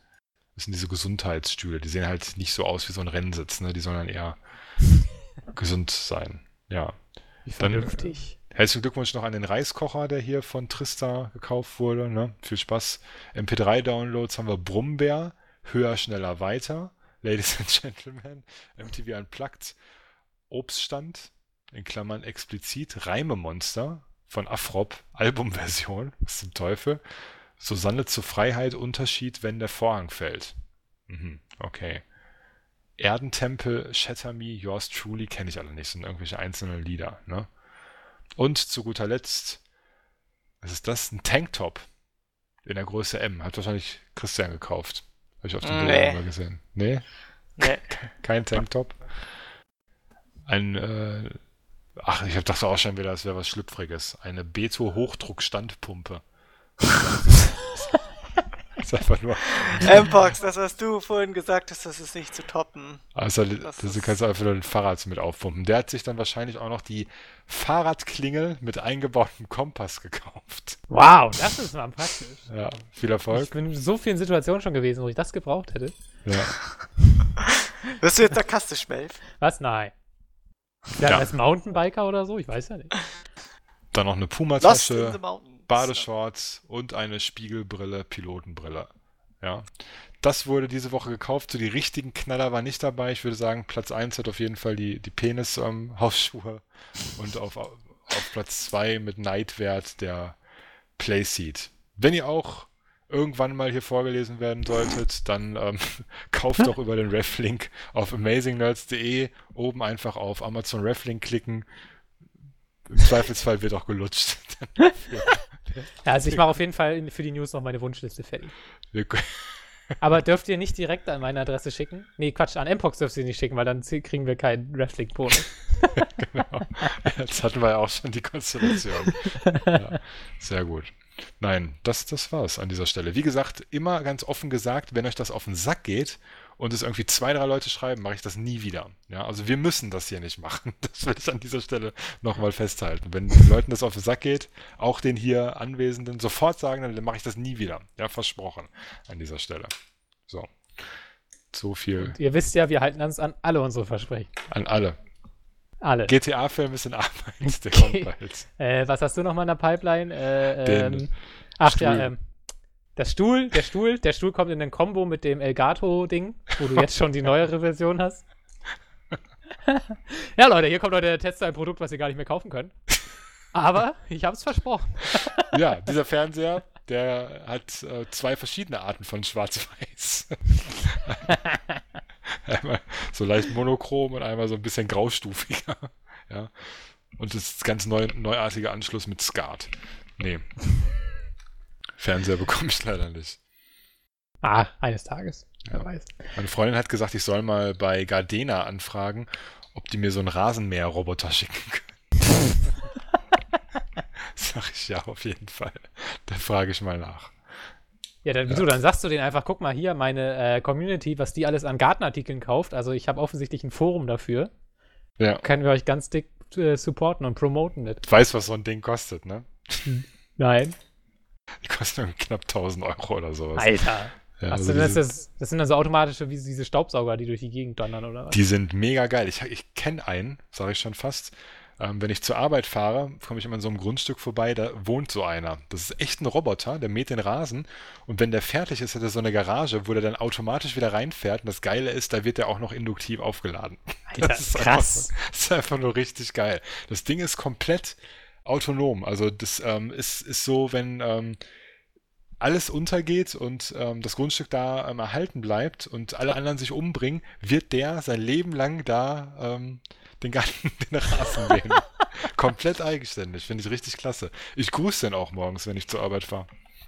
Das sind diese Gesundheitsstühle. Die sehen halt nicht so aus wie so ein Rennsitz, ne? Die sollen dann eher gesund sein. Ja. Wie vernünftig. Dann, äh, herzlichen Glückwunsch noch an den Reiskocher, der hier von Trista gekauft wurde, ne? Viel Spaß. M P drei Downloads haben wir Brummbär, höher, schneller, weiter. Ladies and Gentlemen, M T V Unplugged, Obststand, in Klammern explizit, Reimemonster von Afrop, Albumversion, was zum Teufel, Susanne zur Freiheit, Unterschied, wenn der Vorhang fällt. Mhm, okay. Erdentempel, Shatter Me, Yours Truly, kenne ich alle nicht, sind irgendwelche einzelnen Lieder, ne? Und zu guter Letzt, was ist das? Ein Tanktop in der Größe M, hat wahrscheinlich Christian gekauft. Habe ich auf den Bildern immer gesehen. Nee? Nee. Kein Tanktop. Ein, äh, ach, ich hab dachte auch schon wieder, das wäre was Schlüpfriges. Eine Beto-Hochdruck-Standpumpe. Das ist einfach nur... M-Box, das, was du vorhin gesagt hast, das ist nicht zu toppen. Also, das, das ist... kannst du einfach nur den Fahrrad mit aufpumpen. Der hat sich dann wahrscheinlich auch noch die Fahrradklingel mit eingebautem Kompass gekauft. Wow, das ist mal praktisch. Ja, viel Erfolg. Ich bin in so vielen Situationen schon gewesen, wo ich das gebraucht hätte. Ja. Wirst du jetzt sarkastisch, Melf? Was? Nein. Ja, ja. Als Mountainbiker oder so, ich weiß ja nicht. Dann noch eine Puma-Tasche, Badeshorts und eine Spiegelbrille, Pilotenbrille. Ja. Das wurde diese Woche gekauft. So die richtigen Knaller waren nicht dabei. Ich würde sagen, Platz eins hat auf jeden Fall die, die Penis-Hausschuhe ähm, und auf, auf Platz zwei mit Neidwert der Playseat. Wenn ihr auch irgendwann mal hier vorgelesen werden solltet, dann ähm, kauft doch über den Reflink auf amazing nerds punkt de. Oben einfach auf Amazon Reflink klicken. Im Zweifelsfall wird auch gelutscht. ja, also ich mache auf jeden Fall für die News noch meine Wunschliste fertig. Aber dürft ihr nicht direkt an meine Adresse schicken? Nee, Quatsch, an M P O X dürft ihr nicht schicken, weil dann kriegen wir keinen Reflink-Bonus. Genau. Jetzt hatten wir ja auch schon die Konstellation. Ja, sehr gut. Nein, das, das war's an dieser Stelle. Wie gesagt, immer ganz offen gesagt, wenn euch das auf den Sack geht und es irgendwie zwei, drei Leute schreiben, mache ich das nie wieder. Ja, also wir müssen das hier nicht machen. Das will ich an dieser Stelle nochmal festhalten. Wenn den Leuten das auf den Sack geht, auch den hier Anwesenden sofort sagen, dann mache ich das nie wieder. Ja, versprochen an dieser Stelle. So. So viel. Und ihr wisst ja, wir halten uns an alle unsere Versprechen. An alle. Alle. G T A-Film ist in Arbeit, der okay. kommt bald. Äh, was hast du nochmal in der Pipeline? Äh, ähm, ach Stuhl. ja, ähm, das Stuhl, der Stuhl, der Stuhl kommt in den Kombo mit dem Elgato-Ding, wo du jetzt schon die neuere Version hast. Ja, Leute, hier kommt heute der Tester, ein Produkt, was ihr gar nicht mehr kaufen könnt. Aber ich hab's versprochen. Ja, dieser Fernseher, der hat äh, zwei verschiedene Arten von Schwarz-Weiß. Einmal so leicht monochrom und einmal so ein bisschen graustufiger. Ja. Und das ganz neu, neuartige Anschluss mit Skat. Nee. Fernseher bekomme ich leider nicht. Ah, eines Tages. Ja. Wer weiß. Meine Freundin hat gesagt, ich soll mal bei Gardena anfragen, ob die mir so einen Rasenmäher-Roboter schicken können. Sag ich ja, auf jeden Fall. Da frage ich mal nach. Ja, dann, wieso, ja. dann sagst du denen einfach, guck mal hier, meine äh, Community, was die alles an Gartenartikeln kauft. Also ich habe offensichtlich ein Forum dafür. Ja. Können wir euch ganz dick äh, supporten und promoten mit. Ich weiß, was so ein Ding kostet, ne? Nein. Die kosten knapp tausend Euro oder sowas. Alter. Ja, also du, das, das, das sind dann so automatische, wie diese Staubsauger, die durch die Gegend donnern, oder was? Die sind mega geil. Ich, ich kenne einen, sage ich schon fast. Ähm, wenn ich zur Arbeit fahre, komme ich immer an so einem Grundstück vorbei, da wohnt so einer. Das ist echt ein Roboter, der mäht den Rasen und wenn der fertig ist, hat er so eine Garage, wo der dann automatisch wieder reinfährt und das Geile ist, da wird der auch noch induktiv aufgeladen. Alter, das ist krass. Einfach, das ist einfach nur richtig geil. Das Ding ist komplett autonom, also das ähm, ist, ist so, wenn ähm, alles untergeht und ähm, das Grundstück da ähm, erhalten bleibt und alle anderen sich umbringen, wird der sein Leben lang da... Ähm, den Garten, den Rasen mähen. Komplett eigenständig, finde ich richtig klasse. Ich grüße den auch morgens, wenn ich zur Arbeit fahre.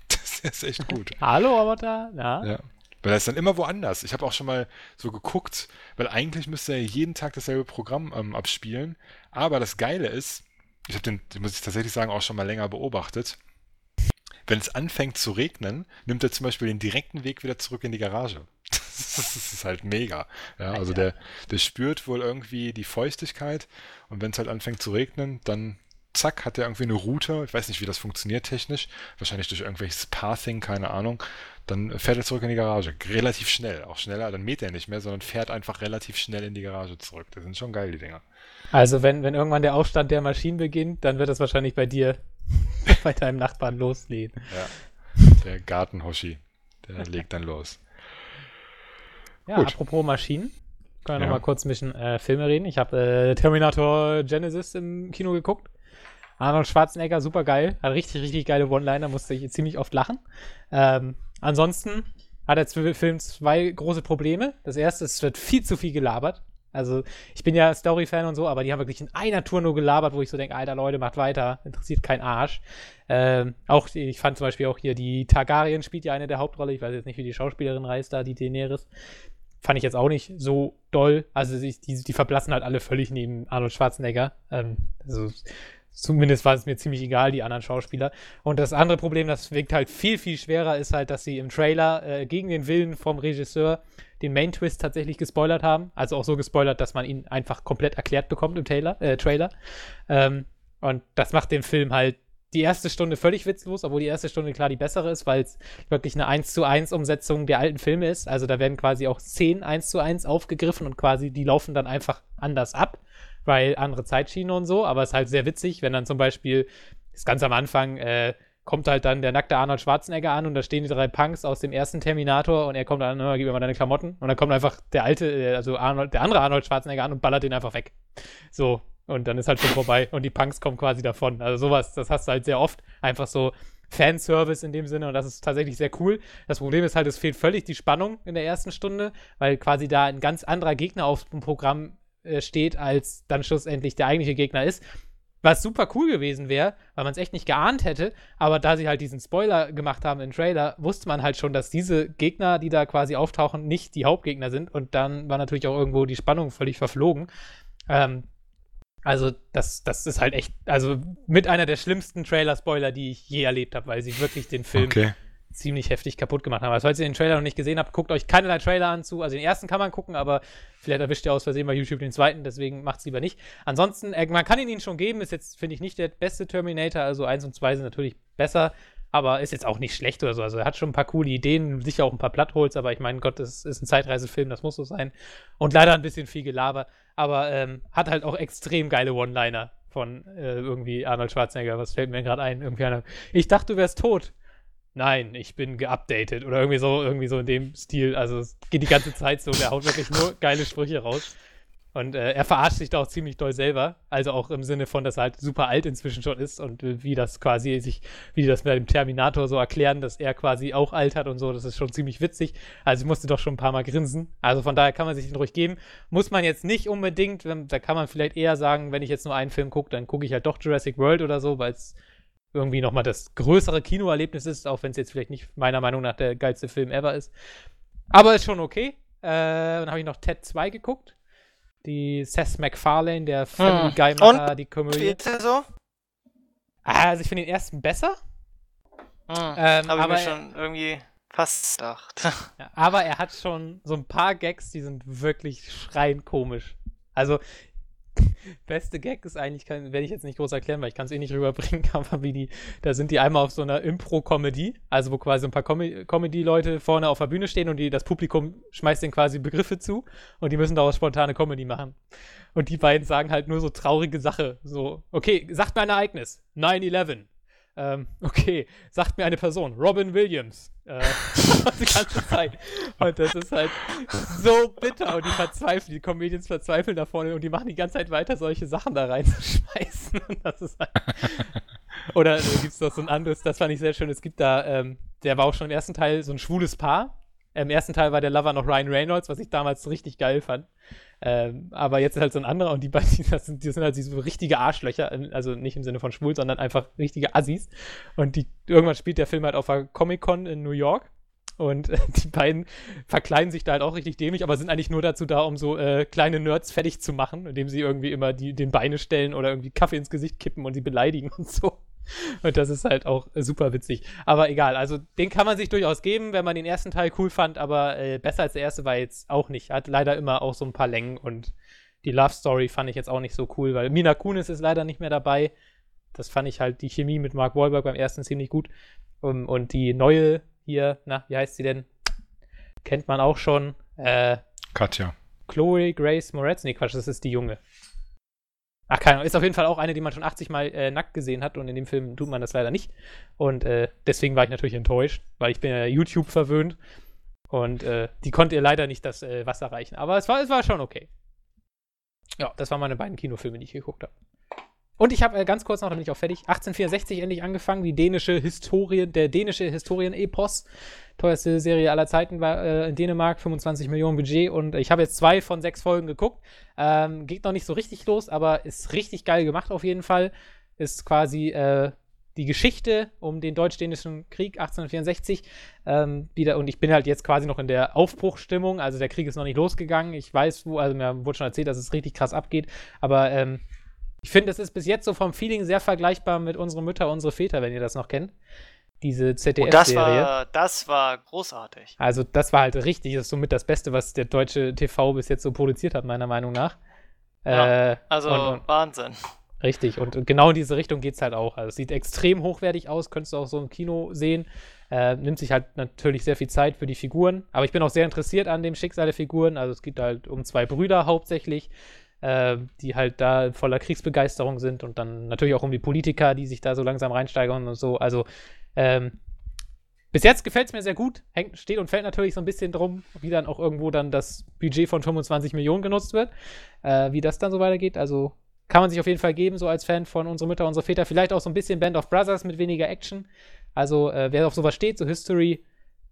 Das ist echt gut. Hallo, Roboter. Ja. ja. Weil er ist dann immer woanders. Ich habe auch schon mal so geguckt, weil eigentlich müsste er jeden Tag dasselbe Programm ähm, abspielen. Aber das Geile ist, ich habe den, muss ich tatsächlich sagen, auch schon mal länger beobachtet. Wenn es anfängt zu regnen, nimmt er zum Beispiel den direkten Weg wieder zurück in die Garage. Das ist halt mega. Ja, also der, der spürt wohl irgendwie die Feuchtigkeit und wenn es halt anfängt zu regnen, dann zack, hat der irgendwie eine Route, ich weiß nicht, wie das funktioniert technisch, wahrscheinlich durch irgendwelches Pathing, keine Ahnung, dann fährt er zurück in die Garage, relativ schnell, auch schneller, dann mäht er nicht mehr, sondern fährt einfach relativ schnell in die Garage zurück. Das sind schon geil, die Dinger. Also wenn, wenn irgendwann der Aufstand der Maschinen beginnt, dann wird das wahrscheinlich bei dir, bei deinem Nachbarn loslegen. Ja, der Gartenhoshi, der legt dann los. Ja, gut. Apropos Maschinen. Können wir ja. nochmal kurz ein bisschen äh, Filme reden. Ich habe äh, Terminator Genesis im Kino geguckt. Arnold Schwarzenegger, super geil. Hat richtig, richtig geile One-Liner, musste ich ziemlich oft lachen. Ähm, ansonsten hat der Film zwei große Probleme. Das erste ist, es wird viel zu viel gelabert. Also ich bin ja Story-Fan und so, aber die haben wirklich in einer Tour nur gelabert, wo ich so denke, alter Leute, macht weiter, interessiert kein Arsch. Ähm, auch, ich fand zum Beispiel auch hier, die Targaryen spielt ja eine der Hauptrolle. Ich weiß jetzt nicht, wie die Schauspielerin heißt da, die Daenerys. Fand ich jetzt auch nicht so doll. Also die, die, die verblassen halt alle völlig neben Arnold Schwarzenegger. Ähm, also zumindest war es mir ziemlich egal, die anderen Schauspieler. Und das andere Problem, das wirkt halt viel, viel schwerer, ist halt, dass sie im Trailer äh, gegen den Willen vom Regisseur den Main-Twist tatsächlich gespoilert haben. Also auch so gespoilert, dass man ihn einfach komplett erklärt bekommt im Trailer. Äh, Trailer. Ähm, und das macht den Film halt die erste Stunde völlig witzlos, obwohl die erste Stunde klar die bessere ist, weil es wirklich eine eins zu eins Umsetzung der alten Filme ist. Also da werden quasi auch Szenen eins zu eins aufgegriffen und quasi die laufen dann einfach anders ab, weil andere Zeitschienen und so, aber es ist halt sehr witzig, wenn dann zum Beispiel, das ist ganz am Anfang, äh, kommt halt dann der nackte Arnold Schwarzenegger an und da stehen die drei Punks aus dem ersten Terminator und er kommt dann, gib mir mal deine Klamotten und dann kommt einfach der alte, also Arnold, der andere Arnold Schwarzenegger an und ballert den einfach weg. So. Und dann ist halt schon vorbei und die Punks kommen quasi davon. Also sowas, das hast du halt sehr oft. Einfach so Fanservice in dem Sinne und das ist tatsächlich sehr cool. Das Problem ist halt, es fehlt völlig die Spannung in der ersten Stunde, weil quasi da ein ganz anderer Gegner auf dem Programm äh, steht, als dann schlussendlich der eigentliche Gegner ist. Was super cool gewesen wäre, weil man es echt nicht geahnt hätte, aber da sie halt diesen Spoiler gemacht haben im Trailer, wusste man halt schon, dass diese Gegner, die da quasi auftauchen, nicht die Hauptgegner sind und dann war natürlich auch irgendwo die Spannung völlig verflogen. Ähm, Also das, das ist halt echt, also mit einer der schlimmsten Trailer-Spoiler, die ich je erlebt habe, weil sie wirklich den Film okay. ziemlich heftig kaputt gemacht haben. Also falls ihr den Trailer noch nicht gesehen habt, guckt euch keinerlei Trailer an zu. Also den ersten kann man gucken, aber vielleicht erwischt ihr aus Versehen bei YouTube den zweiten, deswegen macht's lieber nicht. Ansonsten, man kann ihn ihnen schon geben, ist jetzt, finde ich, nicht der beste Terminator, also eins und zwei sind natürlich besser, aber ist jetzt auch nicht schlecht oder so. Also er hat schon ein paar coole Ideen, sicher auch ein paar Plattholes, aber ich meine, Gott, das ist ein Zeitreisefilm, das muss so sein. Und leider ein bisschen viel Gelaber. Aber ähm, hat halt auch extrem geile One-Liner von äh, irgendwie Arnold Schwarzenegger. Was fällt mir gerade ein? Irgendwie einer, ich dachte, du wärst tot. Nein, ich bin geupdatet. Oder irgendwie so, irgendwie so in dem Stil. Also es geht die ganze Zeit so. Der haut wirklich nur geile Sprüche raus. Und äh, er verarscht sich da auch ziemlich doll selber. Also auch im Sinne von, dass er halt super alt inzwischen schon ist und äh, wie das quasi sich, wie die das mit dem Terminator so erklären, dass er quasi auch alt hat und so. Das ist schon ziemlich witzig. Also ich musste doch schon ein paar Mal grinsen. Also von daher kann man sich den ruhig geben. Muss man jetzt nicht unbedingt, wenn, da kann man vielleicht eher sagen, wenn ich jetzt nur einen Film gucke, dann gucke ich halt doch Jurassic World oder so, weil es irgendwie nochmal das größere Kinoerlebnis ist, auch wenn es jetzt vielleicht nicht meiner Meinung nach der geilste Film ever ist. Aber ist schon okay. Äh, dann habe ich noch Ted zwei geguckt. Die Seth MacFarlane, der Family Guy-Macher, die Komödie. Wie ist der so? Also ich finde den ersten besser. Hm, ähm, habe ich mir schon irgendwie fast gedacht. Aber er hat schon so ein paar Gags, die sind wirklich schreiend komisch. Also beste Gag ist eigentlich, werde ich jetzt nicht groß erklären, weil ich kann es eh nicht rüberbringen, aber wie die, da sind die einmal auf so einer Impro-Comedy, also wo quasi ein paar Com- Comedy-Leute vorne auf der Bühne stehen und die, das Publikum schmeißt denen quasi Begriffe zu und die müssen daraus spontane Comedy machen. Und die beiden sagen halt nur so traurige Sache, so, okay, sagt mir ein Ereignis, nine eleven. Ähm, okay, sagt mir eine Person, Robin Williams. Äh, die ganze Zeit. Und das ist halt so bitter. Und die verzweifeln, die Comedians verzweifeln da vorne und die machen die ganze Zeit weiter, solche Sachen da reinzuschmeißen. Und das ist halt. Oder äh, gibt es noch so ein anderes, das fand ich sehr schön. Es gibt da, ähm, der war auch schon im ersten Teil so ein schwules Paar. Im ersten Teil war der Lover noch Ryan Reynolds, was ich damals richtig geil fand. Ähm, aber jetzt ist halt so ein anderer und die beiden, die sind, die sind halt so richtige Arschlöcher, also nicht im Sinne von schwul, sondern einfach richtige Assis. Und die, irgendwann spielt der Film halt auf der Comic-Con in New York und äh, die beiden verkleiden sich da halt auch richtig dämlich, aber sind eigentlich nur dazu da, um so äh, kleine Nerds fertig zu machen, indem sie irgendwie immer die, den Beine stellen oder irgendwie Kaffee ins Gesicht kippen und sie beleidigen und so. Und das ist halt auch super witzig. Aber egal, also den kann man sich durchaus geben, wenn man den ersten Teil cool fand, aber äh, besser als der erste war jetzt auch nicht. Hat leider immer auch so ein paar Längen und die Love Story fand ich jetzt auch nicht so cool, weil Mila Kunis ist leider nicht mehr dabei. das fand ich halt die Chemie mit Mark Wahlberg beim ersten ziemlich gut. Um, und die neue hier, na, wie heißt sie denn? Kennt man auch schon. Äh, Katja. Chloe Grace Moretz. Nee, Quatsch, das ist die Junge. Ach, keine Ahnung. Ist auf jeden Fall auch eine, die man schon achtzig Mal äh, nackt gesehen hat. Und in dem Film tut man das leider nicht. Und äh, deswegen war ich natürlich enttäuscht, weil ich bin ja YouTube verwöhnt. Und äh, die konnte ihr leider nicht das äh, Wasser reichen. Aber es war, es war schon okay. Ja, das waren meine beiden Kinofilme, die ich geguckt habe. Und ich habe äh, ganz kurz noch, dann bin ich auch fertig, achtzehnhundertvierundsechzig endlich angefangen, die dänische Historien, der dänische Historien-Epos. Teuerste Serie aller Zeiten war äh, in Dänemark, fünfundzwanzig Millionen Budget. Und ich habe jetzt zwei von sechs Folgen geguckt. Ähm, geht noch nicht so richtig los, aber ist richtig geil gemacht auf jeden Fall. Ist quasi äh, die Geschichte um den deutsch-dänischen Krieg achtzehnhundertvierundsechzig. Ähm, wieder, und ich bin halt jetzt quasi noch in der Aufbruchstimmung. Also der Krieg ist noch nicht losgegangen. Ich weiß, wo, also mir wurde schon erzählt, dass es richtig krass abgeht. Aber, ähm, ich finde, das ist bis jetzt so vom Feeling sehr vergleichbar mit Unsere Mütter, Unsere Väter, wenn ihr das noch kennt. Diese Z D F-Serie. Und das war, das war großartig. Also das war halt richtig, das ist somit das Beste, was der deutsche T V bis jetzt so produziert hat, meiner Meinung nach. Ja, äh, also und, und, Wahnsinn. Richtig, und genau in diese Richtung geht's halt auch. Also es sieht extrem hochwertig aus, könntest du auch so im Kino sehen. Äh, nimmt sich halt natürlich sehr viel Zeit für die Figuren. Aber ich bin auch sehr interessiert an dem Schicksal der Figuren. Also es geht halt um zwei Brüder hauptsächlich, die halt da voller Kriegsbegeisterung sind, und dann natürlich auch um die Politiker, die sich da so langsam reinsteigern und so. Also ähm, bis jetzt gefällt es mir sehr gut. Hängt, steht und fällt natürlich so ein bisschen drum, wie dann auch irgendwo dann das Budget von fünfundzwanzig Millionen genutzt wird, äh, wie das dann so weitergeht. Also kann man sich auf jeden Fall geben, so als Fan von Unsere Mütter, Unsere Väter. Vielleicht auch so ein bisschen Band of Brothers mit weniger Action. Also äh, wer auf sowas steht, so History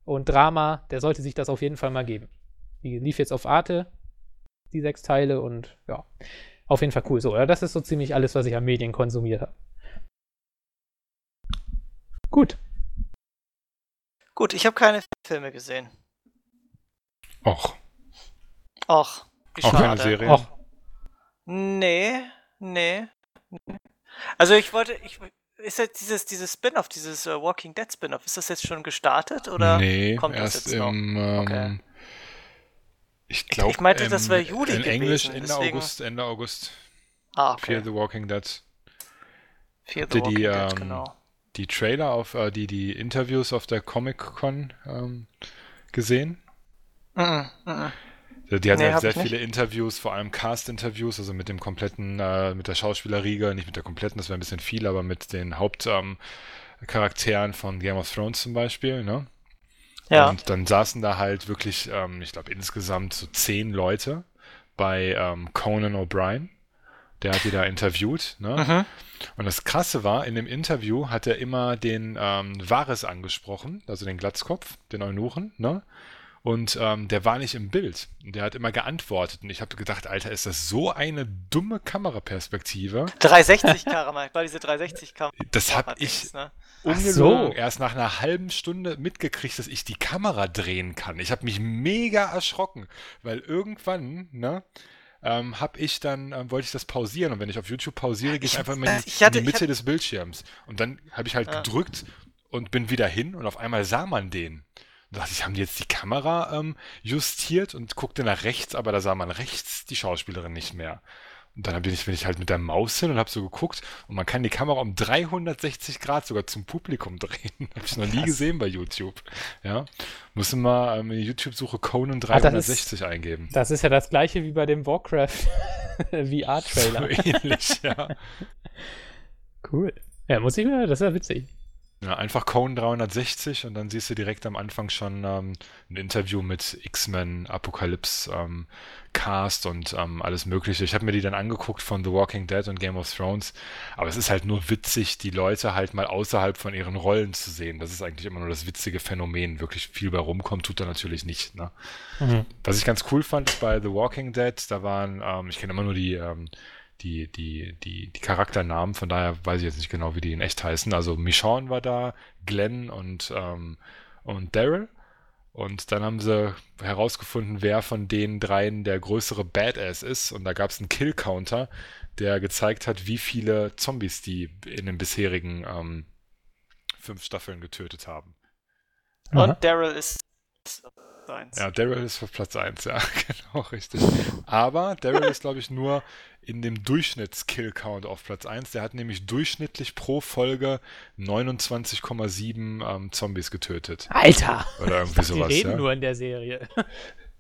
und Drama, der sollte sich das auf jeden Fall mal geben. Die lief jetzt auf Arte, die sechs Teile, und ja, auf jeden Fall cool. So, ja, das ist so ziemlich alles, was ich an Medien konsumiert habe. Gut. Gut, ich habe keine Filme gesehen. Och. Och, wie schade. Auch keine Serien? Och. Nee, nee, nee. Also ich wollte, ich, ist jetzt dieses, dieses Spin-Off, dieses uh, Walking Dead Spin-Off, ist das jetzt schon gestartet, oder nee, kommt das jetzt noch? Im, ähm, okay. Ich glaube, ich meinte, ähm, das war Juli in gewesen, Englisch Ende deswegen... August, Ende August. Ah, okay. Fear the Walking Dead. Fear the Walking die, Dead, ähm, genau. Die Trailer auf, äh, die, die Interviews auf der Comic-Con ähm, gesehen? Mm-mm, mm-mm. Die, die hat nee, halt sehr viele nicht. Interviews, vor allem Cast-Interviews, also mit dem kompletten, äh, mit der Schauspielerriege, nicht mit der kompletten, das wäre ein bisschen viel, aber mit den Hauptcharakteren ähm, von Game of Thrones zum Beispiel, ne? Ja. Und dann saßen da halt wirklich, ähm, ich glaube, insgesamt so zehn Leute bei ähm, Conan O'Brien. Der hat die da interviewt. Ne? Mhm. Und das Krasse war, in dem Interview hat er immer den ähm, Varys angesprochen, also den Glatzkopf, den Eunuchen. Ne? Und ähm, der war nicht im Bild. Der hat immer geantwortet. Und ich habe gedacht, Alter, ist das so eine dumme Kameraperspektive? dreihundertsechzig Kamera, weil diese dreihundertsechzig Kamera. Das habe ich... Ne? Ungelogen, so. Erst nach einer halben Stunde mitgekriegt, dass ich die Kamera drehen kann. Ich habe mich mega erschrocken, weil irgendwann, ne, ähm, habe ich dann, ähm, wollte ich das pausieren, und wenn ich auf YouTube pausiere, gehe ich, ich einfach immer äh, in, in die Mitte hatte... des Bildschirms. Und dann habe ich halt ah. gedrückt und bin wieder hin, und auf einmal sah man den. Und dachte ich, haben die jetzt die Kamera ähm, justiert, und guckte nach rechts, aber da sah man rechts die Schauspielerin nicht mehr. Und dann bin ich, bin ich halt mit der Maus hin und habe so geguckt, und man kann die Kamera um dreihundertsechzig Grad sogar zum Publikum drehen. Habe ich noch nie gesehen bei YouTube. Ja, muss immer ähm, in die YouTube-Suche Conan dreihundertsechzig ah, das ist, eingeben. Das ist ja das gleiche wie bei dem Warcraft V R-Trailer. So ähnlich, ja. Cool. Ja, muss ich mir, das ist ja witzig. Ja, einfach Conan dreihundertsechzig, und dann siehst du direkt am Anfang schon ähm, ein Interview mit X-Men, Apocalypse, ähm, Cast und ähm, alles mögliche. Ich habe mir die dann angeguckt von The Walking Dead und Game of Thrones, aber es ist halt nur witzig, die Leute halt mal außerhalb von ihren Rollen zu sehen. Das ist eigentlich immer nur das witzige Phänomen. Wirklich viel bei rumkommt, tut da natürlich nicht. Ne? Mhm. Was ich ganz cool fand, ist bei The Walking Dead, da waren, ähm, ich kenne immer nur die... Ähm, Die, die, die, die Charakternamen, von daher weiß ich jetzt nicht genau, wie die in echt heißen. Also Michonne war da, Glenn und, ähm, und Daryl. Und dann haben sie herausgefunden, wer von den dreien der größere Badass ist. Und da gab es einen Kill-Counter, der gezeigt hat, wie viele Zombies die in den bisherigen ähm, fünf Staffeln getötet haben. Und Daryl ist eins. Ja, Daryl ist auf Platz eins, ja, genau, richtig. Aber Daryl ist, glaube ich, nur in dem Durchschnitts-Kill-Count auf Platz eins. Der hat nämlich durchschnittlich pro Folge neunundzwanzig Komma sieben ähm, Zombies getötet. Alter! Oder irgendwie dachte, sowas, die reden ja nur in der Serie.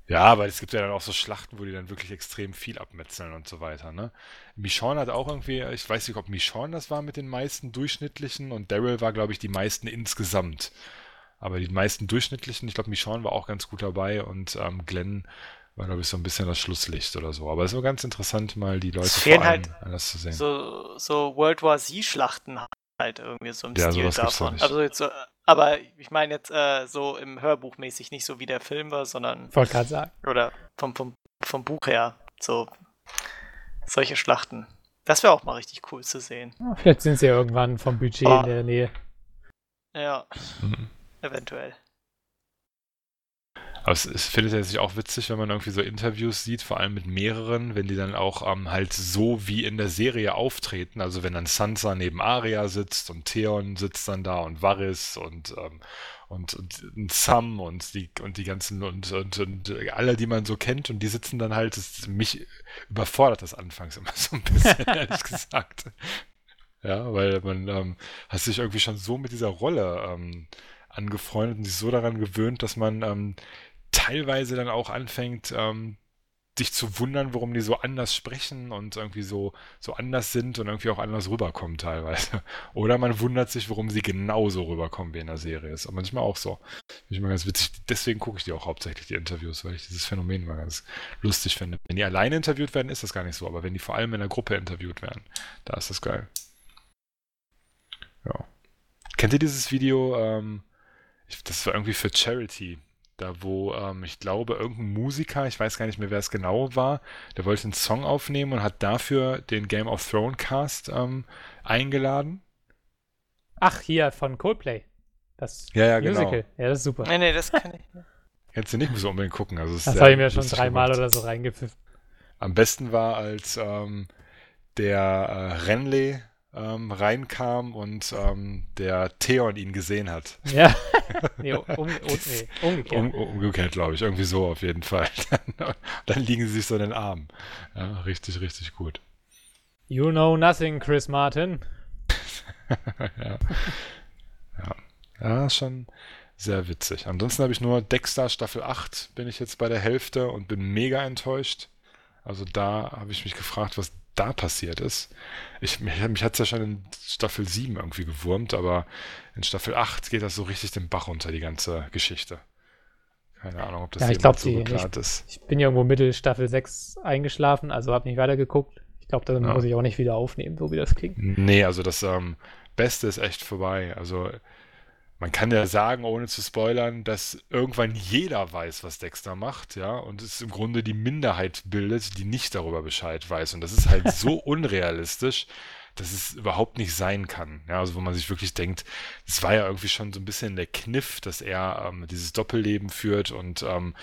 Ja, aber es gibt ja dann auch so Schlachten, wo die dann wirklich extrem viel abmetzeln und so weiter, ne? Michonne hat auch irgendwie, ich weiß nicht, ob Michonne das war mit den meisten durchschnittlichen, und Daryl war, glaube ich, die meisten insgesamt. Aber die meisten durchschnittlichen, ich glaube, Michonne war auch ganz gut dabei, und ähm, Glenn war, glaube ich, so ein bisschen das Schlusslicht oder so. Aber es war ganz interessant, mal die Leute vor allem halt anders zu sehen. So, so World War Z-Schlachten halt irgendwie so im ja, Stil davon. Also jetzt so, aber ich meine jetzt äh, so im Hörbuch mäßig, nicht so wie der Film war, sondern ich wollte gerade sagen. Oder vom, vom, vom Buch her, so solche Schlachten. Das wäre auch mal richtig cool zu sehen. Oh, vielleicht sind sie ja irgendwann vom Budget oh. in der Nähe. Ja, mhm. Eventuell. Aber es, es findet ja sich auch witzig, wenn man irgendwie so Interviews sieht, vor allem mit mehreren, wenn die dann auch ähm, halt so wie in der Serie auftreten. Also wenn dann Sansa neben Arya sitzt und Theon sitzt dann da und Varys und ähm, und, und, und Sam und die und die ganzen und, und, und alle, die man so kennt, und die sitzen dann halt. Das, mich überfordert das anfangs immer so ein bisschen, ehrlich gesagt. Ja, weil man ähm, hat sich irgendwie schon so mit dieser Rolle ähm, angefreundet und sich so daran gewöhnt, dass man ähm, teilweise dann auch anfängt, ähm, dich zu wundern, warum die so anders sprechen und irgendwie so, so anders sind und irgendwie auch anders rüberkommen teilweise. Oder man wundert sich, warum sie genauso rüberkommen wie in der Serie. Ist aber manchmal auch so. Finde ich mal ganz witzig. Deswegen gucke ich die auch hauptsächlich, die Interviews, weil ich dieses Phänomen mal ganz lustig finde. Wenn die alleine interviewt werden, ist das gar nicht so, aber wenn die vor allem in der Gruppe interviewt werden, da ist das geil. Ja. Kennt ihr dieses Video, ähm, ich, das war irgendwie für Charity, da wo, ähm, ich glaube, irgendein Musiker, ich weiß gar nicht mehr, wer es genau war, der wollte einen Song aufnehmen und hat dafür den Game of Thrones Cast ähm, eingeladen. Ach, hier von Coldplay. Das ja, ja, Musical. Genau. Ja, das ist super. Nee, nee, das kann ich nicht. Kannst du nicht so unbedingt gucken. Also das habe ich mir schon dreimal oder so reingepfiffen. Am besten war, als ähm, der äh, Renly Ähm, reinkam und ähm, der Theon ihn gesehen hat. Ja, nee, um, um, nee, umgekehrt. Um, umgekehrt, glaube ich. Irgendwie so auf jeden Fall. Dann, dann liegen sie sich so in den Armen. Ja, richtig, richtig gut. You know nothing, Chris Martin. Ja. Ja. Ja, schon sehr witzig. Ansonsten habe ich nur Dexter Staffel acht, bin ich jetzt bei der Hälfte und bin mega enttäuscht. Also da habe ich mich gefragt, was da passiert ist. Ich, mich mich hat es ja schon in Staffel sieben irgendwie gewurmt, aber in Staffel acht geht das so richtig den Bach runter, die ganze Geschichte. Keine Ahnung, ob das ja, jemand so geplant ist. Ich bin ja irgendwo mittel Staffel sechs eingeschlafen, also habe nicht weitergeguckt. Ich glaube, da ja. muss ich auch nicht wieder aufnehmen, so wie das klingt. Nee, also das ähm, Beste ist echt vorbei. Also man kann ja sagen, ohne zu spoilern, dass irgendwann jeder weiß, was Dexter macht, ja, und es im Grunde die Minderheit bildet, die nicht darüber Bescheid weiß. Und das ist halt so unrealistisch, dass es überhaupt nicht sein kann. Ja, also wo man sich wirklich denkt, das war ja irgendwie schon so ein bisschen der Kniff, dass er ähm, dieses Doppelleben führt und ähm,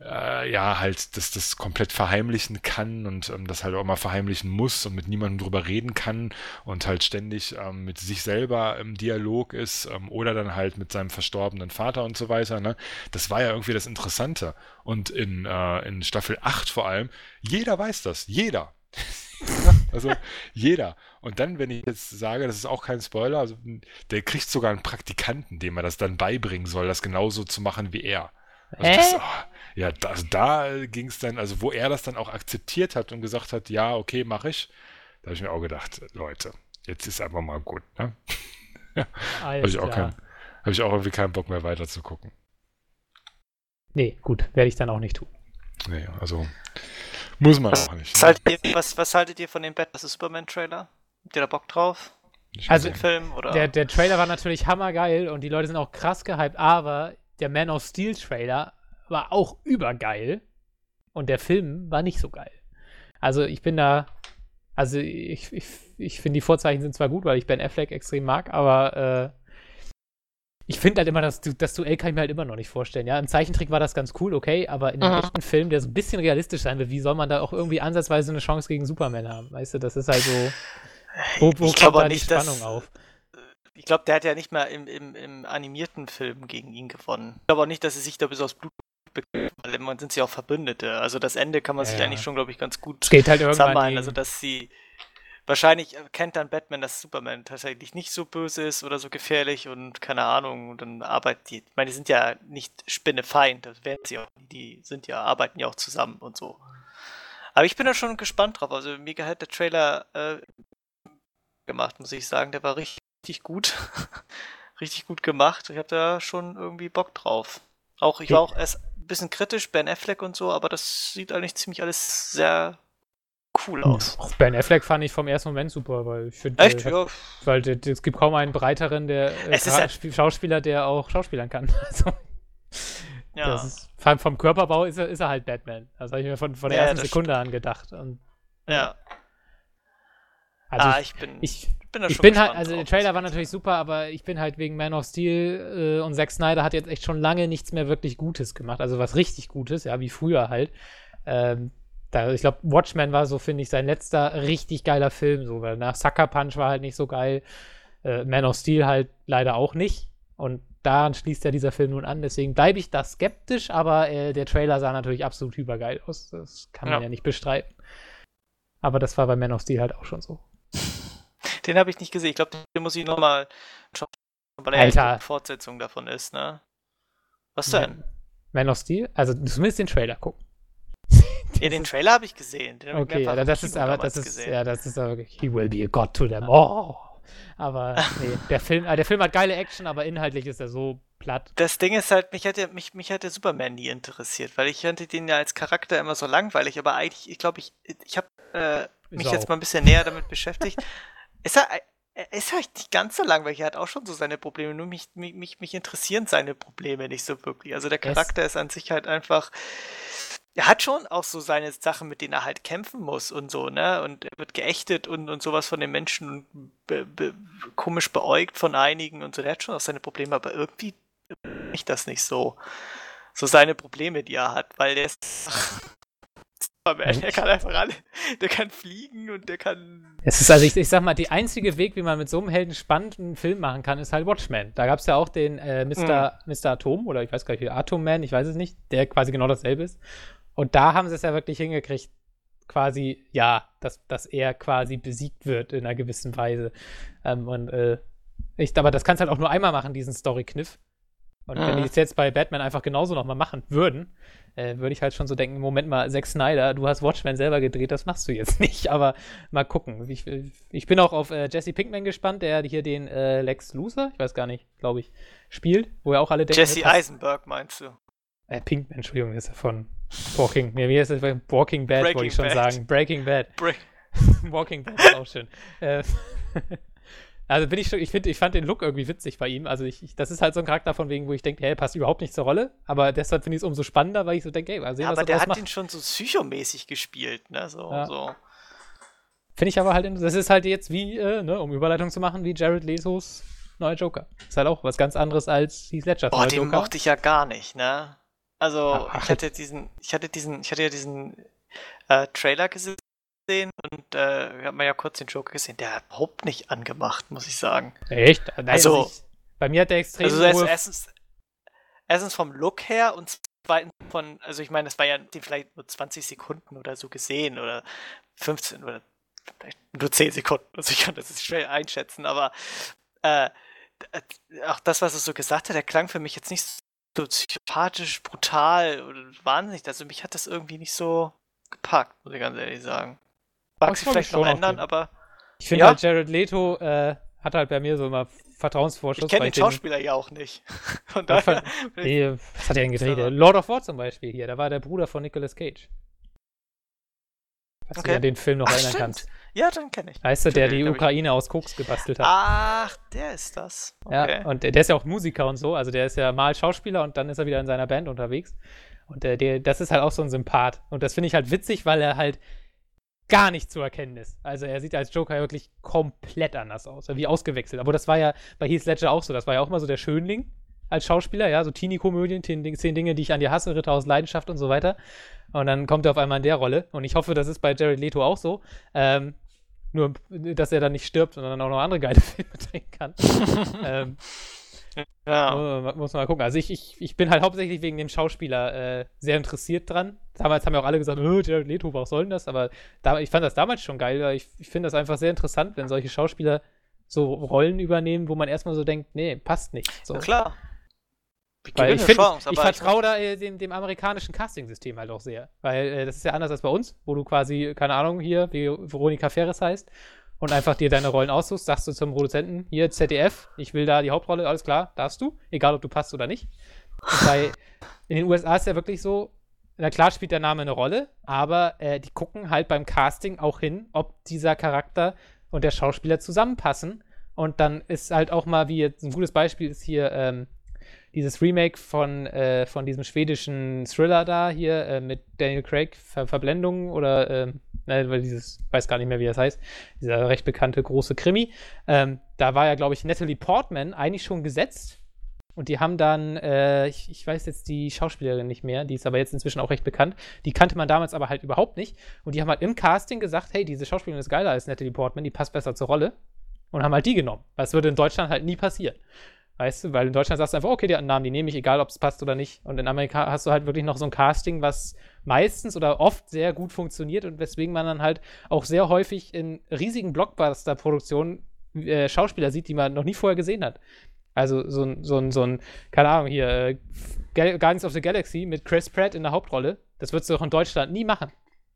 äh, ja, halt dass das komplett verheimlichen kann und ähm, das halt auch mal verheimlichen muss und mit niemandem drüber reden kann und halt ständig ähm, mit sich selber im Dialog ist ähm, oder dann halt mit seinem verstorbenen Vater und so weiter, ne? Das war ja irgendwie das Interessante. Und in, äh, in Staffel acht vor allem, jeder weiß das, jeder. Also jeder. Und dann, wenn ich jetzt sage, das ist auch kein Spoiler, also der kriegt sogar einen Praktikanten, dem er das dann beibringen soll, das genauso zu machen wie er. Also Hä? Das, oh, ja, das, da ging es dann, also wo er das dann auch akzeptiert hat und gesagt hat, ja, okay, mache ich, da habe ich mir auch gedacht, Leute, jetzt ist aber mal gut, ne? Ja, habe ich, hab ich auch irgendwie keinen Bock mehr weiter zu gucken. Nee, gut, werde ich dann auch nicht tun. Nee, also muss man was, auch nicht. Was, ne? haltet ihr, was, was haltet ihr von dem Batman Superman-Trailer? Habt ihr da Bock drauf? Ich also Film, oder? Der, der Trailer war natürlich hammergeil und die Leute sind auch krass gehypt, aber der Man of Steel-Trailer war auch übergeil und der Film war nicht so geil. Also ich bin da, also ich, ich, ich finde, die Vorzeichen sind zwar gut, weil ich Ben Affleck extrem mag, aber äh, ich finde halt immer, das, das Duell kann ich mir halt immer noch nicht vorstellen. Ja, im Zeichentrick war das ganz cool, okay, aber in einem mhm. echten Film, der so ein bisschen realistisch sein will, wie soll man da auch irgendwie ansatzweise eine Chance gegen Superman haben? Weißt du, das ist halt so, wo, wo kommt da die nicht, Spannung auf? Ich glaube, der hat ja nicht mal im, im, im animierten Film gegen ihn gewonnen. Ich glaube auch nicht, dass sie sich da bis aufs Blut mitbekommen, weil immerhin sind sie auch Verbündete. Also das Ende kann man ja, sich eigentlich schon, glaube ich, ganz gut zusammenhalten. Also dass sie wahrscheinlich kennt dann Batman, dass Superman tatsächlich nicht so böse ist oder so gefährlich und keine Ahnung. Und dann arbeiten die, ich meine, die sind ja nicht spinnefeind, das werden sie auch, die sind ja, arbeiten ja auch zusammen und so. Aber ich bin da schon gespannt drauf. Also mir hat der Trailer äh, gemacht, muss ich sagen. Der war richtig, richtig gut. richtig gut gemacht. Ich habe da schon irgendwie Bock drauf. Auch ich war auch erst ein bisschen kritisch, Ben Affleck und so, aber das sieht eigentlich ziemlich alles sehr cool aus. Auch Ben Affleck fand ich vom ersten Moment super, weil ich finde, echt? Äh, ja. Weil es gibt kaum einen breiteren der äh, Tra- ja. Schauspieler, der auch Schauspielern kann. Also, ja. Das ist, vom Körperbau ist er, ist er halt Batman. Das habe ich mir von, von der ja, ersten Sekunde stimmt. an gedacht. Und, ja. Also ah, ich, ich bin ich, bin, da schon ich bin halt, also der Trailer war natürlich super, aber ich bin halt wegen Man of Steel äh, und Zack Snyder hat jetzt echt schon lange nichts mehr wirklich Gutes gemacht. Also was richtig Gutes, ja, wie früher halt. Ähm, da, ich glaube, Watchmen war so, finde ich, sein letzter richtig geiler Film. So, weil nach Sucker Punch war halt nicht so geil. Äh, Man of Steel halt leider auch nicht. Und daran schließt ja dieser Film nun an. Deswegen bleibe ich da skeptisch, aber äh, der Trailer sah natürlich absolut übergeil aus. Das kann man ja, ja nicht bestreiten. Aber das war bei Man of Steel halt auch schon so. Den habe ich nicht gesehen. Ich glaube, den muss ich nochmal schauen, weil er eine Fortsetzung davon ist, ne? Was denn? Man, Man of Steel? Also, du musst den Trailer gucken. Ja, den Trailer habe ich gesehen. Den okay, ich ja, das ist aber, das ist, gesehen. ja, das ist aber, he will be a god to them. Oh! Aber, nee, der Film, der Film hat geile Action, aber inhaltlich ist er so platt. Das Ding ist halt, mich hat der, mich, mich hat der Superman nie interessiert, weil ich fand den ja als Charakter immer so langweilig, aber eigentlich, ich glaube, ich, ich habe äh, mich Sau. jetzt mal ein bisschen näher damit beschäftigt. Ist er, ist er nicht ganz so langweilig, er hat auch schon so seine Probleme, nur mich, mich, mich interessieren seine Probleme nicht so wirklich. Also der Charakter yes. ist an sich halt einfach, er hat schon auch so seine Sachen, mit denen er halt kämpfen muss und so, ne, und er wird geächtet und, und sowas von den Menschen und be, be, komisch beäugt von einigen und so, der hat schon auch seine Probleme, aber irgendwie ich das nicht so, so seine Probleme, die er hat, weil der ist... Der kann einfach alle, der kann fliegen und der kann... Es ist also, ich, ich sag mal, der einzige Weg, wie man mit so einem Helden spannend einen Film machen kann, ist halt Watchmen. Da gab's ja auch den äh, Mister Mhm. Mister Atom, oder ich weiß gar nicht, Atom Man, ich weiß es nicht, der quasi genau dasselbe ist. Und da haben sie es ja wirklich hingekriegt, quasi, ja, dass, dass er quasi besiegt wird in einer gewissen Weise. Ähm, und äh, ich, aber das kannst halt auch nur einmal machen, diesen Story-Kniff. Und wenn mhm. die es jetzt bei Batman einfach genauso nochmal machen würden, äh, würde ich halt schon so denken, Moment mal, Zack Snyder, du hast Watchmen selber gedreht, das machst du jetzt nicht, aber mal gucken. Ich, ich bin auch auf äh, Jesse Pinkman gespannt, der hier den äh, Lex Luthor, ich weiß gar nicht, glaube ich, spielt, wo ja auch alle denken... Jesse Eisenberg meinst du? Äh, Pinkman, Entschuldigung, ist er von Walking... Mir ist das Walking Bad, Breaking wollte ich schon Bad. sagen. Breaking Bad. Break. Walking Bad ist auch schön. Äh... Also bin ich schon, ich finde, ich fand den Look irgendwie witzig bei ihm. Also ich, ich, das ist halt so ein Charakter von wegen, wo ich denke, hey, passt überhaupt nicht zur Rolle. Aber deshalb finde ich es umso spannender, weil ich so denke, hey, mal sehen, was er draus macht. Aber der hat den schon so psychomäßig gespielt, ne? So, ja. so. Finde ich aber halt, das ist halt jetzt wie, äh, ne, um Überleitung zu machen, wie Jared Letos neuer Joker. Ist halt auch was ganz anderes als Heath Ledgers neuer Joker. Oh, den mochte ich ja gar nicht, ne? Also Ach, ich hatte diesen, ich hatte diesen, ich hatte ja diesen äh, Trailer gesehen. Und äh, hat man ja kurz den Joker gesehen, der hat überhaupt nicht angemacht, muss ich sagen. Echt? Nein, also, also ich, bei mir hat der extrem also hohe... erstens, erstens vom Look her und zweitens von, also ich meine, das war ja vielleicht nur zwanzig Sekunden oder so gesehen oder fünfzehn oder vielleicht nur zehn Sekunden, also ich kann das jetzt schnell einschätzen, aber äh, auch das, was er so gesagt hat, der klang für mich jetzt nicht so psychopathisch, brutal oder wahnsinnig, also mich hat das irgendwie nicht so gepackt, muss ich ganz ehrlich sagen. Mag sich vielleicht noch ändern, aber... Ich finde ja. halt, Jared Leto äh, hat halt bei mir so immer Vertrauensvorschuss. Ich kenne den, den Schauspieler ja auch nicht. Von daher... Nee, was hat er denn gedreht? So. Lord of War zum Beispiel hier, da war der Bruder von Nicolas Cage. Falls okay. du an den Film noch Ach, erinnern stimmt. kannst. Ja, den kenne ich. Weißt du, der die Ukraine aus Koks gebastelt hat. Ach, der ist das. Okay. Ja, und der, der ist ja auch Musiker und so, also der ist ja mal Schauspieler und dann ist er wieder in seiner Band unterwegs. Und der, der, das ist halt auch so ein Sympath. Und das finde ich halt witzig, weil er halt gar nicht zu erkennen ist. Also er sieht als Joker wirklich komplett anders aus, wie ausgewechselt. Aber das war ja bei Heath Ledger auch so. Das war ja auch mal so der Schönling als Schauspieler, ja, so Teenie-Komödien, zehn Dinge, die ich an dir hasse, Ritter aus Leidenschaft und so weiter. Und dann kommt er auf einmal in der Rolle. Und ich hoffe, das ist bei Jared Leto auch so. Ähm, nur, dass er dann nicht stirbt, sondern auch noch andere geile Filme drehen kann. ähm, Ja. Oh, muss man mal gucken. Also ich, ich, ich bin halt hauptsächlich wegen dem Schauspieler äh, sehr interessiert dran. Damals haben ja auch alle gesagt, oh, Jared Leto, was soll denn das? Aber da, ich fand das damals schon geil, weil ich, ich finde das einfach sehr interessant, wenn solche Schauspieler so Rollen übernehmen, wo man erstmal so denkt, nee, passt nicht. So. Na klar. Ich, weil ich, find, Chance, ich vertraue da äh, dem, dem amerikanischen Casting-System halt auch sehr. Weil äh, das ist ja anders als bei uns, wo du quasi, keine Ahnung, hier, wie Veronika Ferres heißt, und einfach dir deine Rollen aussuchst, sagst du zum Produzenten, hier Z D F, ich will da die Hauptrolle, alles klar, darfst du, egal ob du passt oder nicht. Und bei, in den U S A ist ja wirklich so, na klar spielt der Name eine Rolle, aber äh, die gucken halt beim Casting auch hin, ob dieser Charakter und der Schauspieler zusammenpassen. Und dann ist halt auch mal, wie jetzt ein gutes Beispiel ist hier, ähm, dieses Remake von, äh, von diesem schwedischen Thriller da hier äh, mit Daniel Craig, Ver- Verblendung oder ähm, ne, weil dieses, weiß gar nicht mehr, wie das heißt, dieser recht bekannte große Krimi. Ähm, da war ja, glaube ich, Natalie Portman eigentlich schon gesetzt und die haben dann, äh, ich, ich weiß jetzt die Schauspielerin nicht mehr, die ist aber jetzt inzwischen auch recht bekannt, die kannte man damals aber halt überhaupt nicht und die haben halt im Casting gesagt, hey, diese Schauspielerin ist geiler als Natalie Portman, die passt besser zur Rolle und haben halt die genommen. Das würde in Deutschland halt nie passieren. Weißt du, weil in Deutschland sagst du einfach, okay, die anderen Namen, die nehme ich, egal ob es passt oder nicht. Und in Amerika hast du halt wirklich noch so ein Casting, was meistens oder oft sehr gut funktioniert und weswegen man dann halt auch sehr häufig in riesigen Blockbuster-Produktionen äh, Schauspieler sieht, die man noch nie vorher gesehen hat. Also so ein, so ein, so ein, keine Ahnung, hier, äh, Guardians of the Galaxy mit Chris Pratt in der Hauptrolle, das würdest du doch in Deutschland nie machen.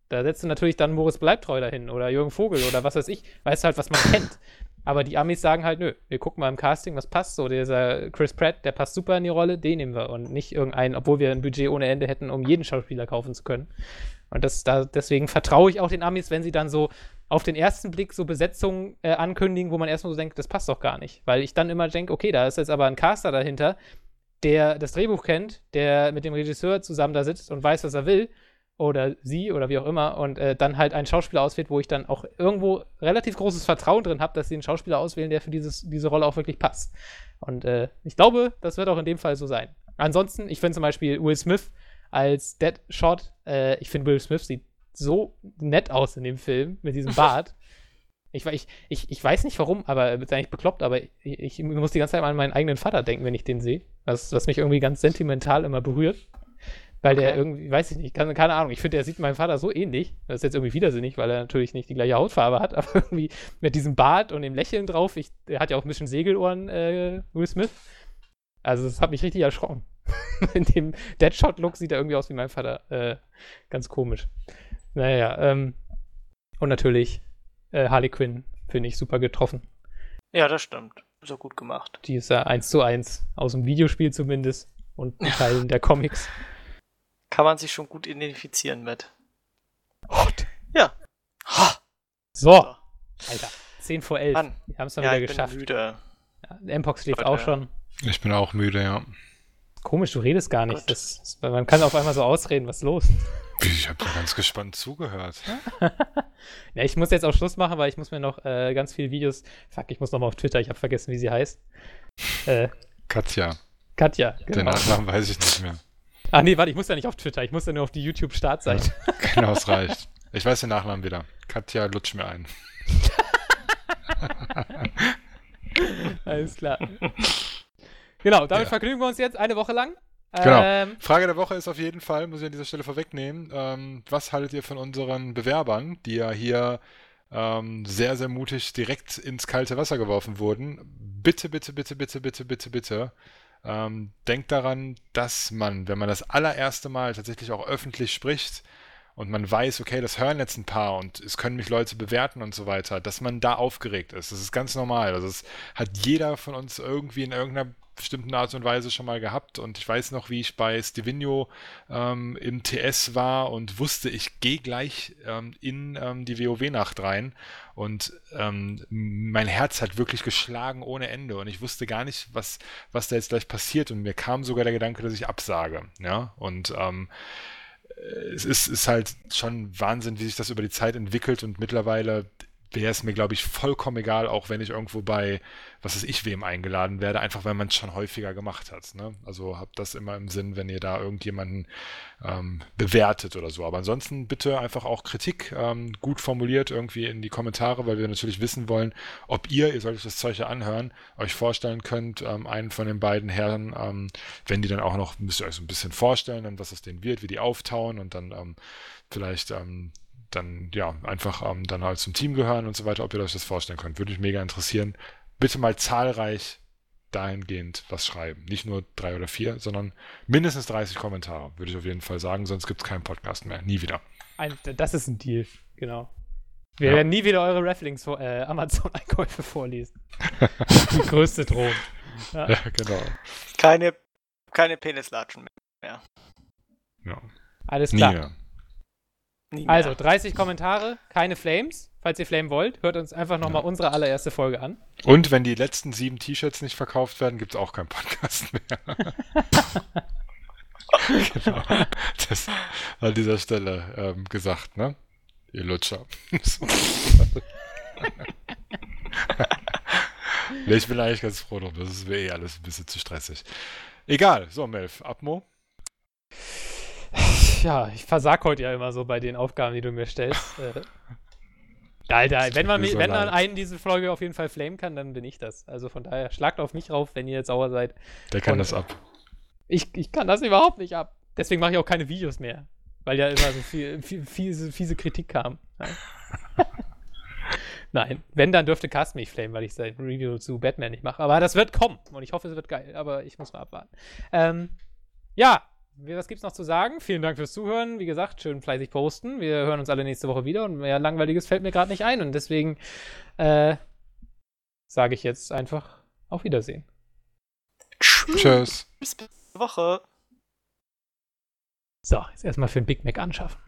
Da setzt du natürlich dann Moritz Bleibtreu dahin oder Jürgen Vogel oder was weiß ich, weißt du halt, was man kennt. Aber die Amis sagen halt, nö, wir gucken mal im Casting, was passt so. Dieser Chris Pratt, der passt super in die Rolle, den nehmen wir. Und nicht irgendeinen, obwohl wir ein Budget ohne Ende hätten, um jeden Schauspieler kaufen zu können. Und das, da, deswegen vertraue ich auch den Amis, wenn sie dann so auf den ersten Blick so Besetzungen äh, ankündigen, wo man erstmal so denkt, das passt doch gar nicht. Weil ich dann immer denke, okay, da ist jetzt aber ein Caster dahinter, der das Drehbuch kennt, der mit dem Regisseur zusammen da sitzt und weiß, was er will. Oder sie oder wie auch immer und äh, dann halt einen Schauspieler auswählt, wo ich dann auch irgendwo relativ großes Vertrauen drin habe, dass sie einen Schauspieler auswählen, der für dieses, diese Rolle auch wirklich passt. Und äh, ich glaube, das wird auch in dem Fall so sein. Ansonsten, ich finde zum Beispiel Will Smith als Deadshot, äh, ich finde Will Smith sieht so nett aus in dem Film mit diesem Bart. Ich, ich, ich, ich weiß nicht warum, aber er wird eigentlich bekloppt, aber ich, ich muss die ganze Zeit an meinen eigenen Vater denken, wenn ich den sehe, was, was mich irgendwie ganz sentimental immer berührt. Weil okay. Der irgendwie, weiß ich nicht, keine, keine Ahnung, ich finde, der sieht meinem Vater so ähnlich. Das ist jetzt irgendwie widersinnig, weil er natürlich nicht die gleiche Hautfarbe hat, aber irgendwie mit diesem Bart und dem Lächeln drauf. Ich, er hat ja auch ein bisschen Segelohren, äh, Will Smith. Also das hat mich richtig erschrocken. In dem Deadshot-Look sieht er irgendwie aus wie mein Vater. Äh, ganz komisch. Naja, ähm, und natürlich äh, Harley Quinn, finde ich, super getroffen. Ja, das stimmt. So gut gemacht. Die ist ja eins zu eins, aus dem Videospiel zumindest und Teilen der Comics. Kann man sich schon gut identifizieren mit. Hot. Ja. Ha. So. Alter, zehn vor elf. Mann. Wir haben es dann ja, wieder ich geschafft. Ich bin müde. Ja, M P O X schläft auch schon. Ich bin auch müde, ja. Komisch, du redest gar nicht. Das, das, man kann auf einmal so ausreden, was ist los? Ich habe da ganz gespannt zugehört. Ja, ich muss jetzt auch Schluss machen, weil ich muss mir noch äh, ganz viele Videos... Fuck, ich muss nochmal auf Twitter, ich habe vergessen, wie sie heißt. Äh, Katja. Katja, genau. Den Nachnamen weiß ich nicht mehr. Ah nee, warte, ich muss ja nicht auf Twitter, ich muss ja nur auf die YouTube-Startseite. Ja, genau, es reicht. Ich weiß den Nachnamen wieder. Katja, lutsch mir ein. Alles klar. Genau, damit ja. vergnügen wir uns jetzt eine Woche lang. Genau. Ähm, Frage der Woche ist auf jeden Fall, muss ich an dieser Stelle vorwegnehmen, ähm, was haltet ihr von unseren Bewerbern, die ja hier ähm, sehr, sehr mutig direkt ins kalte Wasser geworfen wurden? Bitte, bitte, bitte, bitte, bitte, bitte, bitte. Ähm, denkt daran, dass man, wenn man das allererste Mal tatsächlich auch öffentlich spricht und man weiß, okay, das hören jetzt ein paar und es können mich Leute bewerten und so weiter, dass man da aufgeregt ist. Das ist ganz normal. Also das hat jeder von uns irgendwie in irgendeiner bestimmten Art und Weise schon mal gehabt und ich weiß noch, wie ich bei Stevino ähm, im T S war und wusste, ich gehe gleich ähm, in ähm, die WoW-Nacht rein und ähm, mein Herz hat wirklich geschlagen ohne Ende und ich wusste gar nicht, was, was da jetzt gleich passiert und mir kam sogar der Gedanke, dass ich absage. Ja? Und ähm, es ist, ist halt schon Wahnsinn, wie sich das über die Zeit entwickelt und mittlerweile wäre es mir, glaube ich, vollkommen egal, auch wenn ich irgendwo bei, was weiß ich, wem eingeladen werde, einfach weil man es schon häufiger gemacht hat. Ne? Also habt das immer im Sinn, wenn ihr da irgendjemanden ähm, bewertet oder so. Aber ansonsten bitte einfach auch Kritik ähm, gut formuliert irgendwie in die Kommentare, weil wir natürlich wissen wollen, ob ihr, ihr solltet das Zeug hier anhören, euch vorstellen könnt, ähm, einen von den beiden Herren, ähm, wenn die dann auch noch, müsst ihr euch so ein bisschen vorstellen, dann was aus denen wird, wie die auftauen und dann ähm, vielleicht... Ähm, dann ja, einfach ähm, dann halt zum Team gehören und so weiter, ob ihr euch das vorstellen könnt. Würde mich mega interessieren. Bitte mal zahlreich dahingehend was schreiben. Nicht nur drei oder vier, sondern mindestens dreißig Kommentare, würde ich auf jeden Fall sagen, sonst gibt es keinen Podcast mehr. Nie wieder. Ein, das ist ein Deal, genau. Wir ja. werden nie wieder eure Rafflings äh, Amazon-Einkäufe vorlesen. Die größte Drohung. Ja. Ja, genau. Keine, keine Penislatschen mehr. Ja. Alles klar. Nie mehr. Also, dreißig Kommentare, keine Flames. Falls ihr Flame wollt, hört uns einfach nochmal ja. unsere allererste Folge an. Und wenn die letzten sieben T-Shirts nicht verkauft werden, gibt es auch keinen Podcast mehr. Genau. Das an dieser Stelle ähm, gesagt, ne? Ihr Lutscher. Nee, ich bin eigentlich ganz froh drum. Das ist mir eh alles ein bisschen zu stressig. Egal. So, Melf, Abmo. Ja, ich versag heute ja immer so bei den Aufgaben, die du mir stellst. äh, Alter, wenn man, wenn man einen diese Folge auf jeden Fall flamen kann, dann bin ich das. Also von daher, schlagt auf mich rauf, wenn ihr jetzt sauer seid. Der kann und das ab. Ich, ich kann das überhaupt nicht ab. Deswegen mache ich auch keine Videos mehr. Weil ja immer so viel, viel fiese, fiese Kritik kam. Nein, wenn, dann dürfte Cast mich flamen, weil ich sein Review zu Batman nicht mache. Aber das wird kommen. Und ich hoffe, es wird geil. Aber ich muss mal abwarten. Ähm, ja. Was gibt's noch zu sagen? Vielen Dank fürs Zuhören. Wie gesagt, schön fleißig posten. Wir hören uns alle nächste Woche wieder und mehr Langweiliges fällt mir gerade nicht ein. Und deswegen äh, sage ich jetzt einfach auf Wiedersehen. Tschüss. Bis nächste Woche. So, jetzt erstmal für den Big Mac anschaffen.